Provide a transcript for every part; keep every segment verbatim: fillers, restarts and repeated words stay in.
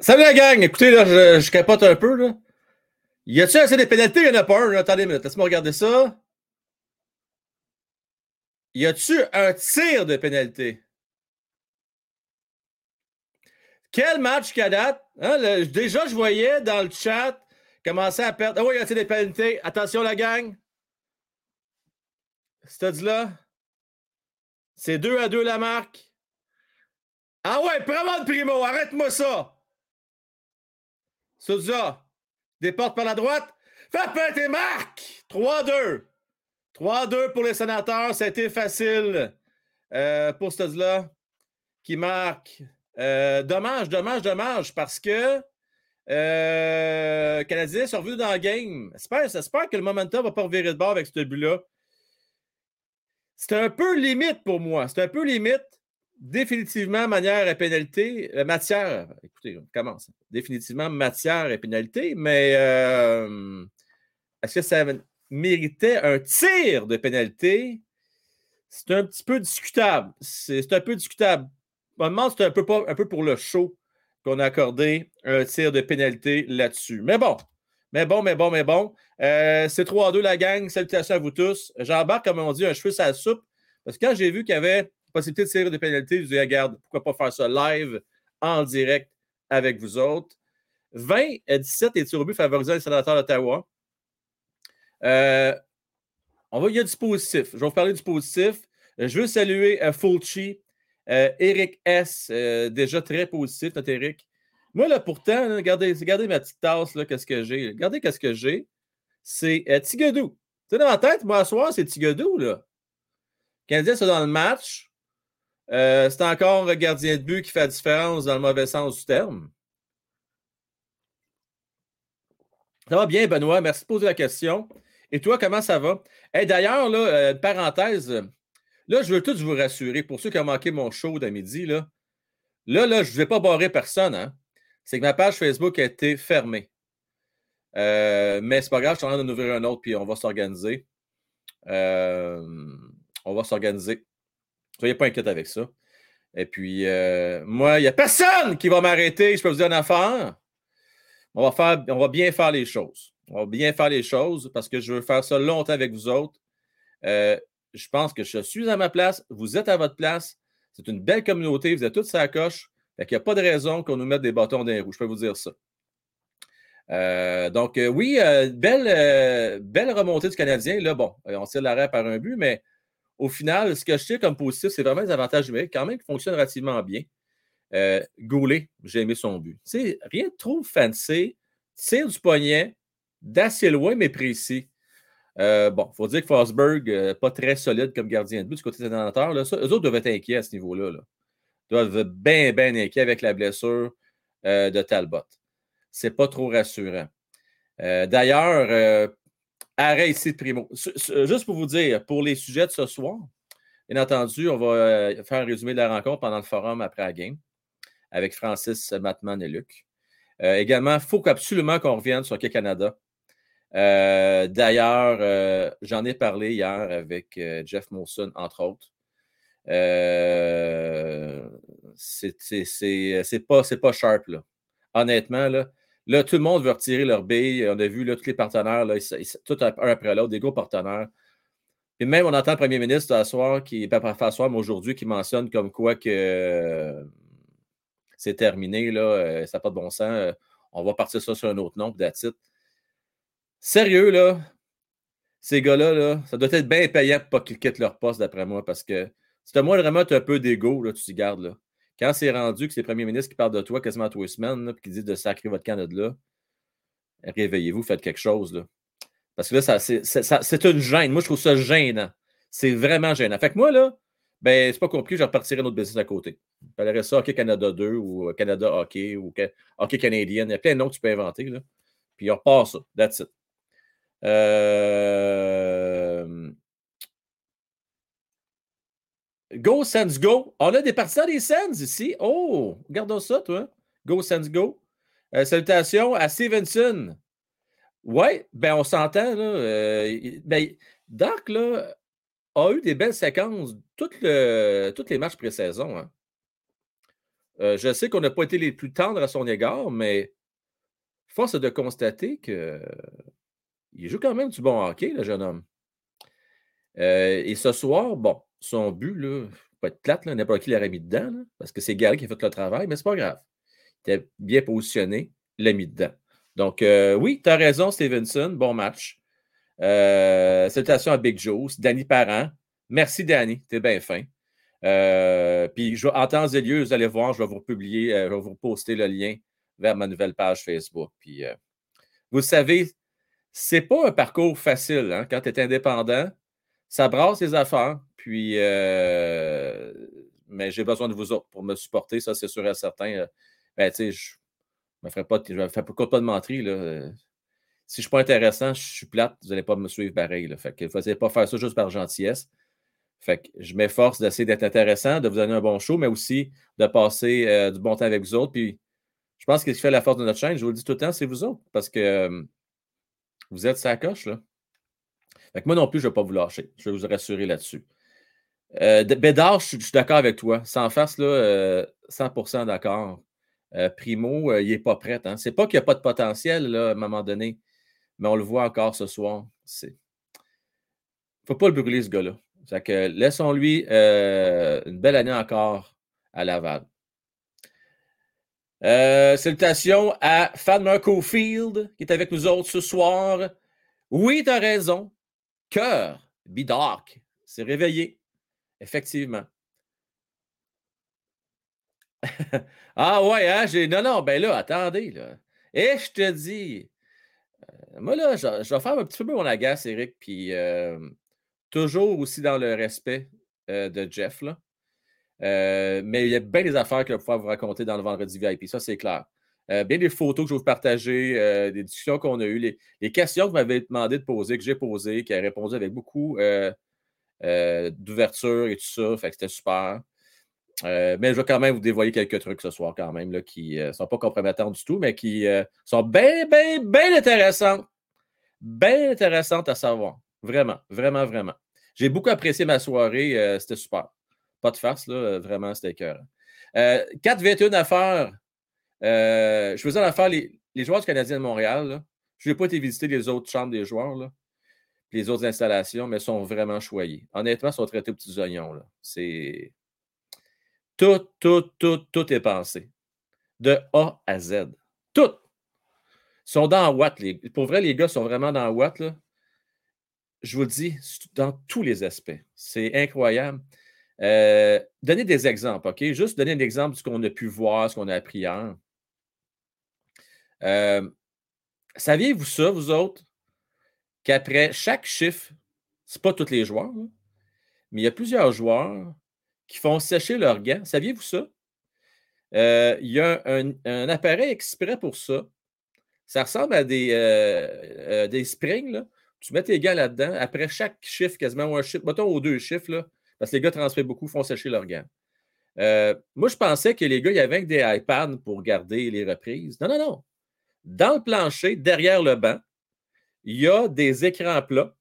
Salut la gang! Écoutez, là, je, je capote un peu, là. Y a-t-il assez de pénalités? Il y en a pas un, là. Attendez une minute, laisse-moi regarder ça. Y a-t-il un tir de pénalité? Quel match qu'à date? Hein, le, déjà, je voyais dans le chat commencer à perdre. Ah oui, y a-t-il des pénalités? Attention la gang! C'est-à-dire-là? C'est deux à deux la marque. Ah ouais, prends-moi de Primeau, arrête-moi ça! Souza, déporte par la droite. Fais péter Marc! trois à deux. trois à deux pour les Sénateurs. Ça a été facile euh, pour ce là qui marque. Euh, dommage, dommage, dommage parce que euh, les Canadiens sont revenus dans le game. J'espère, j'espère que le momentum ne va pas revirer de bord avec ce but-là. C'est un peu limite pour moi. C'est un peu limite. Définitivement, manière et pénalité, euh, matière, écoutez, on commence. Définitivement, matière et pénalité, mais euh, est-ce que ça méritait un tir de pénalité? C'est un petit peu discutable. C'est, c'est un peu discutable. À un moment, c'est un peu, pas, un peu pour le show qu'on a accordé un tir de pénalité là-dessus. Mais bon, mais bon, mais bon, mais bon. Euh, c'est trois à deux la gang. Salutations à vous tous. J'embarque, comme on dit, un cheveu sur la soupe. Parce que quand j'ai vu qu'il y avait possibilité de tirer des pénalités, je vous dis, regarde, pourquoi pas faire ça live, en direct avec vous autres. vingt à dix-sept, les tirs au but favorisant les Sénateurs d'Ottawa. Euh, on va, il y a du positif. Je vais vous parler du positif. Je veux saluer euh, Fulci, euh, Eric S, euh, déjà très positif, notre Eric. Moi, là, pourtant, là, regardez, regardez ma petite tasse, là, qu'est-ce que j'ai. Regardez qu'est-ce que j'ai. C'est euh, Tigadou. Tu sais, dans ma tête, moi, à soir, c'est Tigadou, là. Les Canadiens sont dans le match. Euh, c'est encore un gardien de but qui fait la différence dans le mauvais sens du terme. Ça va bien, Benoît. Merci de poser la question. Et toi, comment ça va? Hey, d'ailleurs, là, euh, parenthèse, là, je veux tous vous rassurer. Pour ceux qui ont manqué mon show d'à midi, là, là, là je ne vais pas barrer personne. Hein? C'est que ma page Facebook a été fermée. Euh, mais c'est pas grave, je suis en train d'en ouvrir un autre, puis on va s'organiser. Euh, on va s'organiser. Soyez pas inquiets avec ça. Et puis, euh, moi, il n'y a personne qui va m'arrêter. Je peux vous dire une affaire. On va, faire, on va bien faire les choses. On va bien faire les choses parce que je veux faire ça longtemps avec vous autres. Euh, je pense que je suis à ma place. Vous êtes à votre place. C'est une belle communauté. Vous êtes toutes sur la coche. Il n'y a pas de raison qu'on nous mette des bâtons dans les roues. Je peux vous dire ça. Euh, donc, euh, oui, euh, belle, euh, belle remontée du Canadien. Là, bon, on tire l'arrêt par un but, mais au final, ce que je tire comme positif, c'est vraiment des avantages numériques quand même qui fonctionnent relativement bien. Euh, Goulet, j'ai aimé son but. Tu sais, rien de trop fancy. Tire du poignet, d'assez loin, mais précis. Euh, bon, il faut dire que Forsberg, euh, pas très solide comme gardien de but du côté des Sénateurs. Eux autres doivent être inquiets à ce niveau-là. Là. Ils doivent être bien, bien inquiets avec la blessure euh, de Talbot. C'est pas trop rassurant. Euh, d'ailleurs, euh, arrêt ici de Primeau. Juste pour vous dire, pour les sujets de ce soir, bien entendu, on va faire un résumé de la rencontre pendant le forum après la game avec Francis, Matman et Luc. Euh, également, il faut absolument qu'on revienne sur Hockey Canada. Euh, d'ailleurs, euh, j'en ai parlé hier avec euh, Jeff Molson, entre autres. Euh, c'est, c'est, c'est, c'est, pas, c'est pas sharp, là. Honnêtement, là. Là, tout le monde veut retirer leur bille. On a vu là, tous les partenaires, là, ils, ils, tout un après l'autre, des gros partenaires. Et même, on entend le premier ministre à soir, qui, à soir, mais aujourd'hui, qui mentionne comme quoi que euh, c'est terminé, là, euh, ça n'a pas de bon sens, euh, on va partir ça sur un autre nom, that's it. Sérieux, là, ces gars-là, là, ça doit être bien payant pour pas qu'ils quittent leur poste, d'après moi, parce que si tu as moins vraiment un peu d'égo, là, tu t'y gardes, là. Quand c'est rendu que c'est le premier ministre qui parle de toi quasiment tous les semaines et qui dit de sacrer votre Canada là, réveillez-vous, faites quelque chose. Là. Parce que là, ça, c'est, c'est, ça, c'est une gêne. Moi, je trouve ça gênant. C'est vraiment gênant. Fait que moi, là, ben, c'est pas compliqué, je repartirai notre business à côté. J'appellerais ça Hockey Canada deux ou Canada Hockey ou Hockey Canadien. Il y a plein de noms que tu peux inventer. Là. Puis on repart ça. That's it. Euh... Go, Sens, go. On a des partisans des Sens ici. Oh, regardons ça, toi. Go, Sens, go. Euh, salutations à Stevenson. Ouais, ben on s'entend, là. Euh, ben, Dach, là, a eu des belles séquences toutes le, toutes les matchs pré-saison. Hein. Euh, je sais qu'on n'a pas été les plus tendres à son égard, mais force est de constater que il joue quand même du bon hockey, le jeune homme. Euh, et ce soir, bon, son but, là, pas être plate, là, n'importe qui l'aurait mis dedans, là, parce que c'est Gallagher qui a fait le travail, mais c'est pas grave. Il était bien positionné, il l'a mis dedans. Donc, euh, oui, tu as raison, Stevenson, bon match. Euh, salutations à Big Joe, Danny Parent. Merci, Danny, t'es bien fin. Euh, puis, je, en temps et lieu, vous allez voir, je vais vous publier, euh, je vais vous poster le lien vers ma nouvelle page Facebook. Puis, euh, vous savez, c'est pas un parcours facile, hein, quand tu es indépendant. Ça brasse les affaires, puis euh, mais j'ai besoin de vous autres pour me supporter, ça c'est sûr et certain. Ben, tu sais, je ne me ferai pas, je me ferai pas de mentir, là. Si je ne suis pas intéressant, je suis plate, vous n'allez pas me suivre pareil, là. Fait que vous n'allez pas faire ça juste par gentillesse. Fait que je m'efforce d'essayer d'être intéressant, de vous donner un bon show, mais aussi de passer euh, du bon temps avec vous autres. Puis je pense que ce qui fait la force de notre chaîne, je vous le dis tout le temps, c'est vous autres, parce que euh, vous êtes sa coche, là. Fait que moi non plus, je ne vais pas vous lâcher. Je vais vous rassurer là-dessus. Euh, Bédard, je, je suis d'accord avec toi. Sans face, là, euh, cent pour cent d'accord. Euh, Primeau, euh, il n'est pas prêt. Hein. Ce n'est pas qu'il n'y a pas de potentiel là, à un moment donné, mais on le voit encore ce soir. Il ne faut pas le brûler, ce gars-là. Fait que euh, laissons-lui euh, une belle année encore à Laval. Euh, salutations à Fanmer Caufield qui est avec nous autres ce soir. Oui, tu as raison. Cœur, Bidard, s'est réveillé. Effectivement. Ah ouais, hein, j'ai... Non, non, ben là, attendez, là. Et je te dis... Euh, moi, là, je, je vais faire un petit peu mon agace, Eric, puis euh, toujours aussi dans le respect euh, de Jeff, là. Euh, mais il y a bien des affaires que je vais pouvoir vous raconter dans le vendredi V I P, ça, c'est clair. Euh, bien des photos que je vais vous partager, euh, des discussions qu'on a eues, les, les questions que vous m'avez demandé de poser, que j'ai posées, qui a répondu avec beaucoup euh, euh, d'ouverture et tout ça. Fait que c'était super. Euh, mais je vais quand même vous dévoiler quelques trucs ce soir quand même, là, qui ne euh, sont pas compromettants du tout, mais qui euh, sont bien, bien, bien intéressantes. Bien intéressantes à savoir. Vraiment, vraiment, vraiment. J'ai beaucoup apprécié ma soirée. Euh, c'était super. Pas de farce, là. Vraiment, c'était écœurant. Euh, quatre vingt et un affaires. Euh, je faisais en affaire les, les joueurs du Canadien de Montréal. Là. Je n'ai pas été visiter les autres chambres des joueurs, là, les autres installations, mais sont vraiment choyés. Honnêtement, ils sont traités aux petits oignons. Là. C'est tout, tout, tout, tout est pensé. De A à Z. Tout. Ils sont dans Watt. Les... Pour vrai, les gars sont vraiment dans Watt. Là. Je vous le dis, dans tous les aspects. C'est incroyable. Euh, donner des exemples, OK? Juste donner un exemple de ce qu'on a pu voir, ce qu'on a appris hier. Euh, saviez-vous ça, vous autres, qu'après chaque chiffre, c'est pas tous les joueurs, hein, mais il y a plusieurs joueurs qui font sécher leurs gants. Saviez-vous ça? Euh, il y a un, un appareil exprès pour ça. Ça ressemble à des, euh, euh, des springs, là. Tu mets tes gants là-dedans. Après chaque chiffre, quasiment, ou un chiffre, mettons aux deux chiffres, là, parce que les gars transfèrent beaucoup, font sécher leurs gants. Euh, moi, je pensais que les gars, il y avait que des iPads pour garder les reprises. Non, non, non. Dans le plancher, derrière le banc, il y a des écrans plats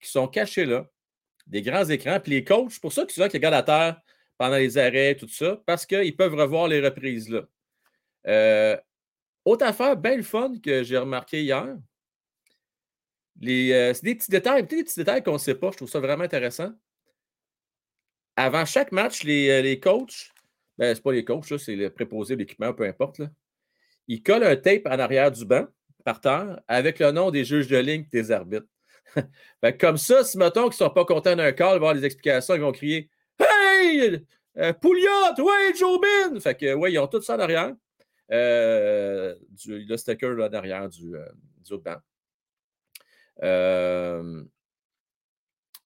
qui sont cachés là, des grands écrans. Puis les coachs, c'est pour ça que tu vois qu'ils regardent la terre pendant les arrêts, tout ça, parce qu'ils peuvent revoir les reprises là. Euh, autre affaire, bien le fun que j'ai remarqué hier. Les, euh, c'est des petits détails, des petits détails qu'on ne sait pas. Je trouve ça vraiment intéressant. Avant chaque match, les, les coachs, ben, c'est pas les coachs, là, c'est le préposé, l'équipement, peu importe, là. Ils collent un tape en arrière du banc, par terre, avec le nom des juges de ligne et des arbitres. Ben, comme ça, si mettons qu'ils ne sont pas contents d'un call, voir les explications, ils vont crier « Hey! Euh, Pouliot! Ouais, Jobin! » Fait que, ouais, ils ont tout ça en arrière. Euh, du, le sticker, là, en arrière du, euh, du autre banc. Euh...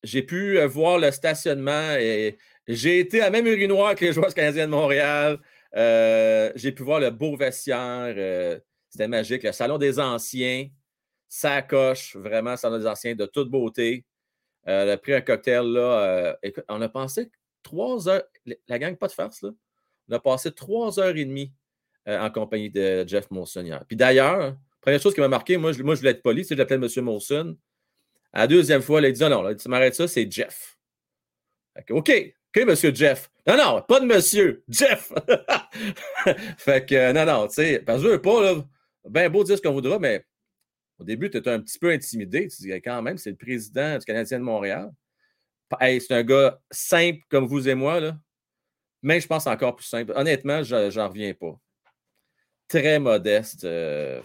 J'ai pu euh, voir le stationnement et j'ai été à même urinoir que les joueurs canadiens de Montréal. Euh, j'ai pu voir le beau vestiaire. Euh, c'était magique. Le salon des anciens. Ça coche. Vraiment, le salon des anciens de toute beauté. Euh, le prix un cocktail, là. Euh, écoute, on a passé trois heures. La gang, pas de farce, là. On a passé trois heures et demie euh, en compagnie de Jeff Molson hier. Puis d'ailleurs, première chose qui m'a marqué, moi, je, moi, je voulais être poli. Je l'appelais M. Molson. À la deuxième fois, elle a dit non, non, là, tu m'arrêtes ça, c'est Jeff. Fait que, OK, OK, monsieur Jeff. Non, non, pas de monsieur. Jeff! Fait que, euh, non, non, tu sais, parce que je veux pas, là, bien beau dire ce qu'on voudra, mais au début, tu étais un petit peu intimidé. Tu disais quand même, c'est le président du Canadien de Montréal. Hey, c'est un gars simple comme vous et moi, là. Mais je pense encore plus simple. Honnêtement, j'en, j'en reviens pas. Très modeste. Euh,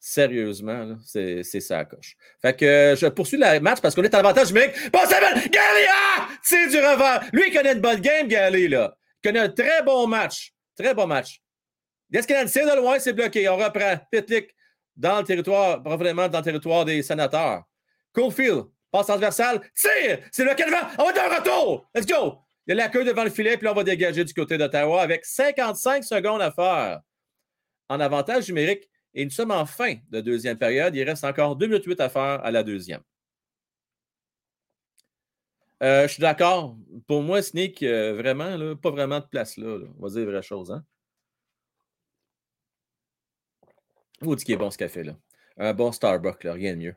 Sérieusement, là, c'est, c'est ça la coche. Fait que euh, je poursuis le match parce qu'on est à l'avantage numérique. Bon, ça va! Gallagher! Ah! Tire du revers! Lui, il connaît une bonne game, Gallagher, là. Il connaît un très bon match. Très bon match. Leskinen tire de loin, c'est bloqué. On reprend. Pitlick dans le territoire, probablement dans le territoire des sénateurs. Caufield, passe transversale. Tire! C'est bloqué devant. On va être en retour! Let's go! Il y a la queue devant le filet, puis là, on va dégager du côté d'Ottawa avec cinquante-cinq secondes à faire. En avantage numérique, et nous sommes en fin de deuxième période. Il reste encore deux minutes huit à faire à la deuxième. Euh, je suis d'accord. Pour moi, Sneak, euh, vraiment, là, pas vraiment de place là, là. On va dire la vraie chose. Hein? Vous dites qu'il est bon ce café-là. Un bon Starbucks, là, rien de mieux.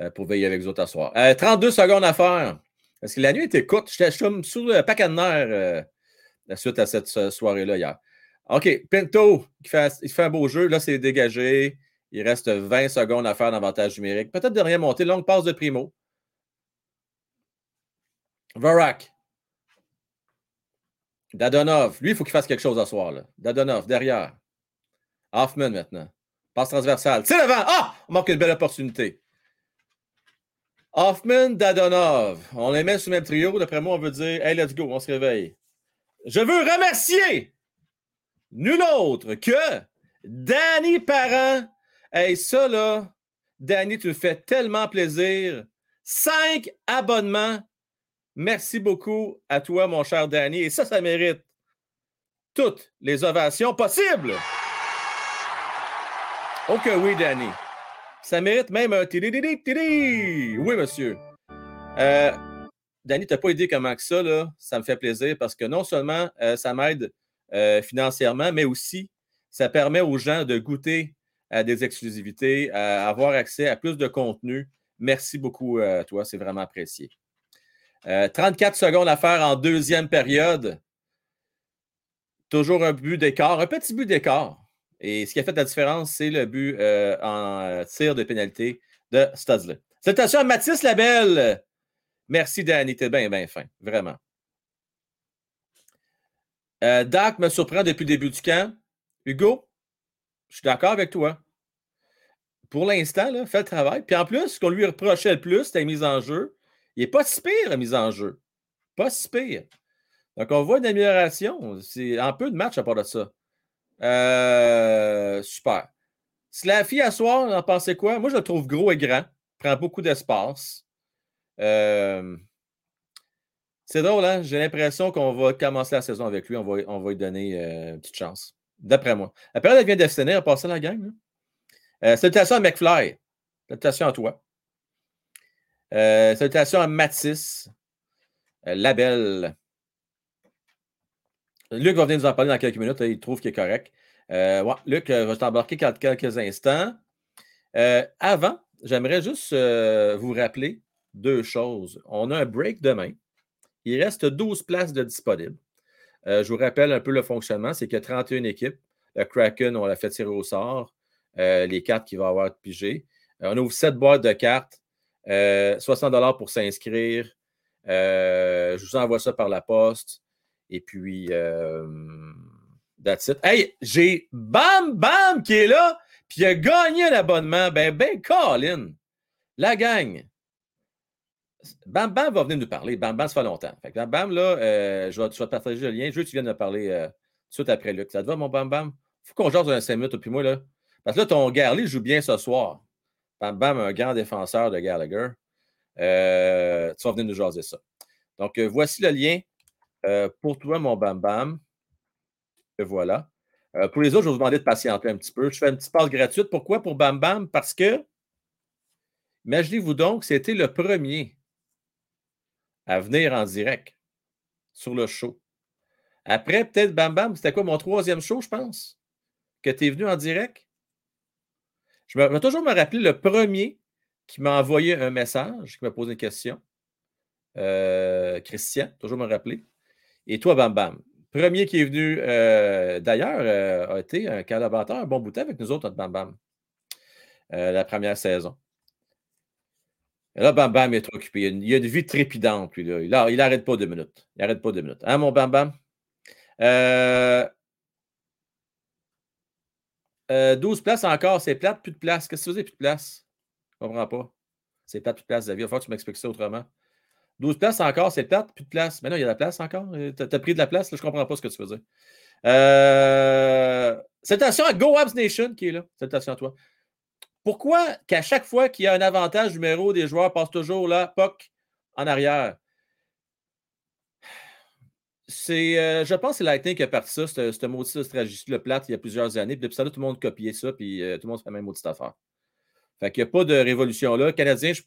Euh, pour veiller avec vous autres à soir. Euh, trente-deux secondes à faire. Parce que la nuit était courte. J'étais comme sous le paquet de nerfs euh, suite à cette soirée-là hier. OK, Pinto, il fait, il fait un beau jeu. Là, c'est dégagé. Il reste vingt secondes à faire d'avantage numérique. Peut-être dernière montée. Longue passe de Primeau. Varak. Dadonov. Lui, il faut qu'il fasse quelque chose à ce soir. Là. Dadonov, derrière. Hoffman, maintenant. Passe transversale. C'est devant. Ah! On manque une belle opportunité. Hoffman, Dadonov. On les met sous le même trio. D'après moi, on veut dire, hey, let's go, on se réveille. Je veux remercier nul autre que Danny Parent. Hey, ça là, Danny, tu me fais tellement plaisir. Cinq abonnements. Merci beaucoup à toi, mon cher Danny. Et ça, ça mérite toutes les ovations possibles. Oh que oui, Danny. Ça mérite même un tidi-tidi-tidi. Oui, monsieur. Euh, Danny, t'as pas idée comment que ça, là, ça me fait plaisir parce que non seulement euh, ça m'aide Euh, financièrement, mais aussi, ça permet aux gens de goûter à des exclusivités, à avoir accès à plus de contenu. Merci beaucoup à euh, toi, c'est vraiment apprécié. Euh, trente-quatre secondes à faire en deuxième période. Toujours un but d'écart, un petit but d'écart. Et ce qui a fait la différence, c'est le but euh, en tir de pénalité de Studley. Salutations à Mathis Labelle. Merci, Danny, t'es bien, bien fin, vraiment. Euh, Dach me surprend depuis le début du camp. Hugo, je suis d'accord avec toi. Pour l'instant, là, fait le travail. Puis en plus, ce qu'on lui reprochait le plus, c'était la mise en jeu. Il n'est pas si pire, la mise en jeu. Pas si pire. Donc, on voit une amélioration. C'est un peu de match à part de ça. Euh, super. Slaffy, à soir, en pensez quoi? Moi, je le trouve gros et grand. Prend beaucoup d'espace. Euh... C'est drôle, hein? J'ai l'impression qu'on va commencer la saison avec lui. On va, on va lui donner euh, une petite chance. D'après moi. La période elle vient de finir, à passer la gang. Euh, salutations à McFly. Salutations à toi. Euh, salutations à Matisse. Euh, Labelle. Luc va venir nous en parler dans quelques minutes. Il trouve qu'il est correct. Euh, ouais, Luc euh, va t'embarquer quelques instants. Euh, avant, j'aimerais juste euh, vous rappeler deux choses. On a un break demain. Il reste douze places de disponibles. Euh, je vous rappelle un peu le fonctionnement. C'est qu'il y a trente et une équipes. Le Kraken, on l'a fait tirer au sort. Euh, les cartes qu'il va avoir pigées. Euh, on ouvre sept boîtes de cartes. Euh, soixante dollars pour s'inscrire. Euh, je vous envoie ça par la poste. Et puis, euh, that's it. Hey, j'ai Bam Bam qui est là. Puis il a gagné l'abonnement. Ben, ben, Colin. La gang. Bam Bam va venir nous parler. Bam Bam, ça fait longtemps. Fait que Bam Bam, là, euh, je, vais, je vais te partager le lien. Je veux que tu viennes me parler tout euh, de suite après, Luc. Ça te va, mon Bam Bam? Faut qu'on jase dans cinq minutes, puis moi, là. Parce que là, ton Gallagher joue bien ce soir. Bam Bam, un grand défenseur de Gallagher. Euh, tu vas venir nous jaser ça. Donc, euh, voici le lien euh, pour toi, mon Bam Bam. Et voilà. Euh, pour les autres, je vais vous demander de patienter un petit peu. Je fais une petite passe gratuite. Pourquoi pour Bam Bam? Parce que, imaginez-vous donc, c'était le premier à venir en direct sur le show. Après, peut-être, Bam Bam, c'était quoi, mon troisième show, je pense, que tu es venu en direct? Je vais toujours me rappeler le premier qui m'a envoyé un message, qui m'a posé une question. euh, Christian, toujours me rappeler. Et toi, Bam Bam. Premier qui est venu, euh, d'ailleurs, euh, a été un collaborateur, un bon bout de temps avec nous autres, notre Bam Bam, euh, la première saison. Et là, Bam Bam est trop occupé. Il a une, il a une vie trépidante, lui, là. Il n'arrête pas deux minutes. Il n'arrête pas deux minutes. Hein, mon Bam Bam? Euh, euh, douze places encore, c'est plate, plus de place. Qu'est-ce que tu faisais, plus de place? Je ne comprends pas. C'est plate, plus de place, David. Il va falloir que tu m'expliques ça autrement. douze places encore, c'est plate, plus de place. Mais non, il y a de la place encore. T'as, t'as pris de la place, là, je ne comprends pas ce que tu faisais. Euh... Salutations à Go Habs Nation qui est là. Salutations à toi. Pourquoi qu'à chaque fois qu'il y a un avantage numéro, des joueurs passent toujours là, P O C, en arrière? C'est, euh, je pense que c'est Lightning qui a parti ça, ce, ce maudit stratégie-là plate, il y a plusieurs années. Puis depuis ça, là, tout le monde copiait ça, puis euh, tout le monde fait la même maudite affaire. Fait qu'il n'y a pas de révolution là. Canadien, je,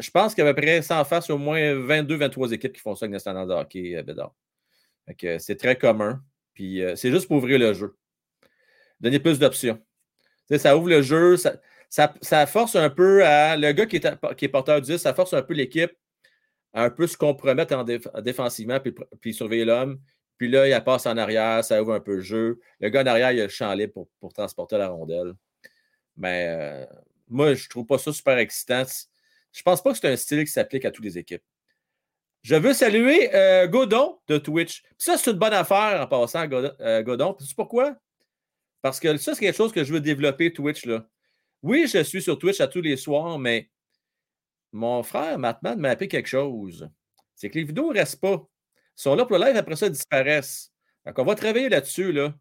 je pense qu'il y a à peu près sans face au moins vingt-deux vingt-trois équipes qui font ça avec le standard de hockey euh, Bédard. Fait que c'est très commun. Puis euh, c'est juste pour ouvrir le jeu. Donner plus d'options. T'sais, ça ouvre le jeu, ça, ça, ça force un peu à. Le gars qui est, à, qui est porteur du dix, ça force un peu l'équipe à un peu se compromettre en déf- défensivement, puis, puis surveiller l'homme. Puis là, il passe en arrière, ça ouvre un peu le jeu. Le gars en arrière, il a le champ libre pour, pour transporter la rondelle. Mais. Euh, Moi, je ne trouve pas ça super excitant. Je ne pense pas que c'est un style qui s'applique à toutes les équipes. Je veux saluer euh, Godon de Twitch. Puis ça, c'est une bonne affaire en passant, Godon. Euh, Godon. Puis c'est pourquoi? Parce que ça, c'est quelque chose que je veux développer, Twitch, là. Oui, je suis sur Twitch à tous les soirs, mais mon frère, maintenant, m'a appelé quelque chose. C'est que les vidéos ne restent pas. Ils sont là pour le live, après ça, ils disparaissent. Donc, on va travailler là-dessus, là.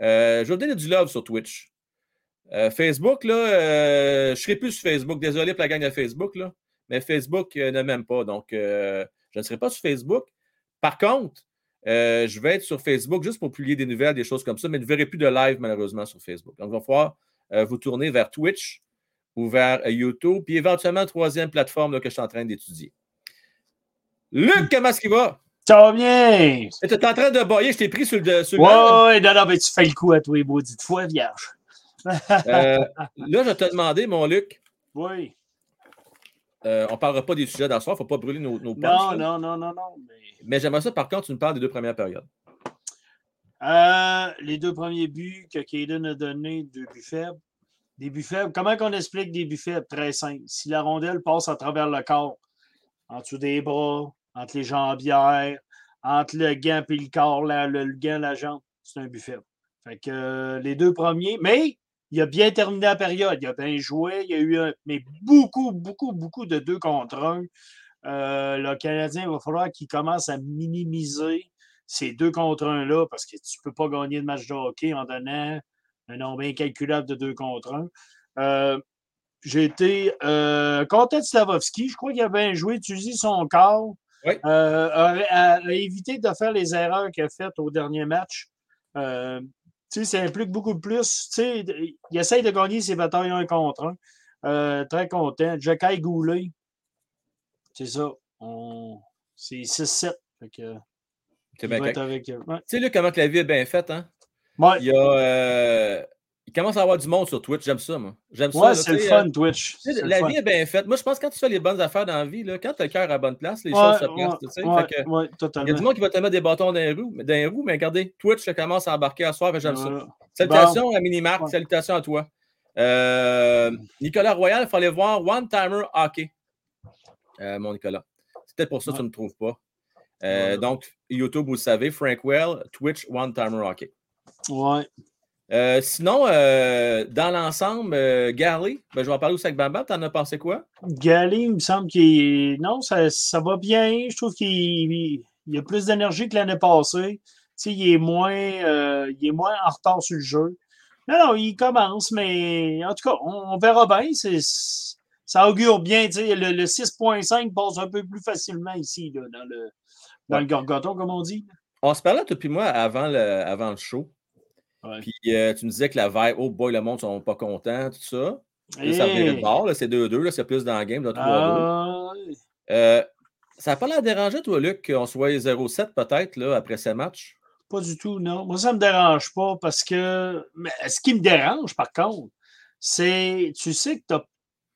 Euh, je vais vous donner du love sur Twitch. Euh, Facebook, là, euh, je ne serai plus sur Facebook. Désolé pour la gang de Facebook, là, mais Facebook euh, ne m'aime pas. Donc, euh, je ne serai pas sur Facebook. Par contre, euh, je vais être sur Facebook juste pour publier des nouvelles, des choses comme ça, mais ne verrai plus de live, malheureusement, sur Facebook. Donc, il va falloir euh, vous tourner vers Twitch ou vers euh, YouTube, puis éventuellement, troisième plateforme là, que je suis en train d'étudier. Luc, comment est-ce qu'il va? Ça va bien! Tu es en train de bailler, je t'ai pris sur le... Sur ouais, le... ouais, non, non, mais tu fais le coup à toi, maudit de fois, vierge. euh, là, je te demandais, mon Luc. Oui. Euh, on ne parlera pas des sujets d'en soir, il ne faut pas brûler nos, nos planches. Non, non, non, non, non. Mais... mais j'aimerais ça, par contre, tu nous parles des deux premières périodes. Euh, les deux premiers buts que Caden a donnés, deux buts faibles. Des buts faibles. Comment qu'on explique des buts faibles? Très simple. Si la rondelle passe à travers le corps, en dessous des bras, entre les jambières, entre le gant et le corps, la, le, le gant, la jambe, c'est un but faible. Fait que euh, les deux premiers, mais. Il a bien terminé la période. Il a bien joué. Il y a eu un, mais beaucoup, beaucoup, beaucoup de deux contre un. Euh, le Canadien, il va falloir qu'il commence à minimiser ces deux contre un-là parce que tu ne peux pas gagner de match de hockey en donnant un nombre incalculable de deux contre un. Euh, j'ai été euh, content de Slafkovsky. Je crois qu'il a bien joué. Tu dis son corps. Oui. Euh, a, a, a évité de faire les erreurs qu'il a faites au dernier match. Euh, Tu sais, ça implique beaucoup plus. Tu sais, il essaye de gagner ses batailles un contre un. Euh, très content. Xhekaj Goulet. C'est ça. On... C'est six sept. Fait que... C'est bien être avec... ouais. Tu sais, là, comment que la vie est bien faite, hein? Ouais. Il y a... Euh... Il commence à avoir du monde sur Twitch. J'aime ça, moi. J'aime ouais, ça. Ouais, c'est là, le fun, euh... Twitch. C'est la vie fun. Est bien faite. Moi, je pense que quand tu fais les bonnes affaires dans la vie, là, quand tu as le cœur à la bonne place, les ouais, choses se ouais, placent. Tu sais, ouais, fait que, ouais, totalement. Il y a du monde qui va te mettre des bâtons dans les roues, dans les roues mais regardez, Twitch commence à embarquer à soir, et j'aime ouais. ça. Salutations bon. À Minimark, ouais. Salutations à toi. Euh, Nicolas Royal, il fallait voir One Timer Hockey. Euh, mon Nicolas. C'est peut-être pour ça que ouais. tu ne me trouves pas. Euh, ouais. Donc, YouTube, vous le savez, Frankwell, Twitch, One Timer Hockey. Ouais. Euh, sinon, euh, dans l'ensemble, euh, Gallagher, ben, je vais en parler au sac Bamba. T'en as pensé quoi? Gallagher, il me semble qu'il... Non, ça, ça va bien. Je trouve qu'il il, il a plus d'énergie que l'année passée. Tu sais, il est moins, euh, il est moins en retard sur le jeu. Non, non, il commence, mais en tout cas, on, on verra bien. C'est, ça augure bien. Tu sais, le, le six virgule cinq passe un peu plus facilement ici, là, dans le, dans ouais. le gorgoton, comme on dit. On se parlait, toi et moi, avant le, avant le show. Ouais. Puis euh, tu me disais que la vibe, oh boy, le monde ne sont pas contents, tout ça. Là, hey. Ça revient de bord, là, c'est deux deux, là, c'est plus dans le game, là, trois deux. Ah. Euh, ça n'a pas l'air dérangeant, toi, Luc, qu'on soit zéro sept peut-être là, après ces matchs? Pas du tout, non. Moi, ça ne me dérange pas parce que. Mais ce qui me dérange, par contre, c'est tu sais que tu n'as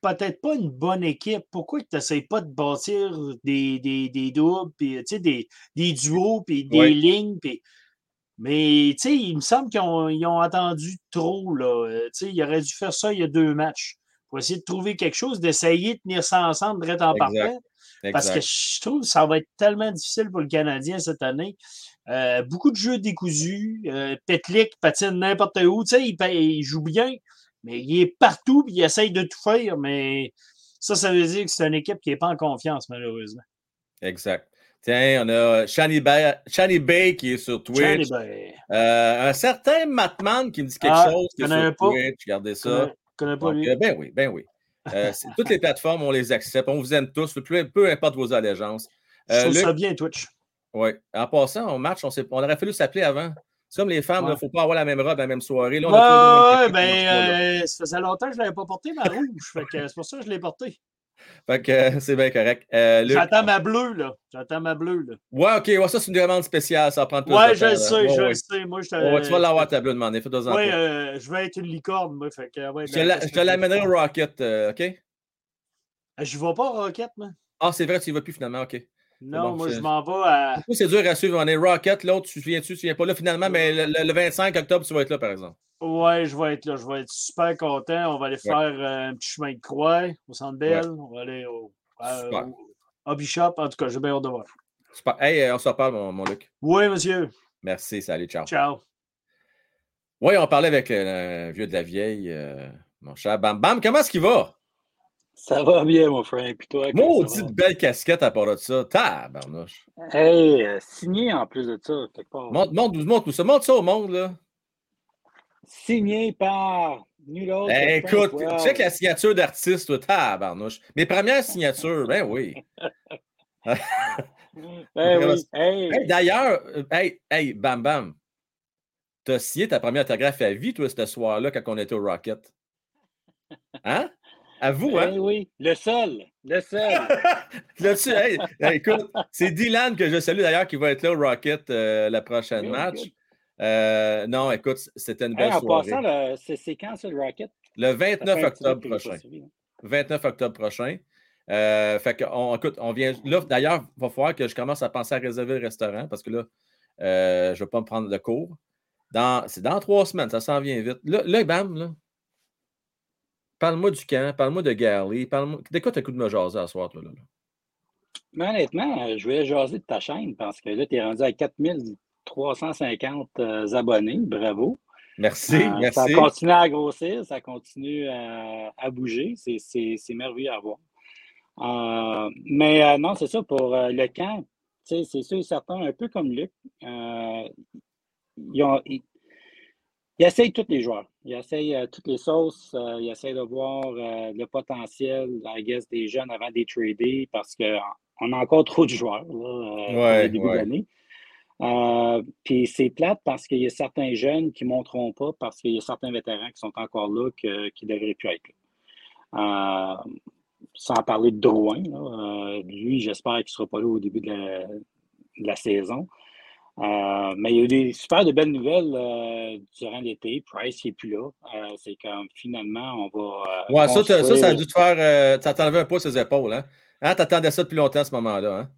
peut-être pas une bonne équipe, pourquoi tu n'essayes pas de bâtir des, des, des doubles, puis des, des duos, puis des ouais. lignes, puis... Mais il me semble qu'ils ont, ils ont attendu trop. Là. Ils auraient dû faire ça il y a deux matchs. Pour essayer de trouver quelque chose, d'essayer de tenir ça ensemble, direct en partant. Parce que je trouve que ça va être tellement difficile pour le Canadien cette année. Euh, beaucoup de jeux décousus. Euh, Pitlick patine n'importe où. Il, il joue bien, mais il est partout et il essaye de tout faire. Mais ça, ça veut dire que c'est une équipe qui n'est pas en confiance, malheureusement. Exact. Tiens, on a Shani Bay, Shani Bay qui est sur Twitch. Euh, un certain Matman qui me dit quelque ah, chose qui est sur pas. Twitch. Regardez ça. Je ne connais pas donc, lui. Ben oui, ben oui. Euh, toutes les plateformes, on les accepte. On vous aime tous. Peu, peu importe vos allégeances. Euh, je trouve Luc, ça bien, Twitch. Oui. En passant, on match, on, on aurait fallu s'appeler avant. C'est comme les femmes, il ouais. ne faut pas avoir la même robe la même soirée. Là, on a ouais, ouais, ben, euh, ça faisait longtemps que je ne l'avais pas portée, ma rouge. Fait que c'est pour ça que je l'ai portée. Fait que euh, c'est bien correct. Euh, Luc, J'attends ma bleue, là. J'attends ma bleue, là. Ouais, OK. Ouais, ça, c'est une demande spéciale. Ça prend plus ouais, de temps. Je le sais, ouais, je ouais. le sais. Moi, je te... ouais, tu vas l'avoir, ta bleue, demandez. Fais-toi-en pas. Oui, euh, je vais être une licorne, moi. Fait que, ouais, je te, la, je te l'amènerai au Rocket, euh, OK? Je ne vais pas au Rocket, moi. Ah, c'est vrai, tu y vas plus, finalement, OK. Non, bon, moi, c'est... je m'en vais à... C'est dur à suivre. On est Rocket, l'autre, tu viens-tu, tu viens pas là, finalement. Mais le, le vingt-cinq octobre, tu vas être là, par exemple. Ouais, je vais être là. Je vais être super content. On va aller faire ouais. euh, un petit chemin de croix au Centre Bell. Ouais. On va aller au, euh, au Hobby Shop. En tout cas, j'ai bien hâte de voir. Super. Hey, on se reparle, mon, mon Luc. Oui, monsieur. Merci. Salut. Ciao. Ciao. Oui, on parlait avec euh, un vieux de la vieille, euh, mon cher Bam Bam. Comment est-ce qu'il va? Ça va bien, mon frère. Puis toi, maudite belle casquette à part de ça. Tabarnouche. Hey, euh, signé en plus de ça. Montre, montre, montre, ça. montre ça au monde, là. Signé par nul autre. Ben, écoute, tu sais que la signature d'artiste, toi, tabarnouche. Mes premières signatures, ben oui. ben oui. Hey. Hey, d'ailleurs, hey, hey, Bam Bam, t'as signé ta première autographe à vie, toi, ce soir-là, quand on était au Rocket. Hein? À vous, hein? Eh oui, le seul, le seul. Là-dessus, hey, écoute, c'est Dylan que je salue d'ailleurs qui va être là au Rocket euh, le prochain oui, match. Okay. Euh, non, écoute, c'était une belle hey, en soirée. En passant, le, c'est, c'est quand ça, le Rocket? Le vingt-neuf octobre prochain. Suivi, hein? vingt-neuf octobre prochain. Euh, fait qu'on, écoute, on vient... Là, d'ailleurs, il va falloir que je commence à penser à réserver le restaurant parce que là, euh, je ne vais pas me prendre de cours. Dans, c'est dans trois semaines, ça s'en vient vite. Là, là bam, là. Parle-moi du camp, parle-moi de Galley, parle-moi... De quoi t'as le coup de me jaser à ce soir, toi, là? Mais honnêtement, je voulais jaser de ta chaîne parce que là, t'es rendu à quatre mille trois cent cinquante euh, abonnés. Bravo. Merci, euh, merci. Ça continue à grossir, ça continue à, à bouger. C'est, c'est, c'est merveilleux à voir. Euh, mais euh, non, c'est ça, pour euh, le camp, tu sais, c'est sûr et certain, un peu comme Luc, euh, ils ont... Ils, Il essaye tous les joueurs. Il essaye euh, toutes les sauces. Euh, il essaye de voir euh, le potentiel, I guess, des jeunes avant de les trader parce qu'on a encore trop de joueurs là, euh, ouais, au début ouais. d'année. Euh, Puis c'est plate parce qu'il y a certains jeunes qui ne monteront pas parce qu'il y a certains vétérans qui sont encore là que, qui ne devraient plus être là. Euh, sans parler de Drouin. Là, euh, lui, j'espère qu'il ne sera pas là au début de la, de la saison. Euh, mais il y a eu des super de belles nouvelles euh, durant l'été. Price n'est plus là. Euh, c'est comme finalement, on va. Euh, ouais, construire... ça, ça, ça a dû te faire. Euh, ça t'enlevait un peu ses épaules. Hein? Hein, t'attendais ça depuis longtemps à ce moment-là. Hein?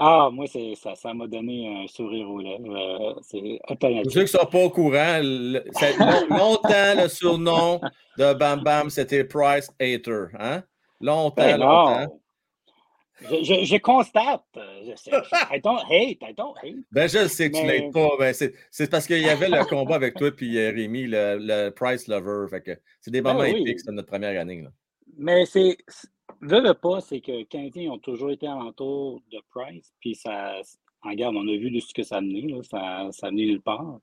Ah, moi, c'est, ça, ça m'a donné un sourire aux lèvres. Euh, c'est automatique. Ceux qui ne sont pas au courant, le, c'est longtemps le surnom de Bam Bam, c'était Price Hater. Hein? Longtemps, ben longtemps. Je, je, je constate. Je sais, je, I don't hate, I don't hate. Ben, je le sais que mais... tu l'aides pas. Ben c'est, c'est parce qu'il y avait le combat avec toi et Rémi, le, le Price Lover. Fait que c'est des moments ben oui. épiques, c'est notre première année. Là. Mais c'est, le, le pas, c'est que les Canadiens ont toujours été alentour de Price. Puis ça, regarde, on a vu ce que ça a mené. Là, ça, ça a mené nulle part.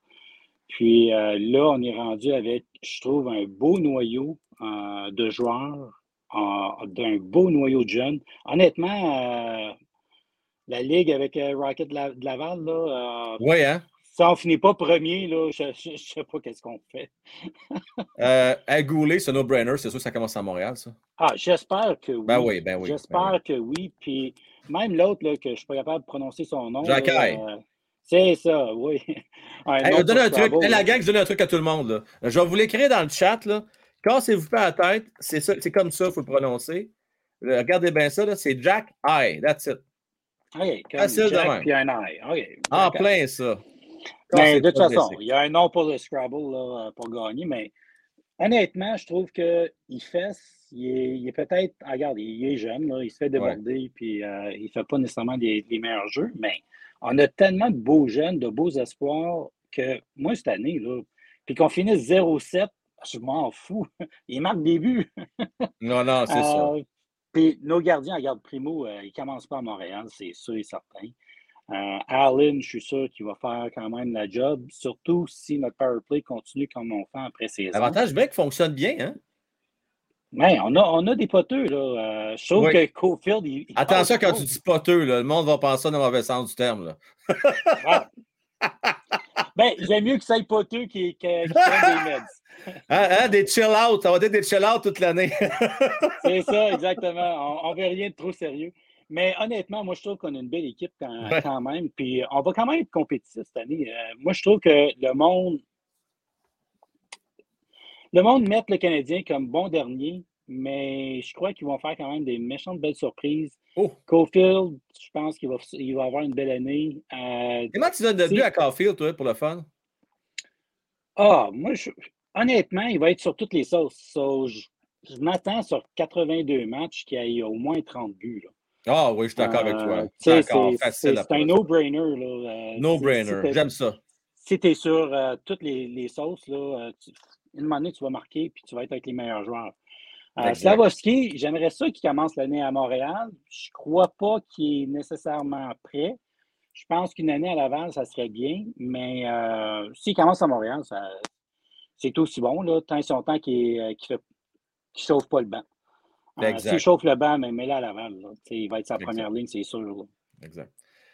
Puis euh, là, on est rendu avec, je trouve, un beau noyau euh, de joueurs. Euh, d'un beau noyau de jeunes. Honnêtement, euh, la Ligue avec euh, Rocket de Laval, là, euh, ouais, hein? si on ne finit pas premier, là, je ne sais pas qu'est-ce qu'on fait. euh, à Goulet, c'est no-brainer, c'est sûr que ça commence à Montréal, ça? Ah, j'espère que oui. Ben oui, ben oui. J'espère ben oui. que oui, puis même l'autre, là, que je ne suis pas capable de prononcer son nom. Xhekaj. Euh, c'est ça, oui. Ouais, hey, on donne un truc. Beau, hey, la gang, je donne un truc à tout le monde. Là. Je vais vous l'écrire dans le chat, là. Cassez-vous pas la tête, c'est, ça, c'est comme ça, il faut le prononcer. Le, regardez bien ça, là, c'est Jack Eye, that's it. Okay, facile de même. Puis un eye. Okay, en plein ça. Mais de toute façon, il y a un nom pour le Scrabble là, pour gagner, mais honnêtement, je trouve qu'il fesse, il est, il est peut-être, ah, regarde, il est jeune, là, il se fait déborder, ouais. Puis euh, il ne fait pas nécessairement des, des meilleurs jeux, mais on a tellement de beaux jeunes, de beaux espoirs que moi, cette année, là, puis qu'on finisse zéro sept, je m'en fous. Il marque des buts. Non, non, c'est euh, ça. Puis nos gardiens, regarde, Primeau, euh, il ne commence pas à Montréal, c'est sûr et certain. Euh, Allen, je suis sûr qu'il va faire quand même la job, surtout si notre powerplay continue comme on fait après saison. L'avantage Beck fonctionne bien, hein? Mais on a, on a des poteux, là. Euh, je trouve oui. que Caufield... Il, il Attention quand trop. Tu dis poteux, là, le monde va penser dans le mauvais sens du terme, là. Ouais. Ben, j'aime mieux que ça aille poteux qui prennent des meds. Hein, hein, des chill-out, ça va être des chill-out toute l'année. C'est ça, exactement. On ne veut rien de trop sérieux. Mais honnêtement, moi, je trouve qu'on a une belle équipe quand, ouais. quand même. Puis on va quand même être compétitif cette année. Euh, moi, je trouve que le monde... Le monde met le Canadien comme bon dernier, mais je crois qu'ils vont faire quand même des méchantes belles surprises. Oh. Caufield, je pense qu'il va, il va avoir une belle année. Euh, Comment tu donnes de but à Caufield, toi, pour le fun? Ah, moi, je... honnêtement, il va être sur toutes les sauces. So, je... je m'attends sur quatre-vingt-deux matchs qu'il y ait au moins trente buts, là. Ah oui, je suis d'accord euh, avec toi. C'est, c'est, facile c'est un no-brainer. Là. Euh, no-brainer, si j'aime ça. Si tu es sur euh, toutes les, les sauces, là, tu, une moment donné, tu vas marquer puis tu vas être avec les meilleurs joueurs. Euh, Slafkovsky, j'aimerais ça qu'il commence l'année à Montréal. Je ne crois pas qu'il est nécessairement prêt. Je pense qu'une année à Laval, ça serait bien, mais euh, s'il commence à Montréal, ça, c'est aussi bon, là, tant son temps qu'il ne qu'il qu'il sauve pas le banc. Euh, S'il chauffe le banc, mais mets-le à Laval. Là. Il va être sa exact. Première ligne, c'est sûr. Là. Exact.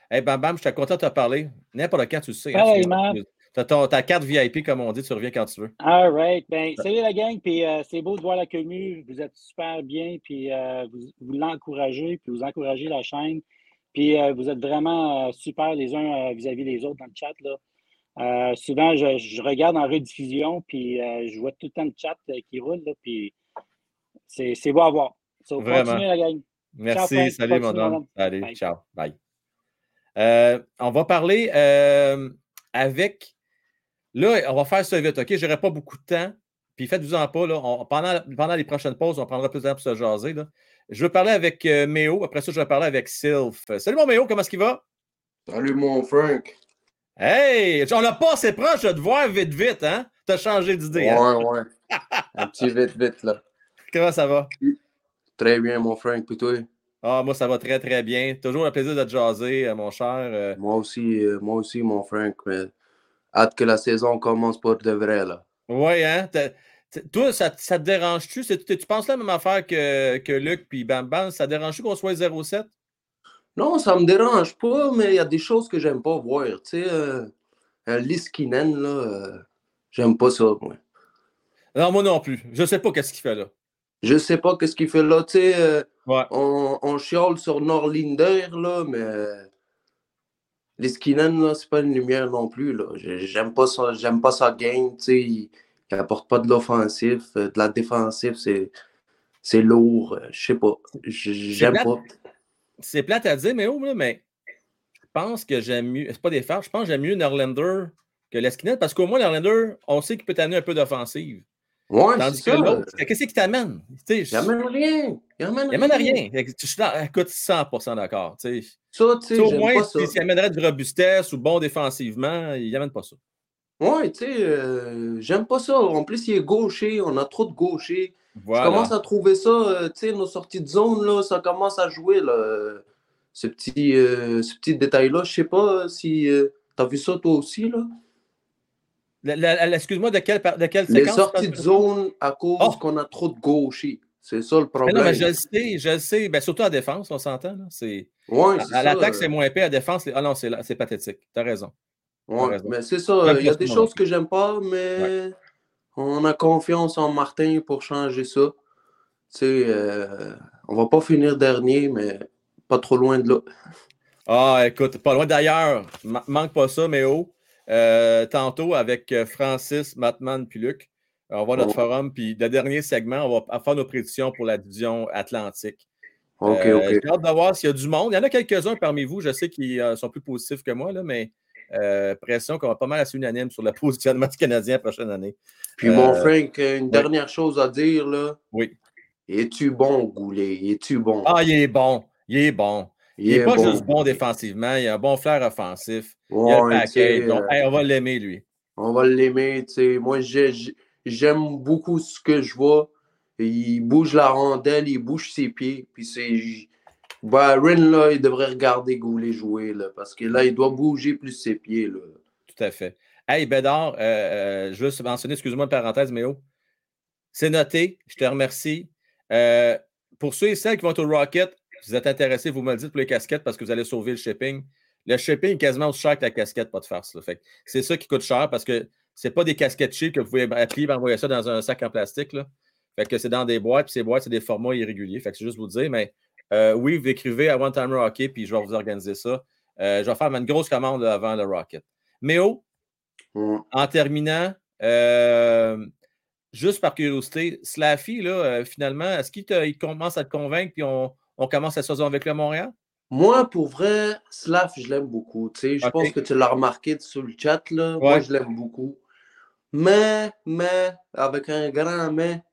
Hey, Bam Bam, je suis content de te parler. N'importe quand, tu le sais. Hey, hein, tu as ta carte V I P, comme on dit, tu reviens quand tu veux. All right. Ben, salut la gang. Puis euh, c'est beau de voir la commu. Vous êtes super bien. Puis euh, vous, vous l'encouragez. Puis vous encouragez la chaîne. Puis euh, vous êtes vraiment euh, super les uns euh, vis-à-vis des autres dans le chat. Là. Euh, souvent, je, je regarde en rediffusion. Puis euh, je vois tout le temps le chat euh, qui roule. Là, puis. C'est, c'est beau à voir. So, vraiment. Continuez, la gang. Merci. Ciao, salut, mon homme. Salut. Bye. Ciao. Bye. Euh, on va parler euh, avec... Là, on va faire ça vite, OK? Je n'aurai pas beaucoup de temps. Puis faites-vous-en pas. Là. On, pendant, pendant les prochaines pauses, on prendra plus de temps pour se jaser. Là. Je veux parler avec euh, Méo. Après ça, je vais parler avec Sylph. Salut, mon Méo. Comment est-ce qu'il va? Salut, mon Frank. Hey! On n'a pas assez proche de te voir vite, vite, hein? T'as changé d'idée. Ouais, hein? Ouais. Un petit vite, vite, là. Comment ça va? Très bien, mon Frank, puis toi? Ah, moi, ça va très, très bien. Toujours un plaisir de te jaser, mon cher. Moi aussi, moi aussi, mon Frank. Hâte que la saison commence pour de vrai, là. Oui, hein? T'es, t'es, toi, ça, ça te dérange-tu? C'est, tu penses la même affaire que, que Luc puis Bam Bam? Ça te dérange-tu qu'on soit zéro sept? Non, ça me dérange pas, mais il y a des choses que j'aime pas voir. Tu sais, euh, un Leskinen, là, euh, j'aime pas ça, moi. Non, moi non plus. Je sais pas qu'est-ce qu'il fait, là. Je sais pas qu'est-ce qu'il fait là, tu sais, euh, ouais. on, on chiale sur Norlinder, là, mais euh, Leskinen, là, c'est pas une lumière non plus, là. J'aime pas ça, j'aime pas sa game, tu sais, il, il apporte pas de l'offensif, euh, de la défensive, c'est, c'est lourd, euh, je sais pas, j'aime c'est plate, pas. C'est plate à dire, mais oh, mais je pense que j'aime mieux, c'est pas des farces, je pense que j'aime mieux Norlinder que Leskinen, parce qu'au moins, Norlinder, on sait qu'il peut t'amener un peu d'offensive. Ouais, tandis que ça. L'autre, qu'est-ce qui t'amène? T'sais, il n'amène rien. Il n'amène rien. Je suis écoute, cent pour cent d'accord. T'sais. Ça, tu sais, au moins, s'il si amènerait de robustesse ou bon défensivement, il n'amène pas ça. Ouais, tu sais, euh, j'aime pas ça. En plus, il est gaucher. On a trop de gauchers. Voilà. Je commence à trouver ça. Euh, tu sais, nos sorties de zone, là, ça commence à jouer. Là, ce, petit, euh, ce petit détail-là, je sais pas si euh, tu as vu ça toi aussi, là. La, la, la, excuse-moi, de quelle, de quelle séquence? Les sorties de zone à cause oh. qu'on a trop de gauchers. C'est ça le problème. Mais non, mais je le sais, je le sais. Ben, surtout en défense, on s'entend. Là. C'est... Ouais, à, c'est à l'attaque, c'est moins épais. À la défense, c'est... ah non, c'est, c'est pathétique. T'as raison. T'as ouais, raison. Mais c'est ça. Même il y a des choses monde. Que j'aime pas, mais ouais. on a confiance en Martin pour changer ça. Tu sais, euh, on va pas finir dernier, mais pas trop loin de là. Ah, écoute, pas loin d'ailleurs. M- manque pas ça, mais oh. Euh, tantôt avec Francis, Matman puis Luc. On va à notre oh. forum, puis le dernier segment, on va faire nos prédictions pour la division Atlantique. OK, euh, OK. J'ai hâte de voir s'il y a du monde. Il y en a quelques-uns parmi vous, je sais qu'ils sont plus positifs que moi, là, mais euh, pression qu'on va pas mal assez unanime sur le positionnement du Canadien la prochaine année. Puis euh, mon Frank, une oui. dernière chose à dire, là. Oui. Es-tu bon, Goulet? Es-tu bon? Ah, il est bon. Il est bon. Il n'est pas bon. juste bon défensivement, il a un bon flair offensif. Ouais, il a le paquet. Donc, hey, on va l'aimer, lui. On va l'aimer, tu sais. Moi, j'ai, j'aime beaucoup ce que je vois. Il bouge la rondelle, il bouge ses pieds. Puis c'est. Barron, là, il devrait regarder Goulet jouer, là, parce que là, il doit bouger plus ses pieds, là. Tout à fait. Hey, Bédard, euh, euh, je veux mentionner, excuse-moi, une parenthèse, Méo. C'est noté, je te remercie. Euh, pour ceux et celles qui vont au Rocket, si vous êtes intéressés, vous me le dites pour les casquettes parce que vous allez sauver le shipping. Le shipping est quasiment aussi cher que la casquette, pas de farce. Là. Fait que c'est ça qui coûte cher parce que c'est pas des casquettes cheap que vous pouvez appliquer et envoyer ça dans un sac en plastique. Là. Fait que c'est dans des boîtes, puis ces boîtes, c'est des formats irréguliers. Fait que c'est juste vous dire, mais euh, oui, vous écrivez à One Timer Hockey, puis je vais vous organiser ça. Euh, je vais faire une grosse commande là, avant le Rocket. Méo, mm. en terminant, euh, juste par curiosité, Slaffy, là, euh, finalement, est-ce qu'il te, il commence à te convaincre, puis on. On commence la saison avec le Montréal? Moi, pour vrai, Slav, je l'aime beaucoup. Tu sais, je okay. pense que tu l'as remarqué sur le chat, là. Ouais. Moi, je l'aime beaucoup. Mais, mais, avec un grand mais,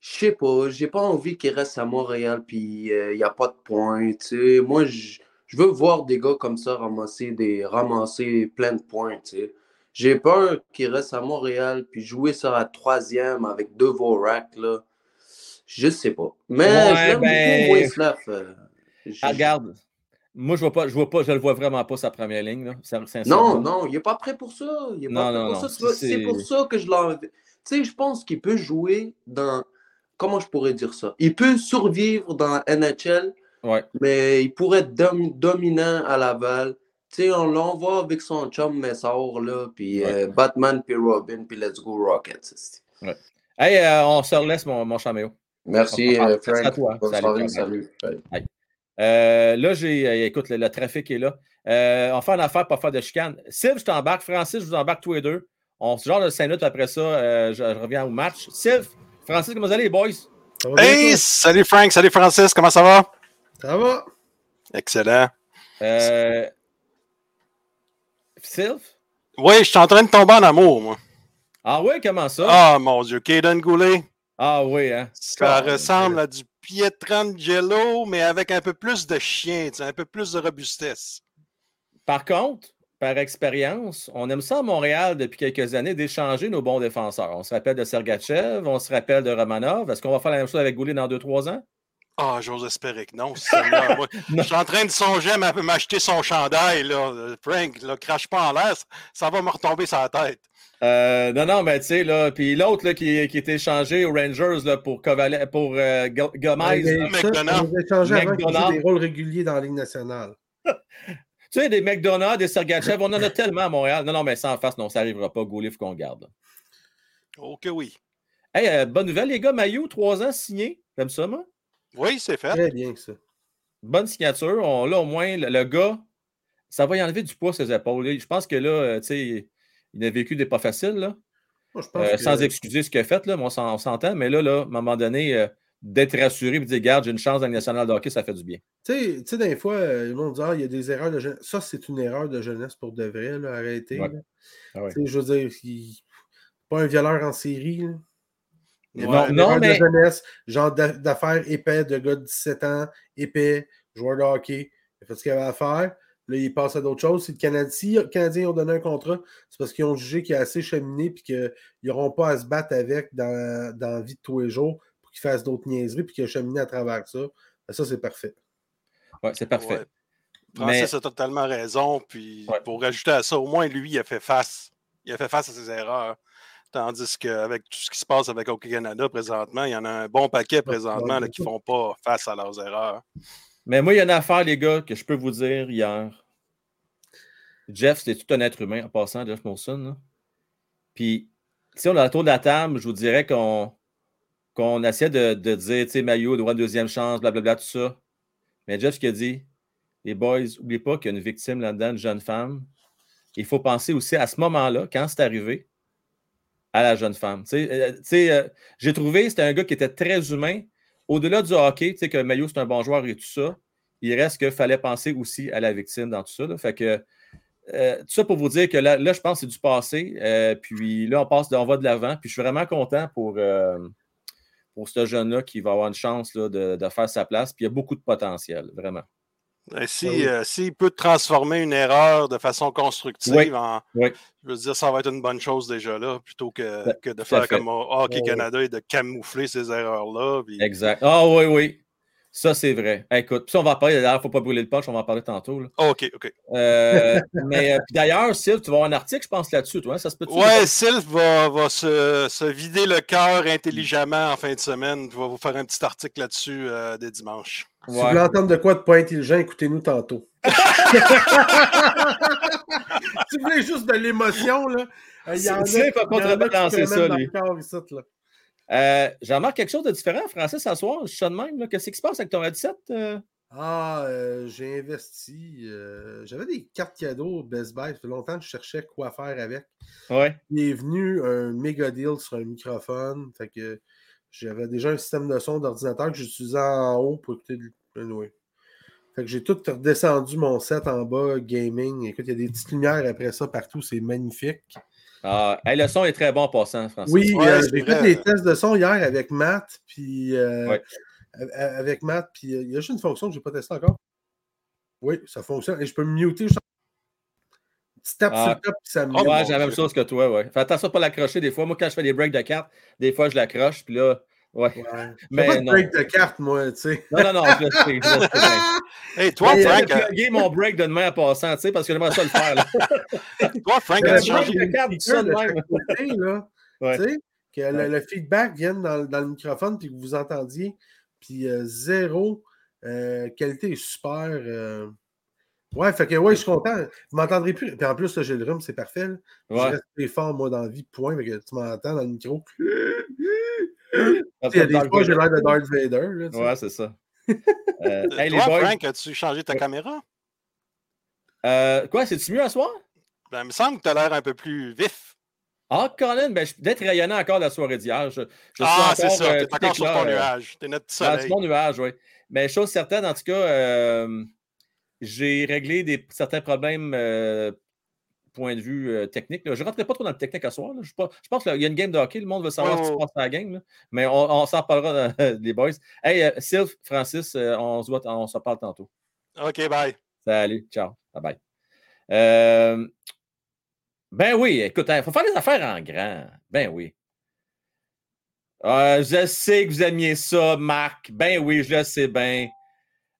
je sais pas, j'ai pas envie qu'il reste à Montréal puis il euh, n'y a pas de points. Tu sais, moi, je veux voir des gars comme ça ramasser des ramasser plein de points. Tu sais, j'ai peur qu'il reste à Montréal puis jouer ça à troisième avec deux Vorak, là. Je sais pas. Mais ouais, je l'aime ben... beaucoup, moi, je... ah, regarde, moi, je vois pas, je vois pas, je le vois vraiment pas sa première ligne. Là. Non, non, il n'est pas prêt pour ça. Il est non, pas non, prêt pour non. ça. C'est... c'est pour ça que je l'enlève. Tu sais, je pense qu'il peut jouer dans... Comment je pourrais dire ça? Il peut survivre dans N H L, ouais. mais il pourrait être dom- dominant à Laval. Tu sais, on l'envoie avec son chum Messor, là, puis ouais. euh, Batman, puis Robin, puis Let's Go Rockets. Ouais. Hey, euh, on se relaisse, mon, mon chaméo. Merci, Frank. Merci à toi. Bonne soirée, salut. salut. salut. Euh, là, j'ai, écoute, le, le trafic est là. Euh, on fait une affaire pour faire de chicane. Sylve, je t'embarque. Francis, je vous embarque tous les deux. On se genre de cinq minutes après ça, euh, je, je reviens au match. Sylve, Francis, comment vous allez, les boys? Hey, salut Frank, salut Francis, comment ça va? Ça va. Excellent. Euh, Sylve? Oui, je suis en train de tomber en amour, moi. Ah oui, comment ça? Ah mon Dieu, Kaden Goulet. Ah oui, hein? Ça oh, ressemble ouais. à du Pietrangelo, mais avec un peu plus de chien, un peu plus de robustesse. Par contre, par expérience, on aime ça à Montréal depuis quelques années d'échanger nos bons défenseurs. On se rappelle de Sergachev, on se rappelle de Romanov. Est-ce qu'on va faire la même chose avec Goulet dans deux trois ans? Ah, oh, j'ose espérer que non. Je suis en train de songer à m'acheter son chandail, là. Frank, là, crache pas en l'air, ça va me retomber sur la tête. Euh, non, non, mais tu sais, là, puis l'autre là, qui, qui est échangé aux Rangers là, pour, Covale, pour euh, Gomez. Ouais, McDonald. Ils ont échangé avant qu'ils jouent des rôles réguliers dans la Ligue nationale. Tu sais, des McDonald, des Sergachev, on en a tellement à Montréal. Non, non, mais sans face, non, ça n'arrivera pas. Goulet, faut qu'on garde. Ok, oui. Hey, euh, bonne nouvelle, les gars. Maillot, trois ans signé. T'aimes ça, moi? Oui, c'est fait. Très bien, ça. Bonne signature. On, là, au moins, le, le gars, ça va y enlever du poids ses épaules. Je pense que là, tu sais... Il a vécu des pas faciles, là. Moi, je pense euh, que... sans excuser ce qu'il a fait, là, on, s'en, on s'entend, mais là, là, à un moment donné, euh, d'être rassuré et de dire, regarde, j'ai une chance dans le national de hockey, ça fait du bien. Tu sais, des fois, ils vont dire, il y a des erreurs de jeunesse. Ça, c'est une erreur de jeunesse pour de vrai, là, arrêter. Ouais. Là. Ah ouais. Je veux dire, il... pas un violeur en série. Là. Ouais, non, non, erreur mais... de jeunesse, genre d'affaires épais, de gars de dix-sept ans, épais, joueur de hockey. Il a fait ce qu'il avait à faire. Là, il passe à d'autres choses. Si le Canadien, si les Canadiens ont donné un contrat, c'est parce qu'ils ont jugé qu'il a assez cheminé et qu'ils n'auront pas à se battre avec dans, dans la vie de tous les jours pour qu'ils fassent d'autres niaiseries et qu'ils aient cheminé à travers ça. Ça, c'est parfait. Oui, c'est parfait. Ouais. Francis mais... a totalement raison. Puis ouais. Pour rajouter à ça, au moins, lui, il a fait face. Il a fait face à ses erreurs. Tandis qu'avec tout ce qui se passe avec Hockey Canada présentement, il y en a un bon paquet présentement ouais. là, qui ne font pas face à leurs erreurs. Mais moi, il y a une affaire, les gars, que je peux vous dire hier. Jeff, c'est tout un être humain en passant, Jeff Molson. Là. Puis, si on a autour de la table, je vous dirais qu'on, qu'on essaie de, de dire, tu sais, Maillot, droit de deuxième chance, blablabla, tout ça. Mais Jeff, ce qu'il a dit, les boys, n'oubliez pas qu'il y a une victime là-dedans, une jeune femme. Il faut penser aussi à ce moment-là, quand c'est arrivé, à la jeune femme. T'sais, euh, t'sais, euh, j'ai trouvé c'était un gars qui était très humain. Au-delà du hockey, tu sais que Maillot, c'est un bon joueur et tout ça, il reste qu'il fallait penser aussi à la victime dans tout ça. Là. Fait que euh, tout ça pour vous dire que là, là je pense que c'est du passé. Euh, puis là, on passe, on va de l'avant. Puis je suis vraiment content pour, euh, pour ce jeune-là qui va avoir une chance là, de, de faire sa place. Puis il y a beaucoup de potentiel, vraiment. Et si, oui. euh, s'il peut transformer une erreur de façon constructive, oui. En, oui. je veux dire, ça va être une bonne chose déjà là, plutôt que, ça, que de faire fait. Comme au Hockey oui. Canada et de camoufler ces erreurs-là. Puis... Exact. Ah oh, oui, oui. Ça, c'est vrai. Écoute, puis on va en parler, d'ailleurs, il ne faut pas brûler le punch, on va en parler tantôt. Là. Oh, OK, OK. Euh, mais euh, d'ailleurs, Sylve, tu vas avoir un article, je pense, là-dessus, toi. Hein? Ça se peut-tu? Oui, Sylve va, va se, se vider le cœur intelligemment en fin de semaine. Je vais vous faire un petit article là-dessus euh, dès dimanche. Si ouais. vous voulez entendre de quoi de pas intelligent, écoutez-nous tantôt. Si vous voulez juste de l'émotion, là, il y en a qui se mettent dans le corps ici, là. Euh, j'ai remarqué quelque chose de différent, Francis, ce soir. Je suis de même. Là, qu'est-ce qui se passe avec ton A dix-sept? Euh... Ah, euh, j'ai investi. Euh, j'avais des cartes cadeaux au Best Buy. Ça fait longtemps que je cherchais quoi faire avec. Ouais. Il est venu un méga deal sur un microphone. Fait que j'avais déjà un système de son d'ordinateur que j'utilisais en haut pour écouter du anyway. Fait que j'ai tout redescendu mon set en bas, gaming. Écoute, il y a des petites lumières après ça partout. C'est magnifique. Ah, hey, le son est très bon en passant, François. Oui, ouais, euh, j'ai fait des tests de son hier avec Matt, puis euh, ouais. avec Matt, puis euh, il y a juste une fonction que je n'ai pas testée encore. Oui, ça fonctionne. Et je peux me muter. Je... Tu tapes ah. sur le top, puis ça me oh, ouais, j'ai la même chose que toi, ouais. Fais attention pas l'accrocher des fois. Moi, quand je fais des breaks de cartes, des fois, je l'accroche, puis là... Ouais. ouais. Mais pas de non. break de carte, moi, tu sais. Non, non, non, je le sais. Je le sais. Hey, toi, mais Frank. J'ai plugué mon break de demain en passant, tu sais, parce que j'aimerais ça le faire. Là. Toi, Frank, tu as changé de carte tout ça de même. Côté, là, ouais. Tu sais, que ouais. le, le feedback vienne dans, dans le microphone puis que vous entendiez. Puis euh, zéro, euh, qualité est super. Euh... Ouais, fait que, ouais, je suis content. Vous m'entendrez plus. Puis en plus, là, j'ai le rhume, c'est parfait. Là. Ouais. Je reste très fort, moi, dans la vie, point. Fait que tu m'entends dans le micro. Il y a des fois, j'ai l'air de Darth Vader. Là, ouais, c'est ça. euh, hey, toi, les boys... Frank, as-tu changé ta ouais. caméra? Euh, quoi, c'est-tu mieux à soir? Ben, il me semble que tu as l'air un peu plus vif. Ah, Colin, ben, je suis peut-être rayonnant encore la soirée d'hier. Je, je ah, suis encore, c'est ça. Euh, t'es encore sur ton nuage. T'es notre petit soleil. C'est mon nuage, oui. Mais chose certaine, en tout cas, euh, j'ai réglé des, certains problèmes... Euh, point de vue euh, technique. Là. Je ne rentrerai pas trop dans le technique à soir. Là. Je, pas, je pense qu'il y a une game de hockey. Le monde veut savoir oh. ce qui se passe dans la game. Là. Mais on, on s'en reparlera, euh, les boys. Hey, euh, Sylve, Francis, euh, on se voit, on s'en parle tantôt. OK, bye. Salut, ciao. Bye-bye. Euh, ben oui, écoute, il hein, faut faire les affaires en grand. Ben oui. Euh, je sais que vous aimiez ça, Marc. Ben oui, je le sais bien.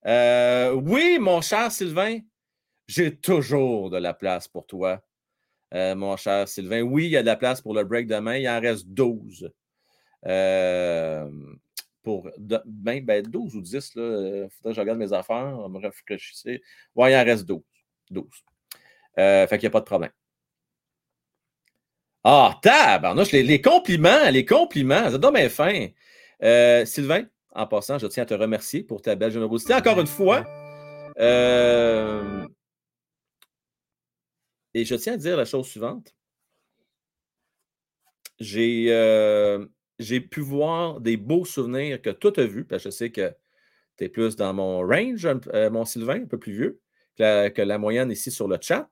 Euh, oui, mon cher Sylvain, j'ai toujours de la place pour toi, euh, mon cher Sylvain. Oui, il y a de la place pour le break demain. Il en reste douze. Euh, pour de, ben, ben douze ou dix, il faudrait que je regarde mes affaires. On me rafraîchissait. Oui, il en reste douze. douze. Euh, fait qu'il n'y a pas de problème. Ah, tabarnouche, les, les compliments, les compliments. Ça donne bien fin. Euh, Sylvain, en passant, je tiens à te remercier pour ta belle générosité. Encore une fois, euh, et je tiens à dire la chose suivante. J'ai, euh, j'ai pu voir des beaux souvenirs que toi, tu as vus, parce que je sais que tu es plus dans mon range, euh, mon Sylvain, un peu plus vieux, que la, que la moyenne ici sur le chat.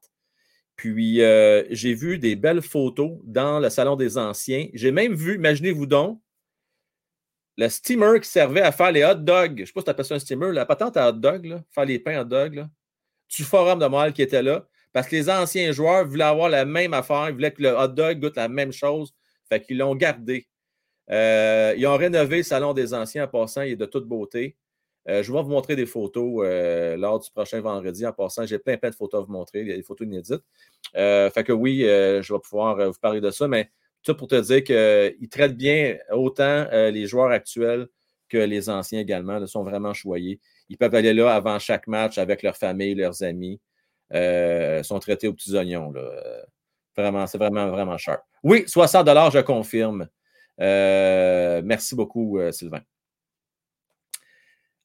Puis, euh, j'ai vu des belles photos dans le Salon des Anciens. J'ai même vu, imaginez-vous donc, le steamer qui servait à faire les hot dogs. Je ne sais pas si tu appelles ça un steamer, la patente à hot dog, là, faire les pains hot dog, là, du Forum de Montréal qui était là. Parce que les anciens joueurs voulaient avoir la même affaire, ils voulaient que le hot dog goûte la même chose. Fait qu'ils l'ont gardé. Euh, ils ont rénové le Salon des Anciens en passant, il est de toute beauté. Euh, je vais vous montrer des photos euh, lors du prochain vendredi en passant. J'ai plein, plein de photos à vous montrer, il y a des photos inédites. Euh, fait que oui, euh, je vais pouvoir vous parler de ça, mais tout pour te dire qu'ils traitent bien autant euh, les joueurs actuels que les anciens également. Ils sont vraiment choyés. Ils peuvent aller là avant chaque match avec leur famille, leurs amis. Euh, sont traités aux petits oignons. Là. Euh, vraiment, c'est vraiment, vraiment cher. Oui, soixante dollars, je confirme. Euh, merci beaucoup, euh, Sylvain.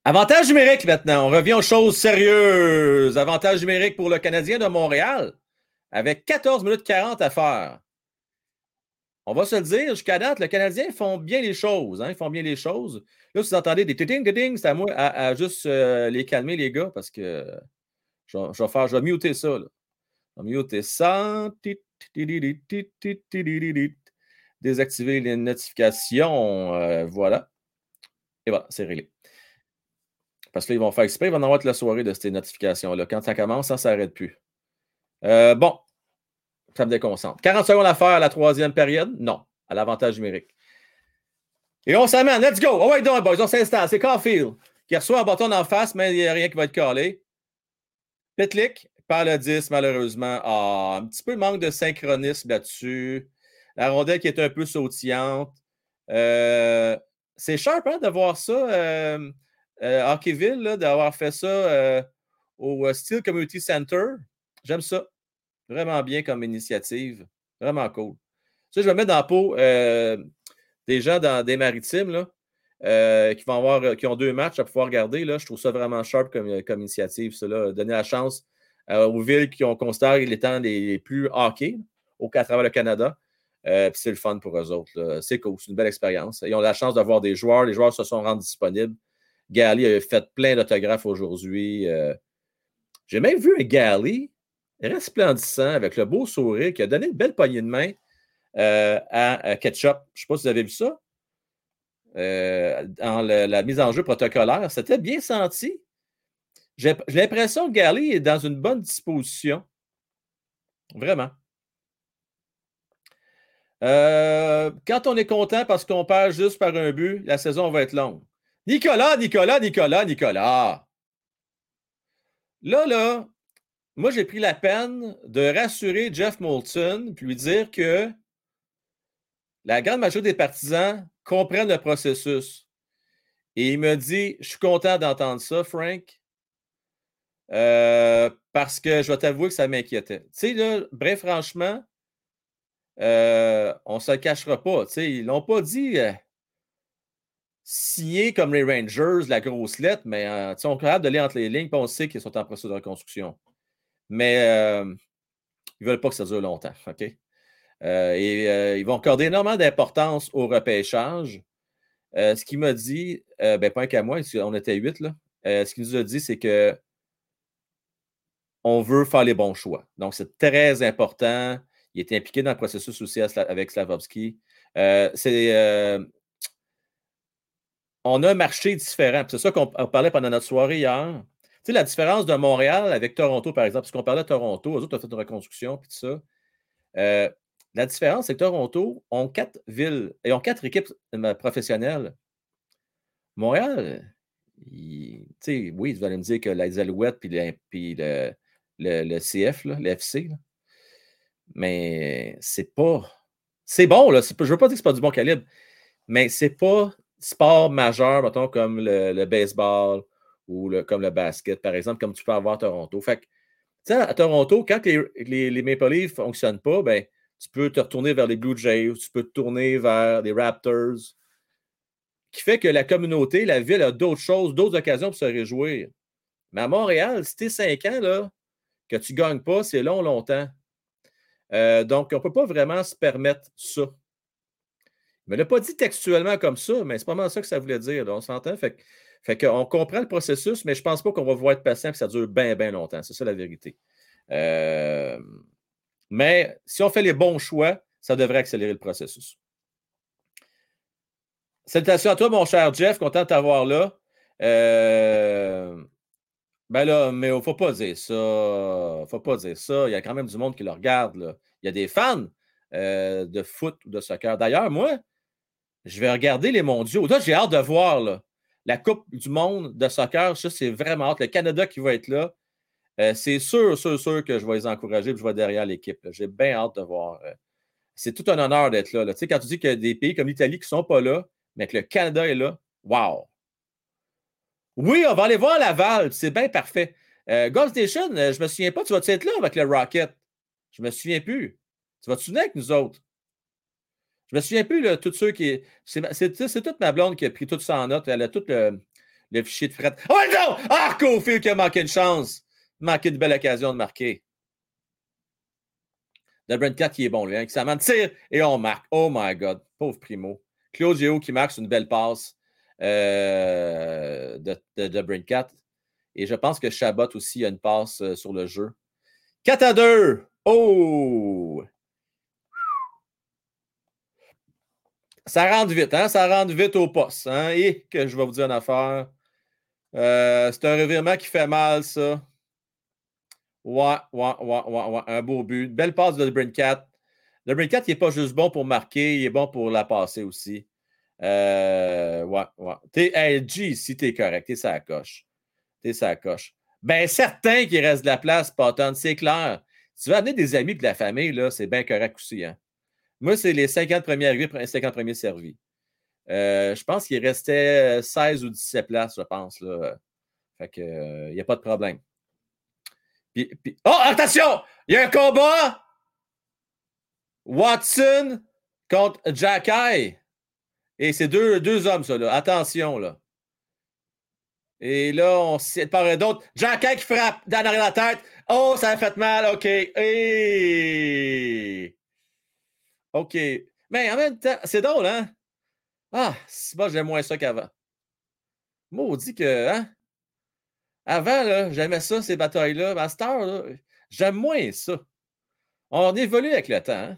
Avantage numérique maintenant. On revient aux choses sérieuses. Avantage numérique pour le Canadien de Montréal avec quatorze minutes quarante à faire. on va se le dire, jusqu'à date, le Canadien font bien les choses. Hein, ils font bien les choses. Là, si vous entendez des ting-ting, c'est à moi à, à juste euh, les calmer, les gars, parce que euh, je, je, vais faire, je vais muter ça. Là. Je vais muter ça. Désactiver les notifications. Euh, voilà. Et voilà, c'est réglé. Parce que là, ils vont faire exprès, ils vont en avoir toute la soirée de ces notifications-là. Quand ça commence, ça ne s'arrête plus. Euh, bon. Ça me déconcentre. quarante secondes à faire à la troisième période? Non. À l'avantage numérique. Et on s'amène. Let's go! Oh, wait, don't, boys. On s'installe. C'est Caufield qui reçoit un bâton en face, mais il n'y a rien qui va être collé. Pitlick par le dix, malheureusement. Ah, un petit peu manque de synchronisme là-dessus. La rondelle qui est un peu sautillante. Euh, c'est sharp hein, de voir ça. Euh, euh, Hockeyville, là, d'avoir fait ça euh, au Steel Community Center. J'aime ça. Vraiment bien comme initiative. Vraiment cool. Ça, je vais mettre dans la peau euh, des gens dans des maritimes là, euh, qui vont avoir, qui ont deux matchs à pouvoir regarder. Là. Je trouve ça vraiment sharp comme, comme initiative. Ça, là. Donner la chance euh, aux villes qui ont considéré les temps les, les plus hockey au, à travers le Canada. Euh, Puis c'est le fun pour eux autres. Là. C'est cool. C'est une belle expérience. Ils ont la chance d'avoir des joueurs. Les joueurs se sont rendus disponibles. Gally a fait plein d'autographes aujourd'hui. Euh, j'ai même vu un Gally resplendissant, avec le beau sourire, qui a donné une belle poignée de main euh, à, à Ketchup. Je ne sais pas si vous avez vu ça. Euh, dans le, la mise en jeu protocolaire, c'était bien senti. J'ai, j'ai l'impression que Gally est dans une bonne disposition. Vraiment. Euh, quand on est content parce qu'on perd juste par un but, la saison va être longue. Nicolas, Nicolas, Nicolas, Nicolas! Là, là, moi, j'ai pris la peine de rassurer Jeff Molson puis lui dire que la grande majorité des partisans comprennent le processus. Et il me dit, je suis content d'entendre ça, Frank, euh, parce que je vais t'avouer que ça m'inquiétait. Tu sais, là, bref, franchement, euh, on ne se le cachera pas. Tu sais, ils l'ont pas dit euh, signer comme les Rangers, la grosse lettre, mais euh, tu sais, on est capable de lire entre les lignes puis on sait qu'ils sont en processus de reconstruction. Mais euh, ils ne veulent pas que ça dure longtemps. Okay? Euh, et euh, ils vont accorder énormément d'importance au repêchage. Euh, ce qu'il m'a dit, euh, ben, pas un qu'à moi, on était huit, là. Euh, ce qu'il nous a dit, c'est que on veut faire les bons choix. Donc, c'est très important. Il était impliqué dans le processus aussi avec Slafkovsky. Euh, c'est, euh, on a un marché différent. C'est ça qu'on parlait pendant notre soirée hier. Tu sais, la différence de Montréal avec Toronto, par exemple, parce qu'on parlait de Toronto, eux autres ont fait une reconstruction, puis tout ça. Euh, la différence, c'est que Toronto ont quatre villes, et ont quatre équipes professionnelles. Montréal, il, tu sais, oui, vous allez me dire que les Alouettes, puis le, le, le, le C F, là, le F C, là, mais c'est pas... C'est bon, là, c'est, je veux pas dire que c'est pas du bon calibre, mais c'est pas sport majeur, mettons, comme le, le baseball, ou le, comme le basket, par exemple, comme tu peux avoir à Toronto. Fait que, tu sais, à Toronto, quand les, les, les Maple Leafs ne fonctionnent pas, ben, tu peux te retourner vers les Blue Jays, ou tu peux te tourner vers les Raptors, qui fait que la communauté, la ville a d'autres choses, d'autres occasions pour se réjouir. Mais à Montréal, si tu es cinq ans, là, que tu ne gagnes pas, c'est long, longtemps. Euh, donc, on ne peut pas vraiment se permettre ça. Mais il ne l'a pas dit textuellement comme ça, mais c'est pas mal ça que ça voulait dire. Là, on s'entend? Fait que, Fait qu'on comprend le processus, mais je ne pense pas qu'on va vouloir être patient et que ça dure bien, bien longtemps. C'est ça la vérité. Euh... Mais si on fait les bons choix, ça devrait accélérer le processus. Salutations à toi, mon cher Jeff. Content de t'avoir là. Euh... Ben là, mais il ne faut pas dire ça. Il ne faut pas dire ça. Il y a quand même du monde qui le regarde. Là. Il y a des fans euh, de foot ou de soccer. D'ailleurs, moi, je vais regarder les mondiaux. Là, j'ai hâte de voir, là. La Coupe du monde de soccer, ça, c'est vraiment hâte. Le Canada qui va être là, euh, c'est sûr, sûr, sûr que je vais les encourager et je vais derrière l'équipe. Là. J'ai bien hâte de voir. Euh, c'est tout un honneur d'être là. là. Tu sais, quand tu dis qu'il y a des pays comme l'Italie qui ne sont pas là, mais que le Canada est là, wow! Oui, on va aller voir Laval, c'est bien parfait. Euh, Gold Station, euh, je ne me souviens pas, tu vas-tu être là avec le Rocket? Je ne me souviens plus. Tu vas te souvenir avec nous autres? Je me souviens plus, là, tous ceux qui... C'est, c'est, c'est toute ma blonde qui a pris tout ça en note. Elle a tout le, le fichier de fret. Oh non! Ah, Caufield qui a manqué une chance. Manqué de belle occasion de marquer. DeBrincat qui est bon, lui, hein, qui s'amène, tire et on marque. Oh my God, pauvre Primeau. Claudio qui marque sur une belle passe euh, de, de, de DeBrincat. Et je pense que Chabot aussi a une passe euh, sur le jeu. quatre à deux. Oh! Ça rentre vite, hein? Ça rentre vite au poste. Hein? Et que je vais vous dire une affaire. Euh, c'est un revirement qui fait mal, ça. Ouais, ouais, ouais, ouais, ouais. Un beau but. Belle passe de DeBrincat. DeBrincat, il n'est pas juste bon pour marquer, il est bon pour la passer aussi. Euh, ouais, ouais. T'es, hey, G, si t'es correct, t'es ça coche. T'es ça coche. Ben, certain qu'il reste de la place, Patton, c'est clair. Si tu veux amener des amis et de la famille, là, c'est bien correct aussi. Hein? Moi, c'est les cinquante premiers arrivés, cinquante premiers servis. Euh, je pense qu'il restait seize ou dix-sept places, je pense. Là. Fait que, euh, il n'y a pas de problème. Puis, puis... Oh, attention! Il y a un combat! Watson contre Xhekaj. Et c'est deux, deux hommes, ça, là. Attention, là. Et là, on sépare d'autres. Xhekaj qui frappe dans l'arrière de la tête. Oh, ça a fait mal. OK. Et... OK. Mais en même temps, c'est drôle, hein? Ah, c'est bon, j'aime moins ça qu'avant. Maudit que, hein? Avant, là, j'aimais ça, ces batailles-là. À cette heure, là, j'aime moins ça. On évolue avec le temps. Hein?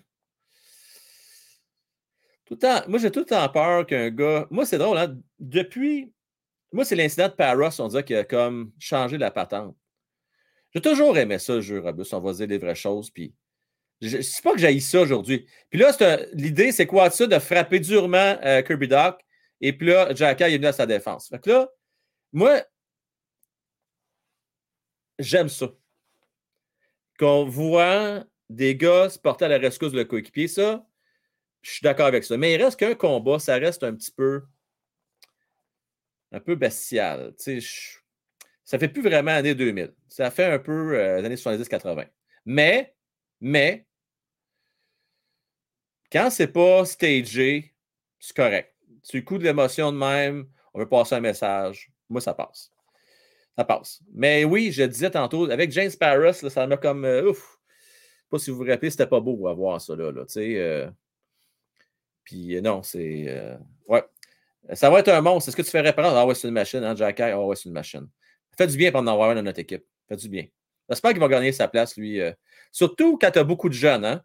Tout le temps. Moi, j'ai tout le temps peur qu'un gars... Moi, c'est drôle, hein? Depuis... Moi, c'est l'incident de Paros, on dirait, qui a comme changé la patente. J'ai toujours aimé ça, le jeu Robus. On va dire les vraies choses, puis... Je ne sais pas que j'haïs ça aujourd'hui. Puis là, c'est un, l'idée, c'est quoi de ça? De frapper durement euh, Kirby Dach. Et puis là, Xhekaj est venu à sa défense. Fait que là, moi, j'aime ça. Qu'on voit des gars se porter à la rescousse de leur coéquipier, ça, je suis d'accord avec ça. Mais il reste qu'un combat, ça reste un petit peu un peu bestial. Tu sais, je, ça fait plus vraiment années deux mille. Ça fait un peu euh, les années soixante-dix quatre-vingt. Mais Mais, quand c'est pas stagé, c'est correct. C'est le coup de l'émotion de même, on veut passer un message. Moi, ça passe. Ça passe. Mais oui, je disais tantôt, avec James Paris, là, ça m'a comme... Euh, ouf! Je ne sais pas si vous vous rappelez, c'était pas beau à voir ça, là. là euh... Puis euh, non, c'est... Euh... Ouais. Ça va être un monstre. Est-ce que tu fais référence? Ah ouais, c'est une machine, hein, Xhekaj? Ah ouais, c'est une machine. Fait du bien pendant avoir un dans notre équipe. Fait du bien. J'espère qu'il va gagner sa place, lui. Euh, surtout quand tu as beaucoup de jeunes. Hein?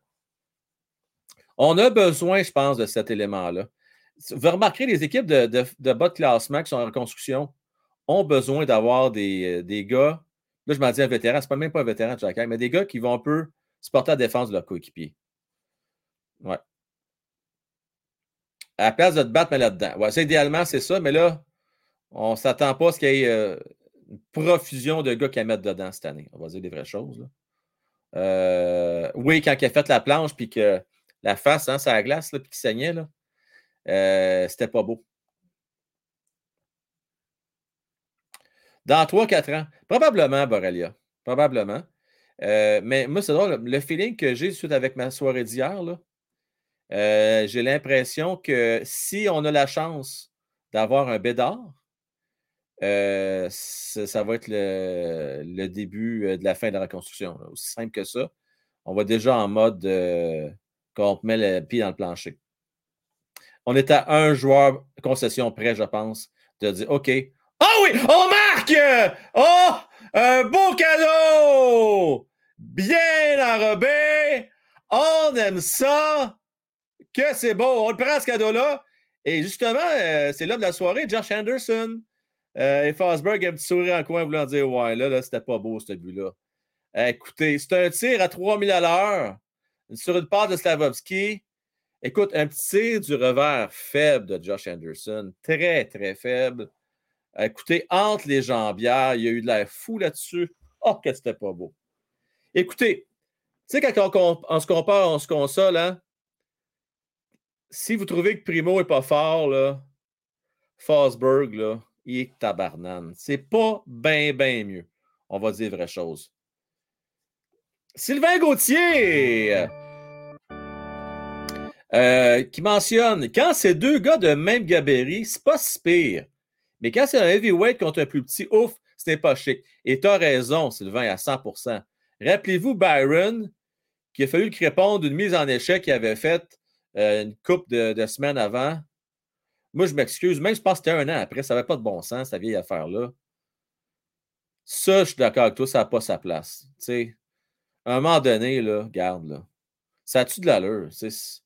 On a besoin, je pense, de cet élément-là. Vous remarquerez, les équipes de, de, de bas de classement qui sont en reconstruction ont besoin d'avoir des, des gars, là, je m'en dis un vétéran, c'est pas même pas un vétéran de chacun, mais des gars qui vont un peu se porter à la défense de leur coéquipier. Ouais. À la place de te battre, mais là-dedans. Ouais, ça, idéalement, c'est ça, mais là, on ne s'attend pas à ce qu'il y ait... Euh, une profusion de gars qui mettent dedans cette année. On va dire des vraies choses. Là. Euh, oui, quand il a fait la planche puis que la face, hein, ça a glace, puis qu'il saignait, là, euh, c'était pas beau. Dans trois à quatre ans, probablement, Borrelia. Probablement. Euh, mais moi, c'est drôle. Le feeling que j'ai suite avec ma soirée d'hier, là, euh, j'ai l'impression que si on a la chance d'avoir un Bédard, Euh, ça, ça va être le, le début de la fin de la reconstruction. Là. Aussi simple que ça. On va déjà en mode euh, qu'on met le pied dans le plancher. On est à un joueur concession près, je pense, de dire OK. Ah oh oui, on marque! Oh, un beau cadeau! Bien enrobé! On aime ça! Que c'est beau! On le prend, ce cadeau-là. Et justement, euh, c'est l'homme de la soirée, Josh Anderson. Euh, et Forsberg a un petit sourire en coin voulant dire « Ouais, là, là c'était pas beau, ce but-là. Euh, » Écoutez, c'est un tir à trois mille à l'heure sur une passe de Slafkovsky. Écoute, un petit tir du revers faible de Josh Anderson. Très, très faible. Euh, écoutez, entre les jambières, il y a eu de l'air fou là-dessus. Oh, que c'était pas beau. Écoutez, tu sais, quand on, on, on se compare, on se console, hein? Si vous trouvez que Primeau n'est pas fort, là, Forsberg, là, et tabarnane. C'est pas bien, bien mieux. On va dire les vraies choses. Sylvain Gauthier euh, qui mentionne quand c'est deux gars de même gabarit, c'est pas si pire. Mais quand c'est un heavyweight contre un plus petit, ouf, c'est pas chic. Et t'as raison, Sylvain, à cent pour cent. Rappelez-vous Barron qu'il a fallu qu'il réponde d'une mise en échec qu'il avait faite euh, une couple de, de semaines avant. Moi, je m'excuse, même je pense que c'était un an après, ça n'avait pas de bon sens, cette vieille affaire-là. Ça, je suis d'accord avec toi, ça n'a pas sa place. T'sais, à un moment donné, là, regarde, là, ça a-tu de l'allure? Tu sais,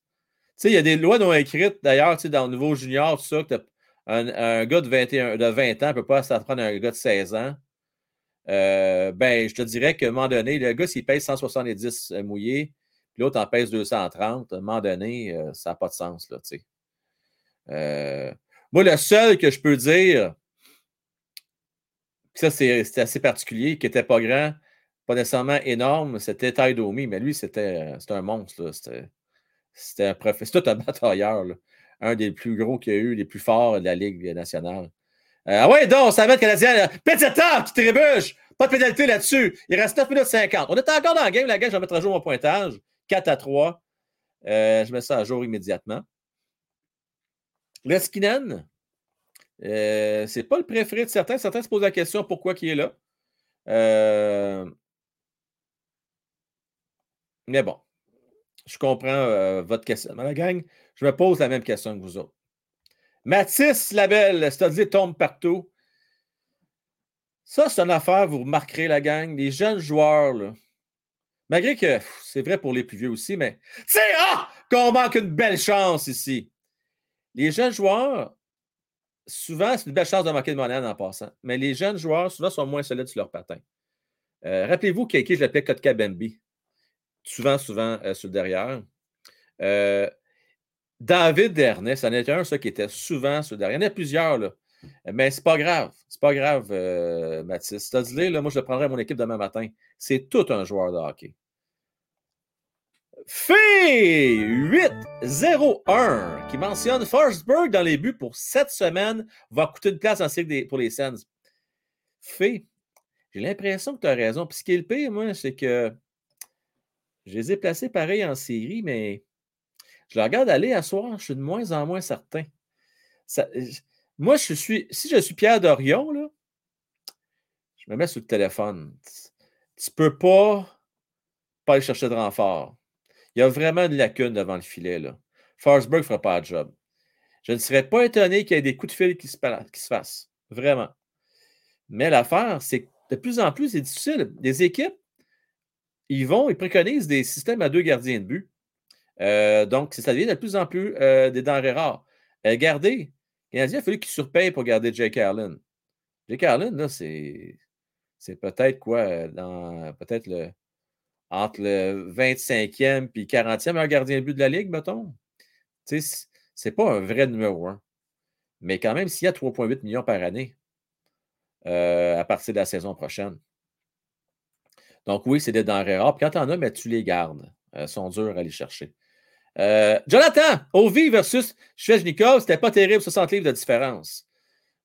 il y a des lois non écrites, d'ailleurs, dans le niveau junior, tout ça, que un, un gars de, vingt et un, de vingt ans ne peut pas s'apprendre à un gars de seize ans. Euh, ben, je te dirais qu'à un moment donné, le gars, s'il pèse cent soixante-dix mouillés, puis l'autre en pèse deux cent trente, à un moment donné, euh, ça n'a pas de sens, là, tu sais. Euh, moi, le seul que je peux dire, ça, c'est, c'est assez particulier, qui n'était pas grand, pas nécessairement énorme, c'était Taidomi, mais lui, c'était, c'était un monstre, là. C'était, c'était un prof... C'est tout un batailleur, là. Un des plus gros qu'il y a eu, les plus forts de la Ligue nationale. Euh, ah ouais, donc, ça va être canadien. Petite table qui trébuche. Pas de pénalité là-dessus. Il reste neuf minutes cinquante. On était encore dans le game. La game, je vais mettre à jour mon pointage. quatre à trois. Euh, je mets ça à jour immédiatement. Leskinen, euh, c'est pas le préféré de certains. Certains se posent la question pourquoi il est là. Euh... Mais bon, je comprends euh, votre question. Mais la gang, je me pose la même question que vous autres. Mathis Labelle, c'est-à-dire tombe partout. Ça, c'est une affaire, vous remarquerez, la gang. Les jeunes joueurs, là, malgré que pff, c'est vrai pour les plus vieux aussi, mais tu sais, ah, qu'on manque une belle chance ici. Les jeunes joueurs, souvent, c'est une belle chance de manquer de Monahan en passant, mais les jeunes joueurs, souvent, sont moins solides sur leur patin. Euh, rappelez-vous qu'Xhekaj, je l'appelais Kotkaniemi. Souvent, souvent, euh, sur le derrière. Euh, David Dernay, c'en était un, ça, qui était souvent sur le derrière. Il y en a plusieurs, là. Mais c'est pas grave. C'est pas grave, euh, Mathis. C'est-à-dire, là, moi, je le prendrai à mon équipe demain matin. C'est tout un joueur de hockey. Fé huit zéro un qui mentionne Forsberg dans les buts pour cette semaine va coûter une place en série pour les Sens. Fé, j'ai l'impression que tu as raison. Puis ce qui est le pire, moi, c'est que je les ai placés pareil en série, mais je les regarde aller à soir, je suis de moins en moins certain. Ça, je, moi, je suis. Si je suis Pierre Dorion, là, je me mets sur le téléphone. Tu ne peux pas, pas aller chercher de renfort. Il y a vraiment une lacune devant le filet, là. Forsberg ne fera pas le job. Je ne serais pas étonné qu'il y ait des coups de fil qui se, qui se fassent. Vraiment. Mais l'affaire, c'est que de plus en plus, c'est difficile. Les équipes, ils vont, ils préconisent des systèmes à deux gardiens de but. Euh, donc, ça devient de plus en plus euh, des denrées rares. Euh, gardez. Il a fallu qu'ils surpayent pour garder Jake Allen. Jake Allen, là, c'est, c'est peut-être quoi? Dans, peut-être le. Entre le vingt-cinquième et quarantième, un gardien de but de la Ligue, mettons. Tu sais, c'est pas un vrai numéro un. Mais quand même, s'il y a trois virgule huit millions par année euh, à partir de la saison prochaine. Donc oui, c'est des denrées rares. Puis quand t'en as, mais tu les gardes. Euh, sont durs à les chercher. Euh, Jonathan, Ovi versus Xhekaj, c'était pas terrible, soixante livres de différence.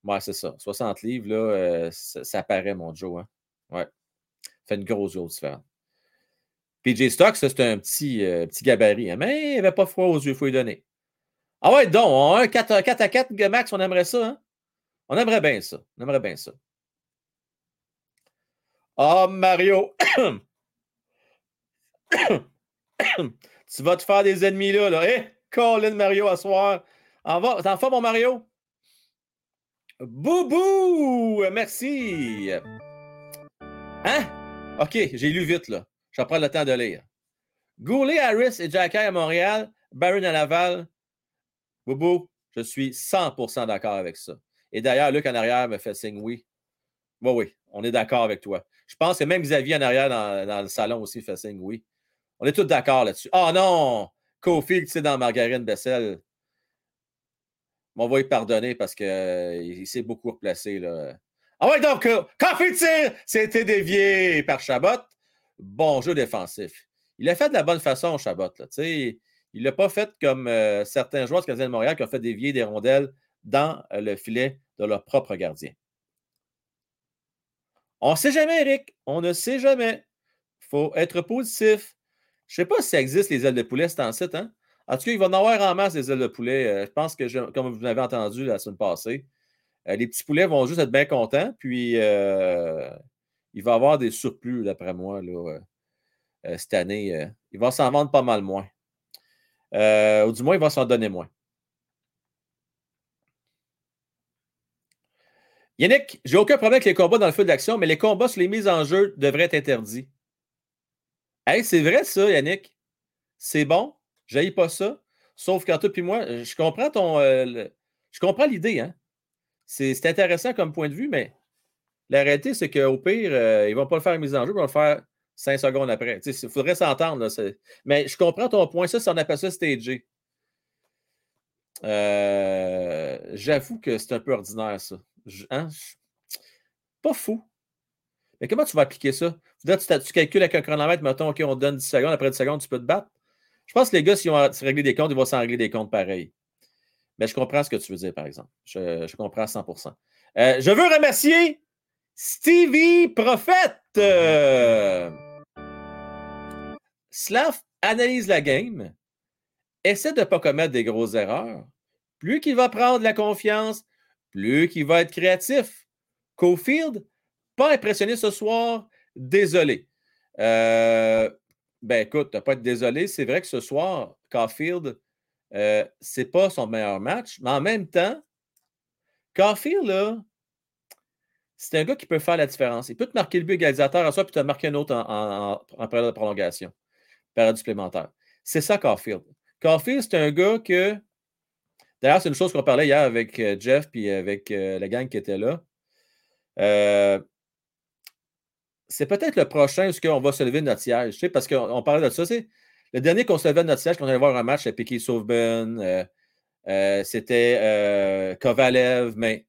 Ouais, c'est ça. soixante livres, là, euh, ça, ça paraît, mon Joe. Hein? Ouais. Fait une grosse grosse différence. P J Stock, ça, c'est un petit, euh, petit gabarit, hein, mais il n'avait pas froid aux yeux, il faut lui donner. Ah ouais, donc, on a quatre à quatre, Max, on aimerait ça, hein? On aimerait bien ça. On aimerait bien ça. Ah, oh, Mario! Tu vas te faire des ennemis, là, là. Hé, Colin Mario, à soir. En va, t'en fais, mon Mario? Boubou! Merci! Hein? OK, j'ai lu vite, là. Je vais prendre le temps de lire. Goulet, Harris et Xhekaj à Montréal, Barron à Laval. Boubou, je suis cent pour cent d'accord avec ça. Et d'ailleurs, Luc en arrière me fait signe oui. Oui, oui, on est d'accord avec toi. Je pense que même Xavier en arrière dans, dans le salon aussi fait signe oui. On est tous d'accord là-dessus. Ah oh, non! Caufield, tu sais, dans Margarine Bessel. On va y pardonner parce qu'il euh, s'est beaucoup replacé, là. Ah ouais, donc, euh, Caufield tire! C'était dévié par Chabot. Bon jeu défensif. Il l'a fait de la bonne façon, Chabot. Là. Il ne l'a pas fait comme euh, certains joueurs du Canadien de Montréal qui ont fait dévier des rondelles dans euh, le filet de leur propre gardien. On ne sait jamais, Eric. On ne sait jamais. Il faut être positif. Je ne sais pas si ça existe, les ailes de poulet, c'est en site. Hein? En tout cas, il va en avoir en masse, les ailes de poulet. Euh, je pense que, je, comme vous l'avez entendu la semaine passée, euh, les petits poulets vont juste être bien contents. Puis... Euh, il va y avoir des surplus, d'après moi, là, euh, cette année. Euh, il va s'en vendre pas mal moins. Euh, ou du moins, il va s'en donner moins. Yannick, j'ai aucun problème avec les combats dans le feu de l'action, mais les combats sur les mises en jeu devraient être interdits. Hey, c'est vrai ça, Yannick. C'est bon, j'haïs pas ça. Sauf qu'en toi puis moi, je comprends ton, euh, le... je comprends l'idée. Hein? C'est, c'est intéressant comme point de vue, mais la réalité, c'est qu'au pire, euh, ils vont pas le faire à mise en jeu, ils vont le faire cinq secondes après. Il faudrait s'entendre. Là, c'est... Mais je comprends ton point. Ça, si on appelle ça stagé. Euh... J'avoue que c'est un peu ordinaire, ça. Je, hein, je, pas fou. Mais comment tu vas appliquer ça? Là, tu, tu calcules avec un chronomètre, mettons, OK, on te donne dix secondes, après dix secondes, tu peux te battre. Je pense que les gars, s'ils ont réglé des comptes, ils vont s'en régler des comptes pareil. Mais je comprends ce que tu veux dire, par exemple. Je, je comprends à cent pour cent. Euh, je veux remercier Stevie Prophète. Euh, Slav analyse la game, essaie de ne pas commettre des grosses erreurs. Plus qu'il va prendre la confiance, plus qu'il va être créatif. Caufield, pas impressionné ce soir. Désolé. Euh, ben écoute, tu n'as pas à être désolé. C'est vrai que ce soir, Caufield, euh, c'est pas son meilleur match. Mais en même temps, Caufield, là, c'est un gars qui peut faire la différence. Il peut te marquer le but égalisateur à soi puis te marquer un autre en, en, en, en période de prolongation, période supplémentaire. C'est ça, Caufield. Caufield, c'est un gars que... D'ailleurs, c'est une chose qu'on parlait hier avec euh, Jeff et avec euh, la gang qui était là. Euh, c'est peut-être le prochain où on va se lever de notre siège. Tu sais, parce qu'on on parlait de ça. C'est le dernier qu'on se levait de notre siège, qu'on allait voir un match à Piqué Sauveben, euh, euh, c'était euh, Kovalev. Mais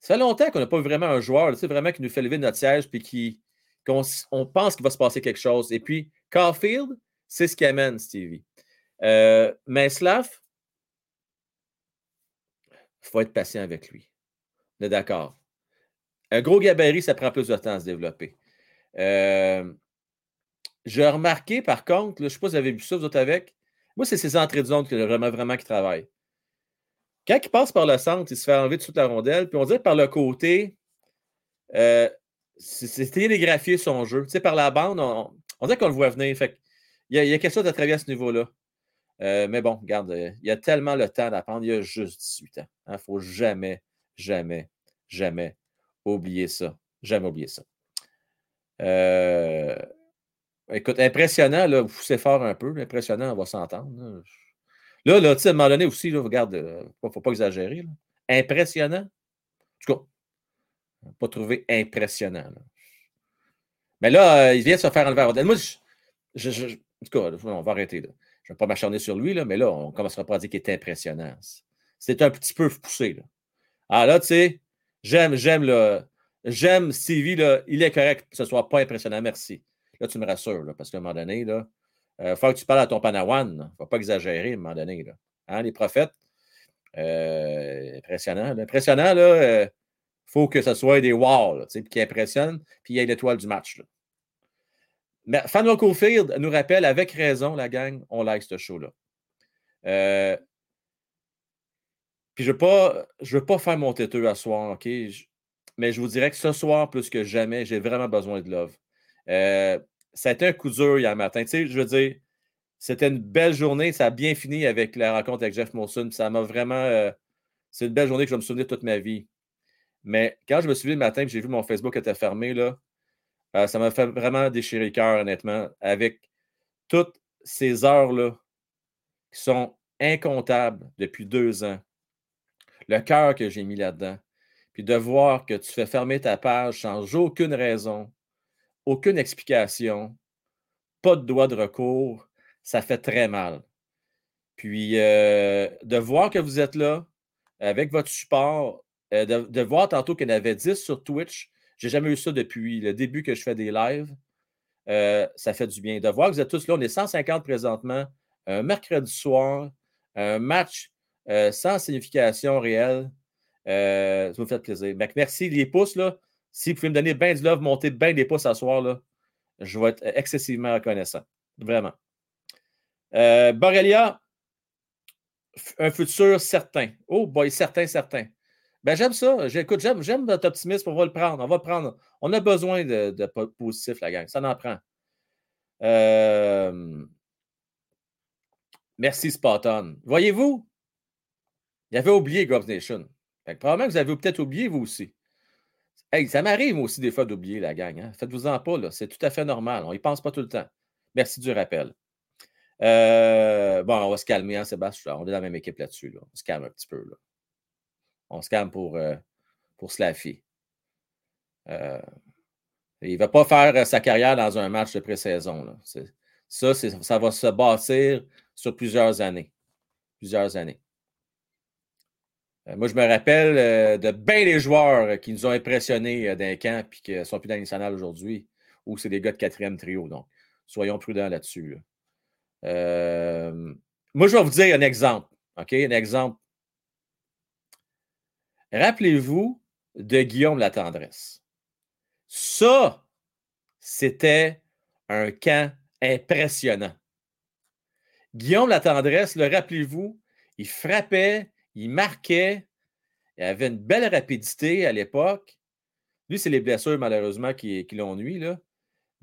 ça fait longtemps qu'on n'a pas vraiment un joueur, tu sais, vraiment qui nous fait lever de notre siège et qui, qu'on on pense qu'il va se passer quelque chose. Et puis, Caufield, c'est ce qui amène, Stevie. Euh, mais Slav, il faut être patient avec lui. On est d'accord. Un gros gabarit, ça prend plus de temps à se développer. Euh, j'ai remarqué, par contre, là, je ne sais pas si vous avez vu ça, vous autres avec, moi, c'est ses entrées de zone que vraiment, vraiment qui travaille. Quand il passe par le centre, il se fait enlever de toute la rondelle, puis on dirait que par le côté, euh, c'est, c'est télégraphié son jeu. Tu sais, par la bande, on, on dirait qu'on le voit venir. Fait il y, y a quelque chose à travailler à ce niveau-là. Euh, mais bon, regarde, euh, il y a tellement le temps d'apprendre, il y a juste dix-huit ans. Il hein, ne faut jamais, jamais, jamais oublier ça. Jamais oublier ça. Euh, écoute, impressionnant, là, c'est fort un peu. Impressionnant, on va s'entendre. Là, là tu sais, à un moment donné aussi, là, regarde, il euh, ne faut pas exagérer. Là. Impressionnant. En tout cas, on ne peut pas trouver impressionnant. Là. Mais là, euh, il vient de se faire enlever à Rodel. Moi, je, je, je, en tout cas, on va arrêter là. Je ne vais pas m'acharner sur lui, là, mais là, on ne commencera pas à dire qu'il est impressionnant. C'était un petit peu poussé. Là. Ah là, tu sais, j'aime, j'aime le. J'aime Stevie, là, il est correct que ce ne soit pas impressionnant, merci. Là, tu me rassures, là, parce qu'à un moment donné, il euh, faut que tu parles à ton Panawan. Il ne faut pas exagérer à un moment donné. Là. Hein, les prophètes. Euh, impressionnant. Là. Impressionnant, là, euh, faut que ce soit des wow, qui impressionnent, puis il y a l'étoile du match. Là. Mais Fanwell Caufield nous rappelle avec raison, la gang, on like ce show-là. Euh, puis je ne veux pas, je veux pas faire mon têteux à soir, OK? Je, mais je vous dirais que ce soir, plus que jamais, j'ai vraiment besoin de love. Euh, ça a été un coup dur hier matin. Tu sais, je veux dire, c'était une belle journée. Ça a bien fini avec la rencontre avec Jeff Molson. Ça m'a vraiment... Euh, c'est une belle journée que je vais me souvenir toute ma vie. Mais quand je me suis levé le matin et que j'ai vu mon Facebook était fermé, là, Euh, ça m'a fait vraiment déchirer le cœur, honnêtement, avec toutes ces heures-là qui sont incomptables depuis deux ans. Le cœur que j'ai mis là-dedans. Puis de voir que tu fais fermer ta page sans aucune raison, aucune explication, pas de droit de recours, ça fait très mal. Puis euh, de voir que vous êtes là, avec votre support, euh, de, de voir tantôt qu'il y en avait dix sur Twitch. J'ai jamais eu ça depuis le début que je fais des lives. Euh, ça fait du bien de voir que vous êtes tous là. On est cent cinquante présentement. Un mercredi soir, un match euh, sans signification réelle. Euh, ça me fait plaisir. Donc, merci. Les pouces, là. Si vous pouvez me donner bien du love, monter bien des pouces à soir, là, je vais être excessivement reconnaissant. Vraiment. Euh, Borrelia, un futur certain. Oh boy, certain, certain. Ben, j'aime ça. J'écoute, j'aime, j'aime notre optimisme. On va le prendre. On va le prendre. On a besoin de, de positif, la gang. Ça en prend. Euh... Merci, Spartan. Voyez-vous, il avait oublié Grubs Nation. Fait que probablement que vous avez peut-être oublié, vous aussi. Hey, ça m'arrive aussi des fois d'oublier la gang. Hein? Faites-vous-en pas, là. C'est tout à fait normal. On n'y pense pas tout le temps. Merci du rappel. Euh... Bon, on va se calmer, hein, Sébastien? On est dans la même équipe là-dessus. Là. On se calme un petit peu. Là. On se calme pour, euh, pour Slaffy. Euh... Il ne va pas faire sa carrière dans un match de pré-saison. Là. C'est, ça, c'est, ça va se bâtir sur plusieurs années. Plusieurs années. Euh, moi, je me rappelle euh, de bien des joueurs qui nous ont impressionnés euh, d'un camp et qui ne sont plus dans l'international aujourd'hui, ou c'est des gars de quatrième trio. Donc, soyons prudents là-dessus. Là. Euh, moi, je vais vous dire un exemple. OK? Un exemple. Rappelez-vous de Guillaume Latendresse. Ça, c'était un camp impressionnant. Guillaume Latendresse, le rappelez-vous, il frappait, il marquait, il avait une belle rapidité à l'époque. Lui, c'est les blessures, malheureusement, qui, qui l'ont nui, là.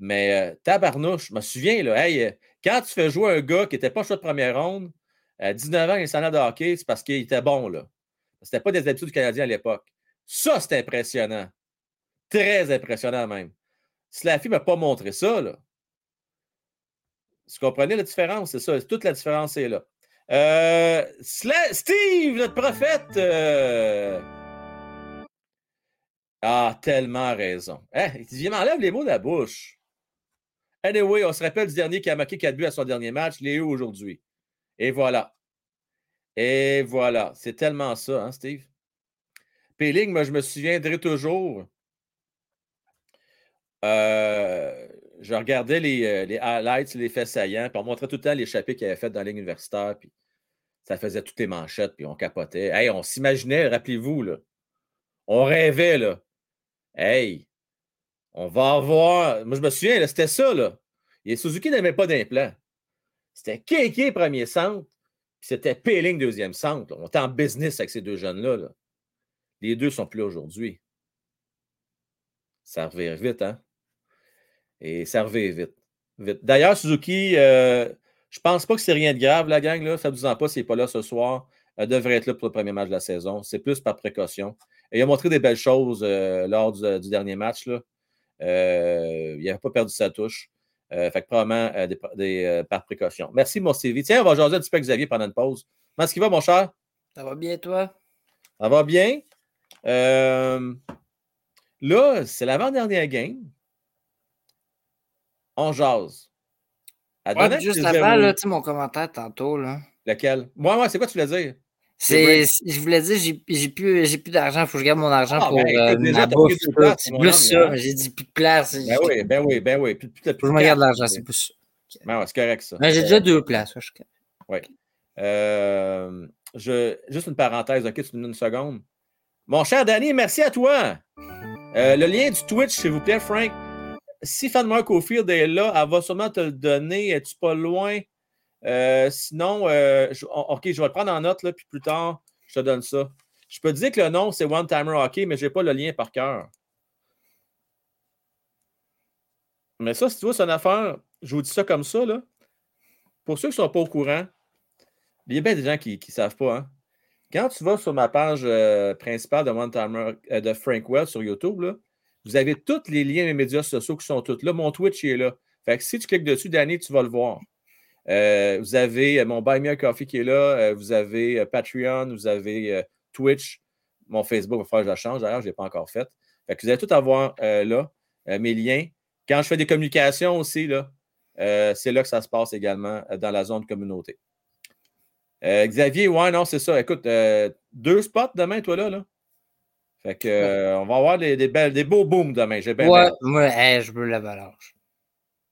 Mais euh, tabarnouche, je me souviens, là, hey, quand tu fais jouer un gars qui n'était pas choix de première ronde, à dix-neuf ans, il s'en a de hockey, c'est parce qu'il était bon, là. C'était pas des habitudes du Canadien à l'époque. Ça, c'était impressionnant. Très impressionnant même. Slaffy ne m'a pas montré ça, là. Vous comprenez la différence? C'est ça. Toute la différence est là. Euh, Sla- Steve, notre prophète! Euh... Ah, tellement raison. Hein? Il m'enlève les mots de la bouche. Anyway, on se rappelle du dernier qui a marqué quatre buts à son dernier match. Il est où aujourd'hui? Et voilà. Et voilà. C'est tellement ça, hein, Steve? Péling, moi, je me souviendrai toujours... Euh, je regardais les, les highlights, les faits saillants, puis on montrait tout le temps l'échappée qu'il avait faite dans la ligue universitaire, puis ça faisait toutes les manchettes, puis on capotait. Hey, on s'imaginait, rappelez-vous, là. On rêvait, là. Hey, on va revoir. Moi, je me souviens, là, c'était ça, là. Et Suzuki n'avait pas d'implant. C'était Kéké, premier centre, puis c'était Péling, deuxième centre. Là. On était en business avec ces deux jeunes-là. Là. Les deux sont plus là aujourd'hui. Ça revient vite, hein? Et ça revient vite. vite. D'ailleurs, Suzuki, euh, je pense pas que c'est rien de grave, la gang. Là. Faites-vous-en pas s'il n'est pas là ce soir. Elle devrait être là pour le premier match de la saison. C'est plus par précaution. Et il a montré des belles choses euh, lors du, du dernier match. Là. Euh, il n'avait pas perdu sa touche. Euh, fait que probablement euh, des, des, euh, par précaution. Merci, mon C V. Tiens, on va jaser un petit peu avec Xavier pendant une pause. Comment est-ce qu'il va, mon cher? Ça va bien, toi? Ça va bien. Euh, là, c'est l'avant-dernière game. On jase. Ouais, juste avant, là, tu sais, mon commentaire tantôt. Là. Lequel? Moi, ouais, ouais, c'est quoi tu voulais dire? C'est, je voulais dire, j'ai, j'ai, plus, j'ai plus d'argent, il faut que je garde mon argent ah, pour ben, euh, déjà, ma bouffe. Plus place, c'est plus ça, j'ai dit plus de place. Ben j'ai... oui, ben oui, ben oui. Plus, plus, plus, plus je me garde l'argent, c'est plus ça. Okay. Ben ouais, c'est correct ça. Ben, j'ai euh... déjà deux places. Ouais, je... Oui. Euh, je... Juste une parenthèse, ok, tu me donnes une seconde. Mon cher Danny, merci à toi. Euh, le lien du Twitch, s'il vous plaît, Frank. Si Fanmar Caufield est là, elle va sûrement te le donner. Es-tu pas loin? Euh, sinon, euh, je, on, OK, je vais le prendre en note, là, puis plus tard, je te donne ça. Je peux te dire que le nom, c'est One Timer Hockey, mais je n'ai pas le lien par cœur. Mais ça, si tu vois, c'est une affaire, je vous dis ça comme ça, là. Pour ceux qui ne sont pas au courant, il y a bien des gens qui ne savent pas, hein. Quand tu vas sur ma page euh, principale de One Timer euh, de Frank Well sur YouTube, là, vous avez tous les liens des médias sociaux qui sont tous là. Mon Twitch est là. Fait que si tu cliques dessus, Danny, tu vas le voir. Euh, vous avez mon Buy Me a Coffee qui est là. Euh, vous avez euh, Patreon. Vous avez euh, Twitch. Mon Facebook, il va falloir que je la change. D'ailleurs, je ne l'ai pas encore fait. Fait que vous allez tout avoir euh, là, euh, mes liens. Quand je fais des communications aussi, là, euh, c'est là que ça se passe également euh, dans la zone communauté. Euh, Xavier, ouais, non, c'est ça. Écoute, euh, deux spots demain, toi, là, là. Fait que, euh, on va avoir des, des, belles, des beaux booms demain. J'ai bien ouais, moi, hey, je veux l'avalanche.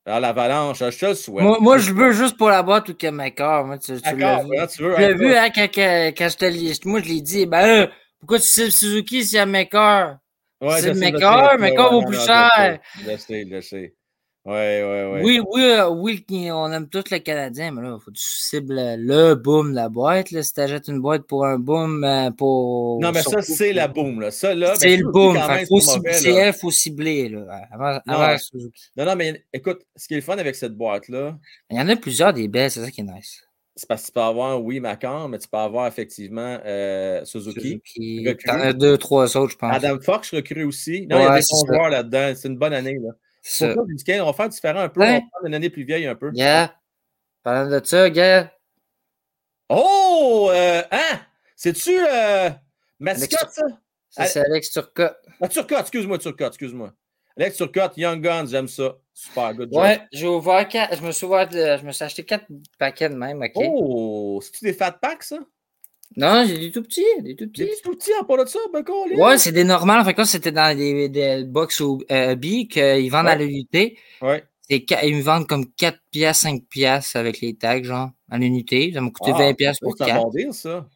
Ah, l'avalanche, je te le souhaite. Moi, moi je veux juste pour la boîte ou que ma corps. Moi, tu, tu l'as vu. Tu veux, je l'ai vu hein, quand, quand, quand je te l'ai moi, je l'ai dit. Ben, euh, pourquoi tu sais le Suzuki s'il y a mes corps? Ouais, c'est mes corps, mes corps vaut plus cher. Je sais, je sais. Ouais, ouais, ouais. Oui, oui, euh, oui, on aime tous les Canadiens, mais là, il faut que tu cibles le boom, la boîte. Là. Si tu achètes une boîte pour un boom, euh, pour. Non, mais ça, coup, c'est la boom. Là. Ça, là, c'est ben, le boom. Il faut cibler. Là, avant, non, avant Suzuki. Non, non, mais écoute, ce qui est le fun avec cette boîte-là. Il y en a plusieurs des belles, c'est ça qui est nice. C'est parce que tu peux avoir, oui, Macan, mais tu peux avoir effectivement euh, Suzuki. Suzuki. T'en as deux, trois autres, je pense. Adam Fox, recrue aussi. Non, ouais, il y a des bons joueurs là-dedans. C'est une bonne année, là. C'est ça. On va faire différent un peu. Hein? On va prendre une année plus vieille un peu. Yeah. Parlant de ça, gars. Oh! Euh, hein? C'est-tu euh, mascotte, ça? C'est, Allez... c'est Alex Turcotte. Ah, Turcotte, excuse-moi, Turcotte, excuse-moi. Alex Turcotte, Young Guns, j'aime ça. Super, good job. Ouais, j'ai ouvert quatre. Je me suis ouvert, je me suis acheté quatre paquets de même, OK? Oh! C'est-tu des fat packs, ça? Non, j'ai des tout petits, des tout petits. Des tout petits en parlant de ça, ben quoi, les... Ouais, c'est des normales. En fait, quand c'était dans des, des box ou euh, billes qu'ils vendent ouais. à l'unité. Ouais. C'est, ils me vendent comme quatre piastres, cinq piastres avec les tags, genre, à l'unité. Ça m'a coûté ah, vingt piastres pour quatre. Ça va dire, ça.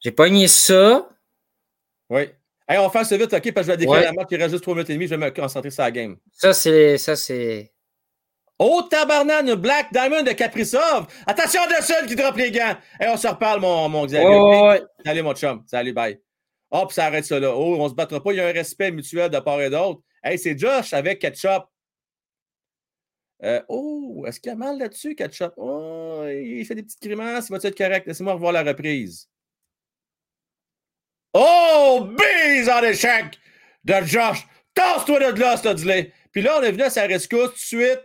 J'ai pogné ça. Oui. Hey, on va faire ça vite, OK, parce que je vais décrire ouais. la marque. Il reste juste trois minutes et demie. Je vais me concentrer sur la game. Ça, c'est... Ça, c'est... Oh, tabarnane, Black Diamond de Kaprizov. Attention, Anderson qui drop les gants. Et hey, on se reparle, mon, mon Xavier. Oh, ouais. Salut, mon chum. Salut, bye. Hop, ça arrête ça là. Oh, on se battra pas. Il y a un respect mutuel de part et d'autre. Hey, c'est Josh avec Ketchup. Euh, oh, est-ce qu'il y a mal là-dessus, Ketchup? Oh, il fait des petites grimaces. Il va être correct. Laissez-moi revoir la reprise. Oh, bise en échec de Josh. Tasse-toi de là, c'est du lait. Puis là, on est venu à sa rescousse tout de suite.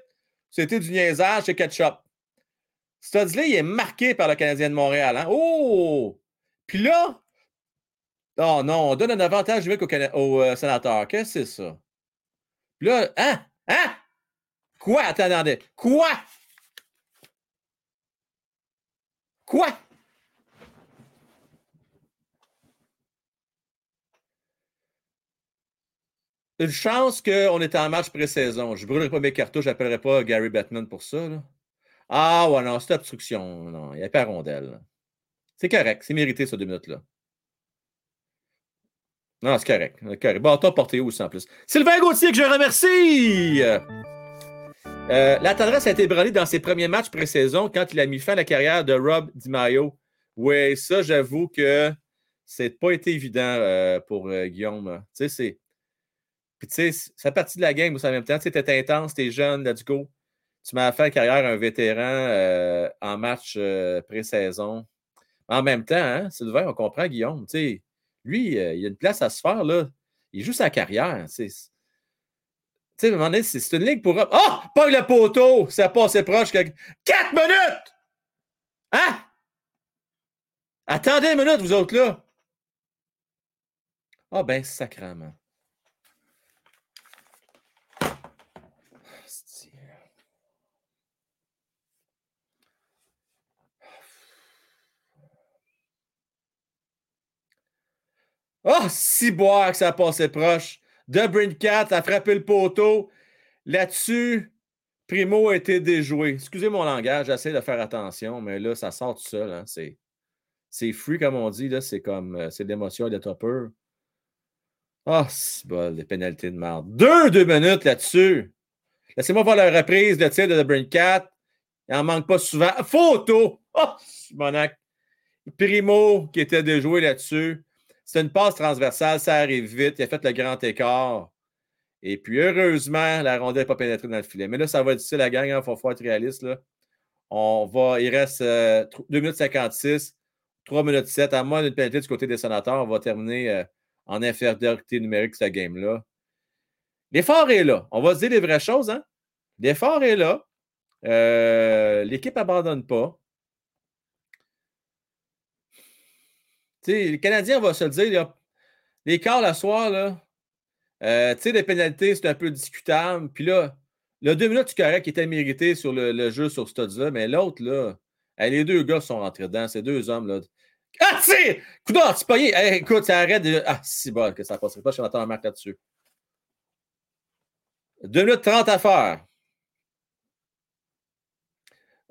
C'était du niaisage chez Ketchup. Studley, il est marqué par le Canadien de Montréal. Hein? Oh! Puis là, oh non, on donne un avantage numérique au, Cana- au euh, sénateur. Qu'est-ce que c'est ça? Puis là, hein? Hein? Quoi? Attends, attendez. Quoi? Quoi? Une chance qu'on était en match pré-saison. Je ne brûlerai pas mes cartouches, je n'appellerai pas Gary Bettman pour ça. Là. Ah ouais, non, c'est obstruction. Non, il n'y a pas rondelle. Là. C'est correct, c'est mérité, ces deux minutes-là. Non, c'est correct. C'est correct. Bâton porté aussi, en plus. Sylvain Gauthier, que je remercie! Euh, la tendresse a été ébranlée dans ses premiers matchs pré-saison quand il a mis fin à la carrière de Rob DiMaio. Oui, ça, j'avoue que c'est pas été évident euh, pour euh, Guillaume. Tu sais, c'est... Puis, tu sais, c'est partie de la game aussi en même temps. Tu sais, t'es intense, t'es jeune, let's go. Tu m'as fait carrière à un vétéran euh, en match euh, pré-saison. En même temps, hein, Sylvain, on comprend Guillaume. Tu sais, lui, euh, il a une place à se faire, là. Il joue sa carrière. Tu sais, à un moment donné, c'est, c'est une ligue pour. Oh! Pas le poteau! Ça passe assez proche que. Quatre minutes! Hein? Attendez une minute, vous autres, là. Ah, oh, ben, sacrément. Oh, si boire que ça a passé proche. DeBrincat a frappé le poteau. Là-dessus, Primeau a été déjoué. Excusez mon langage, j'essaie de faire attention, mais là, ça sort tout seul. Hein. C'est, c'est free, comme on dit. Là. C'est comme c'est de l'émotion et de topper. Oh, si bol, des pénalités de merde. Deux, deux minutes là-dessus. Laissez-moi voir la reprise de tir de DeBrincat. Il n'en manque pas souvent. Photo! Oh, monac. Primeau qui était déjoué là-dessus. C'est une passe transversale, ça arrive vite. Il a fait le grand écart. Et puis, heureusement, la rondelle n'est pas pénétrée dans le filet. Mais là, ça va être difficile, la gang. Il hein, faut, faut être réaliste. Là. On va, il reste euh, deux minutes cinquante-six, trois minutes sept. À moins d'une pénalité du côté des sénateurs, on va terminer euh, en infériorité numérique cette game-là. L'effort est là. On va se dire les vraies choses. Hein? L'effort est là. Euh, l'équipe n'abandonne pas. T'sais, les Canadiens, on va se le dire, là, les quarts la soir, là, euh, tu sais, les pénalités, c'est un peu discutable. Puis là, le deux minutes, c'est correct, qui était mérité sur le, le jeu sur ce stade-là, mais l'autre, là, hey, les deux gars sont rentrés dedans, ces deux hommes, là. Ah, c'est! Coudard, c'est payé! Hey, écoute, ça arrête déjà. Ah, si bon que ça passerait pas, je suis en train de marquer là-dessus. deux minutes trente à faire.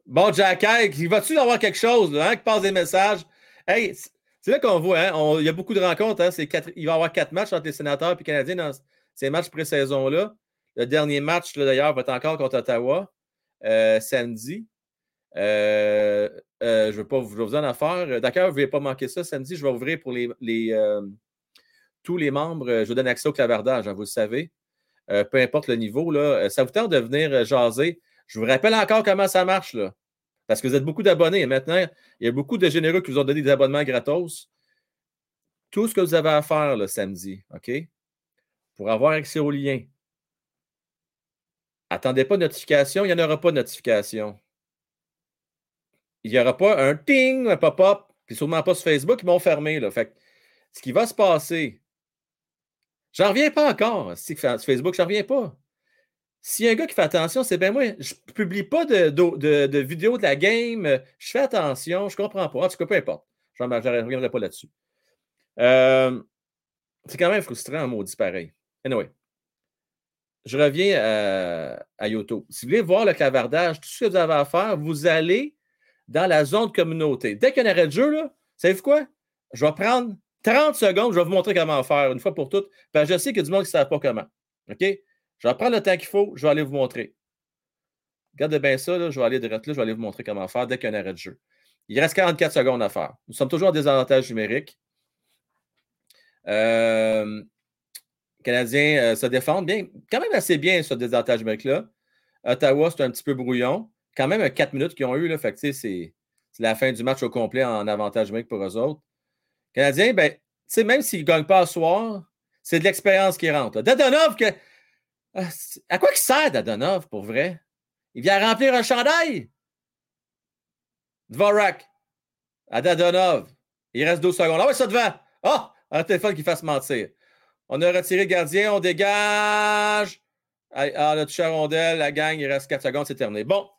Bon, Xhekaj, il va-tu y avoir quelque chose, là, hein, qui passe des messages? Hey, c'est là qu'on voit, hein, on, il y a beaucoup de rencontres. Hein, c'est quatre, il va y avoir quatre matchs entre les sénateurs et les Canadiens dans ces matchs pré-saison-là. Le dernier match, là, d'ailleurs, va être encore contre Ottawa, euh, samedi. Euh, euh, je ne veux pas vous, vous en affaire. D'accord, vous ne voulez pas manquer ça samedi. Je vais ouvrir pour les, les, euh, tous les membres. Je vous donne accès au clavardage, hein, vous le savez. Euh, peu importe le niveau, là, ça vous tente de venir jaser. Je vous rappelle encore comment ça marche, là, parce que vous êtes beaucoup d'abonnés. Et maintenant, il y a beaucoup de généreux qui vous ont donné des abonnements gratos. Tout ce que vous avez à faire le samedi, OK, pour avoir accès aux liens, attendez pas de notification. Il n'y en aura pas de notification. Il n'y aura pas un ting, un pop-up, puis sûrement pas sur Facebook, ils m'ont fermé, là. Fait que ce qui va se passer, j'en reviens pas encore. Si Facebook, j'en reviens pas. S'il y a un gars qui fait attention, c'est bien moi. Je ne publie pas de, de, de, de vidéos de la game. Je fais attention. Je ne comprends pas. En tout cas, peu importe. Je ne reviendrai pas là-dessus. Euh, c'est quand même frustrant, maudit pareil. Anyway. Je reviens à, à YouTube. Si vous voulez voir le clavardage, tout ce que vous avez à faire, vous allez dans la zone de communauté. Dès qu'il y a un arrêt de jeu, là, savez-vous quoi? Je vais prendre trente secondes, je vais vous montrer comment faire une fois pour toutes. Parce que je sais qu'il y a du monde qui ne savent pas comment. OK? Je vais prendre le temps qu'il faut, je vais aller vous montrer. Regardez bien ça, là, je vais aller direct là, je vais aller vous montrer comment faire dès qu'il y a un arrêt de jeu. Il reste quarante-quatre secondes à faire. Nous sommes toujours en désavantage numérique. Euh, les Canadiens euh, se défendent bien, quand même assez bien ce désavantage numérique-là. Ottawa, c'est un petit peu brouillon. Quand même, quatre minutes qu'ils ont eu, là, fait que, c'est, c'est la fin du match au complet en avantage numérique pour eux autres. Les Canadiens, ben, même s'ils ne gagnent pas à soir, c'est de l'expérience qui rentre. Là. Dadonov, que... ah, à quoi il sert Dadonov, pour vrai? Il vient remplir un chandail? Dvorak, à Dadonov. Il reste douze secondes. Ah ouais, ça devant! Ah! Un téléphone qui fasse mentir. On a retiré le gardien, on dégage. Ah, le touche à rondelle, la gang, il reste quatre secondes, c'est terminé. Bon,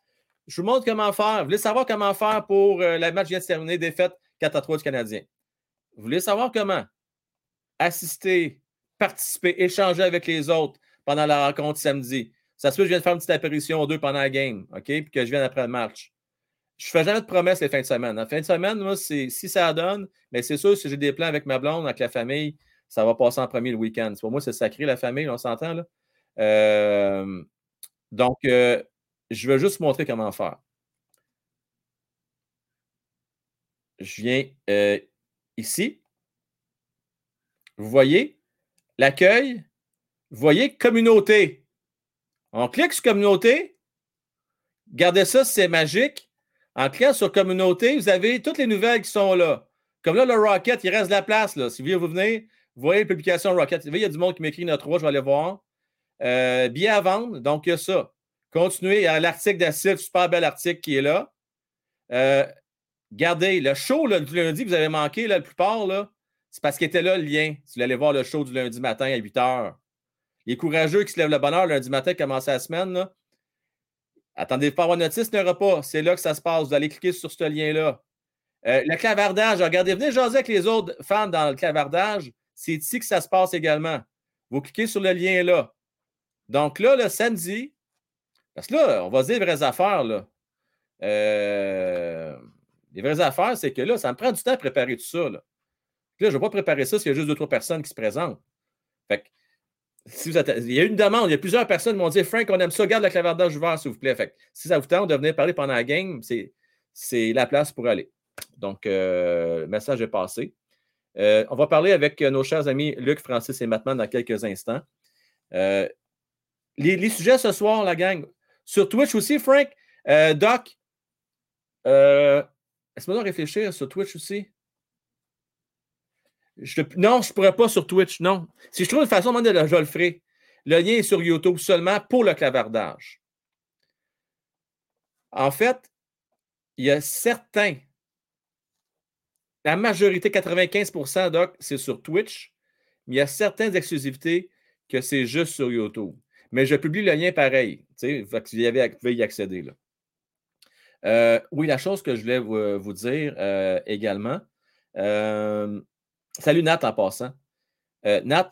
je vous montre comment faire. Vous voulez savoir comment faire pour euh, le match vient de se terminer, défaite quatre à trois du Canadien. Vous voulez savoir comment? Assister, participer, échanger avec les autres pendant la rencontre samedi. Ça se peut que je viens de faire une petite apparition aux deux pendant la game, OK? Puis que je vienne après le match. Je ne fais jamais de promesses les fins de semaine. En fin de semaine, moi, c'est, si ça donne, mais c'est sûr, si j'ai des plans avec ma blonde, avec la famille, ça va passer en premier le week-end. Pour moi, c'est sacré, la famille, on s'entend, là. Euh, donc, euh, je veux juste vous montrer comment faire. Je viens euh, ici. Vous voyez l'accueil. Vous voyez communauté. On clique sur communauté. Gardez ça, c'est magique. En cliquant sur communauté, vous avez toutes les nouvelles qui sont là. Comme là, le Rocket, il reste de la place. Là. Si vous venez, vous voyez les publications Rocket. Vous voyez, il y a du monde qui m'écrit notre trois, je vais aller voir. Euh, billets à vendre, donc il y a ça. Continuez, il y a l'article d'Assif, super bel article qui est là. Euh, gardez, le show là, du lundi, vous avez manqué là, la plupart, là, c'est parce qu'il était là le lien. Si vous allez voir le show du lundi matin à huit heures. Les courageux qui se lèvent le bonheur lundi matin, commencer la semaine, là. Attendez pas avoir notice, il n'y aura pas. C'est là que ça se passe. Vous allez cliquer sur ce lien-là. Euh, le clavardage, regardez, venez jaser avec les autres fans dans le clavardage. C'est ici que ça se passe également. Vous cliquez sur le lien-là. Donc là, le samedi, parce que là, on va se dire les vraies affaires. Là. Euh, les vraies affaires, c'est que là, ça me prend du temps à préparer tout ça. Là, là je ne vais pas préparer ça parce qu'il y a juste deux ou trois personnes qui se présentent. Fait que, si vous atta- il y a une demande, il y a plusieurs personnes qui m'ont dit « Frank, on aime ça, garde le clavardage ouvert, s'il vous plaît. » Fait que, si ça vous tente de venir parler pendant la game, c'est, c'est la place pour aller. Donc, euh, le message est passé. Euh, on va parler avec nos chers amis Luc, Francis et Matman dans quelques instants. Euh, les, les sujets ce soir, la gang. Sur Twitch aussi, Frank, euh, Doc, euh, est-ce qu'on va réfléchir sur Twitch aussi? Je, non, je ne pourrais pas sur Twitch, non. Si je trouve une façon, je le ferai. Le lien est sur YouTube seulement pour le clavardage. En fait, il y a certains, la majorité, quatre-vingt-quinze pour cent, Doc, c'est sur Twitch, mais il y a certaines exclusivités que c'est juste sur YouTube. Mais je publie le lien pareil. Tu sais, vous pouvez y accéder. Là. Euh, oui, la chose que je voulais vous, vous dire euh, également, euh, salut Nat en passant. Euh, Nat,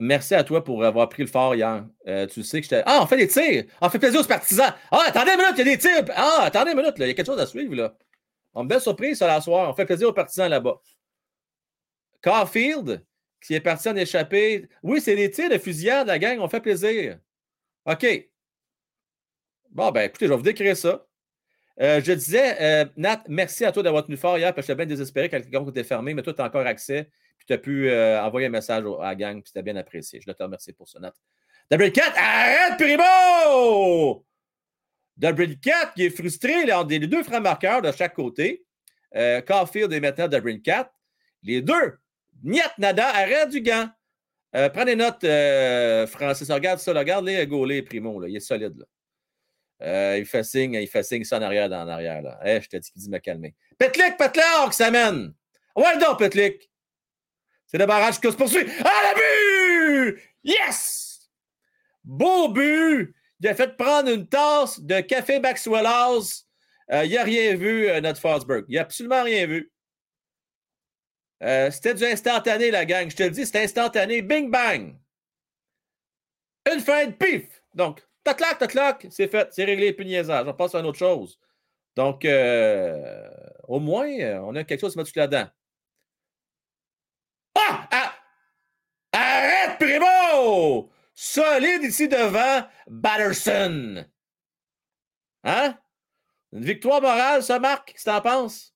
merci à toi pour avoir pris le fort hier. Euh, tu sais que j'étais. Ah, on fait des tirs! On fait plaisir aux partisans! Ah, attendez une minute, il y a des tirs! Ah, attendez une minute, là. Il y a quelque chose à suivre là. On a une belle surprise ça la soirée. On fait plaisir aux partisans là-bas. Caufield, qui est parti en échappée. Oui, c'est des tirs de fusillade, la gang, on fait plaisir. OK. Bon, ben, écoutez, je vais vous décrire ça. Euh, je disais, euh, Nat, merci à toi d'avoir tenu fort hier, parce que j'étais bien désespéré quand le compte était fermé, mais toi, tu as encore accès, puis tu as pu euh, envoyer un message à la gang, puis tu as bien apprécié. Je dois te remercier pour ça, Nat. DeBrincat, arrête, Primeau! DeBrincat qui est frustré, là, les deux francs marqueurs de chaque côté. Euh, Caufield est maintenant DeBrincat. Les deux, Niet Nada, arrête du gant. Euh, prends des notes, euh, Francis. Regarde ça, là, regarde les Goulet, Primeau, là, il est solide, là. Euh, il fait signe, il fait signe ça en arrière, dans en arrière. Là. Hey, je te dis qu'il dit de me calmer. Pitlick, Pitlick, ça mène. Ouais, donc, Pitlick. C'est le barrage qui se poursuit. Ah, le but! Yes! Beau but! Il a fait prendre une tasse de café Maxwell's. Euh, il n'a rien vu, euh, notre Forsberg. Il n'a absolument rien vu. Euh, c'était du instantané, la gang. Je te le dis, c'était instantané. Bing, bang! Une fin de pif! Donc, Tatlac, tatlac, c'est fait, c'est réglé, puniaisage. On passe à une autre chose. Donc, euh, au moins, on a quelque chose à se mettre là-dedans. Ah! ah! Arrête, Primeau! Solide ici devant Batterson. Hein? Une victoire morale, ça, Marc? Qu'est-ce que t'en penses?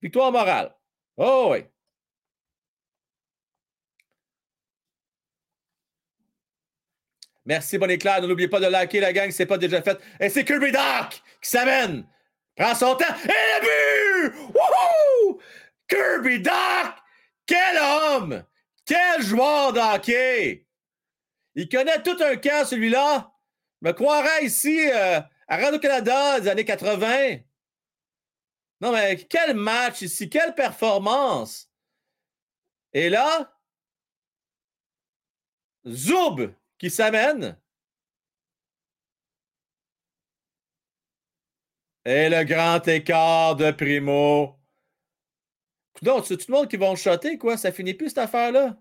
Victoire morale. Oh oui. Merci, bon éclair. N'oubliez pas de liker, la gang, c'est pas déjà fait. Et c'est Kirby Dach qui s'amène. Prend son temps. Et le but! Wouhou! Kirby Dach! Quel homme! Quel joueur de hockey! Il connaît tout un camp, celui-là. Je me croirais ici euh, à Radio-Canada des années quatre-vingt. Non, mais quel match ici! Quelle performance! Et là, Zoub! Qui s'amène. Et le grand écart de Primeau. Donc, c'est tout le monde qui vont shotter, quoi. Ça finit plus, cette affaire-là.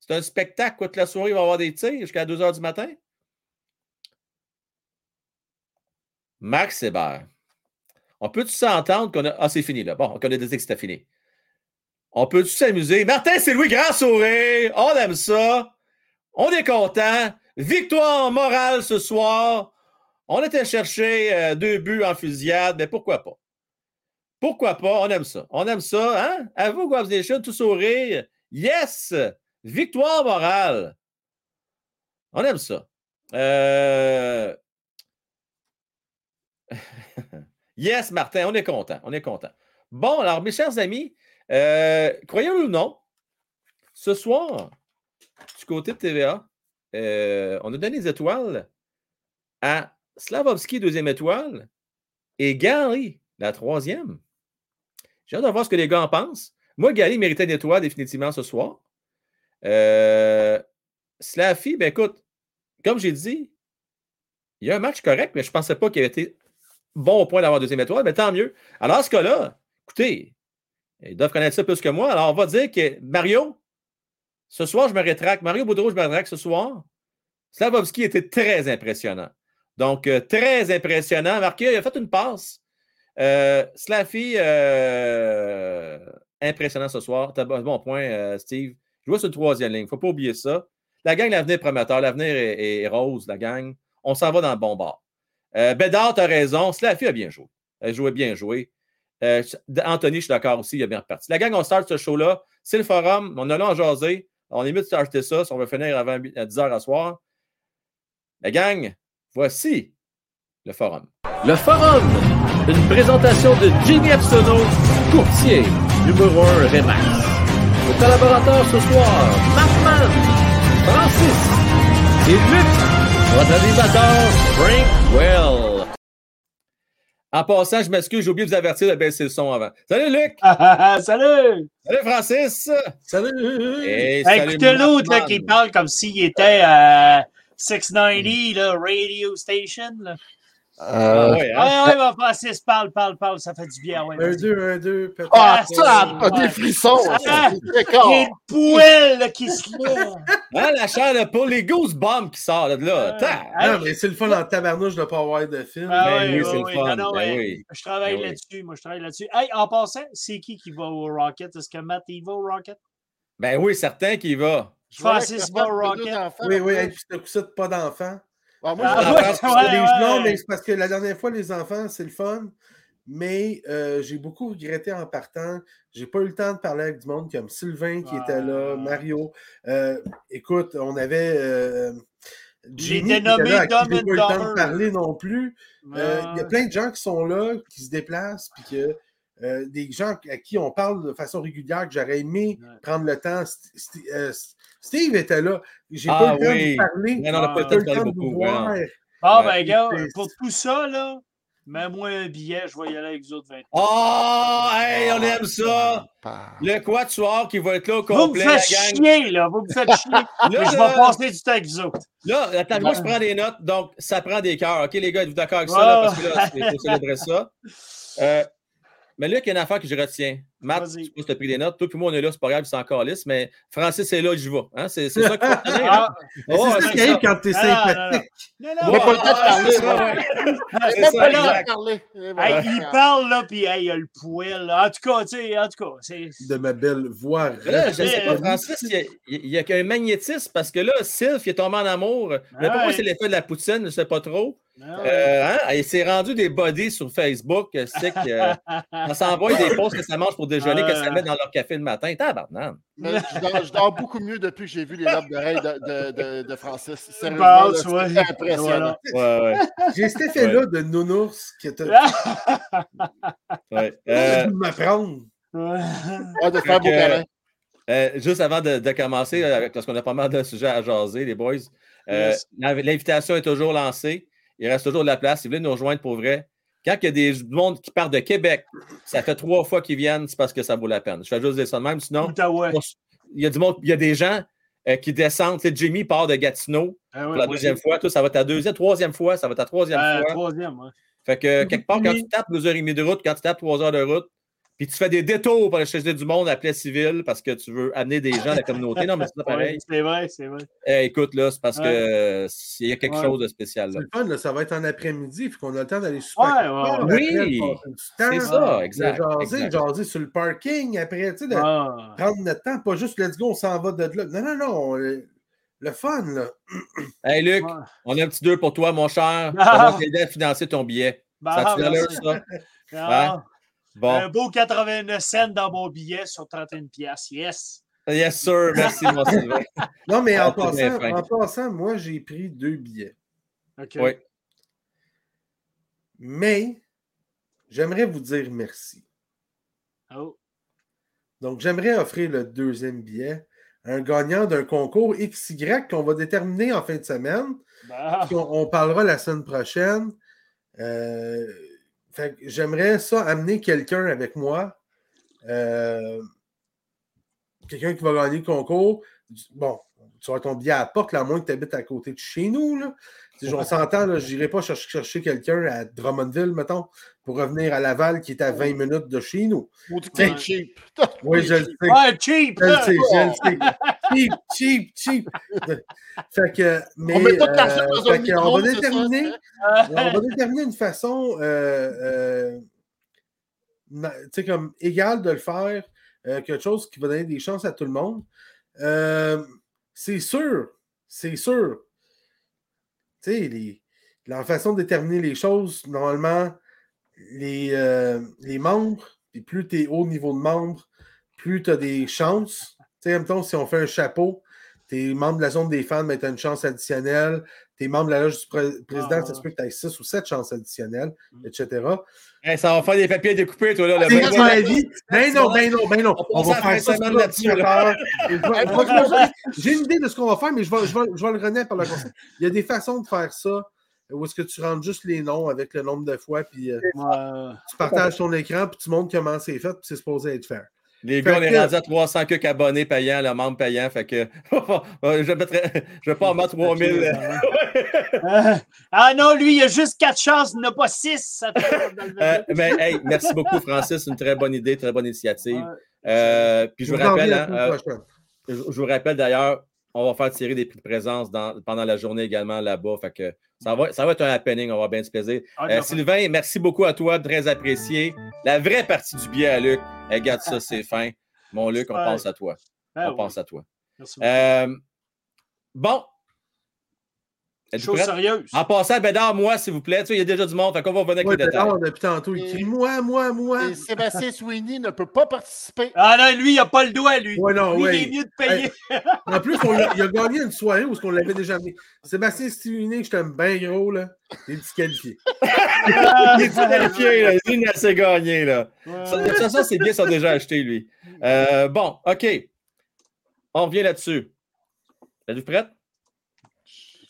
C'est un spectacle, quoi. Toute la soirée, il va y avoir des tirs jusqu'à deux heures du matin. Max Hébert. On peut-tu s'entendre qu'on a... Ah, c'est fini, là. Bon, on connaît des tirs que c'était fini. On peut-tu s'amuser? Martin, c'est Louis, grand sourire. On aime ça. On est content. Victoire morale ce soir. On était chercher euh, deux buts en fusillade, mais pourquoi pas? Pourquoi pas? On aime ça. On aime ça, hein? À vous, Guavs Nation, tout sourire. Yes! Victoire morale. On aime ça. Euh... yes, Martin, on est content. On est content. Bon, alors, mes chers amis, euh, croyez-le ou non, ce soir... Du côté de T V A, euh, on a donné des étoiles à Slafkovsky, deuxième étoile, et Gary, la troisième. J'ai hâte de voir ce que les gars en pensent. Moi, Gary méritait une étoile définitivement ce soir. Euh, Slaffy, ben écoute, comme j'ai dit, il y a un match correct, mais je ne pensais pas qu'il avait été bon au point d'avoir deuxième étoile, mais tant mieux. Alors, ce cas-là, écoutez, ils doivent connaître ça plus que moi. Alors, on va dire que Mario... Ce soir, je me rétracte. Mario Boudreau, je me rétracte ce soir. Slafkovsky était très impressionnant. Donc, euh, très impressionnant. Marqué, il a fait une passe. Euh, Slaffy, euh, impressionnant ce soir. T'as bon point, euh, Steve. Je vois sur une troisième ligne. Il ne faut pas oublier ça. La gang, l'avenir est prometteur. L'avenir est, est rose, la gang. On s'en va dans le bon bord. Euh, Bédard, tu as raison. Slaffy a bien joué. Elle jouait bien joué. Euh, Anthony, je suis d'accord aussi. Il a bien reparti. La gang, on start ce show-là. C'est le forum. On a là en jaser. On est mieux de s'acheter ça si on veut finir avant dix heures à soir. La gang, voici le forum. Le forum, une présentation de Jimmy Epsono, courtier numéro un Remax. Nos collaborateurs ce soir, Marc-Man, Francis et Luc, votre animateur Frank Well. En passant, je m'excuse, j'ai oublié de vous avertir de baisser le son avant. Salut Luc! Salut! Salut Francis! Salut! Hey, salut écoutez l'autre là, qui parle comme s'il était à euh, six cent quatre-vingt-dix, là, radio station. Là. Euh... Ouais, hein? ouais, ouais, bah, Francis, parle, parle, parle, ça fait du bien. Ouais, un, deux, un, deux. Peut-être. Ah, ça, ouais. Des frissons. Ah, c'est il y a une poêle là, qui se lève. Ah, la chair de poule, les goosebumps qui sortent là. là. Euh, non, mais c'est le fun en tabarnouche de ne pas avoir de film. Ah, ben, oui, oui, c'est oui, le fun. Non, non, ben, oui. Je travaille ben, là-dessus, oui. moi, je travaille là-dessus. Hey, en passant, c'est qui qui va au Rocket? Est-ce que Matt, il va au Rocket? Ben oui, certain qu'il va. Francis va au Rocket. Oui, oui, puis ce coup-ci, pas d'enfant. Alors moi, ah, ouais, ouais, ouais, les... ouais. Non, mais c'est parce que la dernière fois, les enfants, c'est le fun, mais euh, j'ai beaucoup regretté en partant. J'ai pas eu le temps de parler avec du monde comme Sylvain qui ah. était là, Mario. Euh, écoute, on avait... Euh, J'étais nommé Dom and Dumber. J'ai pas eu le temps de parler non plus. Il ah. euh, y a plein de gens qui sont là, qui se déplacent, puis que... Euh, des gens à qui on parle de façon régulière que j'aurais aimé ouais. prendre le temps. St- st- euh, Steve était là. J'ai ah, pas eu oui. le temps de parler. Mais non, on n'a ah, pas le temps de parler beaucoup. Voir. Ouais. Ah, ouais. ben, gars, pour tout ça, là, mets-moi un billet, je vais y aller avec les autres vingt. Oh, hey, on aime ça! Le quatuor qui va être là au complet. Vous me faites chier, là! Vous me faites chier! Là, mais je vais euh... passer du temps avec vous autres. Là, attends, moi, je prends des notes, donc ça prend des cœurs. OK, les gars, êtes-vous d'accord avec oh. ça? Là, parce que là, il faut célébrer ça. Euh, Mais là, il y a une affaire que je retiens. Matt, Vas-y. Je sais pas si tu as pris des notes. Toi puis moi, on est là, c'est pas grave, c'est encore lisse, mais Francis est là, je vais. Hein? C'est, c'est ça qu'il faut tenir. Hein? Oh, c'est ça qui arrive quand t'es sympathique. Non, non, non. Il n'a pas le temps de parler. Il pas le temps de parler. Il parle, là, puis hey, il a le poil. En tout cas, tu sais, en tout cas. C'est... De ma belle voix. Là, je ne sais pas, Francis, il n'y a, a qu'un magnétisme parce que là, Sylph, il est tombé en amour. Mais pourquoi c'est l'effet de la poutine, je ne sais pas trop. Euh, hein? Il s'est rendu des bodies sur Facebook. C'est que, euh, on s'envoie des posts que ça mange pour déjeuner, euh... que ça met dans leur café le matin. Tabarnak. Je dors, je dors beaucoup mieux depuis que j'ai vu les lobes d'oreilles de, de, de, de Francis. C'est vraiment ouais. impressionnant. Voilà. Ouais, ouais. J'ai cet effet-là ouais. de nounours que tu ouais. euh... m'apprendre. Ouais, de faire beau câlin. Euh, juste avant de, de commencer, parce qu'on a pas mal de sujets à jaser, les boys, euh, yes. l'invitation est toujours lancée. Il reste toujours de la place. Si vous voulez nous rejoindre pour vrai, quand il y a des monde qui partent de Québec, ça fait trois fois qu'ils viennent, c'est parce que ça vaut la peine. Je fais juste des ça de même. Sinon, il y a du monde, il y a des gens euh, qui descendent. Tu sais, Jimmy part de Gatineau ah oui, pour la oui, deuxième oui. fois. Toi, ça va être ta deuxième, troisième fois. Ça va être ta troisième euh, fois. Troisième, ouais. Fait que quelque part, quand tu tapes deux heures et demie de route, quand tu tapes trois heures de route, puis tu fais des détours pour aller chercher du monde à la plaie civile parce que tu veux amener des gens à la communauté. Non, mais c'est pas pareil. Ouais, c'est vrai, c'est vrai. Euh, écoute, là, c'est parce ouais. que s'il y a quelque ouais. chose de spécial. Là. C'est le fun, là, ça va être en après-midi, puis qu'on a le temps d'aller super. Ouais, ouais, ouais. Oui, temps, c'est ça, exact. De jaser, exact. jaser sur le parking après, tu sais, de ah. prendre notre temps, pas juste let's go, on s'en va de là. Non, non, non, on... le fun, là. Hey, Luc, ouais. on a un petit deux pour toi, mon cher. Ah. Ça va t'aider à financer ton billet. Bah, ça te fait l'heure, ça? Ah. Hein? Bon. Un beau quatre-vingt-neuf cents dans mon billet sur trente et un piastres. Yes! Yes, sir. Merci, moi, Sylvain. Non, mais en, passant, en passant, moi, j'ai pris deux billets. OK. Oui. Mais, j'aimerais vous dire merci. Oh. Donc, j'aimerais offrir le deuxième billet à un gagnant d'un concours X Y qu'on va déterminer en fin de semaine. Bah. On, on parlera la semaine prochaine. Euh... Fait que j'aimerais ça amener quelqu'un avec moi. Euh, quelqu'un qui va gagner le concours. Bon, tu auras ton billet à la porte, là, à moins que tu habites à côté de chez nous. Là. Ouais. On s'entend, je n'irai pas chercher, chercher quelqu'un à Drummondville, mettons, pour revenir à Laval, qui est à vingt minutes de chez nous. Oh, t'es ouais. cheap. Oui, je le sais. Ouais, cheap. Je le sais, je le sais. Cheap, cheap, cheap. Fait que, mais, on met toute l'argent euh, dans un micro, on va déterminer, ça, on va déterminer une façon, euh, euh, tu sais, comme égale de le faire, euh, quelque chose qui va donner des chances à tout le monde. Euh, c'est sûr, c'est sûr. Tu sais, les, la façon de déterminer les choses, normalement, les, euh, les membres, et plus tu es haut niveau de membres, plus tu as des chances. En même temps, si on fait un chapeau, t'es membre de la zone des fans, mais t'as une chance additionnelle. T'es membre de la loge du pré- président, ah. ça se peut que t'aies six ou sept chances additionnelles, et cetera. Hey, ça va faire des papiers découpés, toi, là. Ah, c'est juste ma vie. Ben non, ben non, ben non. On, on va faire ça sur là-dessus. Là. Là. J'ai une idée de ce qu'on va faire, mais je vais, je vais, je vais le renaître par le conseil. Il y a des façons de faire ça. Où est-ce que tu rentres juste les noms avec le nombre de fois, puis euh, euh... tu partages ton écran, puis tu montres comment c'est fait, puis c'est supposé être fait. Les gars, on est rendu à trois cents abonnés payants, le membre payant. Fait que je mettrai, je vais pas en mettre trois mille. Ah non, lui, il a juste quatre chances, il n'a pas six. euh, mais hey, merci beaucoup, Francis. Une très bonne idée, très bonne initiative. Euh, puis je vous, vous rappelle, hein, euh, je, je vous rappelle d'ailleurs, on va faire tirer des prix de présence dans, pendant la journée également là-bas. Fait que ça va, ça va être un happening, on va avoir bien du plaisir. Ah, euh, Sylvain, merci beaucoup à toi, très apprécié. La vraie partie du billet à Luc. Hey, regarde ça, c'est fin. Mon Luc, on pense à toi. On pense à toi. Merci beaucoup. Euh, bon, Chose sérieuse. En passant, Bédard, moi, s'il vous plaît. Tu sais, il y a déjà du monde, fait qu'on va revenir avec ouais, les détails. Bédard, depuis tantôt, il crie moi, moi, moi. Et Sébastien Sweeney ne peut pas participer. Ah non, lui, il n'a pas le doigt, lui. Ouais, non, lui, ouais. Il est mieux de payer. Hey. En plus, on a, il a gagné une soirée où on l'avait déjà amené. Sébastien Sweeney, je t'aime bien gros, là. Il est disqualifié. Il est disqualifié, là. Il n'a assez gagné, là. Ouais. Ça, de toute façon, ses billets sont déjà achetés, lui. Euh, bon, OK. On revient là-dessus. Êtes-vous prête?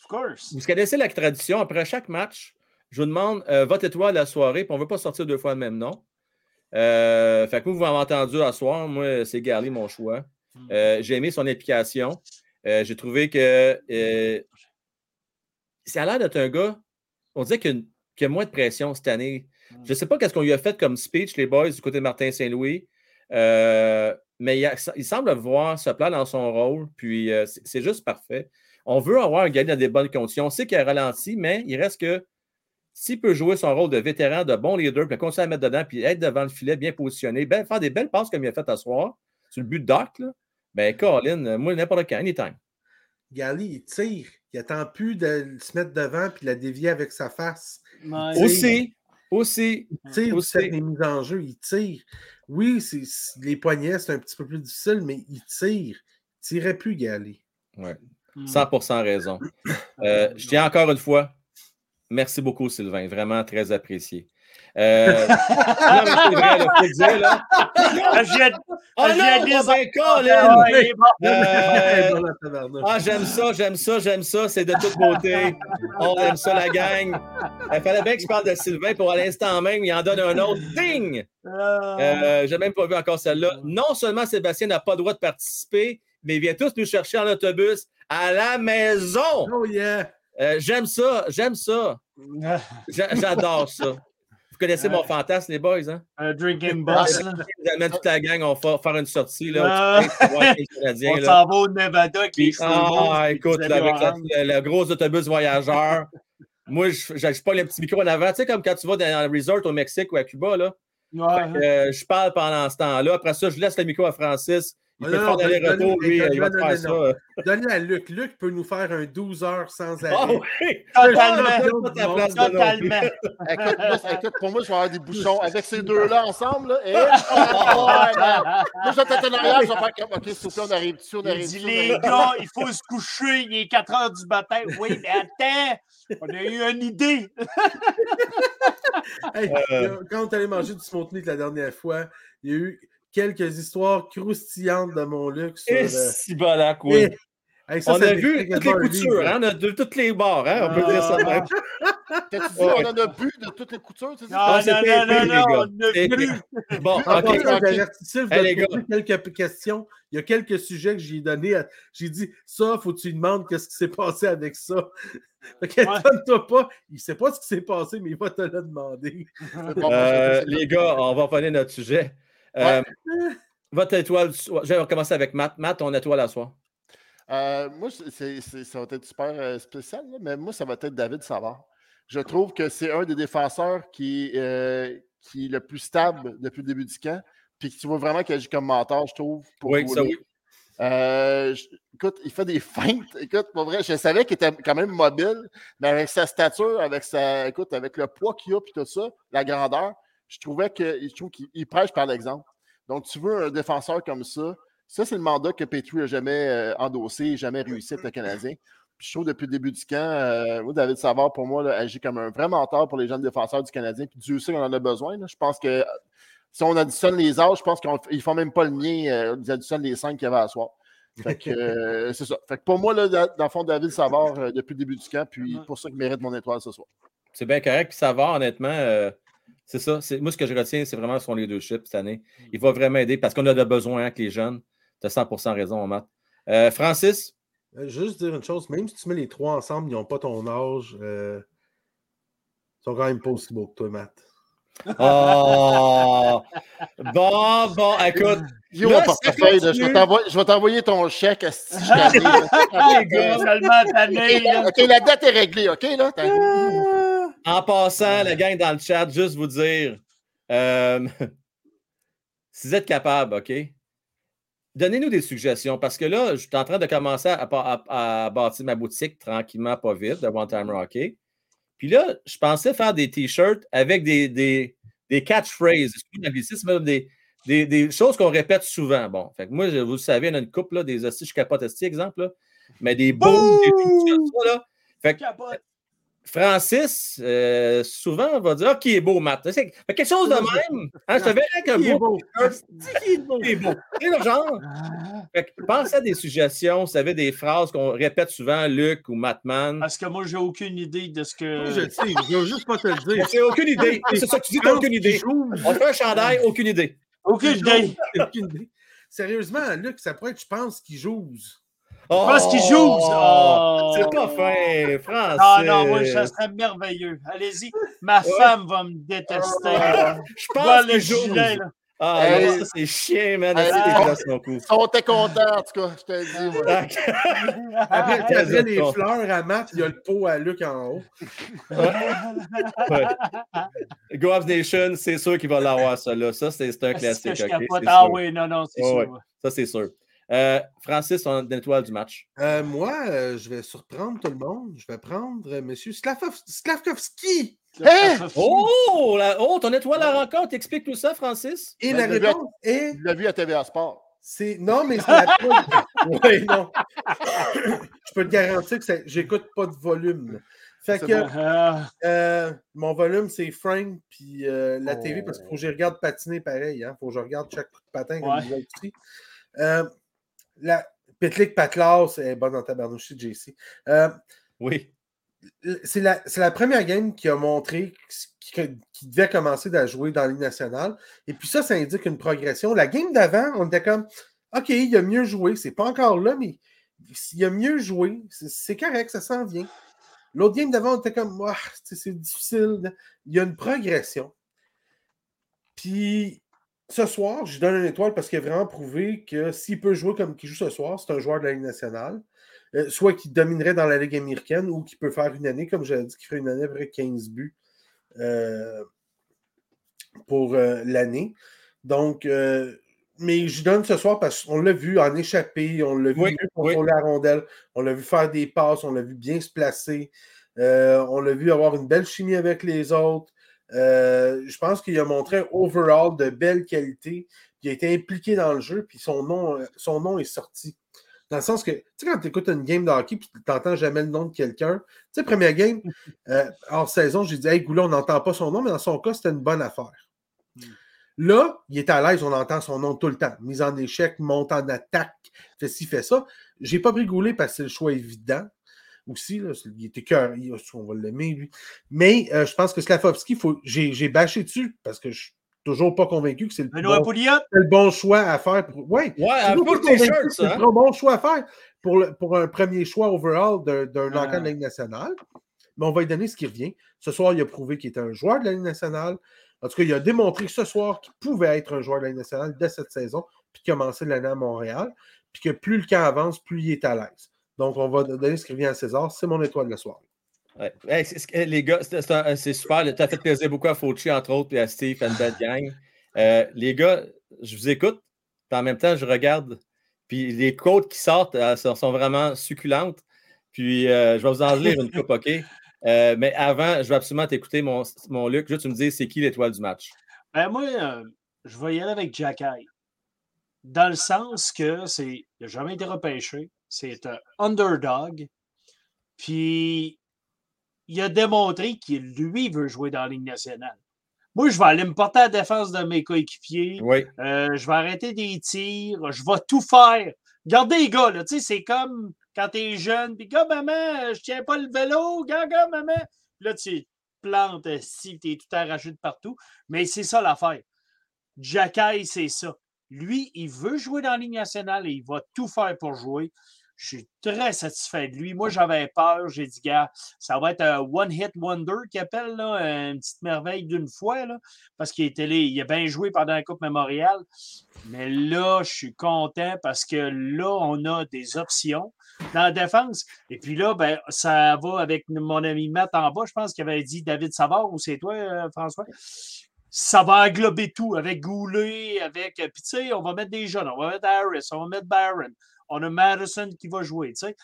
Course. Vous connaissez la tradition, après chaque match, je vous demande euh, votre étoile de la soirée, puis on ne veut pas sortir deux fois le même nom. Euh, fait que vous, vous m'avez entendu à soir, moi, c'est Garley, mon choix. Euh, j'ai aimé son implication. Euh, j'ai trouvé que euh, ça a l'air d'être un gars, on dirait qu'il y a moins de pression cette année. Je ne sais pas qu'est-ce qu'on lui a fait comme speech, les boys, du côté de Martin Saint-Louis, euh, mais il, a, il semble voir ce plan dans son rôle, puis euh, c'est, c'est juste parfait. On veut avoir un Gallagher dans des bonnes conditions. On sait qu'il a ralenti, mais il reste que s'il peut jouer son rôle de vétéran, de bon leader, puis continuer à mettre dedans, puis être devant le filet, bien positionné, bien, faire des belles passes comme il a fait à soir, sur le but de Dach, là, bien, Colin, moi, n'importe quand, anytime. Gallagher, il tire. Il attend plus de se mettre devant puis de la dévier avec sa face. Nice. Aussi, aussi. Il tire, aussi. Il fait des mises en jeu, il tire. Oui, c'est, c'est, les poignets, c'est un petit peu plus difficile, mais il tire. Il tirait plus, Gallagher. Oui. cent pour cent raison. Euh, je tiens encore une fois, merci beaucoup, Sylvain. Vraiment très apprécié. Euh... non, mais c'est vrai, là, faut dire, là. Oh non, Colin! Ah, j'aime ça, j'aime ça, j'aime ça. C'est de toute beauté. On aime ça, la gang. Il fallait bien que je parle de Sylvain pour à l'instant même, il en donne un autre. Ding! Euh, j'ai même pas vu encore celle-là. Non seulement Sébastien n'a pas le droit de participer, mais il vient tous nous chercher en autobus à la maison. Oh yeah. Euh, j'aime ça, j'aime ça. J'a- j'adore ça. Vous connaissez mon fantasme, les boys, hein? Un drinking boss. Ils amènent toute la gang, on va faire une sortie là. Uh, canadien, on là. S'en va au Nevada. Ah, écoute, là, avec la, le, le gros autobus voyageur. Moi, je n'ai pas le petit micro en avant. Tu sais, comme quand tu vas dans le resort au Mexique ou à Cuba, là. Uh-huh. Fait que, euh, je parle pendant ce temps-là. Après ça, je laisse le micro à Francis. Il peut faire aller-retour, lui, il va te faire ça. Donnez à Luc. Luc peut nous faire un douze heures sans arrêt. Ah oui! Totalement! Écoute, pour moi, je vais avoir des bouchons. Avec ces deux-là ensemble, là, et... moi, je vais t'attendre en arrière, je vais faire comme, OK, s'il vous plaît, on arrive dessus, on arrive dessus. Il dit, les gars, il faut se coucher, il est quatre heures du matin. Oui, mais attends, on a eu une idée. Quand on est allé manger du smontenic la dernière fois, il y a eu... quelques histoires croustillantes de mon Luc. Sur, et si balac, oui. Et... Hey, ça, on a vu toutes les coutures, hein, on a de toutes les bords, hein, on peut ah, dire ça même. T'as-tu dit qu'on en a bu de toutes les coutures? Tu sais, ah, non, non, non, non, non, on a bu. Bon, en okay, passant, okay. Je vais te poser quelques questions. Il y a quelques sujets que j'ai donnés. À... J'ai dit, ça, faut que tu lui demandes qu'est-ce qui s'est passé avec ça. Fait que, étonne-toi pas, il ne sait pas ce qui s'est passé, mais il va te le demander. euh, les gars, on va revenir à notre sujet. Euh, ouais. Votre étoile, je vais recommencer avec Matt. Matt, ton étoile à soir. Euh, moi, c'est, c'est, ça va être super spécial, là, mais moi, ça va être David Savard. Je trouve que c'est un des défenseurs qui, euh, qui est le plus stable depuis le début du camp, puis que tu vois vraiment qu'il agit comme mentor, je trouve. Pour oui, ça oui. Euh, je, écoute, il fait des feintes. Écoute, pour vrai, je savais qu'il était quand même mobile, mais avec sa stature, avec sa, écoute, avec le poids qu'il a, puis tout ça, la grandeur, je trouvais que je trouve qu'il prêche par l'exemple. Donc, tu veux un défenseur comme ça, ça, c'est le mandat que Petrie n'a jamais euh, endossé, jamais réussi avec le Canadien. Puis je trouve depuis le début du camp, euh, moi, David Savard, pour moi, là, agit comme un vrai mentor pour les jeunes défenseurs du Canadien. Puis Dieu sait qu'on en a besoin. Là. Je pense que si on additionne les âges, je pense qu'ils ne font même pas le mien. Euh, ils additionnent les cinq qu'il y avait à soir. Fait que, euh, c'est ça. Fait que pour moi, là, dans le fond, David Savard, euh, depuis le début du camp, puis pour ça qu'il mérite mon étoile ce soir. C'est bien correct. Puis Savard, honnêtement... Euh... C'est ça. C'est, moi, ce que je retiens, c'est vraiment son leadership cette année. Il va vraiment aider parce qu'on a de besoin avec les jeunes. Tu as cent pour cent raison, Matt. Euh, Francis? Juste dire une chose. Même si tu mets les trois ensemble, ils n'ont pas ton âge. Euh, ils sont quand même pas aussi beaux que toi, Matt. Oh! Bon, bon, écoute. Yo, là, portefeuille, là, je, vais je vais t'envoyer ton chèque à ce petit gars. OK, la date est réglée, OK? Là? En passant, la gang dans le chat, juste vous dire, euh, si vous êtes capable, OK? donnez-nous des suggestions, parce que là, je suis en train de commencer à, à, à bâtir ma boutique tranquillement, pas vite, de One Time Hockey. Puis là, je pensais faire des t-shirts avec des, des, des catchphrases, des, des, des choses qu'on répète souvent. Bon, fait que moi, vous le savez, on a une couple, là, des hosties, je capote hosties, exemple, là, mais des boum, des trucs comme ça, là. Fait que Francis, euh, souvent, on va dire « Ah, qui est beau, Matt! » Fait que quelque chose de même. Hein, je te verrais avec un beau t-shirt. « Qui est beau! » C'est le genre. Fait que pensez à des suggestions. Vous savez, des phrases qu'on répète souvent, Luc ou Mattman. Parce que moi, j'ai aucune idée de ce que... Moi, je le sais. Je veux juste pas te le dire. J'ai aucune idée. C'est ça que tu dis, t'as aucune idée. On fait un chandail, aucune idée. Aucune idée. Sérieusement, Luc, ça pourrait être, je pense, qu'il joue. Oh, je pense qu'il joue. Oh, c'est pas fin, Francis. Non, non, moi, ça serait merveilleux. Allez-y. Ma ouais. femme va me détester. Je pense qu'il joue. Ah, hey. Ça, c'est chiant, man. Hey. Hey. On t'est content, en tout cas. Je te dis. Ouais. Après, tu avais les fleurs à Matt, il y a le pot à Luc en haut. Ouais. Ouais. Go Habs Nation, c'est sûr qu'il va l'avoir, ça. Là. Ça, c'est, c'est un classique. C'est okay, c'est ah sûr. Oui, non, non, c'est ouais, sûr. Ouais. Ça, c'est sûr. Euh, Francis, on a une étoile du match. Euh, moi, euh, je vais surprendre tout le monde. Je vais prendre euh, M. Slafkovsky. Hey! Oh, la, oh, ton étoile à la rencontre. Explique-nous ça, Francis. Et ben, la réponse à, est... Tu l'as vu à T V A Sport. C'est... Non, mais c'est la... Oui, non. Je peux te garantir que ça... j'écoute pas de volume. Fait que bon. euh, mon volume, c'est Frank puis euh, la oh. T V, parce qu'il faut que je regarde patiner pareil. Hein. Faut que je regarde chaque coup de patin comme vous avez dit. Euh, la Pitlick Patlas est bonne dans tabarnouche, J C. Euh, oui. C'est la, c'est la première game qui a montré qu'il devait commencer à jouer dans la Ligue nationale. Et puis ça, ça indique une progression. La game d'avant, on était comme OK, il a mieux joué. C'est pas encore là, mais il a mieux joué. C'est, c'est correct, ça s'en vient. L'autre game d'avant, on était comme oh, c'est difficile. Il y a une progression. Puis. Ce soir, je lui donne une étoile parce qu'il a vraiment prouvé que s'il peut jouer comme il joue ce soir, c'est un joueur de la Ligue nationale. Euh, soit qu'il dominerait dans la Ligue américaine ou qu'il peut faire une année, comme j'avais dit, qu'il ferait une année avec quinze buts euh, pour euh, l'année. Donc, euh, mais je lui donne ce soir parce qu'on l'a vu en échapper, on l'a vu oui, contrôler oui. la rondelle, on l'a vu faire des passes, on l'a vu bien se placer, euh, on l'a vu avoir une belle chimie avec les autres. Euh, je pense qu'il a montré overall de belles qualités. Il a été impliqué dans le jeu, puis son nom, son nom est sorti. Dans le sens que, tu sais, quand tu écoutes une game de hockey, puis tu n'entends jamais le nom de quelqu'un, tu sais, première game, euh, hors saison, j'ai dit, hey, Goulet, on n'entend pas son nom, mais dans son cas, c'était une bonne affaire. Mm. Là, il est à l'aise, on entend son nom tout le temps. Mise en échec, monte en attaque, fait ci, fait ça. J'ai pas pris Goulet parce que c'est le choix évident. Aussi, là, il était cœur, on va l'aimer, lui. Mais euh, je pense que Slafkovsky, faut, j'ai, j'ai bâché dessus parce que je suis toujours pas convaincu que c'est le, bon, c'est le bon choix à faire. Oui, ouais, hein? C'est le bon choix à faire pour, le, pour un premier choix overall d'un, d'un ah. encadre de la Ligue nationale. Mais on va lui donner ce qui revient. Ce soir, il a prouvé qu'il était un joueur de la Ligue nationale. En tout cas, il a démontré ce soir qu'il pouvait être un joueur de la Ligue nationale dès cette saison, puis commencer l'année à Montréal. Puis que plus le camp avance, plus il est à l'aise. Donc, on va donner ce qui revient à César. C'est mon étoile de la soirée. Ouais. Hey, c'est, c'est, les gars, c'est, c'est, c'est super. Tu as fait plaisir beaucoup à Fauci, entre autres, et à Steve, and Bad Gang. Euh, les gars, je vous écoute, puis en même temps, je regarde. Puis les quotes qui sortent elles, sont vraiment succulentes. Puis euh, je vais vous en lire une coupe, OK? Euh, mais avant, je vais absolument t'écouter, mon, mon Luc. Juste, tu me dis, c'est qui l'étoile du match? Ben, moi, euh, je vais y aller avec Xhekaj. Dans le sens que c'est, il n'a jamais été repêché. C'est un underdog. Puis, il a démontré qu'il, lui, veut jouer dans la Ligue nationale. Moi, je vais aller me porter à la défense de mes coéquipiers. Oui. Euh, je vais arrêter des tirs. Je vais tout faire. Regardez les gars, là. Tu sais, c'est comme quand t'es jeune. Puis, gars, maman, je tiens pas le vélo. Gars, gars, maman. Là, tu plantes si t'es tout arraché de partout. Mais c'est ça l'affaire. Xhekaj, c'est ça. Lui, il veut jouer dans la Ligue nationale et il va tout faire pour jouer. Je suis très satisfait de lui. Moi, j'avais peur. J'ai dit, gars, ça va être un one-hit wonder qu'il appelle, là, une petite merveille d'une fois, là, parce qu'il était, il a bien joué pendant la Coupe Memorial. Mais là, je suis content parce que là, on a des options dans la défense. Et puis là, ben, ça va avec mon ami Matt en bas. Je pense qu'il avait dit David Savard ou c'est toi, François? ça va englober tout avec Goulet, avec. Puis, tu sais, on va mettre des jeunes, on va mettre Harris, on va mettre Barron, on a Matheson qui va jouer, tu sais,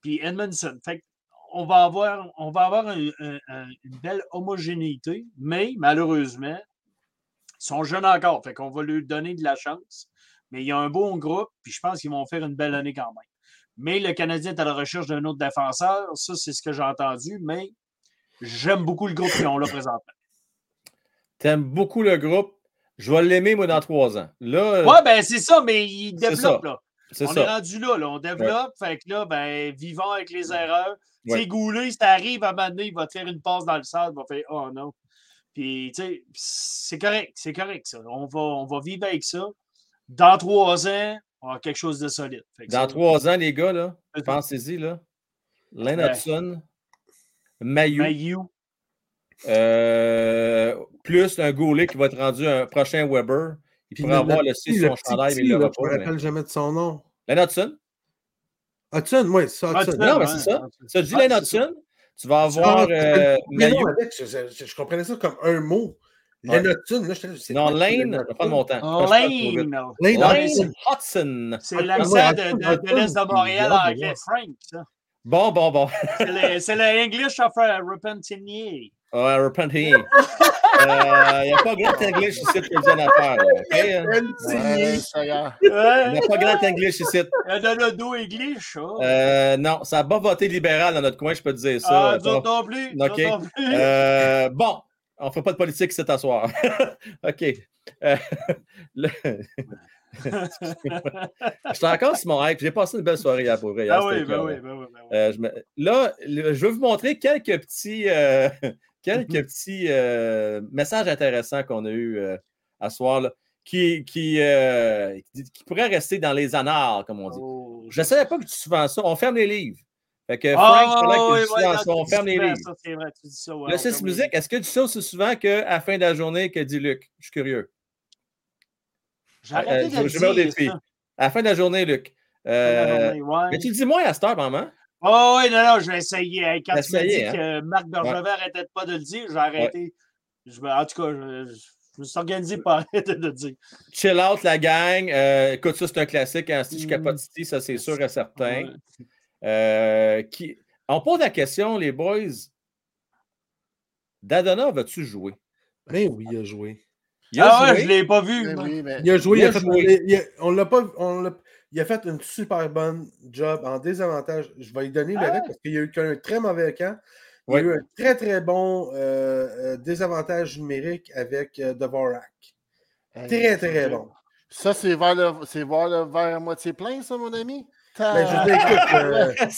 puis Edmondson. Fait qu'on va avoir, on va avoir un, un, un, une belle homogénéité, mais malheureusement, ils sont jeunes encore. Fait qu'on va leur donner de la chance. Mais il y a un bon groupe, puis je pense qu'ils vont faire une belle année quand même. Mais le Canadien est à la recherche d'un autre défenseur. Ça, c'est ce que j'ai entendu, mais j'aime beaucoup le groupe qu'ils ont là présentement. T'aimes beaucoup le groupe. Je vais l'aimer, moi, dans trois ans. Là, ouais, ben c'est ça, mais il développe, là. C'est on ça. Est rendu là, là. On développe. Ouais. Fait que là, ben, vivant avec les erreurs. Ouais. Tu sais, Goulet, ça arrive à un moment donné, il va te faire une passe dans le sable, il va faire « Oh non! » Puis, tu sais, c'est correct. C'est correct, ça. On va, on va vivre avec ça. Dans trois ans, on va quelque chose de solide. Dans trois ans, les gars, là, pensez-y, là. Lane Hudson, Mailloux, euh, plus un Goulet qui va être rendu un prochain Weber. Il puis pourrait avoir le C sur son chandail, mais il ne l'aura pas. Je ne me rappelle jamais de son nom. Lane Hudson? Hudson, oui, c'est ça. Hudson. Non, mais c'est ça. Ça dit Lane Hudson, tu vas avoir euh, Mailloux. Je, je, je comprenais ça comme un mot. Lane Hudson, là, je sais. Non, Lane, je ne vais pas de mon temps. Oh, Lane. Lane. Lane Hudson. C'est l'accent de, de, de l'Est de Montréal en anglais, Frank, ça. Bon, bon, bon. C'est l'English of Repentinier. Ah, Repentinier. Il n'y a pas grand English ici que je viens à faire. Il n'y a pas grand English ici. Il y a de l'ado English. Non, ça n'a pas voté libéral dans notre coin, je peux te dire ça. Ah, d'autres non plus. OK. Bon. On ne fait pas de politique cet soir. OK. Euh, le... J'étais encore sur mon hype. J'ai passé une belle soirée à pour vrai. Ah oui, ben oui, ben oui, ben oui. Euh, je me... Là, le... je veux vous montrer quelques petits, euh... quelques mm-hmm. petits euh... messages intéressants qu'on a eus euh, à ce soir, là, qui, qui, euh... qui pourraient rester dans les annales, comme on dit. Oh. Je ne savais pas que tu souvent ça. On ferme les livres. Fait que Frank, oh, oh, oui, ouais, là, on ferme les livres. Ça, c'est vrai, tu dis ça, ouais, le six musique, est-ce que tu sais aussi souvent qu'à la fin de la journée que dit Luc? Je suis curieux. J'ai arrêté de euh, le je, dire. Je mets au défi. Ça. À la fin de la journée, Luc. Euh, la journée, ouais. Mais tu le dis moins à cette heure, maman. Oh oui, non, non, je vais essayer. Quand tu m'as dit hein? que Marc Bergevin n'arrêtait ouais. pas de le dire, j'ai arrêté. Ouais. Je, en tout cas, je, je me suis organisé pour arrêter de le dire. Chill out, la gang. Euh, écoute, ça, c'est un classique. En Stitch Capacity, ça, c'est sûr et certain. Ouais. Euh, qui... On pose la question, les boys. Dadonov, vas-tu jouer? Ben oui, il a joué. Il a ah joué. Ouais, je ne l'ai pas vu. Ben oui, mais... Il a joué. Il a, il a fait, joué. Il a, on l'a pas, on l'a, il a fait une super bonne job en désavantage. Je vais lui donner ah. le reste parce qu'il n'y a eu qu'un très mauvais camp. Il y oui. a eu un très, très bon euh, désavantage numérique avec euh, Dvorak. Hey, très, très bon. Ça, c'est vers le, c'est vers le verre à moitié plein, ça, mon ami? Ben, je dis, écoute, euh...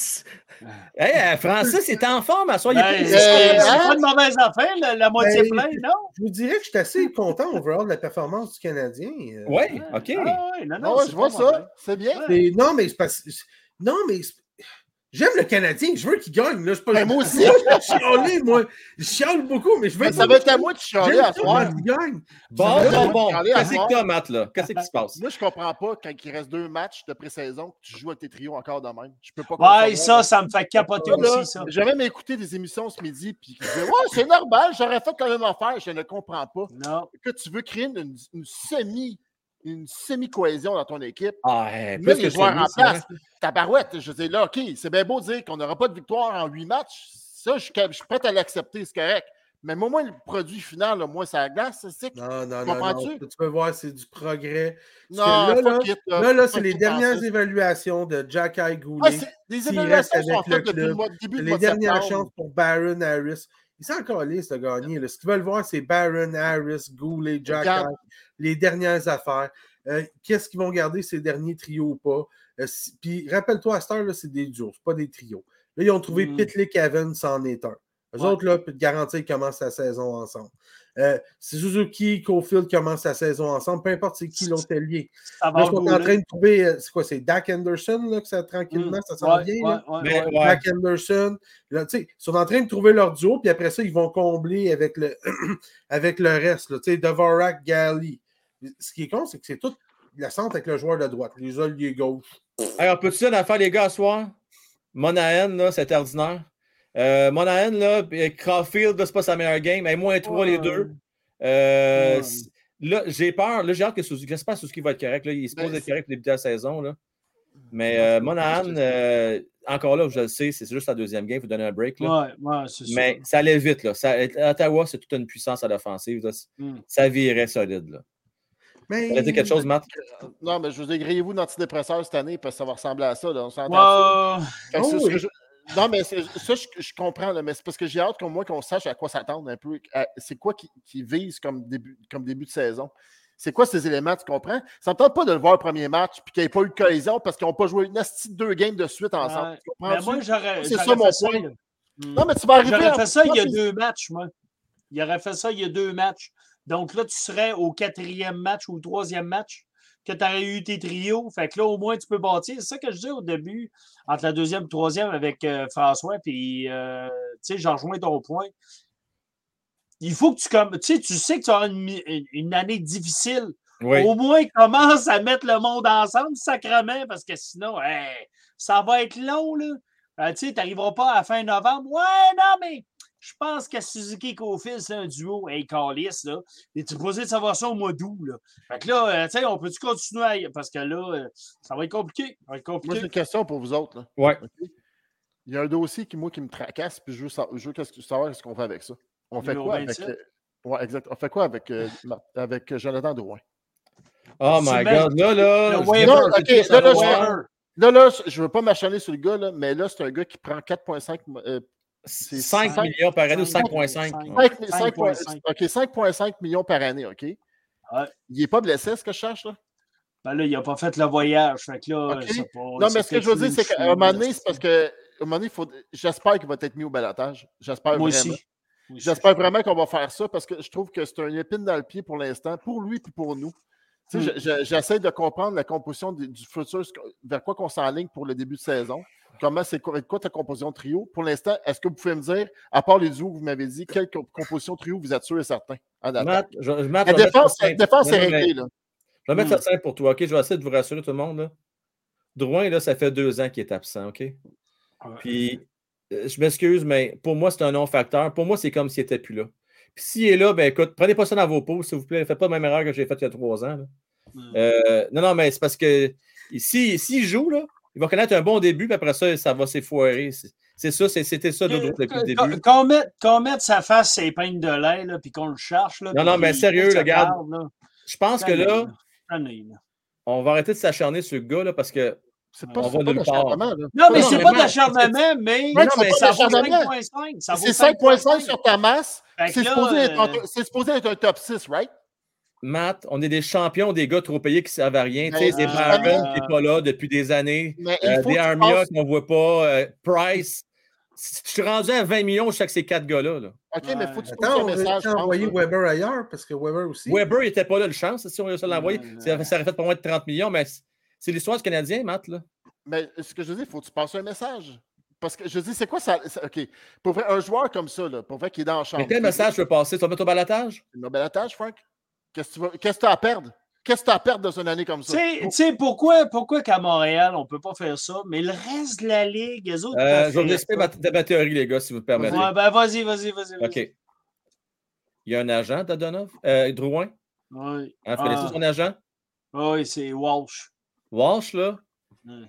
hey, Francis est en forme à soi. Ben, il est euh, c'est pas de mauvaise affaire, la, la moitié ben, pleine, non? Je vous dirais que je suis assez content overall de la performance du Canadien. Oui, OK. Ah, ouais, non, non, ah, ouais, je vois ça. Bien. C'est bien. Ouais. Non, mais c'est pas... Non, mais c'est... J'aime le Canadien, je veux qu'il gagne. Là, c'est pas... ben, moi aussi, je chialais, moi. Je chiale beaucoup, mais je veux ben, ça va être à moi de chialer à soir. Bon, bon, bon. Qu'est-ce que t'as, Matt, là? Qu'est-ce qui se passe? Moi, je comprends pas quand il reste deux matchs de pré-saison que tu joues avec tes trios encore de même. Je peux pas comprendre. Ouais, ça, ça me fait capoter là, aussi, ça. J'ai même écouté des émissions ce midi, puis je disais, ouais, c'est normal, j'aurais fait quand même affaire, je ne comprends pas. Non. Que tu veux créer une, une semi- une semi-cohésion dans ton équipe. Ah, ouais, plus même les joueurs en place. Ta barouette, je dis là, OK, c'est bien beau de dire qu'on n'aura pas de victoire en huit matchs. Ça, je, je suis prêt à l'accepter, c'est correct. Mais moi, moi le produit final, là, moi, ça glace, c'est Non, non, Comprends-tu? non. Tu peux voir, c'est du progrès. Non, là, là, it, là, là, là c'est les dernières penses. évaluations de Xhekaj Goulet. Ouais, les évaluations sont faites depuis le mois de début. Les de dernières septembre. chances pour Barron Harris. Ils sont encore listes de gagner. Là. Ce qu'ils veulent voir, c'est Barron, Harris, Goulet, Xhekaj, les dernières affaires. Euh, qu'est-ce qu'ils vont garder ces derniers trios ou pas? Euh, si... Puis rappelle-toi, à cette heure, là, c'est des duos, c'est pas des trios. Là, ils ont trouvé mm. Pitlick, Evans, c'en est un. Eux ouais. autres, là, pour te garantir, ils commencent la saison ensemble. Euh, si Suzuki, Caufield commencent la saison ensemble, peu importe c'est qui l'autre allié. Là, on est en train de trouver, euh, c'est quoi, c'est Dach Anderson, là, que ça tranquillement, mm. ça s'en ouais, vient. Ouais, ouais, ouais, ouais. Dach Anderson, là, tu sais, ils sont en train de trouver leur duo, puis après ça, ils vont combler avec le, avec le reste, là, tu sais, Dvorak, Gally. Ce qui est con, c'est que c'est toute la centre avec le joueur de droite, les alliés gauche. Alors, peux-tu dire l'affaire, les gars, à soir? Monahan, là, c'est ordinaire. Euh, Monahan, là, Caufield, là, c'est pas sa meilleure game. Elle est moins trois, ouais. les deux. Euh, ouais. Là, j'ai peur. Là, j'ai hâte que Suzuki. J'espère que Suzuki va être correct. Là. Il se pose d'être correct pour débuter la saison. Là. Mais euh, Monahan, euh, encore là, je le sais, c'est juste la deuxième game, il faut donner un break. Là. Ouais, ouais, c'est sûr. Mais ça allait vite. Là. Ça, Ottawa, c'est toute une puissance à l'offensive. Là. Mm. Ça virait solide. Là. Mais... Tu as dit quelque chose, Matt? Non, mais je vous ai grillez-vous d'antidépresseurs cette année parce que ça va ressembler à ça. Là. On s'entend. Wow. Ça. Oh, ça, oui. je... Non, mais ça, je, je comprends, là, mais c'est parce que j'ai hâte qu'au moins qu'on sache à quoi s'attendre un peu. À, c'est quoi qui, qui vise comme début, comme début de saison? C'est quoi ces éléments, tu comprends? Ça ne me tente pas de le voir au premier match puis qu'il n'y ait pas eu de cohésion parce qu'ils n'ont pas joué une astuce de deux games de suite ensemble. Tu comprends? Mais moi, j'aurais, c'est j'aurais ça mon point. Ça, non, mais tu vas arriver J'aurais à... fait ça il y a deux matchs, moi. Il aurait fait ça il y a deux matchs. Donc là, tu serais au quatrième match ou au troisième match que tu aurais eu tes trios. Fait que là, au moins, tu peux bâtir. C'est ça que je dis au début, entre la deuxième et la troisième avec euh, François, puis euh, tu sais, j'en rejoins ton point. Il faut que tu... Comme, tu sais, tu sais que tu auras une, une année difficile. Oui. Au moins, commence à mettre le monde ensemble, sacrément, parce que sinon, hey, ça va être long, là. Euh, tu sais, tu n'arriveras pas à la fin novembre. Ouais, non, mais... Je pense que Suzuki et Caufield, c'est un duo. Hey, Carlis, là. Et tu es posé de savoir ça au mois d'août, là. Fait que là, tu sais, on peut-tu continuer? À... Parce que là, ça va être compliqué. Ça va être compliqué. Moi, j'ai une question pour vous autres, là. Ouais. Okay. Il y a un dossier qui, moi, qui me tracasse, puis je veux, sa... je veux qu'est-ce que... savoir ce qu'on fait avec ça. On fait Numéro quoi vingt-sept? Avec... Ouais, exact. On fait quoi avec, euh, avec Jonathan Drouin? Oh tu my God. Là, là. Le non, okay. Là, là, je... là, là, je veux pas m'acharner sur le gars, là, mais là, c'est un gars qui prend quatre virgule cinq... Euh, C'est cinq, cinq millions par année ou cinq virgule cinq? OK, cinq virgule cinq millions par année, OK? Ouais. Il n'est pas blessé, ce que je cherche, là? Ben là, il n'a pas fait le voyage, fait que là, okay. pas, Non, mais ce que je veux dire, c'est qu'à un moment donné, c'est parce qu'à un moment donné, faut... j'espère qu'il va être mis au balotage. J'espère Moi vraiment. Aussi. Oui, j'espère aussi. Vraiment qu'on va faire ça, parce que je trouve que c'est une épine dans le pied pour l'instant, pour lui et pour nous. Mm. Je, je, j'essaie de comprendre la composition du, du futur, vers quoi qu'on s'enligne pour le début de saison. Comment c'est quoi, quoi ta composition de trio? Pour l'instant, est-ce que vous pouvez me dire, à part les duos que vous m'avez dit, quelle composition de trio vous êtes sûr et certain? Matt, je, Matt, la défense, la défense est réglée. Là. Je vais mettre ça simple pour toi. Okay? Je vais essayer de vous rassurer tout le monde. Là. Drouin, là, ça fait deux ans qu'il est absent. OK? Puis, je m'excuse, mais pour moi, c'est un non-facteur. Pour moi, c'est comme s'il n'était plus là. Puis s'il est là, ben écoute, prenez pas ça dans vos pots, s'il vous plaît. Ne faites pas la même erreur que j'ai faite il y a trois ans. Là. Mm. Euh, non, non, mais c'est parce que s'il si, si joue, là, il va connaître un bon début, puis après ça, ça va s'effoirer. C'est, c'est ça, c'est, c'était ça de depuis le début. Qu'on mette, qu'on mette sa face ses peignes de lait, là, puis qu'on le cherche. Là, non, non, mais sérieux, regarde. Je pense que là, on va arrêter de s'acharner sur le gars, là, parce que c'est pas, on c'est va nulle part. Là. Non, mais non, c'est non, pas d'acharnement, mais, mais non, mais ça vaut cinq virgule cinq. Ça vaut c'est cinq virgule cinq sur ta masse. C'est, là, supposé être, euh... c'est supposé être un top six, right? Matt, on est des champions des gars trop payés qui ne servent à rien. Tu sais, des Barron qui n'est pas là depuis des années. Euh, des Armia qu'on ne voit pas. Euh, Price. Je suis rendu à vingt millions chaque ces quatre gars-là. Là. OK, ouais. Mais il faut que tu passes un message. Envoyer Weber ailleurs, parce que Weber aussi. Weber, il n'était pas là, le chance, si on réussit à l'envoyer. Ouais. Ça aurait fait pas moins de trente millions, mais c'est l'histoire du Canadien, Matt. Là. Mais ce que je dis, il faut que tu passes un message. Parce que je dis, c'est quoi ça? ça OK. Pour vrai, un joueur comme ça, là, pour vrai, qui est dans le champ. Mais quel message tu veux passer? Tu vas mettre au balotage? Au balotage, Frank? Qu'est-ce que tu vas... Qu'est-ce que tu as à perdre? Qu'est-ce que tu as à perdre dans une année comme ça? Tu sais, pourquoi, pourquoi qu'à Montréal, on ne peut pas faire ça, mais le reste de la Ligue, les autres... Euh, je respecte ma, ma théorie, les gars, si vous me permettez. Ouais, ben, vas-y, vas-y, vas-y. OK. Vas-y. Il y a un agent, Dadonov? Euh, Drouin? Oui. Vous connaissez son agent? Oui, c'est Walsh. Walsh, là? Oui.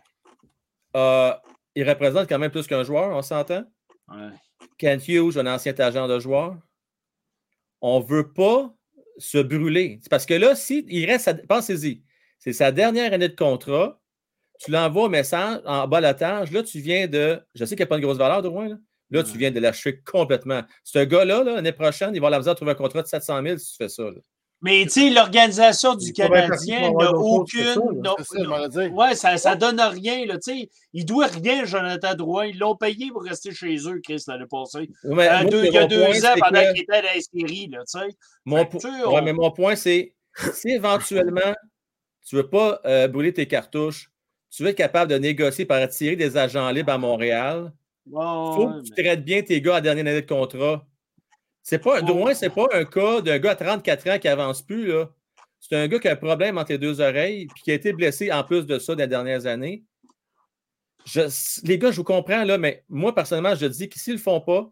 Euh, il représente quand même plus qu'un joueur, on s'entend? Oui. Kent Hughes, un ancien agent de joueur. On ne veut pas se brûler. C'est parce que là, si il reste, à... pensez-y, c'est sa dernière année de contrat, tu l'envoies un message en balotage, là, tu viens de, je sais qu'il n'y a pas une grosse valeur de loin, là, là mmh. tu viens de lâcher complètement. Ce gars-là, là, l'année prochaine, il va avoir la misère de trouver un contrat de sept cent mille si tu fais ça. Là. Mais tu sais, l'organisation du Canadien n'a aucune... Oui, ça ne donne rien. Là, il doit rien, Jonathan Drouin. Ils l'ont payé pour rester chez eux, Chris, l'année passée. Ouais, euh, il y a deux point, ans, pendant que... qu'il était à la série. Là, mon, po... on... ouais, mais mon point, c'est si éventuellement, tu ne veux pas euh, brûler tes cartouches, tu veux être capable de négocier par attirer des agents libres à Montréal, il bon, faut que mais... tu traites bien tes gars à la dernière année de contrat. C'est pas, Drouin, c'est pas un cas d'un gars à trente-quatre ans qui avance plus, là. C'est un gars qui a un problème entre les deux oreilles puis qui a été blessé en plus de ça dans les dernières années. Je, les gars, je vous comprends, là, mais moi, personnellement, je dis que s'ils le font pas,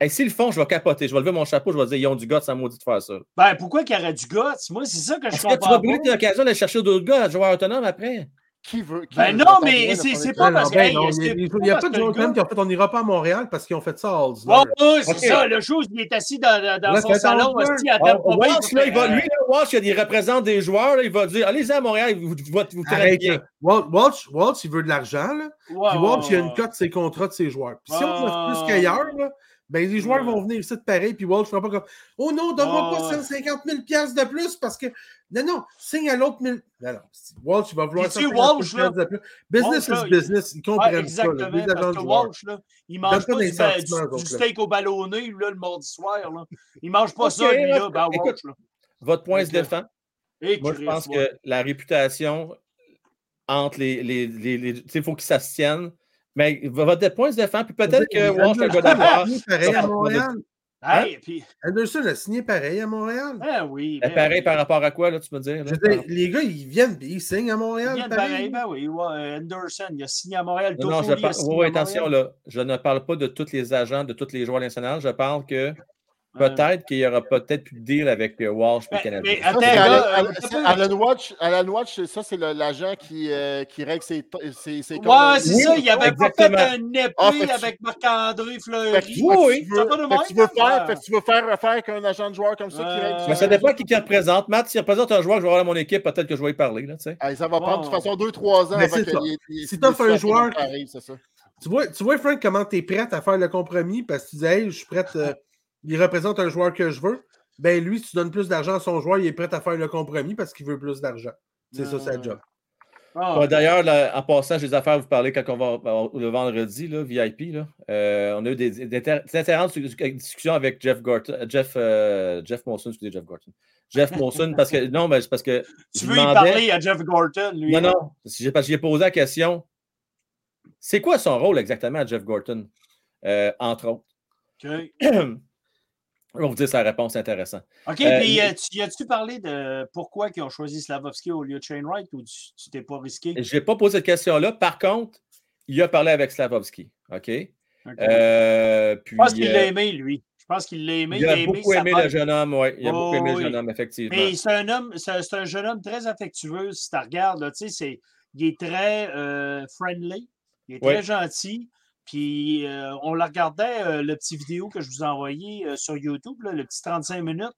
Hey, s'ils le font, je vais capoter. Je vais lever mon chapeau, je vais dire, ils ont du guts, ça maudit de faire ça. Ben, pourquoi qu'ils auraient du guts? Moi, c'est ça que je comprends. Tu vas brûler l'occasion de chercher d'autres gars, joueurs autonomes après. Qui veut. Qui ben veut non, mais c'est, c'est pas parce que. Hey, il n'y a pas de joueurs autonomes qui ont fait, on n'ira pas à Montréal parce qu'ils ont fait ça à Allsler. Oh, c'est okay. Ça. Le chose, il est assis dans, dans là, son salon, aussi, à table. Oh, Walsh, là, il va, lui, là, Walsh, il représente des joueurs, là, il va dire, allez-y à Montréal, vous vous traitez bien. Walsh, Walsh, il veut de l'argent, là. Puis Walsh, il a une cote de ses contrats de ses joueurs. Puis si on offre plus qu'ailleurs, là. Ben, les joueurs ouais. vont venir ici de pareil, puis Walsh ne fera pas comme « Oh non, donne-moi oh, pas cent cinquante mille de plus parce que... » Non, non, signe à l'autre mille... Non, non, Walsh, il va vouloir cent cinquante mille de plus. Business Walsh, is là, business, il comprend ouais, exactement, ça. Exactement, parce que Walsh, là, il ne mange pas, pas du, du, donc, du steak au ballonné là, le mardi soir. Là. Il ne mange pas okay, ça, lui, là, ben, écoute, Walsh, là. Votre point okay. se défend. Et moi, je pense ouais. que la réputation entre les... les, les, les, les tu sais, il faut qu'ils s'assiennent. Mais votre point se défend, puis peut-être que Walsh va d'avoir. Pareil à Montréal. Hein? Hey, puis... Anderson a signé pareil à Montréal. Ah oui. Ben, pareil oui. par rapport à quoi, là, tu me dis? Là, je dis les gars, ils viennent, ils signent à Montréal. Ils viennent pareil, ben oui. Ouais, Anderson, il a signé à Montréal. Non, non je parle. Oui, ouais, attention, là. Je ne parle pas de tous les agents, de tous les joueurs nationaux. Je parle que peut-être euh... qu'il n'y aura peut-être plus de deal avec Walsh pour le Canada. Mais attends, là, Alan Watch, Alan Watch, ça, c'est le, l'agent qui, euh, qui règle ses, ses, ses comptes. Ouais, c'est oui, ça. Il avait pas fait un épée ah, tu... avec Marc-André Fleury. Oui, tu veux faire, fait que tu veux faire affaire qu'un agent de joueur comme ça euh... qui règle. Mais ça dépend qui te représente. Matt, s'il représente un joueur que je vais avoir dans mon équipe, peut-être que je vais y parler. Là, ah, ça va prendre de toute façon deux trois ans avant que. Si tu as un joueur. Tu vois, Frank, comment tu es prête à faire le compromis parce que tu dis, hey, je suis prête. Il représente un joueur que je veux, bien lui, si tu donnes plus d'argent à son joueur, il est prêt à faire le compromis parce qu'il veut plus d'argent. C'est euh... ça, sa job. Oh, ouais, d'ailleurs, là, en passant, j'ai des affaires à vous parler quand on va le vendredi, là, V I P. Là, euh, on a eu des, des, inter- des intéressantes discussions avec Jeff Gorton, Jeff, euh, Jeff Molson, excusez, Jeff Gorton. Jeff Molson, parce que. Non, mais c'est parce que. Tu veux demandais... y parler à Jeff Gorton, lui? Non, non, j'ai, parce que j'ai posé la question. C'est quoi son rôle exactement à Jeff Gorton, euh, entre autres? OK. On vous dit sa réponse intéressante. OK, euh, puis euh, tu, as-tu parlé de pourquoi ils ont choisi Slafkovsky au lieu de Chainwright ou tu, tu t'es pas risqué? Je n'ai pas posé cette question-là. Par contre, il a parlé avec Slafkovsky. OK? okay. Euh, puis, je pense qu'il euh, l'a aimé, lui. Je pense qu'il l'a aimé. Il a, il a beaucoup aimé, aimé le jeune homme, oui. Il a oh, beaucoup aimé oui. le jeune homme, effectivement. Mais c'est un homme, c'est, c'est un jeune homme très affectueux, si tu regardes. Tu sais, il est très euh, friendly, il est très oui. gentil. Puis, euh, on la regardait, euh, le petit vidéo que je vous ai envoyé euh, sur YouTube, là, le petit trente-cinq minutes.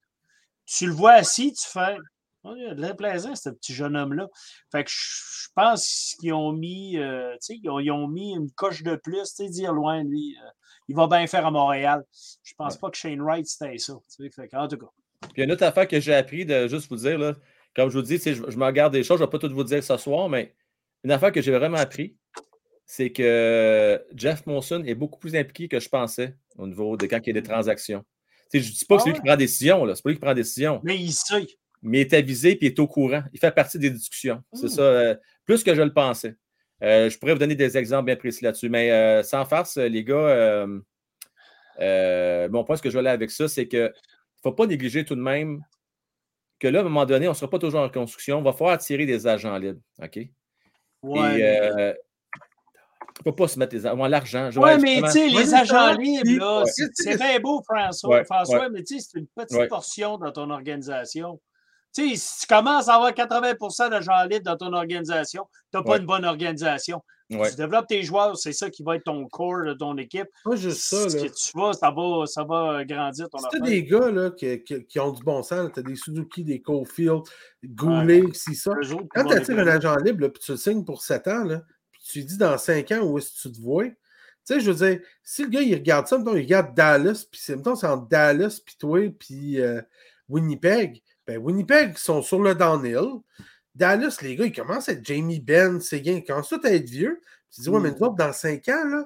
Tu le vois assis, tu fais... Oh, il a de l'air plaisant, ce petit jeune homme-là. Fait que je pense qu'ils ont mis... Euh, tu sais, ils ont, ils ont mis une coche de plus, tu sais, dire loin, lui. Euh, il va bien faire à Montréal. Je pense ouais. pas que Shane Wright, c'était ça. Fait que, en tout cas. Puis, une autre affaire que j'ai appris, de juste vous dire, là, comme je vous dis, je, je me regarde des choses, je ne vais pas tout vous dire ce soir, mais une affaire que j'ai vraiment appris, c'est que Jeff Molson est beaucoup plus impliqué que je pensais au niveau de quand il y a des transactions. T'sais, je ne dis pas ah que c'est lui ouais. qui prend des décisions, là. C'est pas lui qui prend des décisions. Mais il sait. Mais il est avisé et il est au courant. Il fait partie des discussions. Mmh. C'est ça, euh, plus que je le pensais. Euh, je pourrais vous donner des exemples bien précis là-dessus, mais euh, sans farce, les gars, euh, euh, mon point, ce que je veux aller avec ça, c'est qu'il ne faut pas négliger tout de même que là, à un moment donné, on ne sera pas toujours en construction. On va falloir attirer des agents libres. OK? Ouais. Et, euh, il ne faut pas se mettre les... bon, l'argent. Oui, mais tu sais, les agents libres, là, ouais. c'est, c'est bien beau, François, ouais. François ouais. mais tu sais, c'est une petite ouais. portion dans ton organisation. Tu sais, si tu commences à avoir quatre-vingts pour cent d'agents libres dans ton organisation, tu n'as pas ouais. une bonne organisation. Ouais. Tu développes tes joueurs, c'est ça qui va être ton core de ton équipe. Pas juste ça. Ce là. Que tu vas, ça va, ça va grandir ton affaire. Si tu as des gars là, qui, qui, qui ont du bon sens, tu as des Suzuki, des Caufield, Goulet, ouais. si ça. Quand tu attires un agent libre, puis tu le signes pour sept ans, là, tu dis dans cinq ans où est-ce que tu te vois. Tu sais, je veux dire, si le gars, il regarde ça, mettons, il regarde Dallas, puis c'est, mettons, c'est entre Dallas, puis toi, puis euh, Winnipeg. Ben, Winnipeg, ils sont sur le downhill. Dallas, les gars, ils commencent à être Jamie Benn, Séguin, ils commencent tout à être vieux. Tu dis, ouais, mm. mais toi, dans cinq ans, là,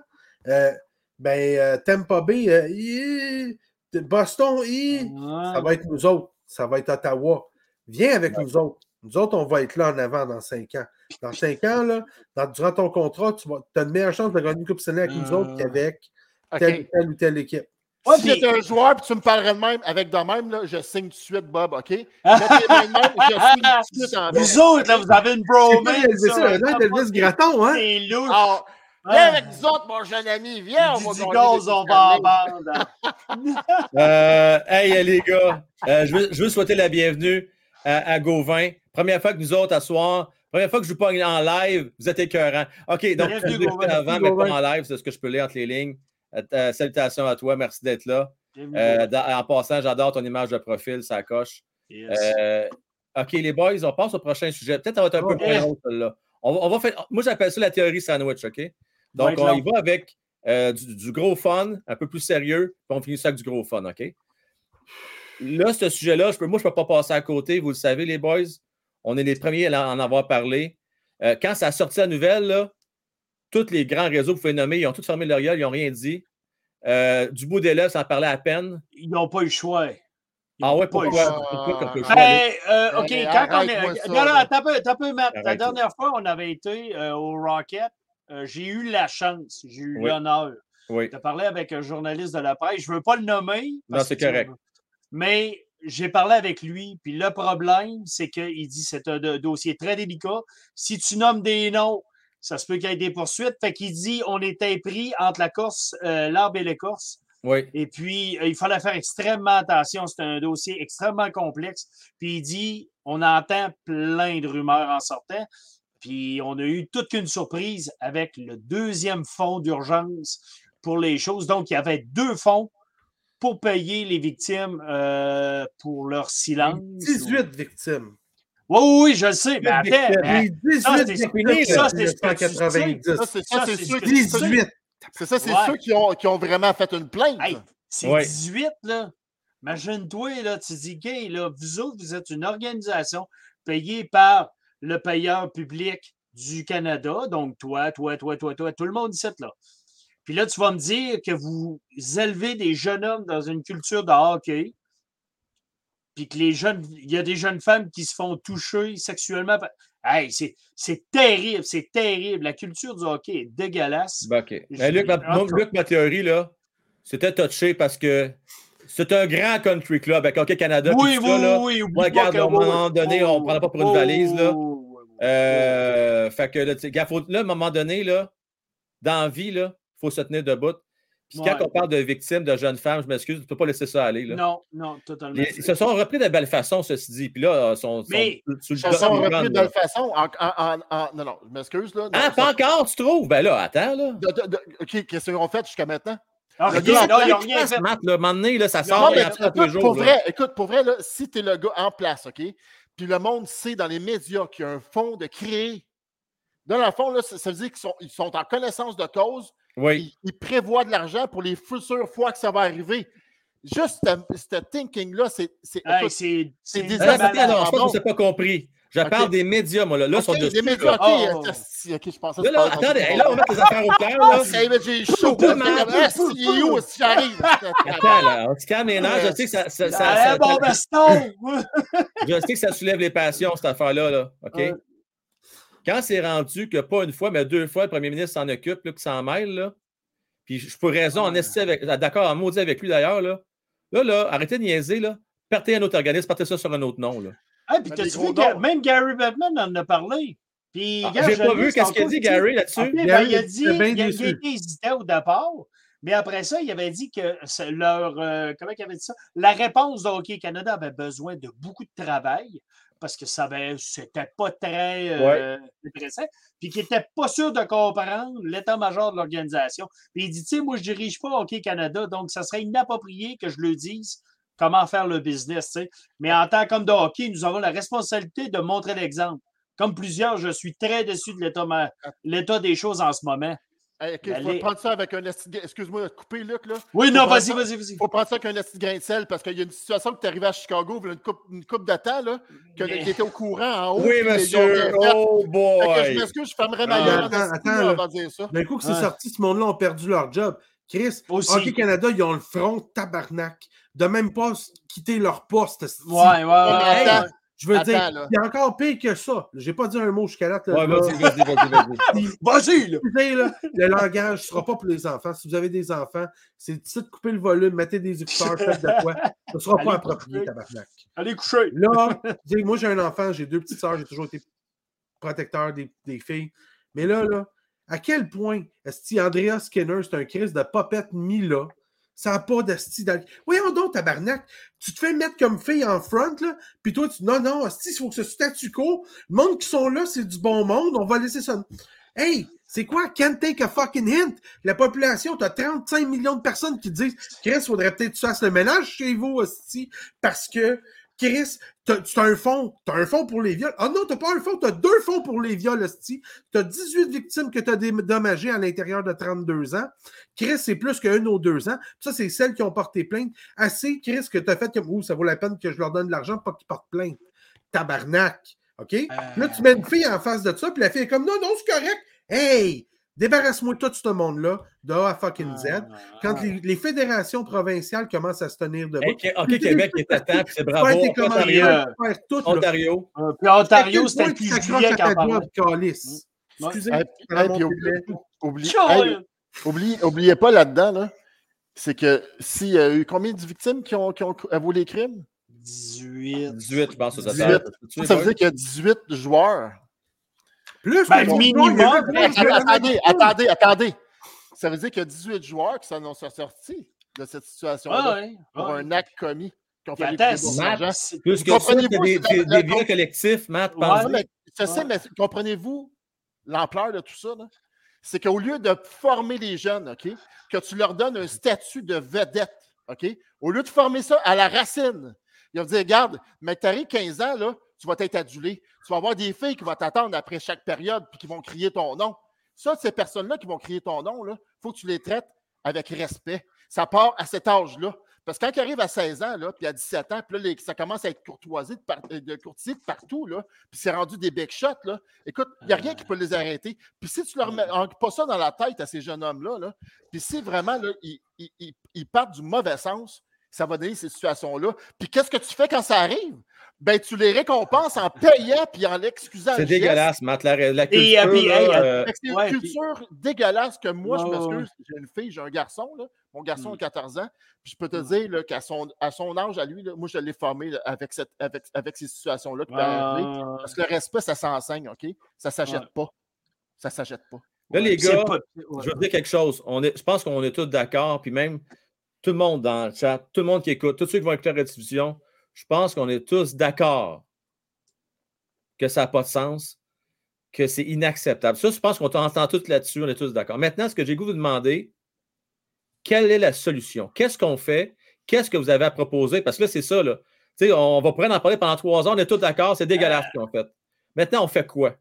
euh, ben, euh, Tampa Bay, euh, y... Boston, y... ouais. ça va être nous autres. Ça va être Ottawa. Viens avec ouais. nous autres. Nous autres, on va être là en avant dans cinq ans. Dans cinq ans, là, dans, durant ton contrat, tu as une meilleure chance de gagner une Coupe Stanley avec euh... nous autres qu'avec okay. telle, telle ou telle équipe. Ouais, si tu es un joueur et tu me parlerais de même, avec de même, là, je signe tout de suite, Bob, OK? Même, je signe tout de suite en vous autres, là, vous avez une bromance. C'est ça, c'est ça, là, Elvis Gratton, hein? C'est louche. Viens avec nous autres, mon jeune ami. Viens, on va du gaz, on va en bande. euh, hey, les gars, euh, je, veux, je veux souhaiter la bienvenue à, à Gauvin. Première fois que nous autres, à soir, première fois que je vous pogne en live, vous êtes écœurants. OK, donc, je l'ai fait avant, mais pas en live, c'est ce que je peux lire entre les lignes. Euh, salutations à toi, merci d'être là. Euh, dans, en passant, j'adore ton image de profil, ça coche. Yes. Euh, OK, les boys, on passe au prochain sujet. Peut-être ça va être un okay. peu plus long, celle-là. On, on va faire, moi, j'appelle ça la théorie sandwich, OK? Donc, on y va avec euh, du, du gros fun, un peu plus sérieux, puis on finit ça avec du gros fun, OK? Là, ce sujet-là, je peux, moi, je ne peux pas passer à côté, vous le savez, les boys. On est les premiers à en avoir parlé. Euh, quand ça a sorti la nouvelle, là, tous les grands réseaux que vous pouvez nommer, ils ont tous fermé leur gueule, ils n'ont rien dit. Euh, du bout des lèvres, ça en parlait à peine. Ils n'ont pas eu le choix. Ils ah ouais, pourquoi? Euh... pourquoi ben, euh, OK, quand on est... Non, non, attends un peu, t'as peu Matt. Arrête la dernière toi. fois, on avait été euh, au Rocket. Euh, j'ai eu la chance, j'ai eu oui. l'honneur oui. de parler avec un journaliste de la presse. Je ne veux pas le nommer. Non, c'est correct. Mais j'ai parlé avec lui, puis le problème, c'est qu'il dit que c'est un dossier très délicat. Si tu nommes des noms, ça se peut qu'il y ait des poursuites. Fait qu'il dit on était pris entre la Corse, euh, l'Arbre et l'Écorce. Oui. Et puis, euh, il fallait faire extrêmement attention. C'est un dossier extrêmement complexe. Puis il dit on entend plein de rumeurs en sortant. Puis on a eu toute qu'une surprise avec le deuxième fonds d'urgence pour les choses. Donc, il y avait deux fonds pour payer les victimes euh, pour leur silence. dix-huit ou... victimes. Oui, oui, oui, je le sais. Mais attends, mais dix-huit ça, c'est cent quatre-vingt-dix. Ça, c'est dix-huit. C'est ça, c'est ouais. ceux qui ont, qui ont vraiment fait une plainte. Hey, c'est ouais. dix-huit, là. Imagine-toi, là, tu dis, gay, là, vous autres, vous êtes une organisation payée par le payeur public du Canada. Donc, toi, toi, toi, toi, toi, tout le monde ici, là. Puis là, tu vas me dire que vous élevez des jeunes hommes dans une culture de hockey, puis que les jeunes, il y a des jeunes femmes qui se font toucher sexuellement. Hey, c'est, c'est terrible, c'est terrible. La culture du hockey est dégueulasse. Ben okay. ben, Luc, ma, non, Luc, ma théorie, là, c'était touché parce que c'est un grand country club avec Hockey Canada. Oui, oui, ça, là, oui. oui regarde, à un moment donné, on ne prendra pas pour une valise. Là. Euh, fait que là, là, à un moment donné, là, dans la vie, là, faut se tenir debout. Puis ouais, quand on parle de victimes, de jeunes femmes, je m'excuse, tu ne peux pas laisser ça aller. Là. Non, non, totalement. Les, ils se sont repris de belle façon, ceci dit. Puis là, ils sont, mais, sont, ils se sont repris grande, de belle façon. En, en, en, non, non, je m'excuse. Là, non, ah, pas ça... encore, tu trouves? Ben là, attends. Là. De, de, de, OK, qu'est-ce qu'ils ont fait jusqu'à maintenant? Ah, le gars, là, il n'y a rien fait. Matt, là, un moment donné, là, ça sort. Non, mais, écoute, tous les jours, pour vrai, là. écoute, pour vrai, là, si tu es le gars en place, OK, puis le monde sait dans les médias qu'il y a un fonds de créer. Dans le fond, là, ça, ça veut dire qu'ils sont, ils sont en connaissance de cause. Oui. Ils, ils prévoient de l'argent pour les futures fois que ça va arriver. Juste ce thinking-là, c'est... C'est, hey, écoute, c'est, c'est, c'est des ah, attends, non, je pense que c'est pas compris. Je okay. parle des médias, moi. Là, là okay, sont des médias, OK. Oh. OK, je pensais... Là, là, là attendez, hey, là, on va mettre les affaires au clair, là. C'est, mais j'ai chaud. C'est où, si j'arrive? Attends, là, on se calme les nerfs. Je sais que ça... ça, ça bon baston! Je sais que ça soulève les passions, cette affaire-là, là. OK? Quand c'est rendu que pas une fois, mais deux fois, le premier ministre s'en occupe, là, puis s'en mêle, là. Puis je peux raison, en esti avec, d'accord, en maudit avec lui d'ailleurs, là. Là, là, arrêtez de niaiser, là. Partez un autre organisme, partez ça sur un autre nom, là. Ah, puis t'as-tu vu, Ga- même Gary Bettman en a parlé. Puis, ah, j'ai pas vu qu'est-ce qu'il a dit, Gary, là-dessus. Okay, Gary, ben, il a dit, il a été hésitant au départ, mais après ça, il avait dit que leur, euh, comment il avait dit ça? La réponse de Hockey Canada avait besoin de beaucoup de travail, parce que ça ben, c'était pas très euh, ouais. intéressant, puis qu'il n'était pas sûr de comprendre l'état-major de l'organisation. Puis il dit, tu sais, moi, je dirige pas Hockey Canada, donc ça serait inapproprié que je le dise comment faire le business, tu sais. Mais en tant qu'homme de hockey, nous avons la responsabilité de montrer l'exemple. Comme plusieurs, je suis très déçu de l'état, ma... l'état des choses en ce moment. Hey, okay, faut prendre ça avec un esti... Excuse-moi de couper, Luc, là. Oui, non, vas-y, ça... vas-y, vas-y. Il faut prendre ça avec un esti de grain de sel, parce qu'il y a une situation que tu arrives à Chicago, une coupe, une coupe de temps, là, que, mais... qui était au courant en haut. Oui, monsieur. Oh, boy. Que je m'excuse, je fermerai ma gueule. Attends, attends, là, avant de dire ça. D'un coup que c'est ah. sorti, ce monde-là ont perdu leur job. Chris, aussi. Hockey Canada, ils ont le front tabarnak de même pas quitter leur poste. Ouais, ouais, ouais. Hey, attends. Je veux Attends, dire, là. c'est encore pire que ça. J'ai pas dit un mot jusqu'à là. Ouais, vas-y, vas-y, vas-y, vas-y. Vas-y, là. Écoutez, là, le langage ne sera pas pour les enfants. Si vous avez des enfants, c'est de couper le volume, mettez des écouteurs, faites de quoi. Ce ne sera Allez pas approprié, tabarnak. Allez coucher. Là, moi, j'ai un enfant, j'ai deux petites sœurs, j'ai toujours été protecteur des, des filles. Mais là, là, À quel point est-ce que Andrea Skinner, c'est un Christ de popette mis là? Ça n'a pas d'asti dans le... Voyons donc, tabarnak. Tu te fais mettre comme fille en front, là, puis toi, tu... Non, non, asti, il faut que ce statu quo. Le monde qui sont là, c'est du bon monde. On va laisser ça... Hey, c'est quoi? Can't take a fucking hint. La population, t'as trente-cinq millions de personnes qui disent « Chris, faudrait peut-être que tu fasses le ménage chez vous, asti, parce que... » Chris, t'as, t'as un fonds. T'as un fonds pour les viols. Ah non, t'as pas un fonds. T'as deux fonds pour les viols, hostie. T'as dix-huit victimes que t'as dédommagées à l'intérieur de trente-deux ans. Chris, c'est plus qu'une ou deux ans. Puis ça, c'est celles qui ont porté plainte. Assez, Chris, que t'as fait comme, ouh, ça vaut la peine que je leur donne de l'argent pour qu'ils portent plainte. Tabarnak. OK? Euh... Là, tu mets une fille en face de ça, puis la fille est comme, non, non, c'est correct. Hey! Débarrasse-moi tout ce monde-là de A à fucking Z. Ah, quand ah, les, les fédérations provinciales commencent à se tenir debout. Hey, OK, Québec est à temps, puis c'est bravo. Faire tes Ontario. Faire tout, Ontario. Euh, puis Ontario, c'est un petit billet qu'en parlant. Excusez. Oubliez pas là-dedans, là, c'est que s'il y a eu combien de victimes qui ont, qui ont avoué les crimes? dix-huit. dix-huit, je pense. Ça, ça veut dire qu'il y a dix-huit joueurs. Plus ben, que minimum, joueur, mais attendez, attendez, attendez. Ça veut dire qu'il y a dix-huit joueurs qui s'en ont sortis de cette situation-là ah, ouais, pour ouais. un acte commis. Attends, Matt, plus que ça, des, des, des biens collectifs, Matt. Ouais, mais, ça, ouais. mais comprenez-vous l'ampleur de tout ça? Là? C'est qu'au lieu de former les jeunes, OK, que tu leur donnes un statut de vedette, OK, au lieu de former ça à la racine, ils vont dire, regarde, mais tu arrives quinze ans, là, tu vas t'être adulé. Tu vas avoir des filles qui vont t'attendre après chaque période et qui vont crier ton nom. Ça, ces personnes-là qui vont crier ton nom, il faut que tu les traites avec respect. Ça part à cet âge-là. Parce que quand ils arrivent à seize ans, là, puis à dix-sept ans, puis là, les, ça commence à être courtoisé de, par, de courtisé de partout, là, puis c'est rendu des big shots, là. Écoute, il n'y a rien qui peut les arrêter. Puis si tu ne leur mets pas ça dans la tête à ces jeunes hommes-là, là, puis si vraiment là, ils, ils, ils, ils partent du mauvais sens, ça va donner ces situations-là. Puis qu'est-ce que tu fais quand ça arrive? Ben, tu les récompenses en payant puis en l'excusant. C'est dégueulasse, Matt. La, la culture, et, et, euh, c'est une ouais, culture puis... dégueulasse que moi, oh. je m'excuse. J'ai une fille, j'ai un garçon, là. Mon garçon mm. a quatorze ans. Puis je peux te mm. dire là, qu'à son, à son âge, à lui, là, moi, je l'ai formé là, avec, cette, avec, avec ces situations-là. Qui ah. Parce que le respect, ça s'enseigne, OK? Ça ne s'achète ouais. pas. Ça ne s'achète pas. Là, les puis gars, pas... ouais. je veux dire quelque chose. On est, je pense qu'on est tous d'accord. Puis même, tout le monde dans le chat, tout le monde qui écoute, tous ceux qui vont écouter la rediffusion, je pense qu'on est tous d'accord que ça n'a pas de sens, que c'est inacceptable. Ça, je pense qu'on entend tout là-dessus, on est tous d'accord. Maintenant, ce que j'ai le goût de vous demander, quelle est la solution? Qu'est-ce qu'on fait? Qu'est-ce que vous avez à proposer? Parce que là, c'est ça, là. Tu sais, on va prendre en parler pendant trois heures, on est tous d'accord, c'est dégueulasse ce qu'on fait. Maintenant, on fait quoi?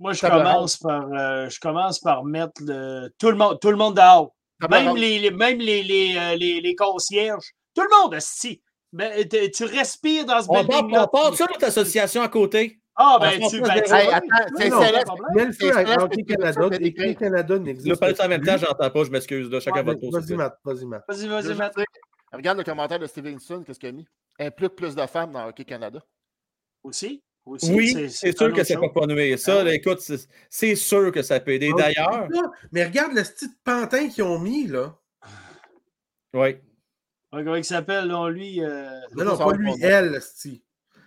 Moi, je commence par, euh, je commence par mettre le... tout le monde, tout le monde dehors. Même les, les, même les, les, les, les concierges. Tout le monde, si. Ben, tu respires dans ce building-là. On part de ça, notre association à côté. Ah, ben, tu... Ben, tu hey, attends, c'est Céleste. Quel fait à Hockey Canada? Écrit Canada n'existe pas. Là, parler de ça en même temps, j'entends pas, je m'excuse. Là, chacun votre tour. Vas-y, Matt. Vas-y, Matt. Vas-y, vas-y, Matt. Regarde le commentaire de Stevenson, qu'est-ce qu'il a mis? Implique plus de femmes dans Hockey Canada. Aussi? Aussi, oui, c'est, c'est, c'est sûr que ça ne peut pas nuire. Ça, là, écoute, c'est, c'est sûr que ça peut aider. D'ailleurs... Mais regarde le style de pantin qu'ils ont mis, là. Oui. Ouais, comment il s'appelle, là, lui? Euh... Non, non, pas lui, elle, style.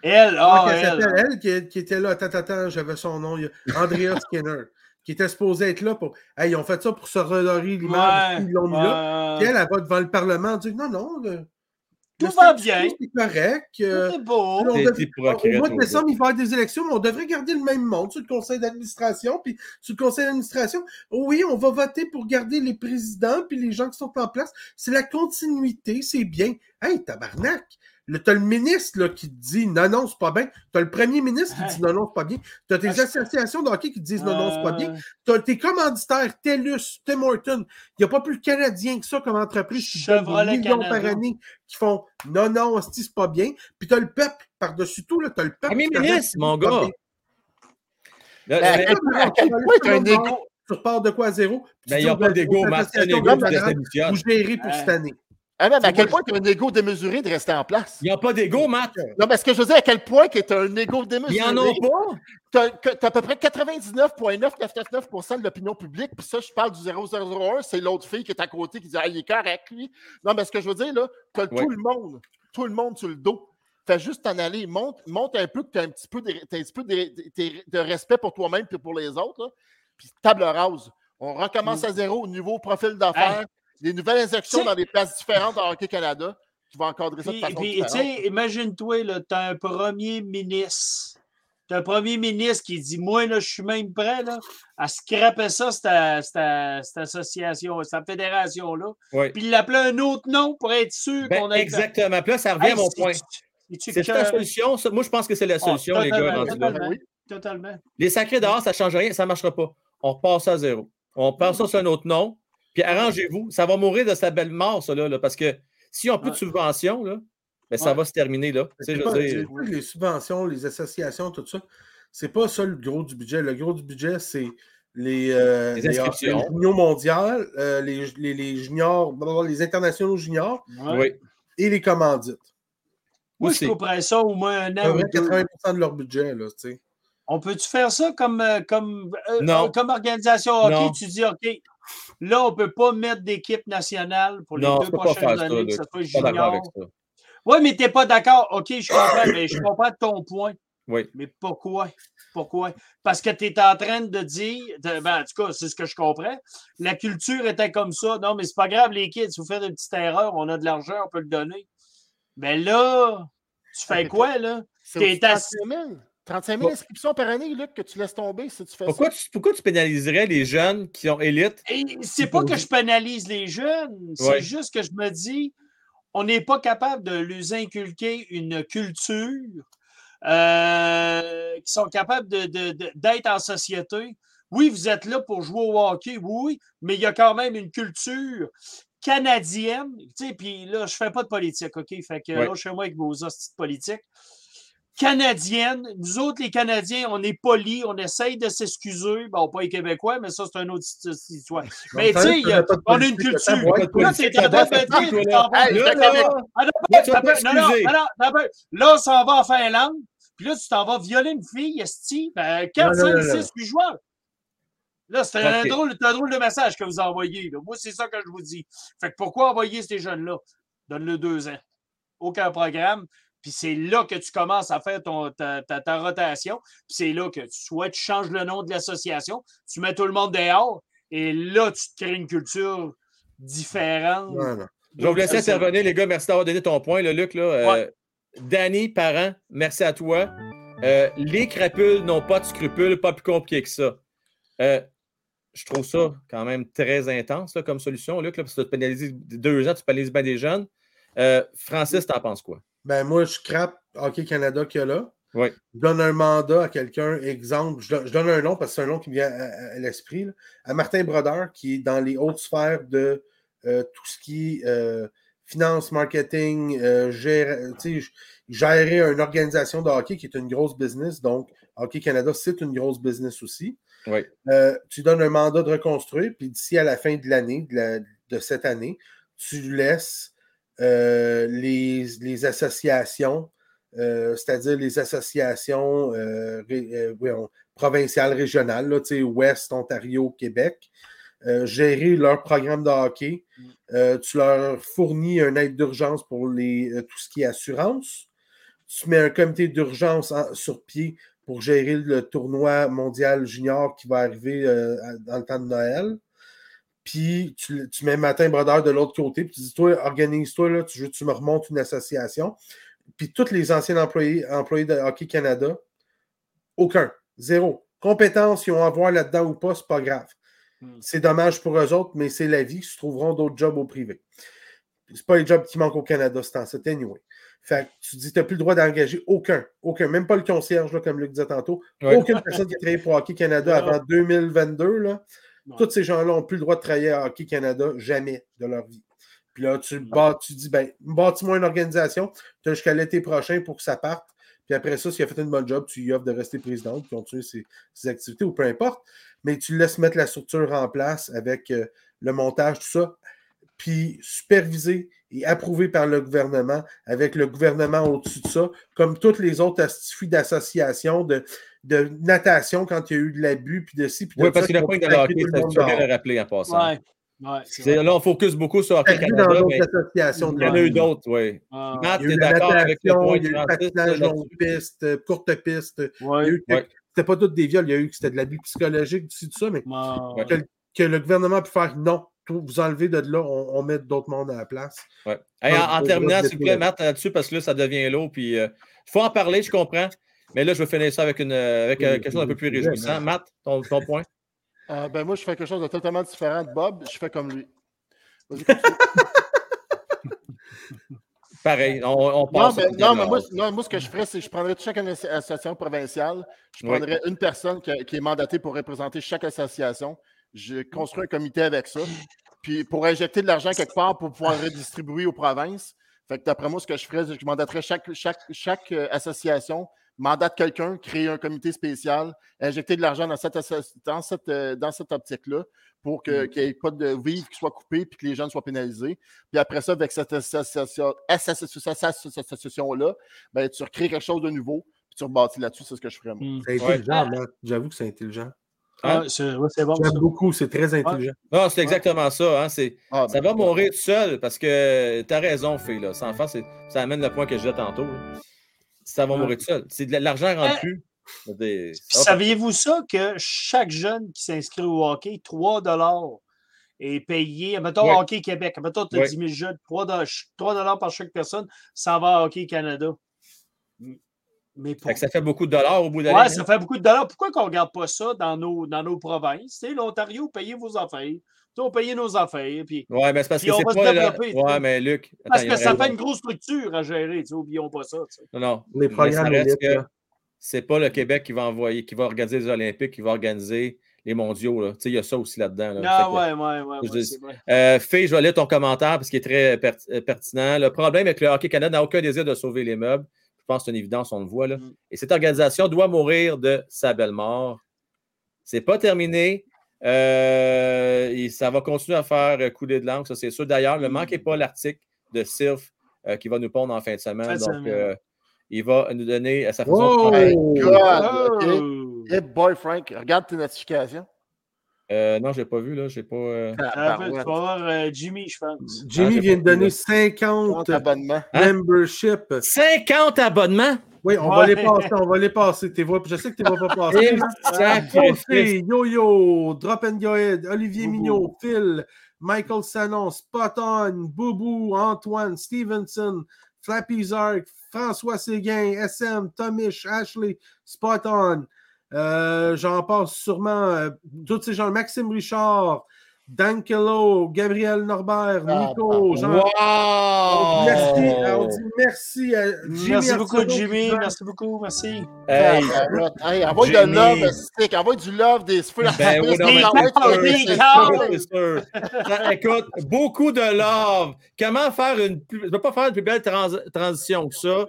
Elle, ah, oh, elle. s'appelle elle qui, qui était là. Attends, attends, j'avais son nom. Andrea Skinner, qui était supposé être là pour... Hey, ils ont fait ça pour se redorer l'image. Ouais, ils l'ont mis ouais. là. Puis elle, elle va devant le Parlement dire, non, non, le... Tout va bien. C'est correct. Tout est beau. On dev... Au mois de décembre, il va y avoir des élections, mais on devrait garder le même monde sur le conseil d'administration. Puis sur le conseil d'administration, oui, on va voter pour garder les présidents puis les gens qui sont en place. C'est la continuité, c'est bien. Hey, tabarnak! Le, t'as le ministre là, qui te dit « Non, non, c'est pas bien ». T'as le premier ministre qui dit « Non, non, c'est pas bien ». T'as tes ah, associations de hockey qui disent euh... « Non, non, c'est pas bien ». T'as tes commanditaires, TELUS, Tim Hortons. Il n'y a pas plus canadien que ça comme entreprise qui donne des millions Canada. par année qui font « Non, non, c'est, c'est pas bien ». Puis t'as le peuple par-dessus tout. Là, t'as le peuple. Premier ministre, mon gars. Tu repars de quoi à zéro? Il n'y a pas d'égo, Matt. C'est un égo qui démissionne. Vous gérez pour cette année. Ah non, mais à quel point tu as un égo démesuré de rester en place? Il n'y a pas d'égo, Matt. Non, mais ce que je veux dire, à quel point tu as un égo démesuré? Il n'y en a pas. Tu as à peu près quatre-vingt-dix-neuf virgule neuf neuf neuf pour cent de l'opinion publique. Puis ça, je parle du zéro zéro zéro un, c'est l'autre fille qui est à côté qui dit « Ah, il est correct, lui. » Non, mais ce que je veux dire, là, tu as ouais. tout le monde, tout le monde sur le dos. Fais juste t'en aller. Monte, monte un peu que tu as un petit peu, de, un petit peu de, de, de respect pour toi-même et pour les autres. Là. puis table rase. On recommence à zéro au niveau profil d'affaires, hey, les nouvelles injections dans des places différentes à Hockey Canada qui vont encadrer ça de façon différente. Tu sais, imagine-toi, là, t'as un premier ministre. T'as un premier ministre qui dit « Moi, là, je suis même prêt là, à scraper ça, cette, cette, cette association, cette fédération-là. Oui. » Puis il l'appelait un autre nom pour être sûr ben, qu'on a... Exactement. Puis là, ça revient hey, à mon point. C'est, c'est la solution. Moi, je pense que c'est la solution, oh, les gars. Rendu totalement, là. Totalement. Les sacrés dehors, ça ne change rien. Ça ne marchera pas. On repart à zéro. On passe ça sur un autre nom. Puis arrangez-vous. Ça va mourir de sa belle mort, ça, là, là, parce que si on n'a plus de subvention, là, ben, ça ouais. va se terminer là. C'est pas, je dire... Les subventions, les associations, tout ça, c'est pas ça le gros du budget. Le gros du budget, c'est les, euh, les, les, les juniors mondiales, euh, les, les, les juniors, les internationaux juniors ouais. et les commandites. Oui, je comprends ça au moins un an. quatre-vingts pour cent de leur budget, là, tu sais. On peut-tu faire ça comme, comme, euh, comme organisation hockey? Non. Tu dis, OK, là, on ne peut pas mettre d'équipe nationale pour les non, deux prochaines années, que ce soit junior. Oui, mais tu n'es pas d'accord. OK, je comprends, mais je comprends ton point. Oui. Mais pourquoi? Pourquoi? Parce que tu es en train de dire, de, ben, en tout cas, c'est ce que je comprends. La culture était comme ça. Non, mais c'est pas grave, les kids, vous faites une petite erreur, on a de l'argent, on peut le donner. Mais ben là, tu fais quoi, là? Tu es assis. trente-cinq mille inscriptions par année, Luc, que tu laisses tomber si tu fais pourquoi ça. Tu, pourquoi tu pénaliserais les jeunes qui ont élite? Et c'est pas que je pénalise les jeunes, c'est ouais. juste que je me dis, on n'est pas capable de leur inculquer une culture euh, qui sont capables de, de, de, d'être en société. Oui, vous êtes là pour jouer au hockey, oui, mais il y a quand même une culture canadienne. Tu sais, puis là, je fais pas de politique, OK? Fait que ouais. là, je suis moi avec vos hosties de politique. Canadienne, nous autres, les Canadiens, on est polis, on essaye de s'excuser. Bon, pas les Québécois, mais ça, c'est un autre histoire. Mais tu sais, on a une culture. Là, c'est en train de dire. Là, on s'en va en Finlande, puis là, tu t'en vas violer une fille, esti, quatre, cinq, six, huit joueurs. Là, c'est un drôle de message que vous envoyez. Moi, c'est ça que je vous dis. Fait que pourquoi envoyer ces jeunes-là? Donne-le deux ans. Aucun programme. Puis c'est là que tu commences à faire ton, ta, ta, ta rotation. Puis c'est là que tu soit tu changes le nom de l'association, tu mets tout le monde dehors, et là, tu te crées une culture différente. Non, non. Je vais vous laisser intervenir, les gars. Merci d'avoir donné ton point, là, Luc. Là. Euh, ouais. Danny, parent, merci à toi. Euh, les crapules n'ont pas de scrupules, pas plus compliqué que ça. Euh, je trouve ça quand même très intense là, comme solution, Luc, là, parce que tu pénalises deux ans, tu pénalises bien des jeunes. Euh, Francis, t'en penses quoi? Ben moi, je crappe Hockey Canada qu'il y a là. Oui. Je donne un mandat à quelqu'un, exemple, je donne, je donne un nom parce que c'est un nom qui me vient à, à, à l'esprit, là, à Martin Brodeur, qui est dans les hautes sphères de euh, tout ce qui est euh, finance, marketing, euh, gérer, gérer une organisation de hockey qui est une grosse business. Donc, Hockey Canada, c'est une grosse business aussi. Oui. Euh, tu donnes un mandat de reconstruire, puis d'ici à la fin de l'année, de, la, de cette année, tu laisses Euh, les, les associations, euh, c'est-à-dire les associations euh, ré, euh, oui, on, provinciales, régionales, là, Ouest, Ontario, Québec, euh, gérer leur programme de hockey. Euh, tu leur fournis une aide d'urgence pour les, euh, tout ce qui est assurance. Tu mets un comité d'urgence en, sur pied pour gérer le tournoi mondial junior qui va arriver euh, dans le temps de Noël. Puis tu, tu mets Martin Brodeur de l'autre côté, puis tu dis, toi, organise-toi, là, tu, tu me remontes une association. Puis tous les anciens employés, employés de Hockey Canada, aucun, zéro. Compétences, ils ont à voir là-dedans ou pas, c'est pas grave. Mm. C'est dommage pour eux autres, mais c'est la vie, ils se trouveront d'autres jobs au privé. C'est pas les jobs qui manquent au Canada, c'est en cet anyway. Fait que tu dis, tu n'as plus le droit d'engager aucun, aucun, même pas le concierge, là, comme Luc disait tantôt, ouais. aucune personne qui a travaillé pour Hockey Canada avant deux mille vingt-deux, là. Non. Tous ces gens-là n'ont plus le droit de travailler à Hockey Canada jamais de leur vie. Puis là, tu, bâ- tu dis, ben, bâtis-moi une organisation, tu as jusqu'à l'été prochain pour que ça parte. Puis après ça, s'il a fait une bonne job, tu lui offres de rester président, de continuer ses, ses activités ou peu importe. Mais tu laisses mettre la structure en place avec euh, le montage, tout ça. Puis supervisé et approuvé par le gouvernement, avec le gouvernement au-dessus de ça, comme toutes les autres astuces d'associations, de, de natation quand il y a eu de l'abus, puis de ci, puis de oui, ça. Oui, parce qu'il n'y a pas eu de l'hockey, ça va le rappeler en passant. Oui, oui. C'est là, on focus beaucoup sur Hockey Canada, mais il y en a eu d'autres, oui. Ah. Matt, tu es d'accord avec le point de Francis? Il y a eu le patinage longue piste, courte piste. Oui. c'était pas toutes des viols, il y a eu que c'était de l'abus psychologique, tout ça, mais wow. que, que le gouvernement a pu faire non. Vous enlevez de là, on, on met d'autres mondes à la place. Ouais. Hey, en, en terminant, s'il vous plaît, Matt, là-dessus, parce que là, ça devient lourd. Il euh, faut en parler, je comprends. Mais là, je vais finir ça avec, une, avec oui, euh, quelque oui, chose d'un peu plus réjouissant. Matt, ton, ton point? Euh, ben moi, je fais quelque chose de totalement différent de Bob. Je fais comme lui. Vas-y, continue. Pareil, on, on passe. Non, mais, non, mais moi, non, moi, ce que je ferais, c'est que je prendrais chaque association provinciale. Je prendrais oui. une personne que, qui est mandatée pour représenter chaque association. J'ai construit un comité avec ça. Puis pour injecter de l'argent quelque part pour pouvoir redistribuer aux provinces. Fait que d'après moi, ce que je ferais, c'est que je mandaterais chaque, chaque, chaque association, mandate quelqu'un, créer un comité spécial, injecter de l'argent dans cette, dans cette, dans cette optique-là pour que, mm. qu'il n'y ait pas de vivre qui soit coupé puis que les jeunes soient pénalisés. Puis après ça, avec cette association-là, ben, tu recrées quelque chose de nouveau puis tu rebâtis là-dessus. C'est ce que je ferais, moi. C'est intelligent, ouais. J'avoue que c'est intelligent. Ah, c'est, ouais, c'est bon, j'aime ça. Beaucoup, c'est très intelligent. Ah. Non, c'est exactement ah. ça. Hein, c'est, ah, ben, ça va mourir tout seul parce que t'as raison, Fé. Là. Sans faire, c'est, ça amène le point que je disais tantôt. Là. Ça va ah. mourir tout seul. C'est de l'argent ah. rendu. Des... Puis, saviez-vous ça que chaque jeune qui s'inscrit au hockey, trois dollars est payé. Mettons oui. Hockey Québec. Mettons tu as oui. dix mille jeunes, trois dollars par chaque personne, ça va à Hockey Canada. Mm. Mais pour... Ça fait beaucoup de dollars au bout de la ouais, ligne. Ça fait beaucoup de dollars. Pourquoi qu'on ne regarde pas ça dans nos, dans nos provinces? T'sais, l'Ontario, payez vos affaires. On payait nos affaires. Puis, ouais, mais c'est parce puis que on c'est va pas se développer. Le... Ouais, mais Luc, attends, parce que ça raison. Fait une grosse structure à gérer. Oublions pas ça. T'sais. Non, non. Les programmes élite, que c'est pas le Québec qui va envoyer, qui va organiser les Olympiques, qui va organiser les mondiaux. Il y a ça aussi là-dedans. Là. Ah, ouais, ouais, ouais, ouais, c'est vrai. Euh, Fé, je vais lire ton commentaire parce qu'il est très per- pertinent. Le problème est que le Hockey Canada n'a aucun désir de sauver les meubles. Je pense que c'est une évidence, on le voit. Là. Mm. Et cette organisation doit mourir de sa belle mort. C'est pas terminé. Euh, et ça va continuer à faire couler de l'encre, ça c'est sûr. D'ailleurs, ne mm. manquez pas l'article de Sirf euh, qui va nous pondre en fin de semaine. Ça, donc, euh, il va nous donner sa façon oh, de my God! Oh. Hey, hey boy, Frank, regarde tes notifications. Euh, non, je l'ai pas vu, là. J'ai pas. Euh... Ah, ben, tu vas voir euh, Jimmy, je pense. Jimmy ah, vient de donner cinquante abonnements. Hein? Membership. cinquante abonnements? Oui, on ouais. va les passer, on va les passer. T'es vois... Je sais que tu ne vas pas passer. José, Yo-Yo, Drop and Go Head, Olivier Boubou. Mignot, Phil, Michael Sanon, Spot On, Boubou, Antoine, Stevenson, Flappy Zark, François Séguin, S M, Tomish, Ashley, Spot On. Euh, j'en passe sûrement euh, tous ces gens, Maxime Richard, Dankelo, Gabriel Norbert, Nico, oh, Jean. Wow! Merci, on dit merci à Jimmy. Merci beaucoup, Arturo, Jimmy. Merci beaucoup, merci. Hey, hey, hey, envoie Jimmy. De love, stick. Envoie du love des feux. Ben, oui, non, mais c'est sûr. Écoute, beaucoup de love. Comment faire une plus... Je ne vais pas faire une plus belle trans- transition que ça,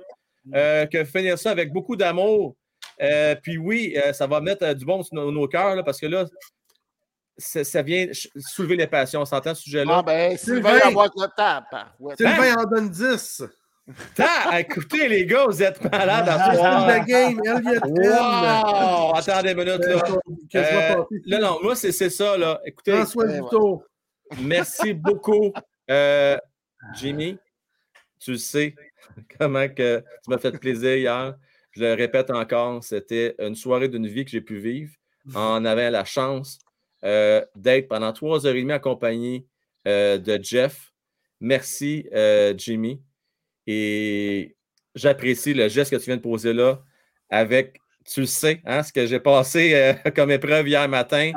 euh, que finir ça avec beaucoup d'amour. Euh, puis oui, euh, ça va mettre euh, du bon sur nos, nos cœurs, là, parce que là, ça vient ch- soulever les passions. On s'entend ce sujet-là. Ah ben, Sylvain, Sylvain avoir le tape. Ouais. Sylvain en donne dix. T'as, écoutez, les gars, vous êtes malades à voir. La game, Elliot. Wow! Attendez une minute, là. Euh, là, non, moi, c'est, c'est ça, là. Écoutez. François Duto. Merci beaucoup, euh, Jimmy. Tu sais comment que tu m'as fait plaisir hier. Je le répète encore, c'était une soirée d'une vie que j'ai pu vivre en avait la chance euh, d'être pendant trois heures et demie accompagné euh, de Jeff. Merci, euh, Jimmy. Et j'apprécie le geste que tu viens de poser là avec, tu le sais, hein, ce que j'ai passé euh, comme épreuve hier matin.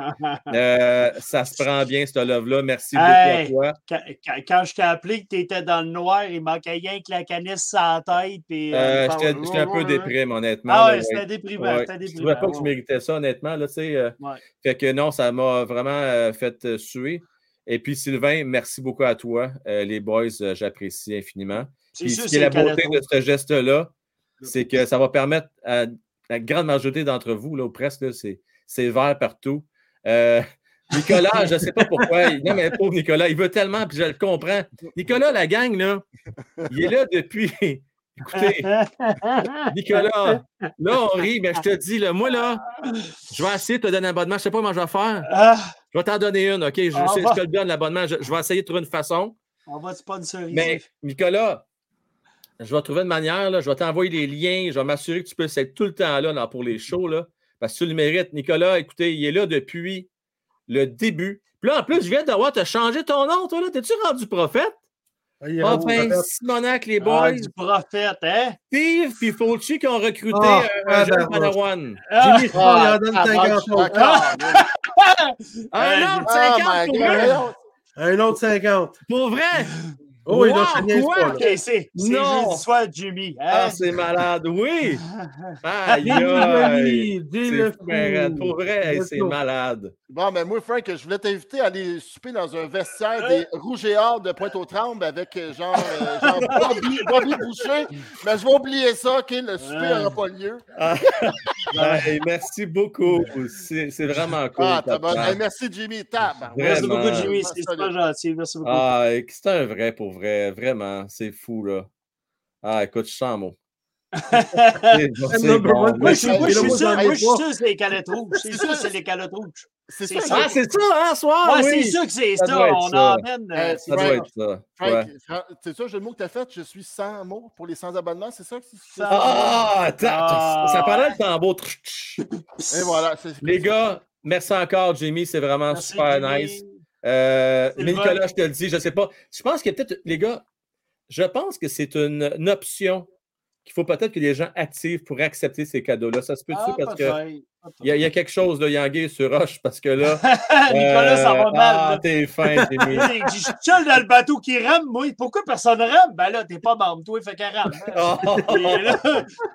Euh, ça se prend bien, ce love-là. Merci hey, beaucoup à toi. Quand, quand je t'ai appelé que tu étais dans le noir, il manquait rien que la canisse sans tête. Puis, euh, euh, j'étais, j'étais un peu déprimé, honnêtement. Ah oui, c'était déprimant. Ouais. Je ne trouvais pas que je méritais ça, honnêtement. Là, euh, ouais. Fait que non, ça m'a vraiment euh, fait euh, suer. Et puis, Sylvain, merci beaucoup à toi. Euh, les boys, euh, j'apprécie infiniment. C'est puis, sûr, ce qui c'est est la beauté de ce geste-là, c'est que ça va permettre à la grande majorité d'entre vous, là, ou presque, là, c'est, c'est vert partout. Euh, Nicolas, je ne sais pas pourquoi. Il, non, mais pauvre Nicolas, il veut tellement, puis je le comprends. Nicolas, la gang, là, il est là depuis... Écoutez, Nicolas, là, on rit, mais je te dis, là, moi, là, je vais essayer de te donner un abonnement. Je ne sais pas comment je vais faire. Je vais t'en donner une, OK? Je, je, je te le donne, l'abonnement. Je, je vais essayer de trouver une façon. On va te sponsoriser. Mais Nicolas... Je vais trouver une manière, là, je vais t'envoyer les liens, je vais m'assurer que tu peux être tout le temps là, là pour les shows. Là. Parce que tu le mérites. Nicolas, écoutez, il est là depuis le début. Puis là, en plus, je viens d'avoir, t'as changé ton nom, toi, là. T'es-tu rendu prophète? Oui, oh, ben, Simonac, les boys. Ah, du prophète, hein? Steve, puis Fauci qui ont recruté oh, un jeune Padawan. J'ai mis ça, il en donne cinquante. Un autre cinquante pour eux. Un autre cinquante. Pour vrai? Oh, il a signé quoi? C'est jeudi soir, Jimmy. Ah, c'est malade, oui. Aïe, aïe. C'est pour vrai, c'est malade. Bon, mais moi, Frank, je voulais t'inviter à aller souper dans un vestiaire des Rouges et Or de Pointe-aux-Trembles avec genre, euh, genre Bobby, Bobby Boucher. Mais je vais oublier ça, OK? Le souper n'aura pas lieu. Ah. Ah, et merci beaucoup. C'est, c'est vraiment cool. Ah, t'as bon. Hey, merci, Jimmy. T'as, ben, merci beaucoup, Jimmy. C'est super gentil. Merci beaucoup. Ah, c'est un vrai pour vrai. Vraiment, c'est fou, là. Ah, écoute, je sens mot. Moi, je suis sûr, moi, je suis sûr que c'est les canettes rouges. C'est sûr que c'est les canettes rouges. C'est ça, ah, c'est ça, hein, soir? Ouais, oui, c'est sûr que c'est ça. ça. On ça. emmène. Euh, ça doit être ça. Frank, ouais. C'est ça, le jeu de mots que tu as fait. Je suis sans mots pour les sans abonnements. C'est ça que c'est ça. Ah, attends, ah. Ça parlait de tambour. Et voilà. C'est... Les gars, merci encore, Jimmy. C'est vraiment merci, super Jimmy. Nice. Euh, mais Nicolas, je te le dis, je ne sais pas. Je pense que peut-être, les gars, je pense que c'est une, une option qu'il faut peut-être que les gens activent pour accepter ces cadeaux-là. Ça se peut-tu? Ah, parce que. Il y, a, il y a quelque chose de Yanguay sur Roche parce que là. Nicolas, euh, ça va mal. Ah, t'es fin, t'es mou. Je suis seul dans le bateau qui rame, moi. Pourquoi personne rame? Ben là, t'es pas membre, toi, fait qu'elle rame. Hein? Oh. Et là,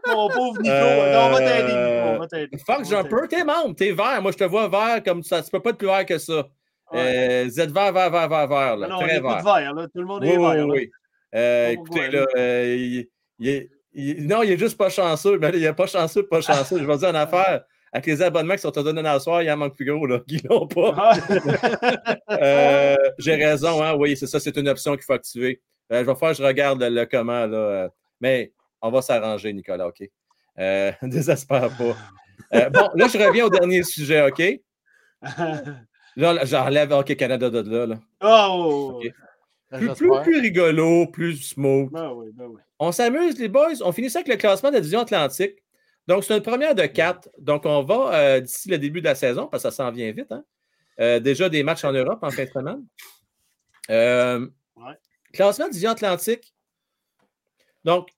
mon pauvre Nico, euh... non, on va t'aider. Nico, on va t'aider. Fuck, Jumper, t'es membre, t'es vert. Moi, je te vois vert comme ça. Tu peux pas être plus vert que ça. Ouais. Euh, vous êtes vert, vert, vert, vert, vert. Là. Non, très vert. Vert là. Tout le monde oui, est oui, vert. Oui, oui. Euh, écoutez, là, euh, il, il, il, non, il est juste pas chanceux. Mais là, il est pas chanceux, pas chanceux. Je vais dire une affaire. Avec les abonnements qui sont donnés dans le soir, il en manque plus gros, là, qui l'ont pas. euh, j'ai raison, hein, oui, c'est ça, c'est une option qu'il faut activer. Euh, je vais faire, je regarde le, le comment, là. Euh, mais on va s'arranger, Nicolas, OK? Euh, désespère pas. Euh, bon, là, je reviens au dernier sujet, OK? Là, j'enlève OK Canada de là, là. Oh! Okay. Plus, plus, plus rigolo, plus smooth. Ben oui, ben oui. On s'amuse, les boys. On finit ça avec le classement de la division Atlantique. Donc, c'est une première de quatre. Donc, on va, euh, d'ici le début de la saison, parce que ça s'en vient vite, hein? euh, déjà des matchs en Europe en fin de semaine. Euh, ouais. Classement division Atlantique. Donc,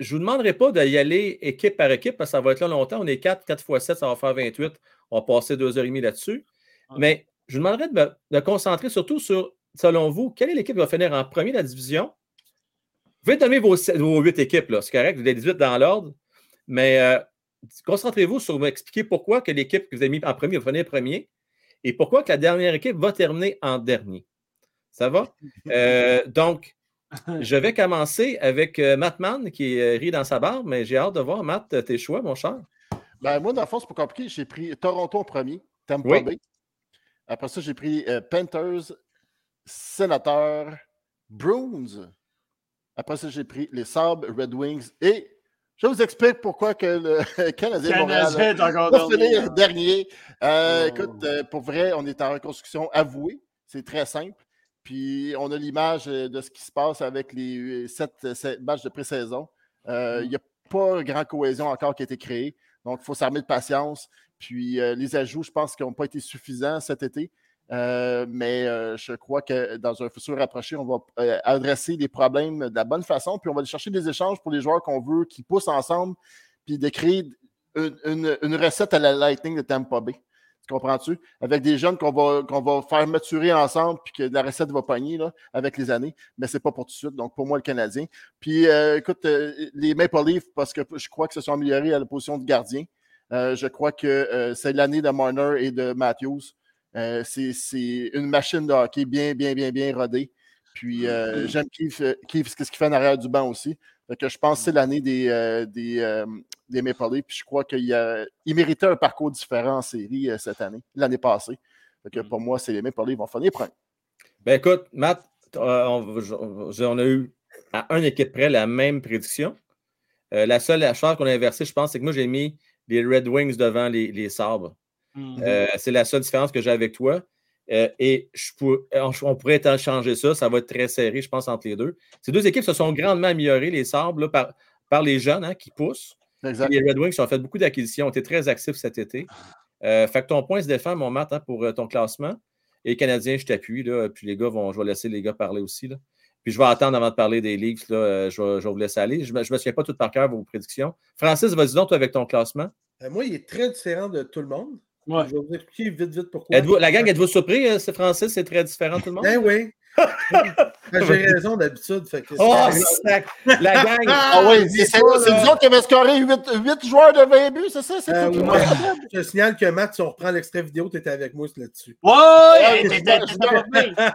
je ne vous demanderai pas d'y aller équipe par équipe, parce que ça va être là longtemps. On est quatre, quatre fois sept, ça va faire vingt-huit. On va passer deux heures trente là-dessus. Ouais. Mais je vous demanderai de me de concentrer surtout sur, selon vous, quelle est l'équipe qui va finir en premier de la division? Vous pouvez donner vos, vos huit équipes, là. C'est correct, vous avez dix-huit dans l'ordre. Mais euh, concentrez-vous sur expliquer pourquoi que l'équipe que vous avez mis en premier va finir premier et pourquoi que la dernière équipe va terminer en dernier. Ça va? Euh, donc, je vais commencer avec euh, Matt Mann qui euh, rit dans sa barbe, mais j'ai hâte de voir, Matt, tes choix, mon cher. Ben, moi, dans le fond, c'est pas compliqué. J'ai pris Toronto en premier, Tampa oui. Bay. Après ça, j'ai pris euh, Panthers, Sénateurs, Bruins. Après ça, j'ai pris les Sabres, Red Wings et je vous explique pourquoi que le Canadien de Montréal va finir dernier. Euh, oh. Écoute, pour vrai, on est en reconstruction avouée. C'est très simple. Puis, on a l'image de ce qui se passe avec les sept, sept matchs de pré-saison. Euh, il n'y a pas grand cohésion encore qui a été créée. Donc, il faut s'armer de patience. Puis, euh, les ajouts, je pense qu'ils n'ont pas été suffisants cet été. Euh, mais euh, je crois que dans un futur rapproché, on va euh, adresser les problèmes de la bonne façon, puis on va aller chercher des échanges pour les joueurs qu'on veut, qui poussent ensemble, puis de créer une, une, une recette à la Lightning de Tampa Bay. Tu comprends-tu? Avec des jeunes qu'on va, qu'on va faire maturer ensemble, puis que la recette va pogner là, avec les années, mais c'est pas pour tout de suite, donc pour moi, le Canadien. Puis euh, écoute, euh, les Maple Leafs, parce que je crois que se sont améliorés à la position de gardien. Euh, je crois que euh, c'est l'année de Marner et de Matthews. Euh, c'est, c'est une machine de hockey bien, bien, bien, bien rodée. Puis euh, mm-hmm. j'aime Keith, Keith, ce qu'il fait en arrière du banc aussi. Donc, je pense que c'est l'année des, euh, des, euh, des Maple Leafs. Puis je crois qu'il euh, méritait un parcours différent en série euh, cette année, l'année passée. Donc, mm-hmm. pour moi, c'est les Maple Leafs qui vont finir premier. Ben écoute, Matt, euh, on, on a eu à une équipe près la même prédiction. Euh, la seule affaire qu'on a inversée, je pense, c'est que moi, j'ai mis les Red Wings devant les, les Sabres. Mm-hmm. Euh, c'est la seule différence que j'ai avec toi. Euh, et je pour... on, on pourrait changer ça. Ça va être très serré, je pense, entre les deux. Ces deux équipes se sont grandement améliorées, les Sabres, là, par, par les jeunes hein, qui poussent. Exact. Les Red Wings ont fait beaucoup d'acquisitions, ont été très actifs cet été. Euh, fait que ton point se défend, mon Matt, hein, pour euh, ton classement. Et Canadiens, je t'appuie. Là, puis les gars vont, je vais laisser les gars parler aussi. Là. Puis je vais attendre avant de parler des Leafs. Là, je, vais, je vais vous laisser aller. Je ne me souviens pas tout par cœur vos prédictions. Francis, vas-y donc, toi, avec ton classement. Euh, moi, il est très différent de tout le monde. Ouais. Je vais vous expliquer vite, vite pourquoi. Êtes-vous, la gang, êtes-vous surpris, hein, c'est Francis? C'est très différent, tout le monde? Ben oui. J'ai raison d'habitude. Fait que oh, sac! La gang! Ah oui, c'est, c'est, c'est nous autres qui avaient scoré huit, huit joueurs de vingt buts, c'est ça? C'est euh, tout ouais. Je signale que Matt, si on reprend l'extrait vidéo, t'étais avec moi là-dessus. Ouais! ouais t'es, t'es, t'es,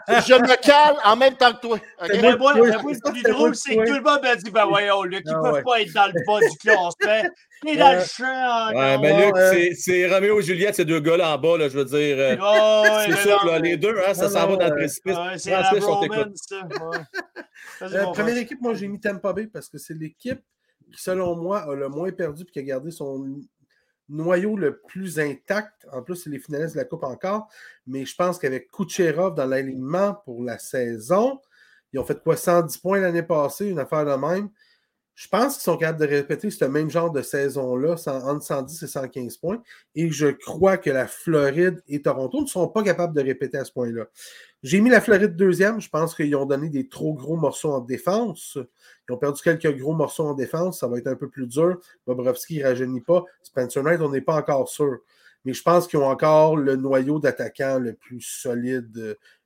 je me calme en même temps que toi. Okay? Mais moi, moi, moi, ce qui est drôle, c'est que tout le monde m'a dit, ben voyons, Luc, ils ne peuvent pas être dans le bas du classement. Il est dans le champ. Ouais, mais Luc, c'est, c'est Roméo et Juliette, ces deux gars-là en bas, là, je veux dire. Euh, oh, c'est sûr, là, les deux, hein, ça s'en va dans le précipice. Ouais, c'est la bromance, ça. Ouais. La première équipe, moi, j'ai mis Tampa Bay parce que c'est l'équipe qui, selon moi, a le moins perdu et qui a gardé son noyau le plus intact. En plus, c'est les finalistes de la Coupe encore. Mais je pense qu'avec Kucherov dans l'alignement pour la saison, ils ont fait quoi, cent dix points l'année passée, une affaire de même. Je pense qu'ils sont capables de répéter ce même genre de saison-là, entre cent dix et cent quinze points. Et je crois que la Floride et Toronto ne seront pas capables de répéter à ce point-là. J'ai mis la Floride deuxième. Je pense qu'ils ont donné des trop gros morceaux en défense. Ils ont perdu quelques gros morceaux en défense. Ça va être un peu plus dur. Bobrovski ne rajeunit pas. Spencer Knight, on n'est pas encore sûr. Mais je pense qu'ils ont encore le noyau d'attaquants le plus solide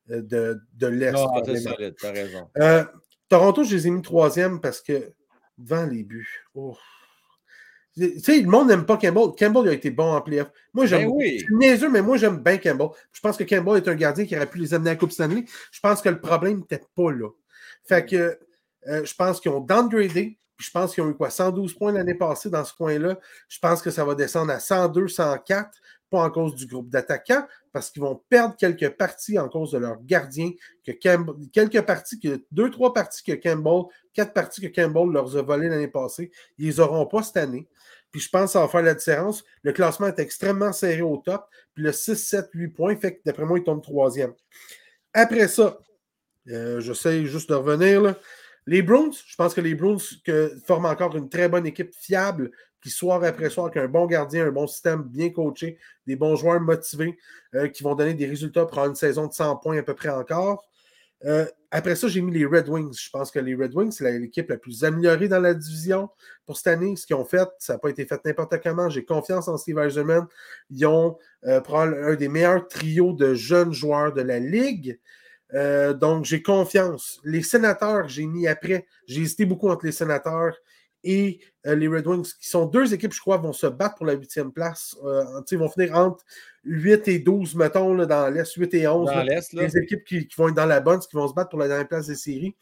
de, de l'Est. Non, c'est solide, t'as raison. Euh, Toronto, je les ai mis troisième parce que devant les buts. Oh. Tu sais, le monde n'aime pas Campbell. Campbell il a été bon en playoff. Moi, j'aime. Ben oui. Je suis niaiseux, mais moi, j'aime bien Campbell. Je pense que Campbell est un gardien qui aurait pu les amener à la Coupe Stanley. Je pense que le problème n'était pas là. Fait que euh, je pense qu'ils ont downgradé. Puis je pense qu'ils ont eu quoi? cent douze points l'année passée dans ce coin-là. Je pense que ça va descendre à cent deux, cent quatre. Pas en cause du groupe d'attaquants, parce qu'ils vont perdre quelques parties en cause de leur gardien, que Campbell, quelques parties, que deux, trois parties que Campbell, quatre parties que Campbell leur a volées l'année passée, ils les auront pas cette année. Puis je pense que ça va faire la différence. Le classement est extrêmement serré au top, puis le six, sept, huit points fait que d'après moi, ils tombent troisième. Après ça, euh, j'essaie juste de revenir, là. Les Bruins, je pense que les Bruins forment encore une très bonne équipe fiable, qui soir après soir, qui a un bon gardien, un bon système bien coaché, des bons joueurs motivés, euh, qui vont donner des résultats pour avoir une saison de cent points à peu près encore. Euh, après ça, j'ai mis les Red Wings. Je pense que les Red Wings, c'est l'équipe la plus améliorée dans la division pour cette année. Ce qu'ils ont fait, ça n'a pas été fait n'importe comment. J'ai confiance en Steve Eiserman. Ils ont euh, probablement un des meilleurs trios de jeunes joueurs de la Ligue. Euh, donc, j'ai confiance. Les Sénateurs, j'ai mis après. J'ai hésité beaucoup entre les Sénateurs et euh, les Red Wings, qui sont deux équipes, je crois, vont se battre pour la huitième place. Euh, ils vont finir entre huit et douze, mettons, là, dans l'Est, huit et onze. Dans l'Est, là. Les équipes qui, qui vont être dans la bonne, qui vont se battre pour la dernière place des séries.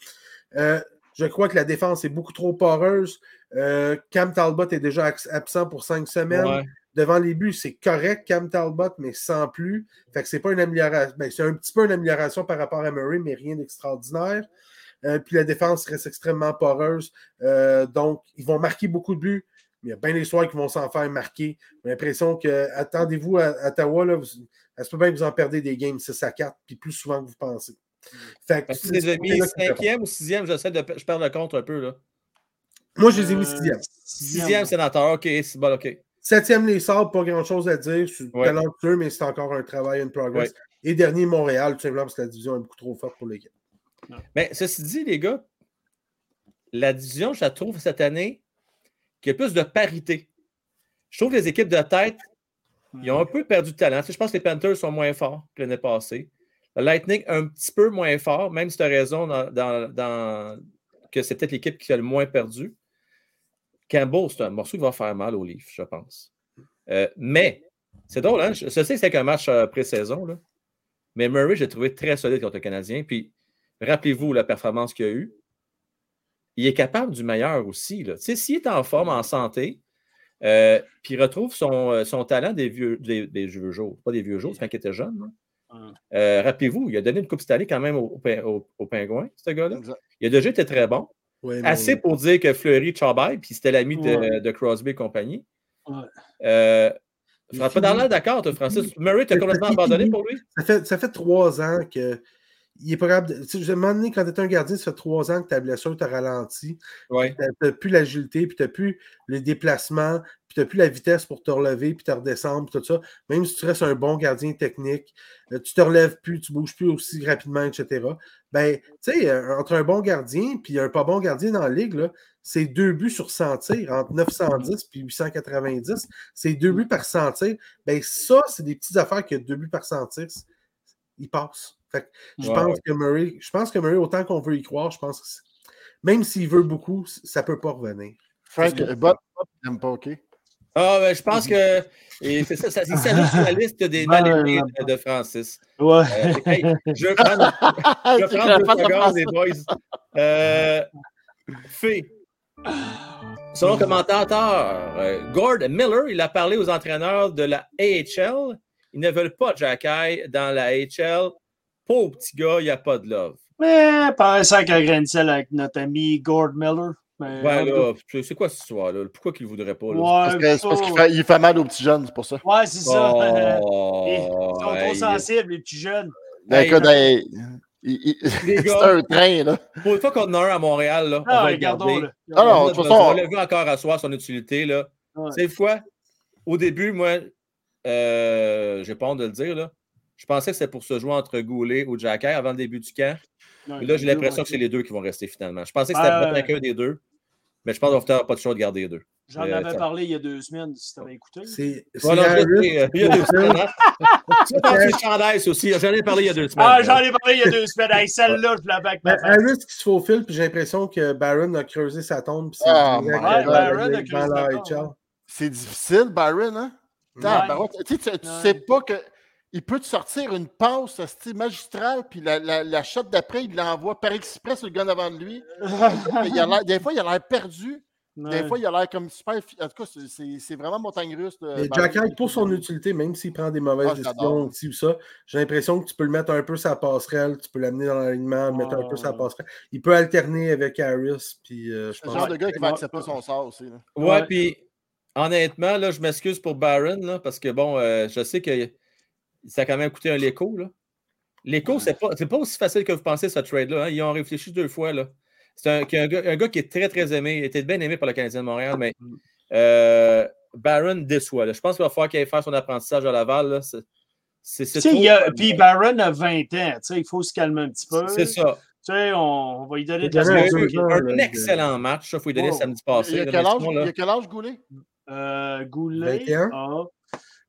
Euh, je crois que la défense est beaucoup trop poreuse. Euh, Cam Talbot est déjà absent pour cinq semaines. Ouais. Devant les buts, c'est correct, Cam Talbot, mais sans plus. Fait que c'est pas une amélioration. Ben, c'est un petit peu une amélioration par rapport à Murray, mais rien d'extraordinaire. Euh, puis la défense reste extrêmement poreuse. Euh, donc, ils vont marquer beaucoup de buts, mais il y a bien des soirs qui vont s'en faire marquer. J'ai l'impression que, attendez-vous à, à Ottawa, là, vous, à ce moment-là, vous en perdez des games six à quatre, puis plus souvent que vous pensez. Fait que, c'est les amis, cinquième ou sixième, j'essaie de je perds le compte un peu, là. Moi, je les ai mis sixième. Sixième Sénateur, OK, c'est bon, OK. Septième, les Sabres, pas grand-chose à dire. Je suis ouais. talentueux, mais c'est encore un travail, une progress. Ouais. Et dernier, Montréal, tout simplement parce que la division est beaucoup trop forte pour l'équipe. Non. Mais ceci dit, les gars, la division, je la trouve cette année qu'il y a plus de parité. Je trouve que les équipes de tête, ils ont un peu perdu de talent. Tu sais, je pense que les Panthers sont moins forts que l'année passée. Le Lightning, un petit peu moins fort, même si tu as raison dans, dans, dans, que c'est peut-être l'équipe qui a le moins perdu. Campbell, c'est un morceau qui va faire mal aux Leafs, je pense. Euh, mais, c'est drôle, hein? Je, je sais que c'est un match euh, pré-saison, là. Mais Murray, j'ai trouvé très solide contre le Canadien. Puis, rappelez-vous la performance qu'il a eue. Il est capable du meilleur aussi, là. Tu sais, s'il est en forme, en santé, euh, puis retrouve son, son talent des vieux, des, des vieux jours. Pas des vieux jours, c'est quand il était jeune, là. Euh, rappelez-vous, il a donné une coupe Stanley quand même aux au, au, au Pingouins, ce gars-là. Exact. Il a déjà été très bon. Ouais, assez ouais. pour dire que Fleury, Chabot, puis c'était l'ami de, ouais. de Crosby et compagnie. Ouais. Euh, tu n'as pas dans l'air d'accord, toi, Francis. Murray, tu as complètement abandonné pour lui? Ça fait, ça fait trois ans que il est pas capable de. Tu sais, à un moment donné, quand t'es un gardien, ça fait trois ans que ta blessure t'a ralenti. Ouais. T'as plus l'agilité, puis t'as plus le déplacement, puis t'as plus la vitesse pour te relever, puis te redescendre, puis tout ça. Même si tu restes un bon gardien technique, tu te relèves plus, tu bouges plus aussi rapidement, et cetera. Ben, tu sais, entre un bon gardien puis un pas bon gardien dans la ligue, là, c'est deux buts sur cent tirs, entre neuf cent dix et huit cent quatre-vingt-dix, c'est deux buts par cent tirs. Ben, ça, c'est des petites affaires que deux buts par cent tirs, ils passent. Fait que je, ouais, pense ouais. Que Murray, je pense que Murray, autant qu'on veut y croire, je pense que même s'il veut beaucoup, ça ne peut pas revenir. Frank, Bob, il n'aime pas, OK? Ah, ben, je pense que et c'est ça, ça, il s'agit sur la liste des validés de, de Francis. Ouais. Euh, hey, je vais prendre, je prendre deux secondes, les boys. Euh, Fé, selon commentateur, euh, Gord Miller, il a parlé aux entraîneurs de la A H L. Ils ne veulent pas Xhekaj dans la A H L. Pauvre petit gars, il n'y a pas de love. Mais pareil, ça avec un grain de sel avec notre ami Gord Miller. Mais... Ouais, là, c'est quoi ce soir-là? Pourquoi qu'il ne voudrait pas? Là? Ouais, parce que, c'est ça... parce qu'il fait, il fait mal aux petits jeunes, c'est pour ça. Ouais, c'est ça. Oh, ils sont hey, trop sensibles, les petits jeunes. Ben, hey, écoute, hey, il... les gars, c'est un train, là. Pour une fois qu'on en a un à Montréal, là, ah, on va regardons, regarder. Là. Ah, non, de toute façon, on l'a vu encore à soir, son utilité, là. Ouais. C'est une fois, au début, moi, euh, j'ai pas honte de le dire, là. Je pensais que c'était pour se jouer entre Goulet ou Xhekaj avant le début du camp. Non, mais là, j'ai l'impression que c'est les deux qui vont rester finalement. Je pensais que c'était euh... peut-être qu'un des deux, mais je pense qu'on va faire pas de choix de garder les deux. J'en euh, avais ça... parlé il y a deux semaines, si tu avais écouté. C'est, c'est voilà, Harris. Euh, il y a deux semaines. Tu as parlé de Chandais aussi. J'en ai parlé il y a deux semaines. Ah, j'en ai parlé il y a deux semaines. Hey, celle-là, je la back. Ben, Harris qui se faufile, puis j'ai l'impression que Barron a creusé sa tombe. Puis c'est ah, ouais, Barron a creusé sa tombe. C'est difficile, Barron, hein? Tu sais pas que... Il peut te sortir une passe magistrale, puis la, la, la shot d'après, il l'envoie par exprès sur le gars d'avant de lui. Il a l'air, des fois, il a l'air perdu. Ouais. Des fois, il a l'air comme super... En tout cas, c'est, c'est vraiment montagne russe. Xhekaj, pour son utilité, même s'il prend des mauvaises ah, décisions ou ça, j'ai l'impression que tu peux le mettre un peu sa passerelle, tu peux l'amener dans l'alignement, le mettre ah, un peu sa passerelle. Il peut alterner avec Harris. Puis, euh, je pense c'est le genre de gars qui va accepter son sort aussi. Là. Ouais, ouais, puis honnêtement, là, je m'excuse pour Barron, là, parce que bon, euh, je sais que... Ça a quand même coûté un Léco, là. Léco, c'est pas, c'est pas aussi facile que vous pensez, ce trade-là. Hein. Ils ont réfléchi deux fois, là. C'est un, un, gars, un gars qui est très, très aimé. Il était bien aimé par le Canadien de Montréal, mais euh, Barron déçoit. Là. Je pense qu'il va falloir qu'il aille faire son apprentissage à Laval, là. C'est, c'est, c'est il a, puis Barron a vingt ans. Il faut se calmer un petit peu. C'est ça. On, on va lui donner de la un, un excellent match. Il faut lui donner wow. Samedi passé. Il y a quel âge, il y a quel âge Goulet? Euh, Goulet vingt et un. Oh.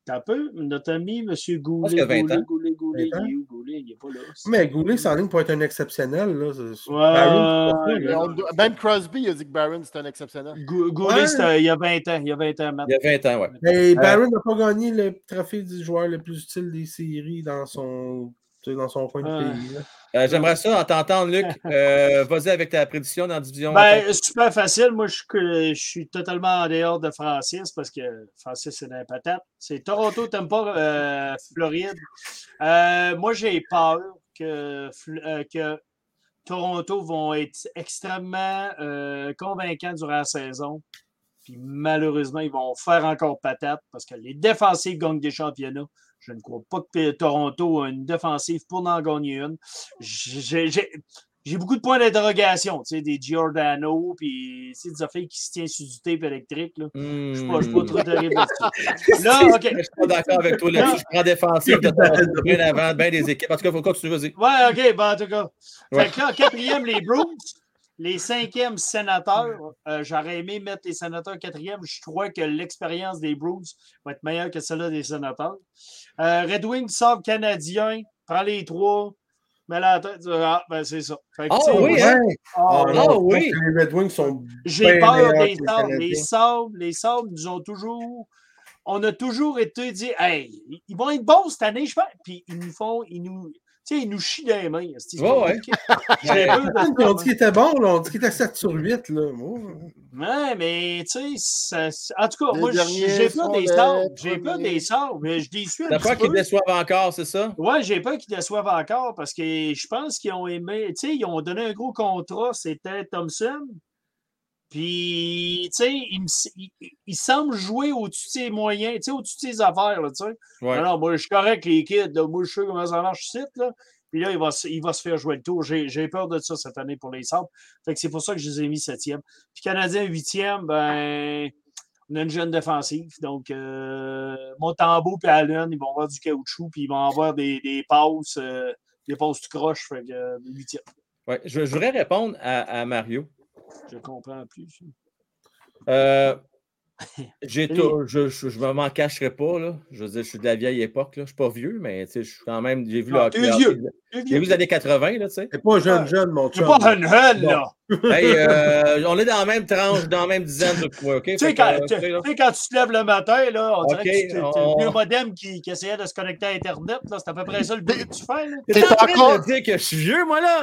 T'as peu, notre ami, M. Goulet, Goulet, Goulet, Goulet, Goulet, il est où, Goulet? Il n'est pas là. C'est... Mais Goulet, c'est en ligne pour être un exceptionnel. Là. Ouais, Barron, euh... pas, là. Même Crosby, il a dit que Barron, c'est un exceptionnel. Gou- Goulet, ouais. c'est, il y a vingt ans. Il y a vingt ans, maintenant. Il y a vingt ans, oui. Et Barron n'a pas gagné le trophée du joueur le plus utile des séries dans son, dans son coin ah. de pays. Là. Euh, j'aimerais ça t'entendre, Luc. Euh, vas-y avec ta prédiction dans la division. Ben, c'est super facile. Moi, je, je suis totalement en dehors de Francis parce que Francis, c'est d'un patate. C'est Toronto, t'aimes pas euh, Floride. Euh, moi, j'ai peur que, euh, que Toronto vont être extrêmement euh, convaincants durant la saison. Puis malheureusement, ils vont faire encore patate parce que les défensifs gagnent des championnats. Je ne crois pas que Toronto a une défensive pour en gagner une. J'ai, j'ai, j'ai beaucoup de points d'interrogation, tu sais, des Giordano, puis tu sais, des affaires qui se tiennent sur du tape électrique. Là. Mmh. Je ne suis pas trop terrible. Là, OK. Je suis pas d'accord avec toi là-dessus. Je prends défensive de Toronto bien avant, bien des équipes. En tout cas, faut quoi que tu veux dire. Ouais, OK, ben, en tout cas. Ouais. Fait que là, quatrième, les Bruins. Les cinquièmes sénateurs, euh, j'aurais aimé mettre les sénateurs quatrièmes. Je crois que l'expérience des Bruins va être meilleure que celle-là des sénateurs. Euh, Red Wings sort canadien, prends les trois, mais la tête, ah, ben c'est ça. Ah oh, oui, hein? Ah oh, oh, oui! Les Red Wings sont J'ai peur des sables. Les sables, les sables nous ont toujours... On a toujours été dit, hey, ils vont être bons cette année, je pense. Puis ils nous font... Ils nous... Tu sais, il nous chie dans les mains. C'est oh, ouais. On dit qu'il était bon, là. On dit qu'il était sept sur huit. Là. Oh. Ouais, mais tu sais, ça... en tout cas, les moi, j'ai peur des sorts. J'ai peur des sorts, mais je les suis un peu. T'as peur qu'ils déçoivent encore, c'est ça? Ouais, j'ai peur qu'ils déçoivent encore parce que je pense qu'ils ont aimé. Tu sais, ils ont donné un gros contrat. C'était Thompson. Puis, tu sais, il, il, il semble jouer au-dessus de ses moyens, tu sais, au-dessus de ses affaires, tu sais. Ouais. Non, non, moi, je suis correct, les kids. Là, moi, je sais comment ça marche ici, là. Puis là, il va, il va se faire jouer le tour. J'ai, j'ai peur de ça cette année pour les Sabres. Fait que c'est pour ça que je les ai mis septième. Puis, Canadien huitième, ben, on a une jeune défensive. Donc, euh, Montembeault et Allen, ils vont avoir du caoutchouc, puis ils vont avoir des, des passes, euh, des passes tout croche. Fait que euh, huitième. Oui, je, je voudrais répondre à, à Mario. Je comprends plus. Euh, j'ai tout, je, je, je m'en cacherai pas. Là. Je veux dire, je suis de la vieille époque. Là. Je ne suis pas vieux, mais je suis quand même. J'ai vu non, la, t'es la, vieux. J'ai vieux. vu les années quatre-vingts. Là, t'es pas jeune, jeune, mon chum. T'es pas un jeune, là. Hey, euh, on est dans la même tranche, dans la même dizaine de fois. Okay? Tu sais, quand, euh, quand tu te lèves le matin, là, on okay, dirait que tu on... es le modem qui, qui essayait de se connecter à Internet. Là. C'est à peu près ça le but que tu fais. Là. T'es, t'es en train encore... de dire que je suis vieux, moi, là.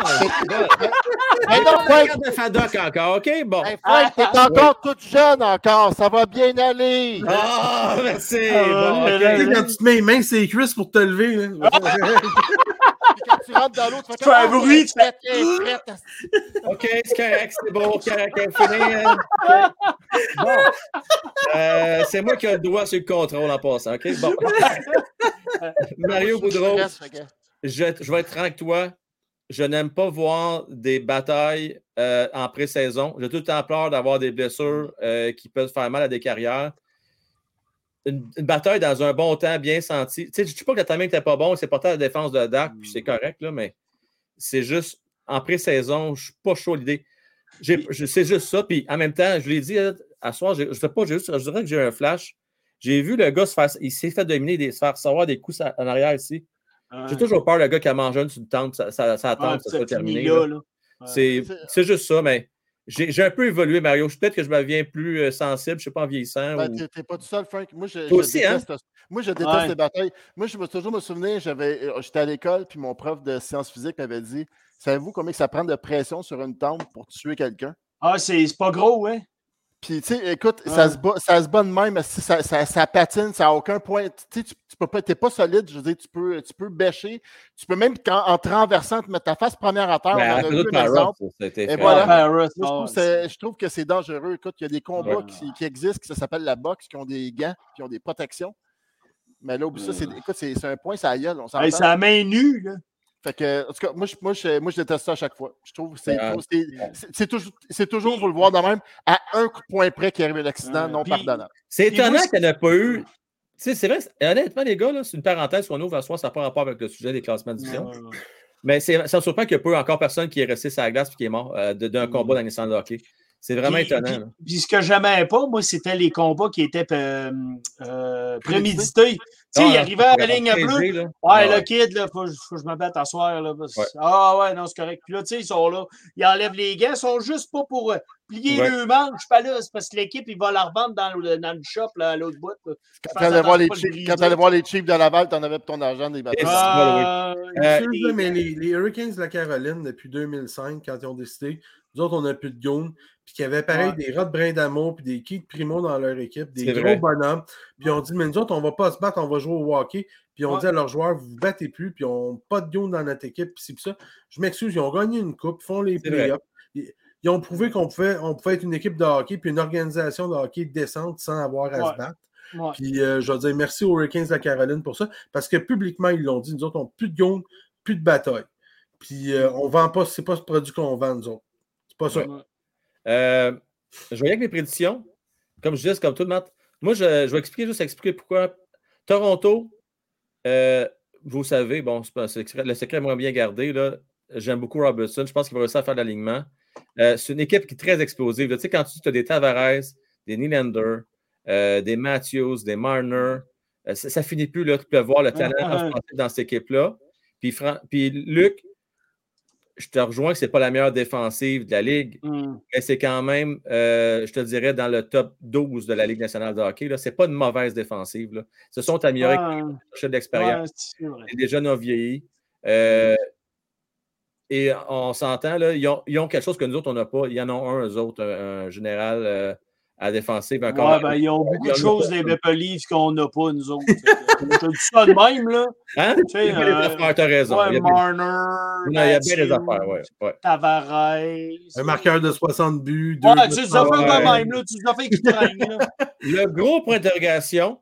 Mais non, regarde le Fadoc encore, OK? Bon. Hey, Frank, t'es encore oui. toute jeune encore. Ça va bien aller. Ah, oh, merci. Ah, bon, okay. Quand tu te mets les mains sur les cuisses pour te lever, là. Quand tu rentres dans l'autre, tu fais un bruit, tu fais OK, c'est correct, c'est bon, c'est correct, c'est fini. Okay. Bon. Euh, c'est moi qui ai le droit sur le contrôle en passant, OK? Bon. Mario Boudreau, je, je vais être franc avec toi. Je n'aime pas voir des batailles euh, en pré-saison. J'ai tout le temps peur d'avoir des blessures euh, qui peuvent faire mal à des carrières. Une, une bataille dans un bon temps, bien senti. Tu sais, je ne dis pas que le timing n'était pas bon, c'est porté à la défense de Dach, puis c'est correct, là, mais c'est juste, en pré-saison, je ne suis pas chaud à l'idée. J'ai, je, c'est juste ça, puis en même temps, je l'ai dit, là, à soir, je ne sais pas, j'ai juste, je dirais que j'ai eu un flash. J'ai vu le gars se faire, il s'est fait dominer, des, se faire savoir des coups en arrière ici. Ouais. J'ai toujours peur, le gars qui a mangé une sur le temple, ça, ça, ça attend, ouais, ça soit terminé. Là, là. Ouais. C'est, c'est juste ça, mais... J'ai, j'ai un peu évolué, Mario. Peut-être que je deviens plus sensible, je ne sais pas, en vieillissant. Ben, ou... t'es, t'es pas tout seul, Frank. Moi, je, je aussi, déteste, hein? moi, je déteste ouais. les batailles. Moi, je me toujours me souvenir, j'avais, j'étais à l'école, puis mon prof de sciences physiques m'avait dit, savez-vous combien ça prend de pression sur une tombe pour tuer quelqu'un? Ah, c'est, c'est pas gros, hein? Puis, tu sais, écoute, ouais. ça se bat, ça se bat de même, ça, ça, ça, ça patine, ça n'a aucun point. Tu tu peux pas, t'es pas solide, je veux dire, tu peux, tu peux bêcher. Tu peux même, quand, en te renversant, te mettre ta face première à terre. Ben, on en a vu un exemple. Et voilà. Moi, je, trouve c'est, je trouve que c'est dangereux. Écoute, il y a des combats ouais. qui, qui existent, qui ça s'appelle la boxe, qui ont des gants, qui ont des protections. Mais là, au bout de ça, c'est, écoute, c'est, c'est un point, ça aïeule. On s'en hey, c'est la main nue, là. Fait que, en tout cas, moi je, moi, je, moi, je déteste ça à chaque fois. Je trouve que c'est, ouais. c'est, c'est, c'est toujours, c'est toujours, vous le voir de même, à un coup de poing près qui arrive l'accident ouais. non pardonnable. C'est étonnant vous... qu'elle n'a pas eu. Tu sais, c'est vrai, honnêtement, les gars, là, c'est une parenthèse qu'on ouvre à soi, ça n'a pas rapport avec le sujet des classements de division. Ouais, ouais, ouais. Mais c'est, ça me surprend qu'il n'y a pas encore personne qui est resté sur la glace et qui est mort euh, d'un ouais. combat dans les centres de hockey. C'est vraiment puis, étonnant. Puis, puis ce que j'aimais pas, moi, c'était les combats qui étaient euh, euh, prémédités. Tu sais, il arrivait à la ligne à bleu. Là. Ouais, ah, le ouais. kid, là, faut, faut que je me batte à soir, là. Parce... Ouais. Ah ouais, non, c'est correct. Puis là, tu sais, ils sont là. Ils enlèvent les gants. Ils sont juste pas pour euh, plier ouais. deux manches. Pas là, c'est parce que l'équipe, il va la revendre dans le, dans le shop, là, à l'autre bout. Là. Quand tu allais voir, le voir les Chiefs de Laval, t'en avais pour ton argent des batailles. Euh, euh, euh, mais les, les Hurricanes de la Caroline, depuis deux mille cinq, quand ils ont décidé, nous autres, on n'a plus de goons. Puis qu'il y avait pareil ouais. des rats de Brind'Amour puis des kids Primeau dans leur équipe, des c'est gros vrai. bonhommes. Puis on dit, mais nous autres, on ne va pas se battre, on va jouer au hockey. Puis on ouais. dit à leurs joueurs, vous ne vous battez plus, puis on n'a pas de goons dans notre équipe. Puis c'est ça. Je m'excuse, ils ont gagné une coupe, font les playoffs. Ils ont prouvé qu'on pouvait, on pouvait être une équipe de hockey puis une organisation de hockey décente sans avoir à ouais. se battre. Ouais. Puis euh, je veux dire merci aux Hurricanes de la Caroline pour ça, parce que publiquement, ils l'ont dit, nous autres, on n'a plus de goons, plus de bataille. Puis euh, on vend pas, c'est pas ce produit qu'on vend, nous autres. C'est pas ça. Ouais. Euh, je voyais que mes prédictions, comme je disais, comme tout le monde, moi je, je vais expliquer juste expliquer pourquoi Toronto, euh, vous savez, bon, c'est pas, c'est, le secret moi bien gardé, là, j'aime beaucoup Robertson, je pense qu'il va réussir à faire l'alignement. Euh, c'est une équipe qui est très explosive. Là, tu sais, quand tu as des Tavares, des Nylander, euh, des Matthews, des Marner, euh, ça, ça finit plus là, tu peux voir le talent ah, ouais. dans cette équipe-là. Puis, Fran- puis Luc. Je te rejoins que ce n'est pas la meilleure défensive de la Ligue, mm. mais c'est quand même, euh, je te dirais, dans le top douze de la Ligue nationale de hockey. Ce n'est pas une mauvaise défensive. Là. Ils se sont améliorés avec ah, le chef d'expérience. Ah, les déjà non vieillis. Euh, mm. Et on s'entend, là, ils, ont, ils ont quelque chose que nous autres, on n'a pas. Ils en ont un, eux autres, un, un général euh, à la défensive encore. Ouais, ben, ils ont beaucoup de choses, les Maple Leafs, qu'on n'a pas, nous autres. Je dis ça de même, là. Hein? Tu sais, il y a des affaires, t'as raison. Ouais, il y a Marner. Il y a bien des affaires, ouais. ouais. Tavares. Un marqueur de soixante buts. Ouais, tu les as fait de même, là. Tu les as fait qui traînent, là. Le gros point d'interrogation,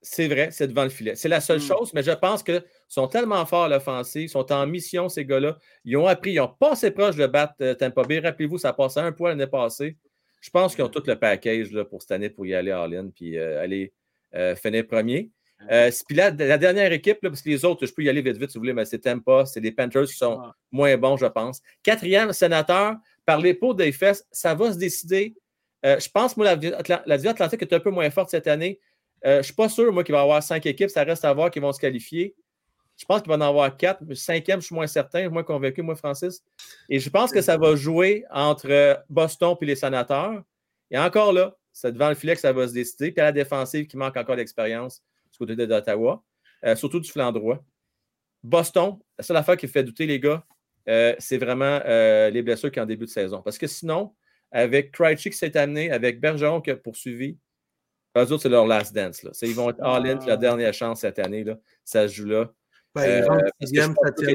c'est vrai, c'est devant le filet. C'est la seule mm. chose, mais je pense que sont tellement forts à l'offensive, sont en mission, ces gars-là. Ils ont appris, ils ont passé proche de battre euh, Tampa Bay. Rappelez-vous, ça a passé à un point l'année passée. Je pense qu'ils ont tout le package là, pour cette année pour y aller en ligne puis euh, aller euh, finir premier. Euh, puis là, la dernière équipe, là, parce que les autres, je peux y aller vite, vite si vous voulez, mais c'est Tampa, c'est les Panthers qui sont ah. moins bons, je pense. Quatrième, Sénateur, par les peaux des fesses, ça va se décider. Euh, je pense que la, la, la division Atlantique est un peu moins forte cette année. Euh, je ne suis pas sûr, moi, qu'il va y avoir cinq équipes. Ça reste à voir qu'ils vont se qualifier. Je pense qu'il va en avoir quatre. Cinquième, je suis moins certain, moins convaincu, moi, Francis. Et je pense que ça va jouer entre Boston et les Sénateurs. Et encore là, c'est devant le filet que ça va se décider. Puis à la défensive, qui manque encore d'expérience du côté d'Ottawa, euh, surtout du flanc droit. Boston, la seule affaire qui me fait douter, les gars, euh, c'est vraiment euh, les blessures qui en début de saison. Parce que sinon, avec Krejci qui s'est amené, avec Bergeron qui a poursuivi, eux autres, c'est leur last dance. Là. C'est, ils vont être all-in, la dernière chance cette année. Là. Ça se joue là. Ben, euh, les, les,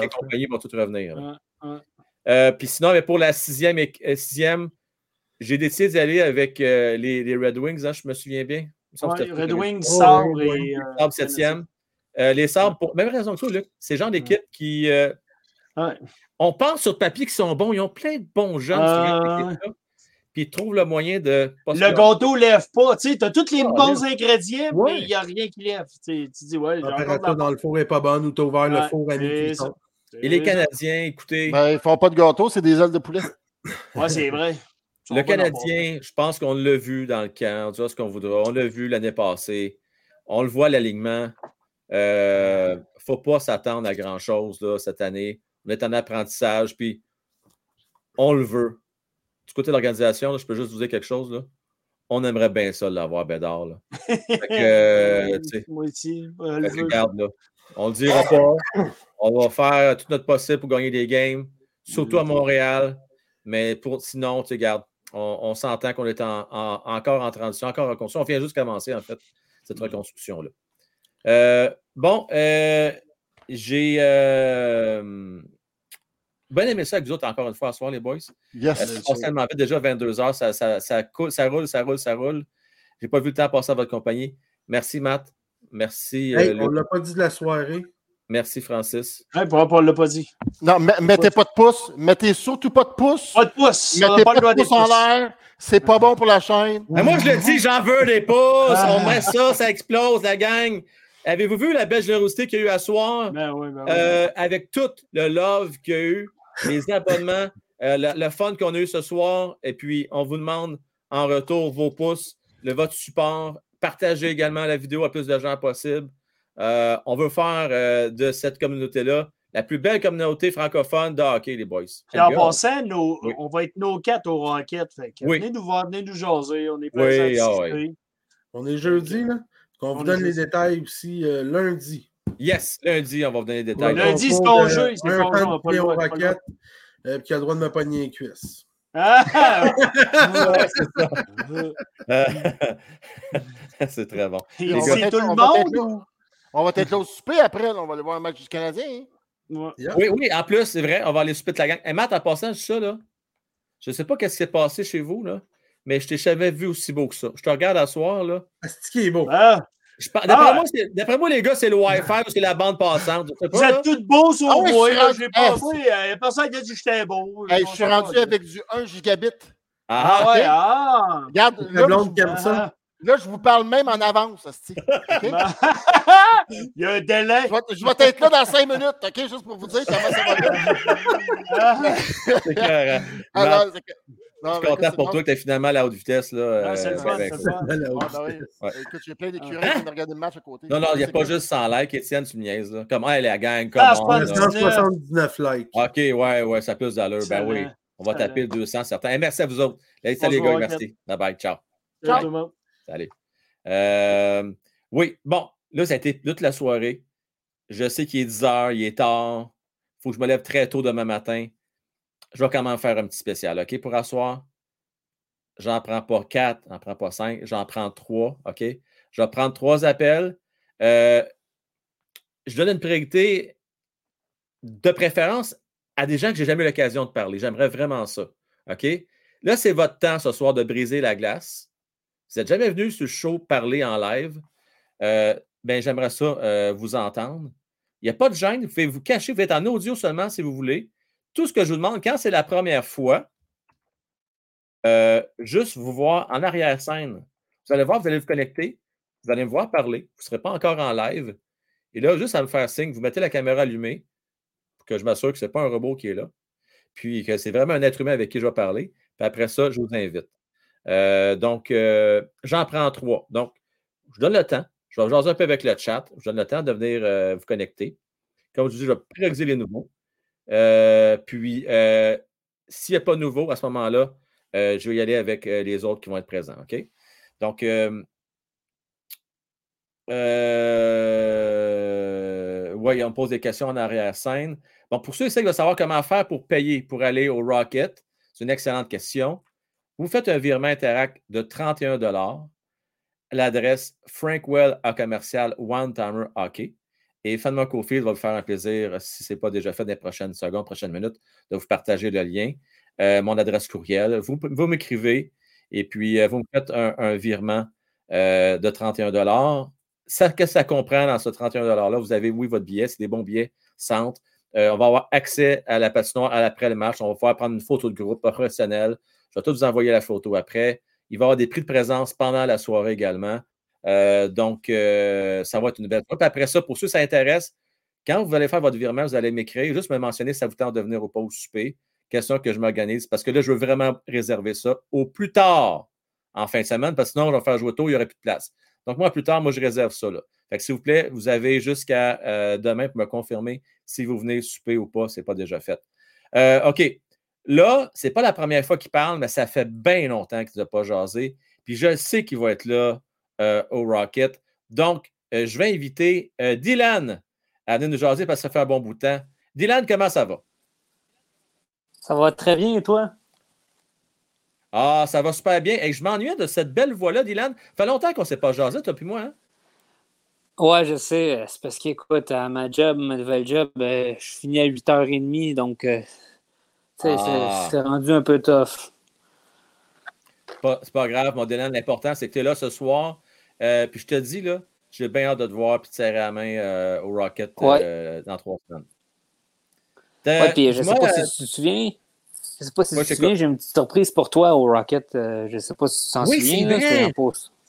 les compagnies vont toutes revenir. Hein. Hein, hein. Euh, Puis sinon, mais pour la sixième, sixième, j'ai décidé d'aller avec euh, les, les Red Wings, hein, je me souviens bien. Ouais, les Red Wings, Sabres et... Sabres septième. Les Sabres, pour même raison que toi, Luc, c'est le genre d'équipe qui... Euh, ouais. On pense sur papier qu'ils sont bons, ils ont plein de bons jeunes. Euh... Puis ils trouvent le moyen de... Le gâteau ne lève pas. Tu sais, tu as tous les ah, bons ouais. ingrédients, mais il n'y a rien qui lève. Tu dis, ouais, j'ai encore la... dans le four n'est pas bonne ou tu as ouvert ouais, le four à midi. Et les Canadiens, écoutez... Ben, ils ne font pas de gâteau, c'est des ailes de poulet. Oui, c'est vrai. Le Canadien, je pense qu'on l'a vu dans le camp. On dira ce qu'on voudra. On l'a vu l'année passée. On le voit, l'alignement. Il euh, ne faut pas s'attendre à grand-chose là, cette année. On est en apprentissage, puis on le veut. Du côté de l'organisation, là, je peux juste vous dire quelque chose. Là. On aimerait bien ça, l'avoir Bédard. Là. Fait que, euh, moi aussi. Euh, fait que, regarde, là, on le dira pas. On va faire tout notre possible pour gagner des games, surtout à Montréal. Mais pour, sinon, regarde, on, on s'entend qu'on est en, en, encore en transition, encore en reconstruction. On vient juste commencer, en fait, cette reconstruction-là. Euh, bon, euh, j'ai... Euh, Bien aimé ça avec vous autres, encore une fois, à soir, les boys. Yes. On s'est fait déjà vingt-deux heures, ça, ça, ça, coule, ça roule, ça roule, ça roule. J'ai pas vu le temps passer à votre compagnie. Merci, Matt. Merci. Hey, euh, on ne l'a pas dit de la soirée. Merci, Francis. Hey, pourquoi on ne l'a pas dit? Non, m- mettez pas de pouce. Mettez surtout pas de pouce. Pas de pouce. Mettez pas, pas de pouce, pouce en l'air. C'est pas bon pour la chaîne. Mais moi, je le dis, j'en veux des pouces. Ah. On met ça, ça explose, la gang. Avez-vous vu la belle générosité qu'il y a eu à soir? Ben oui, ben oui. Euh, avec tout le love qu'il y a eu. Les abonnements, euh, le, le fun qu'on a eu ce soir. Et puis, on vous demande en retour vos pouces, le, votre support. Partagez également la vidéo à plus de gens possible. Euh, on veut faire euh, de cette communauté-là la plus belle communauté francophone de hockey, les boys. Et en passant, nos, oui. on va être nos quatre aux Rockets. Fait que, oui. Venez nous voir, venez nous jaser. On est pas oui, ah oui. On est jeudi, là. On vous on donne les jeudi. Détails aussi euh, lundi. Yes, lundi, on va vous donner des détails. Lundi, c'est ton jeu. C'est ton jeu. On va raquette, euh, puis il a le droit de me pogner les cuisses. Ah! Ouais, c'est ça. C'est très bon. Et on c'est tout le monde? On va être là au souper après. On va aller voir un match du Canadien. Hein? Ouais. Yeah. Oui, oui, en plus, c'est vrai. On va aller au souper de la gang. Et Matt, en passant, je sais ça, là. Je ne sais pas qu'est-ce qui s'est passé chez vous, là, mais je t'ai jamais vu aussi beau que ça. Je te regarde à soir, là. C'est qui est beau. Ah! Je par... d'après, ah, moi, c'est... d'après moi, les gars, c'est le Wi-Fi ou c'est la bande passante. Pas, vous êtes tous beaux sur moi. Ah oui, je n'ai pas vu. Euh, personne qui a dit que j'étais beau. Hey, je suis rendu pas, avec du un gigabit. Ah, ah ouais, okay. ah. Regarde, là, blonde je... Comme ça. Là, je vous parle même en avance. Okay? Il y a un délai. Je vais être là dans cinq minutes, OK? Juste pour vous dire comment ça va bien. C'est clair. Alors, c'est que... Non, je suis content pour toi que tu es finalement à la haute vitesse. Là, c'est écoute, j'ai plein d'écureuils qui me regardent le match à côté. Non, non, il n'y a pas juste cent likes, Étienne, tu me niaises. Là. Comment elle est la gang? Ah, c'est pas cent soixante-dix-neuf likes. OK, ouais, ouais, ça a plus d'allure. Ben oui, on va taper le deux cents, certains. Merci à vous autres. Salut les gars, merci. Bye bye, ciao. Ciao tout le monde. Salut. Oui, bon, là, ça a été toute la soirée. Je sais qu'il est dix heures, il est tard. Il faut que je me lève très tôt demain matin. Je vais quand même faire un petit spécial, OK, pour asseoir. j'en prends pas quatre, j'en prends pas cinq, j'en prends trois, OK? Je vais prendre trois appels. Euh, je donne une priorité de préférence à des gens que j'ai jamais eu l'occasion de parler. J'aimerais vraiment ça, OK? Là, c'est votre temps ce soir de briser la glace. Vous n'êtes jamais venu sur le show parler en live. Euh, ben, j'aimerais ça euh, vous entendre. Il n'y a pas de gêne. Vous pouvez vous cacher. Vous êtes en audio seulement si vous voulez. Tout ce que je vous demande, quand c'est la première fois, euh, juste vous voir en arrière-scène. Vous allez voir, vous allez vous connecter. Vous allez me voir parler. Vous ne serez pas encore en live. Et là, juste à me faire signe, vous mettez la caméra allumée pour que je m'assure que ce n'est pas un robot qui est là. Puis que c'est vraiment un être humain avec qui je vais parler. Puis après ça, je vous invite. Euh, donc, euh, j'en prends trois. Donc, je donne le temps. Je vais jaser un peu avec le chat. Je donne le temps de venir euh, vous connecter. Comme je vous dis, je vais prioriser les nouveaux. Euh, puis, euh, s'il n'y a pas de nouveau, à ce moment-là, euh, je vais y aller avec euh, les autres qui vont être présents. OK? Donc, euh, euh, oui, on me pose des questions en arrière-scène. Bon, pour ceux qui veulent savoir comment faire pour payer, pour aller au Rocket, c'est une excellente question. Vous faites un virement Interact de trente et un dollars à l'adresse Frankwell à commercial One Timer Hockey. Et Fanma Caufield va vous faire un plaisir, si ce n'est pas déjà fait dans les prochaines secondes, prochaines minutes, de vous partager le lien. Euh, mon adresse courriel. Vous, vous m'écrivez et puis euh, vous me faites un, un virement euh, de trente et un dollars. Qu'est-ce que ça comprend dans ce trente et un dollars-là? Vous avez, oui, votre billet. C'est des bons billets, centre. Euh, on va avoir accès à la patinoire après le match. On va pouvoir prendre une photo de groupe professionnelle. Je vais tout vous envoyer la photo après. Il va y avoir des prix de présence pendant la soirée également. Euh, donc, euh, ça va être une belle chose. Après ça, pour ceux qui ça intéresse, quand vous allez faire votre virement, vous allez m'écrire. Juste me mentionner si ça vous tente de venir ou pas au souper. Question que je m'organise. Parce que là, je veux vraiment réserver ça au plus tard en fin de semaine. Parce que sinon, on va faire jouer tôt, il n'y aurait plus de place. Donc, moi, plus tard, moi, je réserve ça là. Fait que s'il vous plaît, vous avez jusqu'à euh, demain pour me confirmer si vous venez souper ou pas. Ce n'est pas déjà fait. Euh, OK. Là, ce n'est pas la première fois qu'il parle, mais ça fait bien longtemps qu'il ne nous a pas jasé. Puis je sais qu'il va être là euh, au Rocket. Donc, euh, je vais inviter euh, Dylan à venir nous jaser parce que ça fait un bon bout de temps. Dylan, comment ça va? Ça va très bien, et toi? Ah, ça va super bien. Et je m'ennuyais de cette belle voix-là, Dylan. Ça fait longtemps qu'on ne s'est pas jasé, toi puis moi, hein? Ouais, je sais. C'est parce qu'écoute, à ma job, ma nouvelle job, je finis à huit heures trente, donc... Euh... Ah. C'est rendu un peu tough. Pas, c'est pas grave, mon Dylan. L'important, c'est que tu es là ce soir. Euh, puis je te dis, là, j'ai bien hâte de te voir et de serrer la main euh, au Rocket ouais. euh, dans trois semaines. Ouais, puis je ne sais pas euh... si tu te souviens. Je sais pas si Moi, tu te souviens, j'ai une petite surprise pour toi au Rocket. Euh, je ne sais pas si tu t'en oui, souviens. C'est vrai. Là,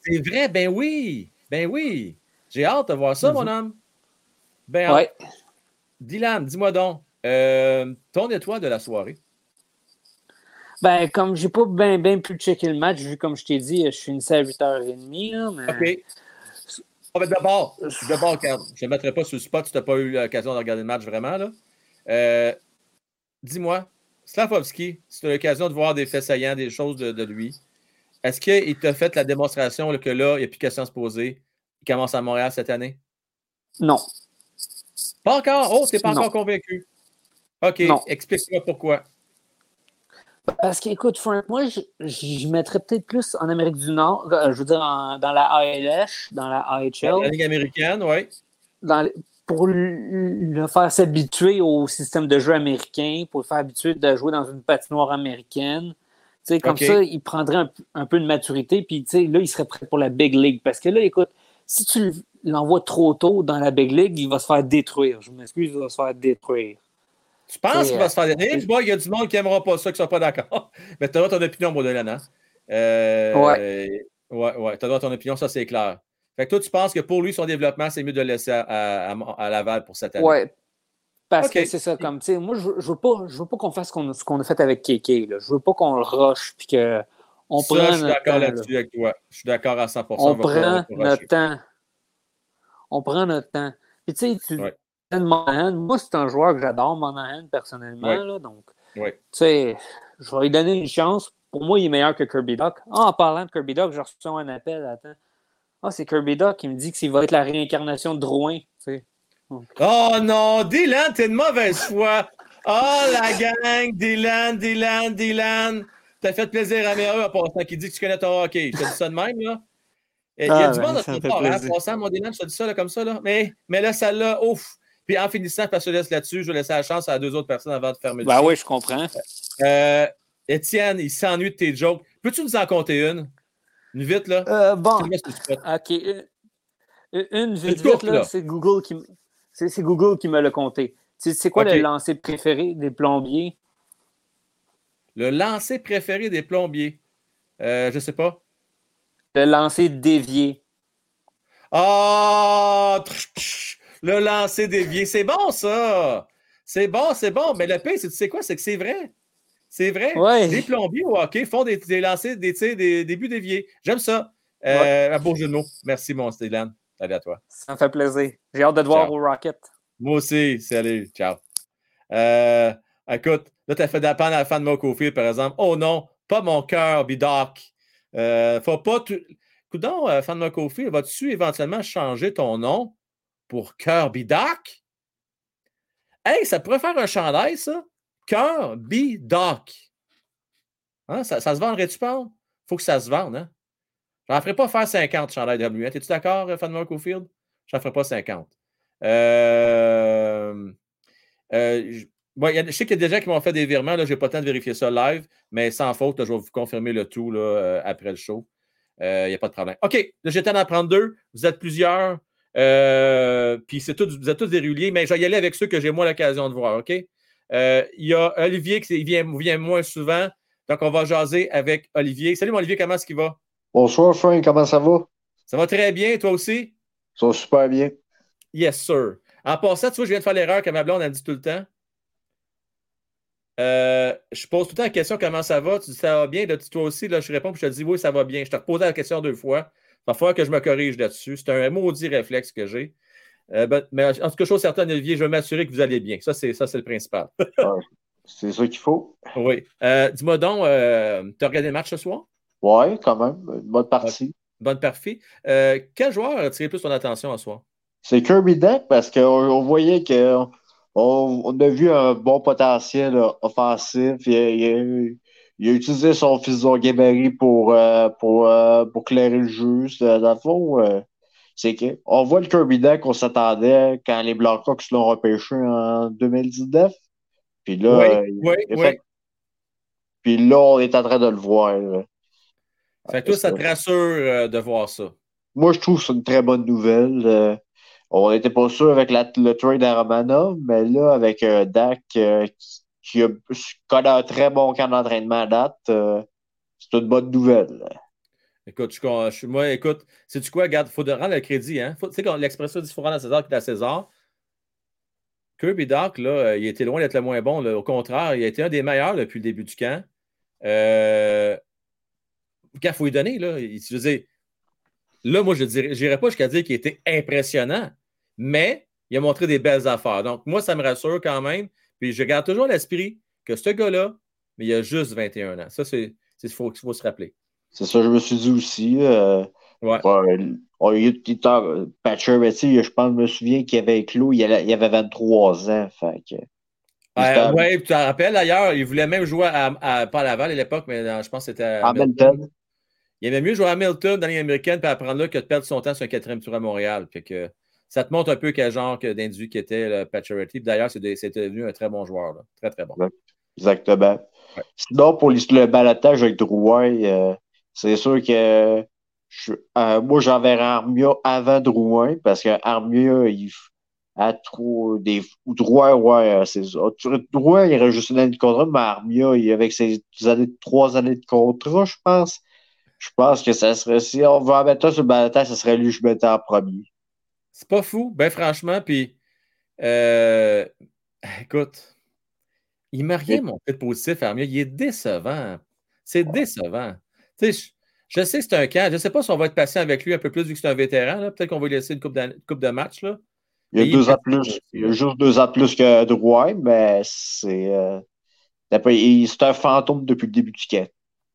c'est vrai, ben oui. Ben oui. J'ai hâte de voir ça, mm-hmm. mon homme. Ben hâte. Ouais. Dylan, dis-moi donc. Euh, ton étoile de la soirée? Ben, comme j'ai pas bien ben pu checker le match, vu comme je t'ai dit, je finissais à huit heures trente. Là, mais... OK. Oh, ben d'abord, d'abord, je ne mettrai pas sur le spot, tu n'as pas eu l'occasion de regarder le match vraiment. Là. Euh, dis-moi, Slafkovsky, si tu as l'occasion de voir des faits saillants, des choses de, de lui, est-ce qu'il t'a fait la démonstration là, que là, il n'y a plus question à se poser? Il commence à Montréal cette année? Non. Pas encore? Oh, tu n'es pas non. encore convaincu? OK, non. Explique-moi pourquoi. Parce qu'écoute, Frank, moi, je, je mettrais peut-être plus en Amérique du Nord, je veux dire, en, dans la A L H, dans la A H L. La Ligue américaine, oui. Dans, pour le faire s'habituer au système de jeu américain, pour le faire habituer de jouer dans une patinoire américaine. Tu sais, comme okay. ça, il prendrait un, un peu de maturité, puis tu sais, là, il serait prêt pour la Big League. Parce que là, écoute, si tu l'envoies trop tôt dans la Big League, il va se faire détruire. Je m'excuse, il va se faire détruire. Tu penses qu'il va se faire détruire? Bon, il y a du monde qui n'aimera pas ça, qui ne sera pas d'accord. Mais tu as ton opinion, mon Dylan. Hein? Euh, ouais. Ouais, ouais. Tu as ton opinion, ça, c'est clair. Fait que toi, tu penses que pour lui, son développement, c'est mieux de le laisser à, à, à Laval pour cette année? Ouais. Parce okay. que c'est ça, comme, tu sais, moi, je ne veux pas, je veux pas qu'on fasse ce qu'on, ce qu'on a fait avec Xhekaj. Je ne veux pas qu'on le rush puis qu'on prenne notre temps. Je suis d'accord temps, là-dessus là. avec toi. Je suis d'accord à cent pour cent. On, on prend notre temps. On prend notre temps. Puis, tu sais, tu... Ouais. Monahan, moi, c'est un joueur que j'adore, Monahan, personnellement. Oui. Là, donc, oui. tu sais, je vais lui donner une chance. Pour moi, il est meilleur que Kirby Dach. Ah, en parlant de Kirby Dach, j'ai reçu un appel. Attends. Ah, c'est Kirby Dach qui me dit qu'il va être la réincarnation de Drouin. T'sais. Oh non, Dylan, t'es de mauvaise foi. Oh, la gang, Dylan, Dylan, Dylan. t'as fait plaisir à Mereux en passant, qui dit que tu connais ton hockey. Je te dis ça de même, là. Il ah, y a ben, du monde à ton part, hein, passant, mon déname, je te dis ça, là, comme ça, là. Mais, mais là, celle-là, ouf. Puis en finissant, parce que je laisse là-dessus, je vais laisser la chance à deux autres personnes avant de fermer. Ben oui, je comprends. Euh, Étienne, il s'ennuie de tes jokes. Peux-tu nous en compter une? Une vite, là? Euh, bon. OK. Une, une vite, vite courte, là, là. C'est, Google qui, c'est, c'est Google qui me l'a compté. C'est, c'est quoi okay. le lancer préféré des plombiers? Le lancer préféré des plombiers? Euh, je sais pas. Le lancer dévié. Ah! Oh! Le lancer dévié. C'est bon, ça! C'est bon, c'est bon. Mais le pire, c'est, tu sais quoi? C'est que c'est vrai. C'est vrai. Ouais. Les plombiers au hockey font des, des lancers, des tirs, des, des buts déviés. J'aime ça. Euh, ouais. Un beau jeu de mots. Merci, mon Stélan. Salut à toi. Ça me fait plaisir. J'ai hâte de te voir au Rocket. Moi aussi. Salut. Ciao. Euh, écoute, là, t'as fait d'apprendre à la fin de mon Caufield, par exemple. Oh non, pas mon cœur, Bidoc. Euh, faut pas. Tu... Coudon, euh, fan de Caufield, vas-tu éventuellement changer ton nom pour Kirby Dach? Hey, ça pourrait faire un chandail, ça? Kirby Dach. Hein? Ça, ça se vendrait-tu pas? Faut que ça se vende, hein? J'en ferai pas faire cinquante chandails de W un. T'es-tu d'accord, fan de Caufield? J'en ferai pas cinquante. Euh... Euh, j... Bon, y a, je sais qu'il y a des gens qui m'ont fait des virements. Je n'ai pas le temps de vérifier ça live, mais sans faute, là, je vais vous confirmer le tout là, euh, après le show. Il euh, n'y a pas de problème. OK, là, j'ai le temps d'en prendre deux. Vous êtes plusieurs. Euh, Puis c'est tout, vous êtes tous des réguliers, mais je vais y aller avec ceux que j'ai moins l'occasion de voir. OK? Il euh, y a Olivier qui vient, vient moins souvent. Donc, on va jaser avec Olivier. Salut, mon Olivier, comment est-ce qu'il va? Bonsoir, Frank. Comment ça va? Ça va très bien. Toi aussi? Ça va super bien. Yes, sir. En passant, tu vois, je viens de faire l'erreur que ma blonde a dit tout le temps. Euh, je pose tout le temps la question comment ça va, tu dis ça va bien, là, toi aussi là, je réponds puis je te dis oui ça va bien, je te repose la question deux fois, il va falloir que je me corrige là-dessus, c'est un maudit réflexe que j'ai euh, ben, mais en tout cas chose certaine Olivier, je veux m'assurer que vous allez bien, ça c'est, ça, c'est le principal. Ah, c'est ça qu'il faut. Oui, euh, dis-moi donc euh, t'as regardé le match ce soir? Oui, quand même, une bonne partie. Euh, bonne partie, euh, quel joueur a attiré plus ton attention ce soir? C'est Kirby Dach parce qu'on on voyait que On, on a vu un bon potentiel là, offensif. Il a, il, a, il a utilisé son fils de gabarit pour, euh, pour, euh, pour clairer le jeu. Dans le fond, euh, c'est que on voit le Kirby Dach qu'on s'attendait quand les Blackhawks l'ont repêché en deux mille dix-neuf. Puis là, oui, euh, il, oui, il oui. Fait... Puis là, on est en train de le voir. Là. Fait que toi, ça te rassure euh, de voir ça. Moi, je trouve que c'est une très bonne nouvelle. Euh... On n'était pas sûr avec la, le trade à Romanov, mais là, avec euh, Dach, euh, qui, qui connaît un très bon camp d'entraînement à date, euh, c'est une bonne nouvelle. Écoute, je suis moi, écoute, sais-tu quoi, regarde, il faut rendre le crédit. Hein? Tu sais, l'expression dit il faut rendre à César qui est à César. Kirby Dach, là, il était loin d'être le moins bon. Là. Au contraire, il a été un des meilleurs là, depuis le début du camp. Euh... Il faut lui donner, là. Je veux dire, là, moi, je n'irais pas jusqu'à dire qu'il était impressionnant. Mais il a montré des belles affaires. Donc, moi, ça me rassure quand même. Puis, je garde toujours à l'esprit que ce gars-là, mais il a juste vingt et un ans. Ça, c'est ce qu'il faut, faut se rappeler. C'est ça, je me suis dit aussi. Euh, ouais. Euh, on a eu une petite heure. Patcher, mais tu sais, je pense, je me souviens qu'il avait éclos, il avait, il avait vingt-trois ans. Fait euh, oui, tu te rappelles d'ailleurs, il voulait même jouer à, à pas à Laval à l'époque, mais dans, je pense que c'était à Hamilton. Hamilton. Il aimait mieux jouer à Hamilton dans les américaines puis apprendre là que de perdre son temps sur un quatrième tour à Montréal. Puis que. Ça te montre un peu quel genre d'individu qui était le Pacioretty. D'ailleurs, c'était devenu un très bon joueur. Là. Très, très bon. Exactement. Ouais. Sinon, pour le balotage avec Drouin, euh, c'est sûr que je, euh, moi, j'enverrai Armia avant Drouin parce que Armia, il a trop des. Drouin, ouais, c'est ça. Drouin, il aurait juste une année de contrat, mais Armia, il, avec ses années, trois années de contrat, je pense. Je pense que ça serait. Si on veut en mettre un sur le balotage, ça serait lui que je mettais en premier. C'est pas fou, ben franchement, puis euh, écoute, il m'a rien montré de positif, Armia. Il est décevant. C'est décevant. Tu sais, je, je sais que c'est un camp. Je sais pas si on va être patient avec lui un peu plus vu que c'est un vétéran. Là. Peut-être qu'on va lui laisser une coupe de, coupe de match. Là. Il y a Et deux il... ans plus. Il y a juste deux ans plus que Drouin, mais c'est, euh, c'est un fantôme depuis le début du camp.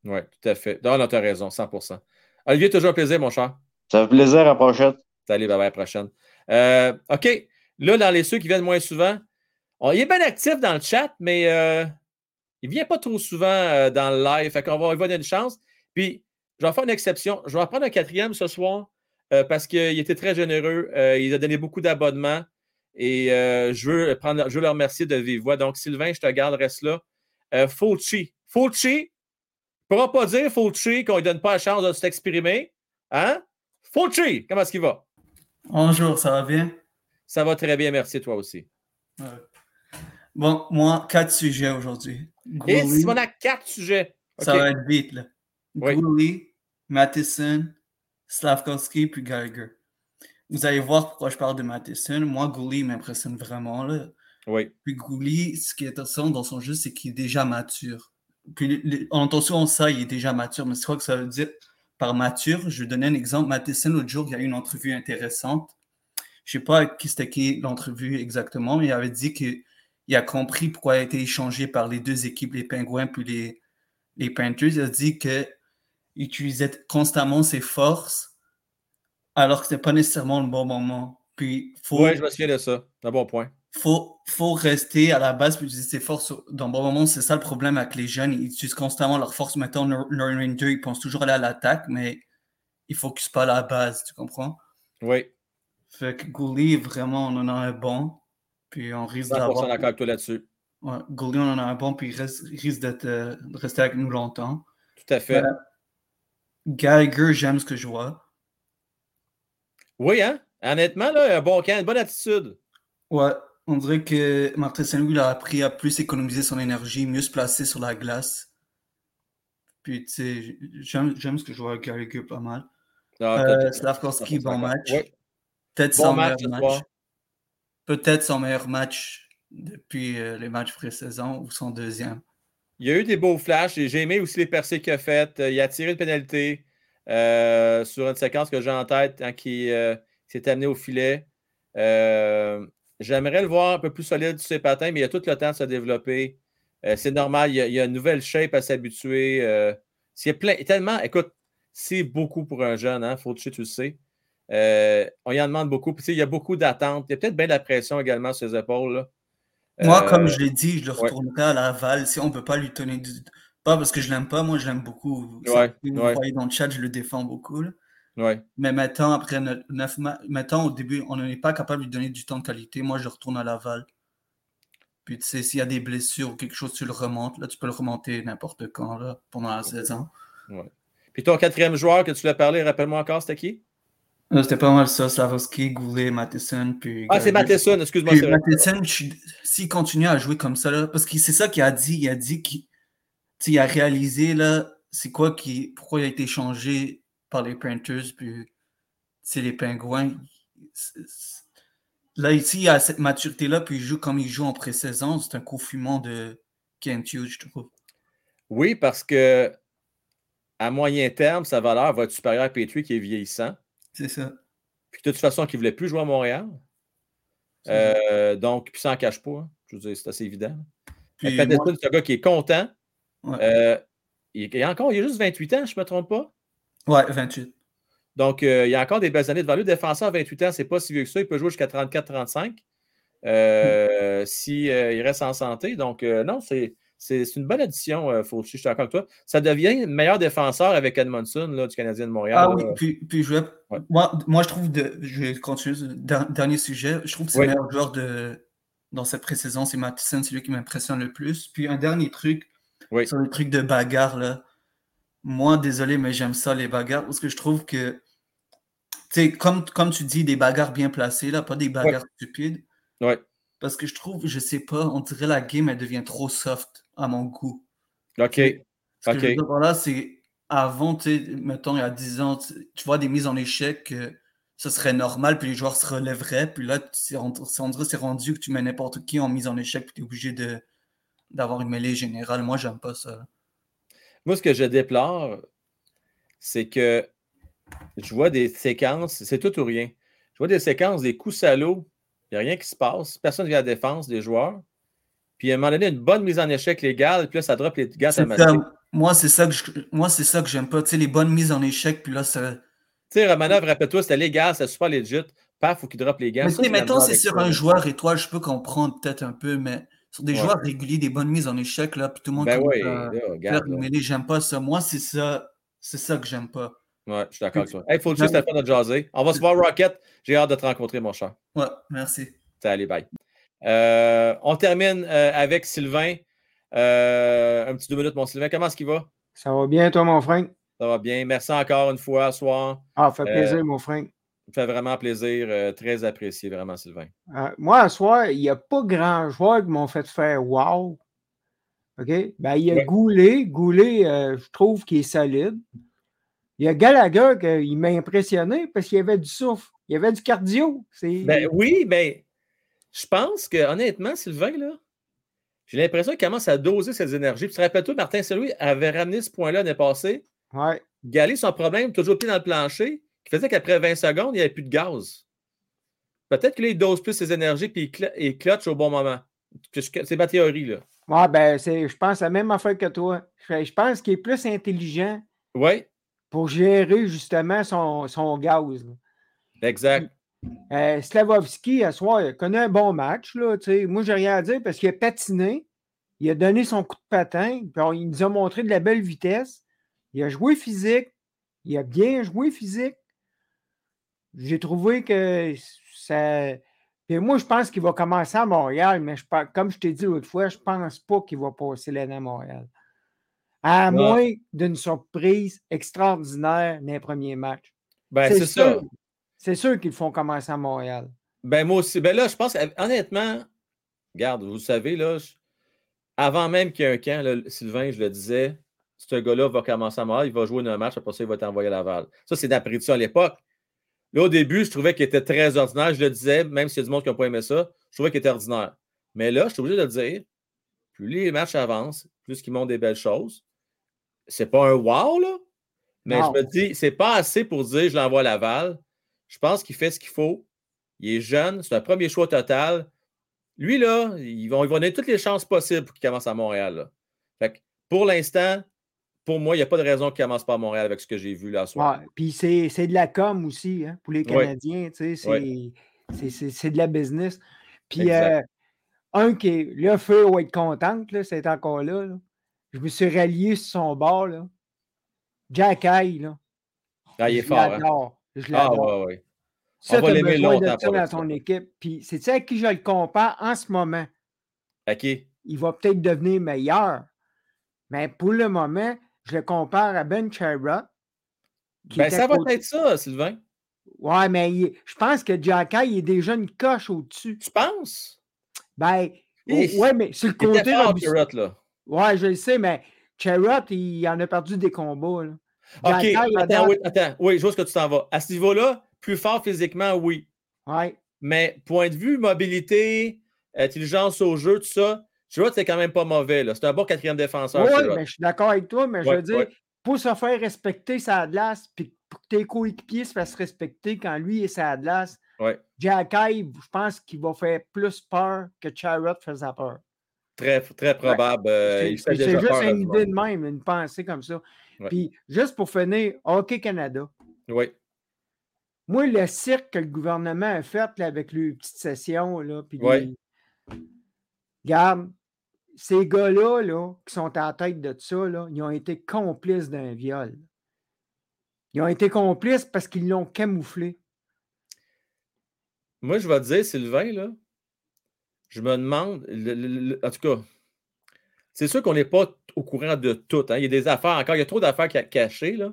Oui, tout à fait. Non, non, t'as raison, cent pour cent. Olivier, toujours un plaisir, mon cher. Ça fait plaisir, à la prochaine. Allez, bye bye, à la prochaine. Euh, OK. Là, dans les ceux qui viennent moins souvent, on, il est bien actif dans le chat, mais euh, Il ne vient pas trop souvent euh, dans le live. Fait qu'on va lui donner une chance. Puis, je vais faire une exception. Je vais en prendre un quatrième ce soir euh, parce qu'il était très généreux. Euh, il a donné beaucoup d'abonnements. Et euh, je, veux prendre, je veux le remercier de vive voix. Donc, Sylvain, je te garde, reste là. Euh, Fauci. Fauci. On ne pourra pas dire Fauci qu'on ne lui donne pas la chance de s'exprimer. Hein? Fauci, comment est-ce qu'il va? Bonjour, ça va bien? Ça va très bien, merci, toi aussi. Ouais. Bon, moi, quatre sujets aujourd'hui. Goulet, et si on a quatre sujets. Ça okay. va être vite, là. Oui. Goulet, Matheson, Slafkovsky, puis Gallagher. Vous allez voir pourquoi je parle de Matheson. Moi, Goulet m'impressionne vraiment, là. Oui. Puis Goulet, ce qui est intéressant dans son jeu, c'est qu'il est déjà mature. Puis, on entend souvent ça, il est déjà mature, mais c'est quoi que ça veut dire par mature? Je vais donner un exemple. Matheson, l'autre jour, il y a eu une entrevue intéressante. Je ne sais pas qui c'était qui l'entrevue exactement, mais il avait dit qu'il a compris pourquoi il a été échangé par les deux équipes, les Penguins puis les, les Panthers. Il a dit qu'il utilisait constamment ses forces alors que ce n'était pas nécessairement le bon moment. Puis faut... Oui, je me souviens de ça. C'est un bon point. Il faut, faut rester à la base et utiliser ses forces dans le bon moment. C'est ça le problème avec les jeunes. Ils utilisent constamment leurs forces. Maintenant, Norlinder, ils pensent toujours aller à l'attaque, mais ils ne focusent pas à la base. Tu comprends? Oui. Fait que Goulet, vraiment, on en a un bon. Puis on risque d'avoir... cent pour cent d'accord avec toi là-dessus. Ouais, Goulet, on en a un bon, puis il, reste, il risque d'être, euh, de rester avec nous longtemps. Tout à fait. Euh, Gallagher, j'aime ce que je vois. Oui, hein? Honnêtement, là, un bon camp, une bonne attitude. Ouais, on dirait que Martin Saint-Louis a appris à plus économiser son énergie, mieux se placer sur la glace. Puis, tu sais, j'aime, j'aime ce que je vois avec Gallagher pas mal. Ah, euh, Slafkovsky, bon match. Ouais. Peut-être bon son match, meilleur match. Peut-être son meilleur match depuis euh, les matchs pré-saison ou son deuxième. Il y a eu des beaux flashs et j'ai aimé aussi les percées qu'il a faites. Il a tiré une pénalité euh, sur une séquence que j'ai en tête hein, qui euh, s'est amenée au filet. Euh, j'aimerais le voir un peu plus solide sur ses patins, mais il a tout le temps de se développer. Euh, c'est normal, il y, a, il y a une nouvelle shape à s'habituer. Euh, c'est plein, tellement, écoute, c'est beaucoup pour un jeune, hein, faut toucher, tu le sais. Euh, on y en demande beaucoup. Puis, tu sais, il y a beaucoup d'attentes. Il y a peut-être bien de la pression également sur ses épaules. Là. Euh, moi, comme je l'ai dit, je le retournerai ouais. à Laval. Si on ne peut pas lui tenir du... Pas parce que je ne l'aime pas, moi, je l'aime beaucoup. Ouais, si vous ouais. voyez dans le chat, je le défends beaucoup. Ouais. Mais maintenant, après neuf ma... maintenant, au début, on n'est pas capable de lui donner du temps de qualité. Moi, je le retourne à Laval. Puis, tu sais, s'il y a des blessures ou quelque chose, tu le remontes. Là, tu peux le remonter n'importe quand là, pendant la saison. Ouais. Puis, ton quatrième joueur que tu l'as parlé, rappelle-moi encore, c'était qui? C'était pas mal ça, Slafkovsky, Goulet, Matheson, puis... Ah, Gallagher. C'est Matheson, excuse-moi. Puis Matheson, s'il continue à jouer comme ça, là, parce que c'est ça qu'il a dit, il a dit qu'il il a réalisé, là, c'est quoi, qui, pourquoi il a été changé par les Panthers, puis c'est les Pingouins. C'est, c'est... Là, ici, il a cette maturité-là, puis il joue comme il joue en pré-saison, c'est un coup fumant de Kent Hughes, je trouve. Oui, parce que à moyen terme, sa valeur va être supérieure à Petrie qui est vieillissant. C'est ça. Puis de toute façon, qu'il ne voulait plus jouer à Montréal. Euh, donc, puis ça n'en cache pas. Hein. Je veux dire, c'est assez évident. Puis moi... c'est un gars qui est content. Ouais. Euh, il, il, a encore, il a juste vingt-huit ans, je ne me trompe pas. Ouais, vingt-huit. Donc, euh, il y a encore des belles années devant lui. Défenseur à vingt-huit ans, c'est pas si vieux que ça. Il peut jouer jusqu'à trente-quatre trente-cinq euh, si, euh, il reste en santé. Donc, euh, non, c'est, c'est, c'est une bonne addition, euh, Fauci, je suis d'accord avec toi. Ça devient meilleur défenseur avec Edmondson là, du Canadien de Montréal. Ah là. Oui, puis, puis je vais... ouais. moi, moi, je trouve, de... je vais continuer, dernier sujet, je trouve que c'est oui. le meilleur joueur de... dans cette pré-saison, c'est Matheson, c'est lui qui m'impressionne le plus. Puis un dernier truc, oui. sur le truc de bagarre, là. Moi, désolé, mais j'aime ça, les bagarres, parce que je trouve que, tu sais, comme, comme tu dis, des bagarres bien placées, là, pas des bagarres ouais. stupides. Ouais. Parce que je trouve, je sais pas, on dirait la game, elle devient trop soft à mon goût. OK. C'est, ce okay. que je veux dire, voilà, c'est avant, tu sais, mettons, il y a dix ans, tu vois des mises en échec, euh, ce serait normal, puis les joueurs se relèveraient, puis là, on dirait c'est rendu que tu mets n'importe qui en mise en échec, puis tu es obligé de, d'avoir une mêlée générale. Moi, j'aime pas ça. Moi, ce que je déplore, c'est que je vois des séquences, c'est tout ou rien. Je vois des séquences, des coups salauds. Il n'y a rien qui se passe. Personne vient à la défense des joueurs. Puis à un moment donné, une bonne mise en échec légale, puis là, ça drop les gars à mater. Moi, c'est ça que je... moi, c'est ça que j'aime pas. Tu sais, les bonnes mises en échec, puis là, ça... Tu sais, Romanov, rappelle-toi, c'était légal, c'était super legit. Paf, faut qu'il droppe les gars. Mais tu sais, mettons, c'est sur un joueur, et toi, je peux comprendre peut-être un peu, mais sur des ouais. joueurs réguliers, des bonnes mises en échec, là, puis tout le monde ben oui, euh, regarde, là. Mêlée, j'aime pas ça. Moi, c'est ça, c'est ça que j'aime pas. Ouais, je suis d'accord avec toi. Hey, faut juste la fin de jaser. On va se voir, Rocket. J'ai hâte de te rencontrer, mon cher. Ouais, merci. Allez, bye. Euh, on termine euh, avec Sylvain. Euh, un petit deux minutes, mon Sylvain. Comment est-ce qu'il va? Ça va bien, toi, mon Frank? Ça va bien. Merci encore une fois, ce soir. Ah, ça fait plaisir, euh, mon Frank. Ça fait vraiment plaisir. Euh, très apprécié, vraiment, Sylvain. Euh, moi, ce soir, il n'y a pas grand joueur qui m'ont fait faire « wow ». OK? Ben, il y a ouais. Goulet. Goulet, euh, je trouve qu'il est solide. Il y a Gallagher qui m'a impressionné parce qu'il y avait du souffle. Il y avait du cardio. C'est... Ben, oui, mais je pense que honnêtement, Sylvain, là, j'ai l'impression qu'il commence à doser ses énergies. Puis, tu te rappelles-toi, Martin Saint-Louis avait ramené ce point-là l'année passée. Ouais. Galé, son problème, toujours pied dans le plancher, qui faisait qu'après vingt secondes, il n'y avait plus de gaz. Peut-être qu'il dose plus ses énergies et il clutch au bon moment. C'est ma théorie, là. Ouais, ben, c'est, je pense à la même affaire que toi. Je pense qu'il est plus intelligent. Oui. Pour gérer justement son, son gaz. Exact. Euh, Slafkovsky, à soir, il connaît un bon match. Là, moi, j'ai rien à dire parce qu'il a patiné. Il a donné son coup de patin. Puis on, il nous a montré de la belle vitesse. Il a joué physique. Il a bien joué physique. J'ai trouvé que ça... Puis moi, je pense qu'il va commencer à Montréal, mais je, comme je t'ai dit l'autre fois, je ne pense pas qu'il va passer l'année à Montréal. À ouais. moins d'une surprise extraordinaire dans les premiers matchs. Ben, c'est, c'est sûr, ça. C'est sûr qu'ils font commencer à Montréal. Ben, moi aussi. Ben là, je pense, honnêtement, regarde, vous savez, là, je, avant même qu'il y ait un camp, là, Sylvain, je le disais, ce gars-là va commencer à Montréal, il va jouer dans un match, après ça, il va t'envoyer à Laval. Ça, c'est d'après ça à l'époque. Là, au début, je trouvais qu'il était très ordinaire. Je le disais, même s'il y a du monde qui n'a pas aimé ça, je trouvais qu'il était ordinaire. Mais là, je suis obligé de le dire, plus les matchs avancent, plus qu'ils montrent des belles choses. C'est pas un wow, là. Mais wow. Je me dis, c'est pas assez pour dire je l'envoie à Laval. Je pense qu'il fait ce qu'il faut. Il est jeune. C'est un premier choix total. Lui, là, ils vont, ils vont donner toutes les chances possibles pour qu'il commence à Montréal. Là. Fait que pour l'instant, pour moi, il n'y a pas de raison qu'il commence pas à Montréal avec ce que j'ai vu là ce soir. Puis c'est, c'est de la com aussi, hein, pour les Canadiens. Ouais. Tu sais, c'est, ouais. c'est, c'est, c'est de la business. Puis euh, un qui est... Le feu va être content, là, c'est encore là. là. Je me suis rallié sur son bord, là. Xhekaj, là. Ah, il est je fort, l'adore. Hein? Je l'adore. Ah, ouais, ouais. Ça, on va l'aimer longtemps. Ça dans ton équipe. Puis, c'est ça à qui je le compare en ce moment. À qui? Il va peut-être devenir meilleur. Mais pour le moment, je le compare à Ben Chara. Ben, ça va côté... être ça, Sylvain. Ouais, mais il... je pense que Xhekaj, il est déjà une coche au-dessus. Tu penses? Ben, il... ouais, mais sur le il côté... Fort, Robust... là. Ouais, je le sais, mais Chariot, il en a perdu des combats. Là. OK, attends, date... oui, attends. Oui, je vois ce que tu t'en vas. À ce niveau-là, plus fort physiquement, oui. Ouais. Mais point de vue, mobilité, intelligence au jeu, tout ça, Chariot, c'est quand même pas mauvais. Là. C'est un bon quatrième défenseur. Oui, mais je suis d'accord avec toi, mais ouais, je veux dire, ouais. pour se faire respecter sa glace, puis pour que tes coéquipiers se fassent respecter quand lui est sa glace, ouais. Xhekaj, je pense qu'il va faire plus peur que Chariot faisait peur. Très, très probable. Ouais. Euh, c'est il c'est déjà juste peur, une idée de même, une pensée comme ça. Ouais. Puis, juste pour finir, Hockey Canada. Oui. Moi, le cirque que le gouvernement a fait là, avec les petites sessions, là, puis oui. les... regarde, ces gars-là là, qui sont à la tête de ça, là, ils ont été complices d'un viol. Ils ont été complices parce qu'ils l'ont camouflé. Moi, je vais te dire, Sylvain, là, je me demande, le, le, le, en tout cas, c'est sûr qu'on n'est pas au courant de tout. Hein. Il y a des affaires encore, il y a trop d'affaires cachées. Là.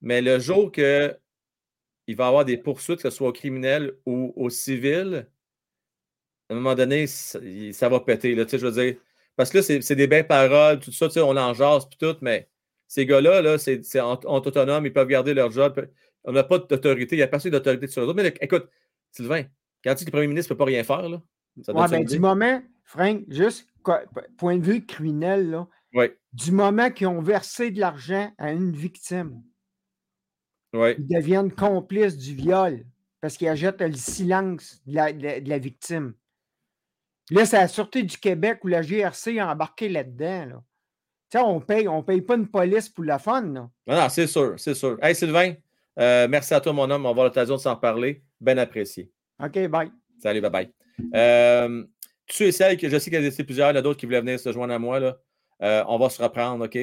Mais le jour qu'il va y avoir des poursuites, que ce soit aux criminels ou aux civils, à un moment donné, ça, ça va péter. Là, tu sais, je veux dire, parce que là, c'est, c'est des belles paroles, tout ça, tu sais, on en jase puis tout, mais ces gars-là, là, c'est, c'est autonome, ils peuvent garder leur job. On n'a pas d'autorité, il n'y a personne d'autorité sur les autres. Mais là, écoute, Sylvain, quand tu dis que le premier ministre ne peut pas rien faire, là, ouais, ben, du moment, Frank, juste quoi, point de vue criminel, là, ouais. du moment qu'ils ont versé de l'argent à une victime, ouais. ils deviennent complices du viol parce qu'ils achètent le silence de la, de, de la victime. Là, c'est la Sûreté du Québec ou la G R C a embarqué là-dedans. Là. Tu sais, on paye, on paye pas une police pour la fun. Non, non, c'est sûr, c'est sûr. Hey, Sylvain, euh, merci à toi, mon homme. On va avoir l'occasion de s'en parler. Ben apprécié. OK, bye. Salut, bye-bye. Euh, ceux et celles que je sais qu'il y a plusieurs, il y a d'autres qui voulaient venir se joindre à moi, là. Euh, on va se reprendre, OK?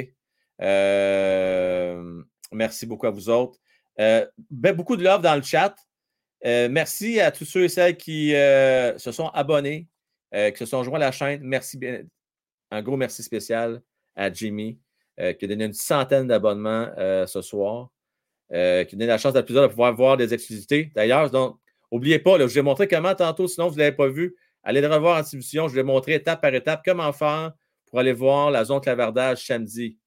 Euh, merci beaucoup à vous autres. Euh, ben, beaucoup de love dans le chat. Euh, merci à tous ceux et celles qui euh, se sont abonnés, euh, qui se sont joints à la chaîne. Merci bien. Un gros merci spécial à Jimmy, euh, qui a donné une centaine d'abonnements euh, ce soir, euh, qui a donné la chance à plusieurs de pouvoir voir des exclusivités. D'ailleurs, donc, n'oubliez pas, là, je vous ai montré comment tantôt, sinon vous ne l'avez pas vu. Allez le revoir en distribution. Je vous ai montré étape par étape comment faire pour aller voir la zone clavardage samedi.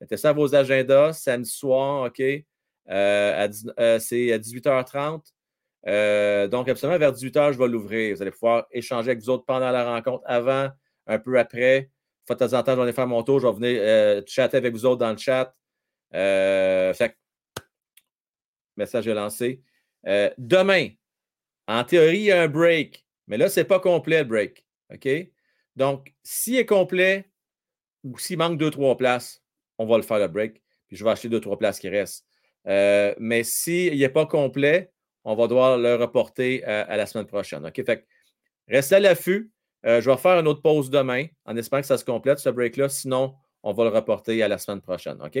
Mettez ça à vos agendas, samedi soir, OK? Euh, à, euh, c'est à dix-huit heures trente. Euh, donc, absolument, vers dix-huit heures, je vais l'ouvrir. Vous allez pouvoir échanger avec vous autres pendant la rencontre, avant, un peu après. De temps en temps, je vais aller faire mon tour. Je vais venir euh, chatter avec vous autres dans le chat. Euh, fait que, message est lancé. Euh, demain, en théorie, il y a un break. Mais là, ce n'est pas complet, le break. OK? Donc, s'il est complet ou s'il manque deux trois places, on va le faire, le break. Puis, je vais acheter deux trois places qui restent. Euh, mais s'il n'est pas complet, on va devoir le reporter euh, à la semaine prochaine. OK? Fait que, restez à l'affût. Euh, je vais refaire une autre pause demain en espérant que ça se complète, ce break-là. Sinon, on va le reporter à la semaine prochaine. OK?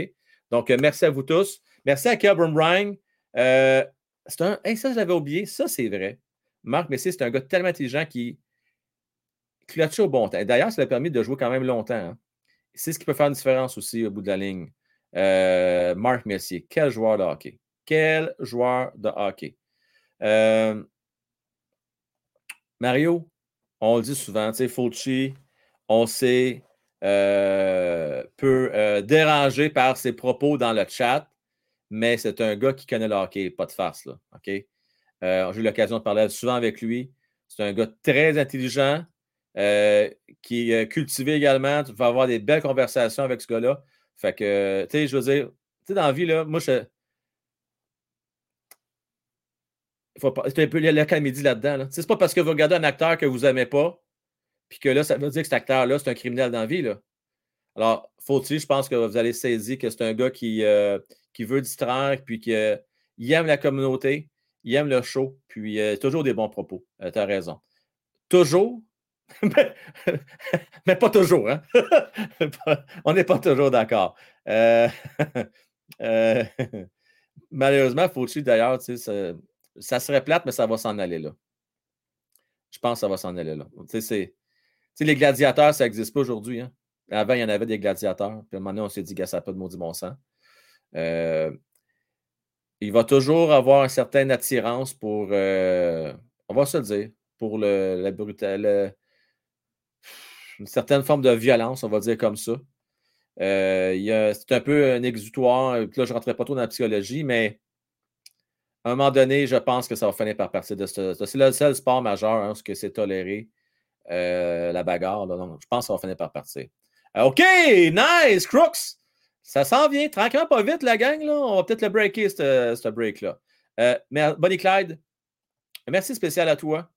Donc, euh, merci à vous tous. Merci à Kevin Ryan. Euh, c'est un... Hey, ça, je l'avais oublié. Ça, c'est vrai. Marc Messier, c'est un gars tellement intelligent qui clutche au bon temps. D'ailleurs, ça lui a permis de jouer quand même longtemps. Hein. C'est ce qui peut faire une différence aussi au bout de la ligne. Euh, Marc Messier, quel joueur de hockey. Quel joueur de hockey. Euh, Mario, on le dit souvent, tu sais, Fulci, on sait, euh, peut euh, déranger par ses propos dans le chat, mais c'est un gars qui connaît le hockey, pas de farce, là, OK? Euh, j'ai eu l'occasion de parler souvent avec lui. C'est un gars très intelligent, euh, qui est cultivé également. Tu vas avoir des belles conversations avec ce gars-là. Fait que, tu sais, je veux dire, tu sais, dans la vie, là, moi, je... Il faut pas... C'est un peu la comédie là-dedans. Là. Tu sais, c'est pas parce que vous regardez un acteur que vous aimez pas, puis que là, ça veut dire que cet acteur-là, c'est un criminel dans la vie, là. Alors, faut-il, je pense que vous allez saisir que c'est un gars qui, euh, qui veut distraire, puis qui euh, aime la communauté. Il aime le show, puis euh, toujours des bons propos. Euh, tu as raison. Toujours, mais pas toujours. Hein? On n'est pas toujours d'accord. Euh... euh... Malheureusement, Fauci, d'ailleurs, ça... ça serait plate, mais ça va s'en aller là. Je pense que ça va s'en aller là. T'sais, c'est... T'sais, les gladiateurs, ça n'existe pas aujourd'hui. Hein? Avant, il y en avait des gladiateurs. Puis à un moment donné, on s'est dit, ça n'a pas de maudit bon sens. Euh... Il va toujours avoir une certaine attirance pour, euh, on va se le dire, pour le, la brutale, une certaine forme de violence, on va dire comme ça. Euh, il y a, c'est un peu un exutoire. Là, je ne rentrerai pas trop dans la psychologie, mais à un moment donné, je pense que ça va finir par partir de ce... de, c'est le seul sport majeur, hein, ce que c'est toléré, euh, la bagarre. Là, donc, je pense que ça va finir par partir. Euh, OK! Nice! Crooks! Ça s'en vient tranquillement, pas vite, la gang. Là. On va peut-être le breaker, ce break-là. Euh, mais Bonnie Clyde, merci spécial à toi.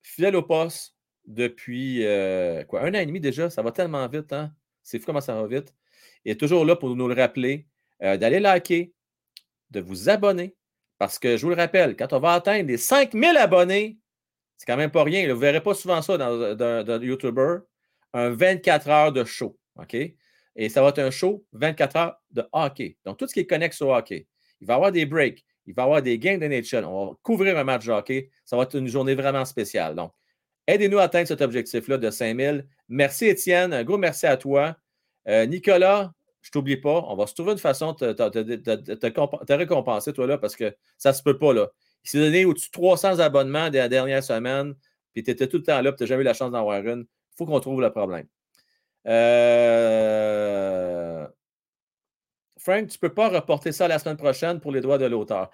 Fidèle au poste depuis euh, quoi, un an et demi déjà. Ça va tellement vite. Hein? C'est fou comment ça va vite. Il est toujours là pour nous le rappeler, euh, d'aller liker, de vous abonner. Parce que, je vous le rappelle, quand on va atteindre les cinq mille abonnés, c'est quand même pas rien. Là. Vous ne verrez pas souvent ça dans, dans, dans YouTuber. Un vingt-quatre heures de show. OK? Et ça va être un show vingt-quatre heures de hockey. Donc, tout ce qui est connexe au hockey. Il va y avoir des breaks. Il va y avoir des games de N H L. On va couvrir un match de hockey. Ça va être une journée vraiment spéciale. Donc, aidez-nous à atteindre cet objectif-là de cinq mille. Merci, Étienne. Un gros merci à toi. Euh, Nicolas, je ne t'oublie pas. On va se trouver une façon de te récompenser, toi, là, parce que ça ne se peut pas, là. Il s'est donné au-dessus de trois cents abonnements de la dernière semaine, puis tu étais tout le temps là, puis tu n'as jamais eu la chance d'en avoir une. Il faut qu'on trouve le problème. Euh... Frank, tu peux pas reporter ça la semaine prochaine pour les droits de l'auteur.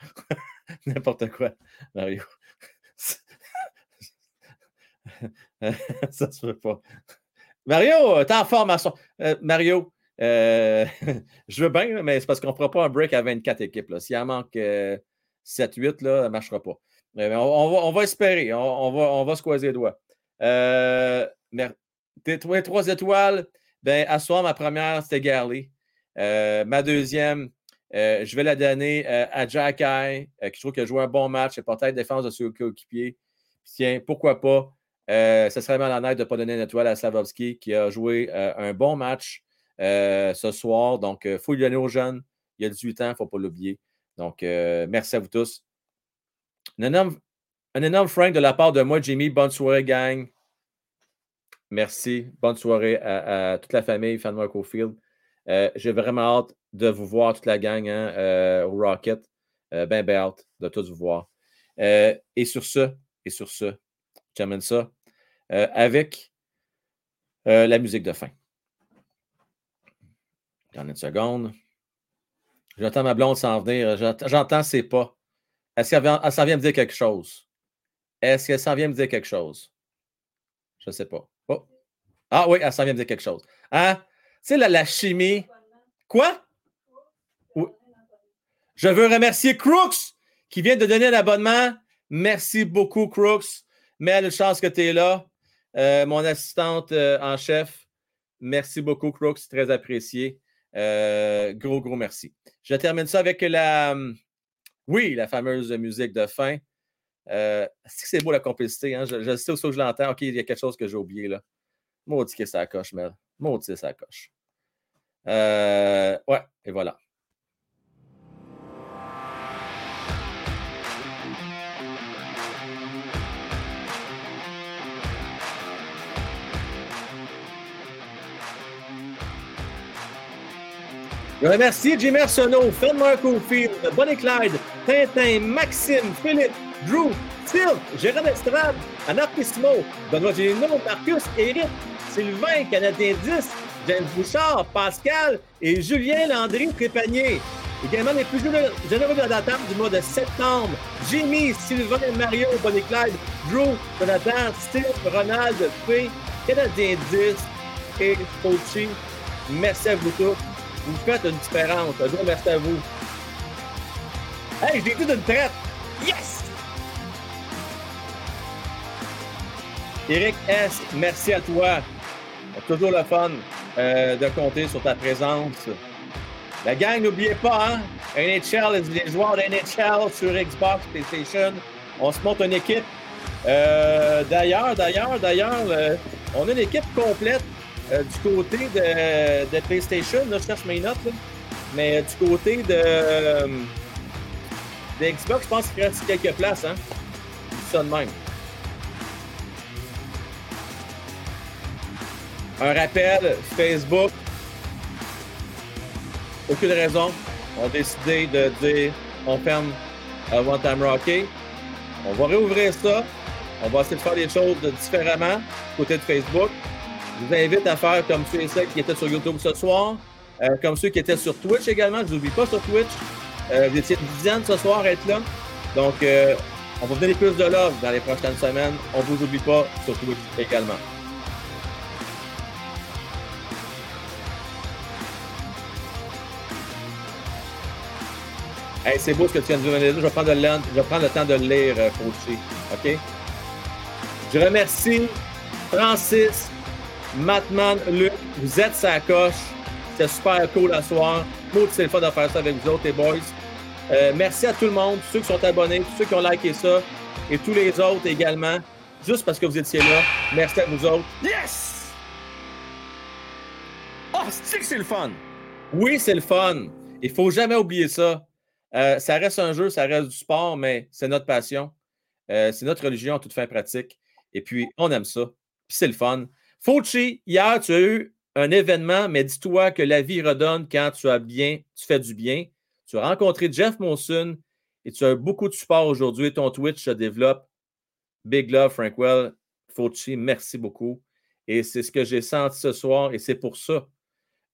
N'importe quoi, Mario. Ça se peut pas. Mario, t'es en formation. Euh, Mario, euh... je veux bien, mais c'est parce qu'on ne fera pas un break à vingt-quatre équipes. Là. S'il en manque euh, sept huit, là, ça ne marchera pas. Mais on, on, va, on va espérer. On, on, va, on va se croiser les doigts. Euh... Merci. T'es trois, trois étoiles, bien, à soir, ma première, c'était Goulet. Euh, ma deuxième, euh, je vais la donner euh, à Xhekaj, euh, qui trouve qu'il a joué un bon match, c'est porté à la défense de ses coéquipiers. Tiens, pourquoi pas Euh, ce serait malhonnête de ne pas donner une étoile à Slafkovsky qui a joué euh, un bon match euh, ce soir. Donc, il euh, faut lui donner aux jeunes. Il y a dix-huit ans, il ne faut pas l'oublier. Donc, euh, merci à vous tous. Un énorme, un énorme Frank de la part de moi, Jimmy. Bonne soirée, gang. Merci. Bonne soirée à, à toute la famille, fan de Caufield. Euh, j'ai vraiment hâte de vous voir, toute la gang, hein, euh, au Rocket. Euh, ben, ben hâte de tous vous voir. Euh, et sur ce, et sur ce, j'amène ça euh, avec euh, la musique de fin. J'en ai une seconde. J'entends ma blonde s'en venir. J'entends, j'entends ses pas. Est-ce qu'elle vient, elle s'en vient me dire quelque chose? Est-ce qu'elle s'en vient me dire quelque chose? Je ne sais pas. Oh. Ah oui, elle s'en vient me dire quelque chose. Hein? Tu sais, la, la chimie. Quoi? Oui. Je veux remercier Crooks qui vient de donner un abonnement. Merci beaucoup, Crooks. Melle, chance que tu es là. Euh, mon assistante euh, en chef. Merci beaucoup, Crooks. C'est très apprécié. Euh, gros, gros merci. Je termine ça avec la... Oui, la fameuse musique de fin. Euh, c'est que c'est beau la complicité, hein? Je, je sais aussi que je l'entends. OK, il y a quelque chose que j'ai oublié, là. Maudit que ça coche, Mel. Maudit que ça coche. Euh, ouais, et voilà. Je remercie Jimmy Arsenault, Fernand Caufield, Bonnie Clyde, Tintin, Maxime, Philippe, Drew, Sylve, Jérôme Estrade, Anarchissimo, Benoît Gélino, Marcus, Éric, Sylvain, Canadien dix, James Bouchard, Pascal et Julien Landry Trépanier. Également les plus généreux de la table du mois de septembre, Jimmy, Sylvain, Mario, Bonnie Clyde, Drew, Jonathan, Steve, Ronald, Fé, Canadien dix et Fauci. Merci à vous tous. Vous faites une différence. Un gros merci à vous. Hey, je l'ai dit d'une traite. Yes! Eric S., merci à toi. C'est toujours le fun euh, de compter sur ta présence. La gang, n'oubliez pas, hein? N H L, les joueurs de N H L sur Xbox, PlayStation. On se monte une équipe. Euh, d'ailleurs, d'ailleurs, d'ailleurs, euh, on a une équipe complète. Euh, du côté de, de PlayStation, là, je cherche mes notes, là. Mais euh, du côté de, euh, de Xbox, je pense qu'il reste quelques places, hein. C'est ça de même. Un rappel, Facebook, aucune raison, on a décidé de dire on ferme euh, One Time Rocket. On va réouvrir ça, on va essayer de faire les choses différemment du côté de Facebook. Je vous invite à faire comme ceux et celles qui étaient sur YouTube ce soir, euh, comme ceux qui étaient sur Twitch également. Je ne vous oublie pas sur Twitch. Euh, vous étiez une dizaine ce soir à être là. Donc, euh, on va vous donner plus de love dans les prochaines semaines. On ne vous oublie pas sur Twitch également. Hey, c'est beau ce que tu viens de dire. Je vais prendre le, je vais prendre le temps de le lire, Fauci. OK? Je remercie Francis. Matman, Luc, vous êtes sa coche. C'est super cool à soir. Cool, c'est le fun de faire ça avec vous autres, les boys. Euh, merci à tout le monde, tous ceux qui sont abonnés, tous ceux qui ont liké ça et tous les autres également. Juste parce que vous étiez là. Merci à vous autres. Yes! Oh, c'est que c'est le fun! Oui, c'est le fun. Il faut jamais oublier ça. Euh, ça reste un jeu, ça reste du sport, mais c'est notre passion. Euh, c'est notre religion à toute fin pratique. Et puis, on aime ça. Puis c'est le fun. Fauci, hier, tu as eu un événement, mais dis-toi que la vie redonne quand tu as bien, tu fais du bien. Tu as rencontré Jeff Molson et tu as eu beaucoup de support aujourd'hui. Ton Twitch se développe. Big love, Frankwell. Fauci, merci beaucoup. Et c'est ce que j'ai senti ce soir et c'est pour ça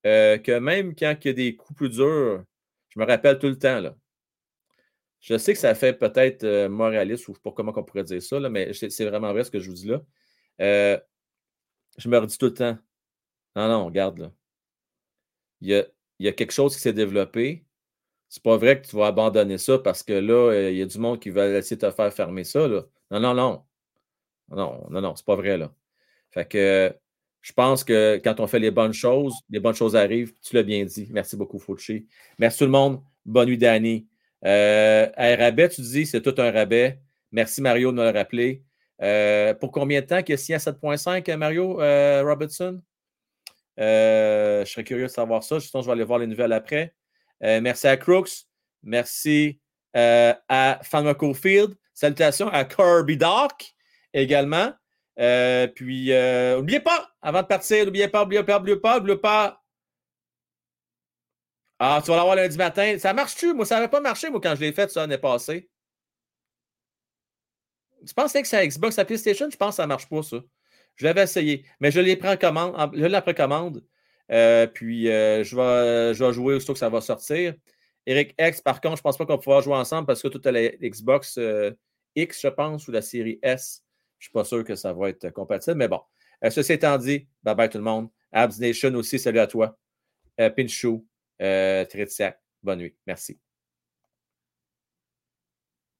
euh, que même quand il y a des coups plus durs, je me rappelle tout le temps. Là. Je sais que ça fait peut-être euh, moraliste ou je ne sais pas comment on pourrait dire ça, là, mais c'est vraiment vrai ce que je vous dis là. Euh, Je me redis tout le temps. Non, non, regarde là. Il y a, il y a quelque chose qui s'est développé. C'est pas vrai que tu vas abandonner ça parce que là, il y a du monde qui va essayer de te faire fermer ça. Là. Non, non, non. Non, non, non, c'est pas vrai là. Fait que je pense que quand on fait les bonnes choses, les bonnes choses arrivent. Tu l'as bien dit. Merci beaucoup, Fauci. Merci tout le monde. Bonne nuit, Danny. Euh, à rabais, tu dis, c'est tout un rabais. Merci Mario de me le rappeler. Euh, pour combien de temps qu'il a signé à sept virgule cinq, Mario euh, Robertson? Euh, je serais curieux de savoir ça. Justement, je vais aller voir les nouvelles après. Euh, merci à Crooks. Merci euh, à Fanma Caufield. Salutations à Kirby Dach également. Euh, puis, euh, n'oubliez pas, avant de partir, n'oubliez pas, n'oubliez pas, n'oubliez pas, n'oubliez pas. Ah, tu vas l'avoir lundi matin. Ça marche-tu? Moi, ça n'avait pas marché, moi, quand je l'ai fait, ça, l'année passée. Tu pensais que c'est à Xbox, à PlayStation? Je pense que ça ne marche pas, ça. Je l'avais essayé, mais je les prends en commande, en, je la précommande. Euh, puis, euh, je, vais, je vais jouer aussitôt que ça va sortir. Eric X, par contre, je ne pense pas qu'on va pouvoir jouer ensemble parce que tout à la Xbox euh, X, je pense, ou la série S. Je ne suis pas sûr que ça va être compatible, mais bon. Euh, ceci étant dit, bye-bye tout le monde. Abs Nation aussi, salut à toi. Euh, Pinchou, euh, Tritiac, bonne nuit. Merci.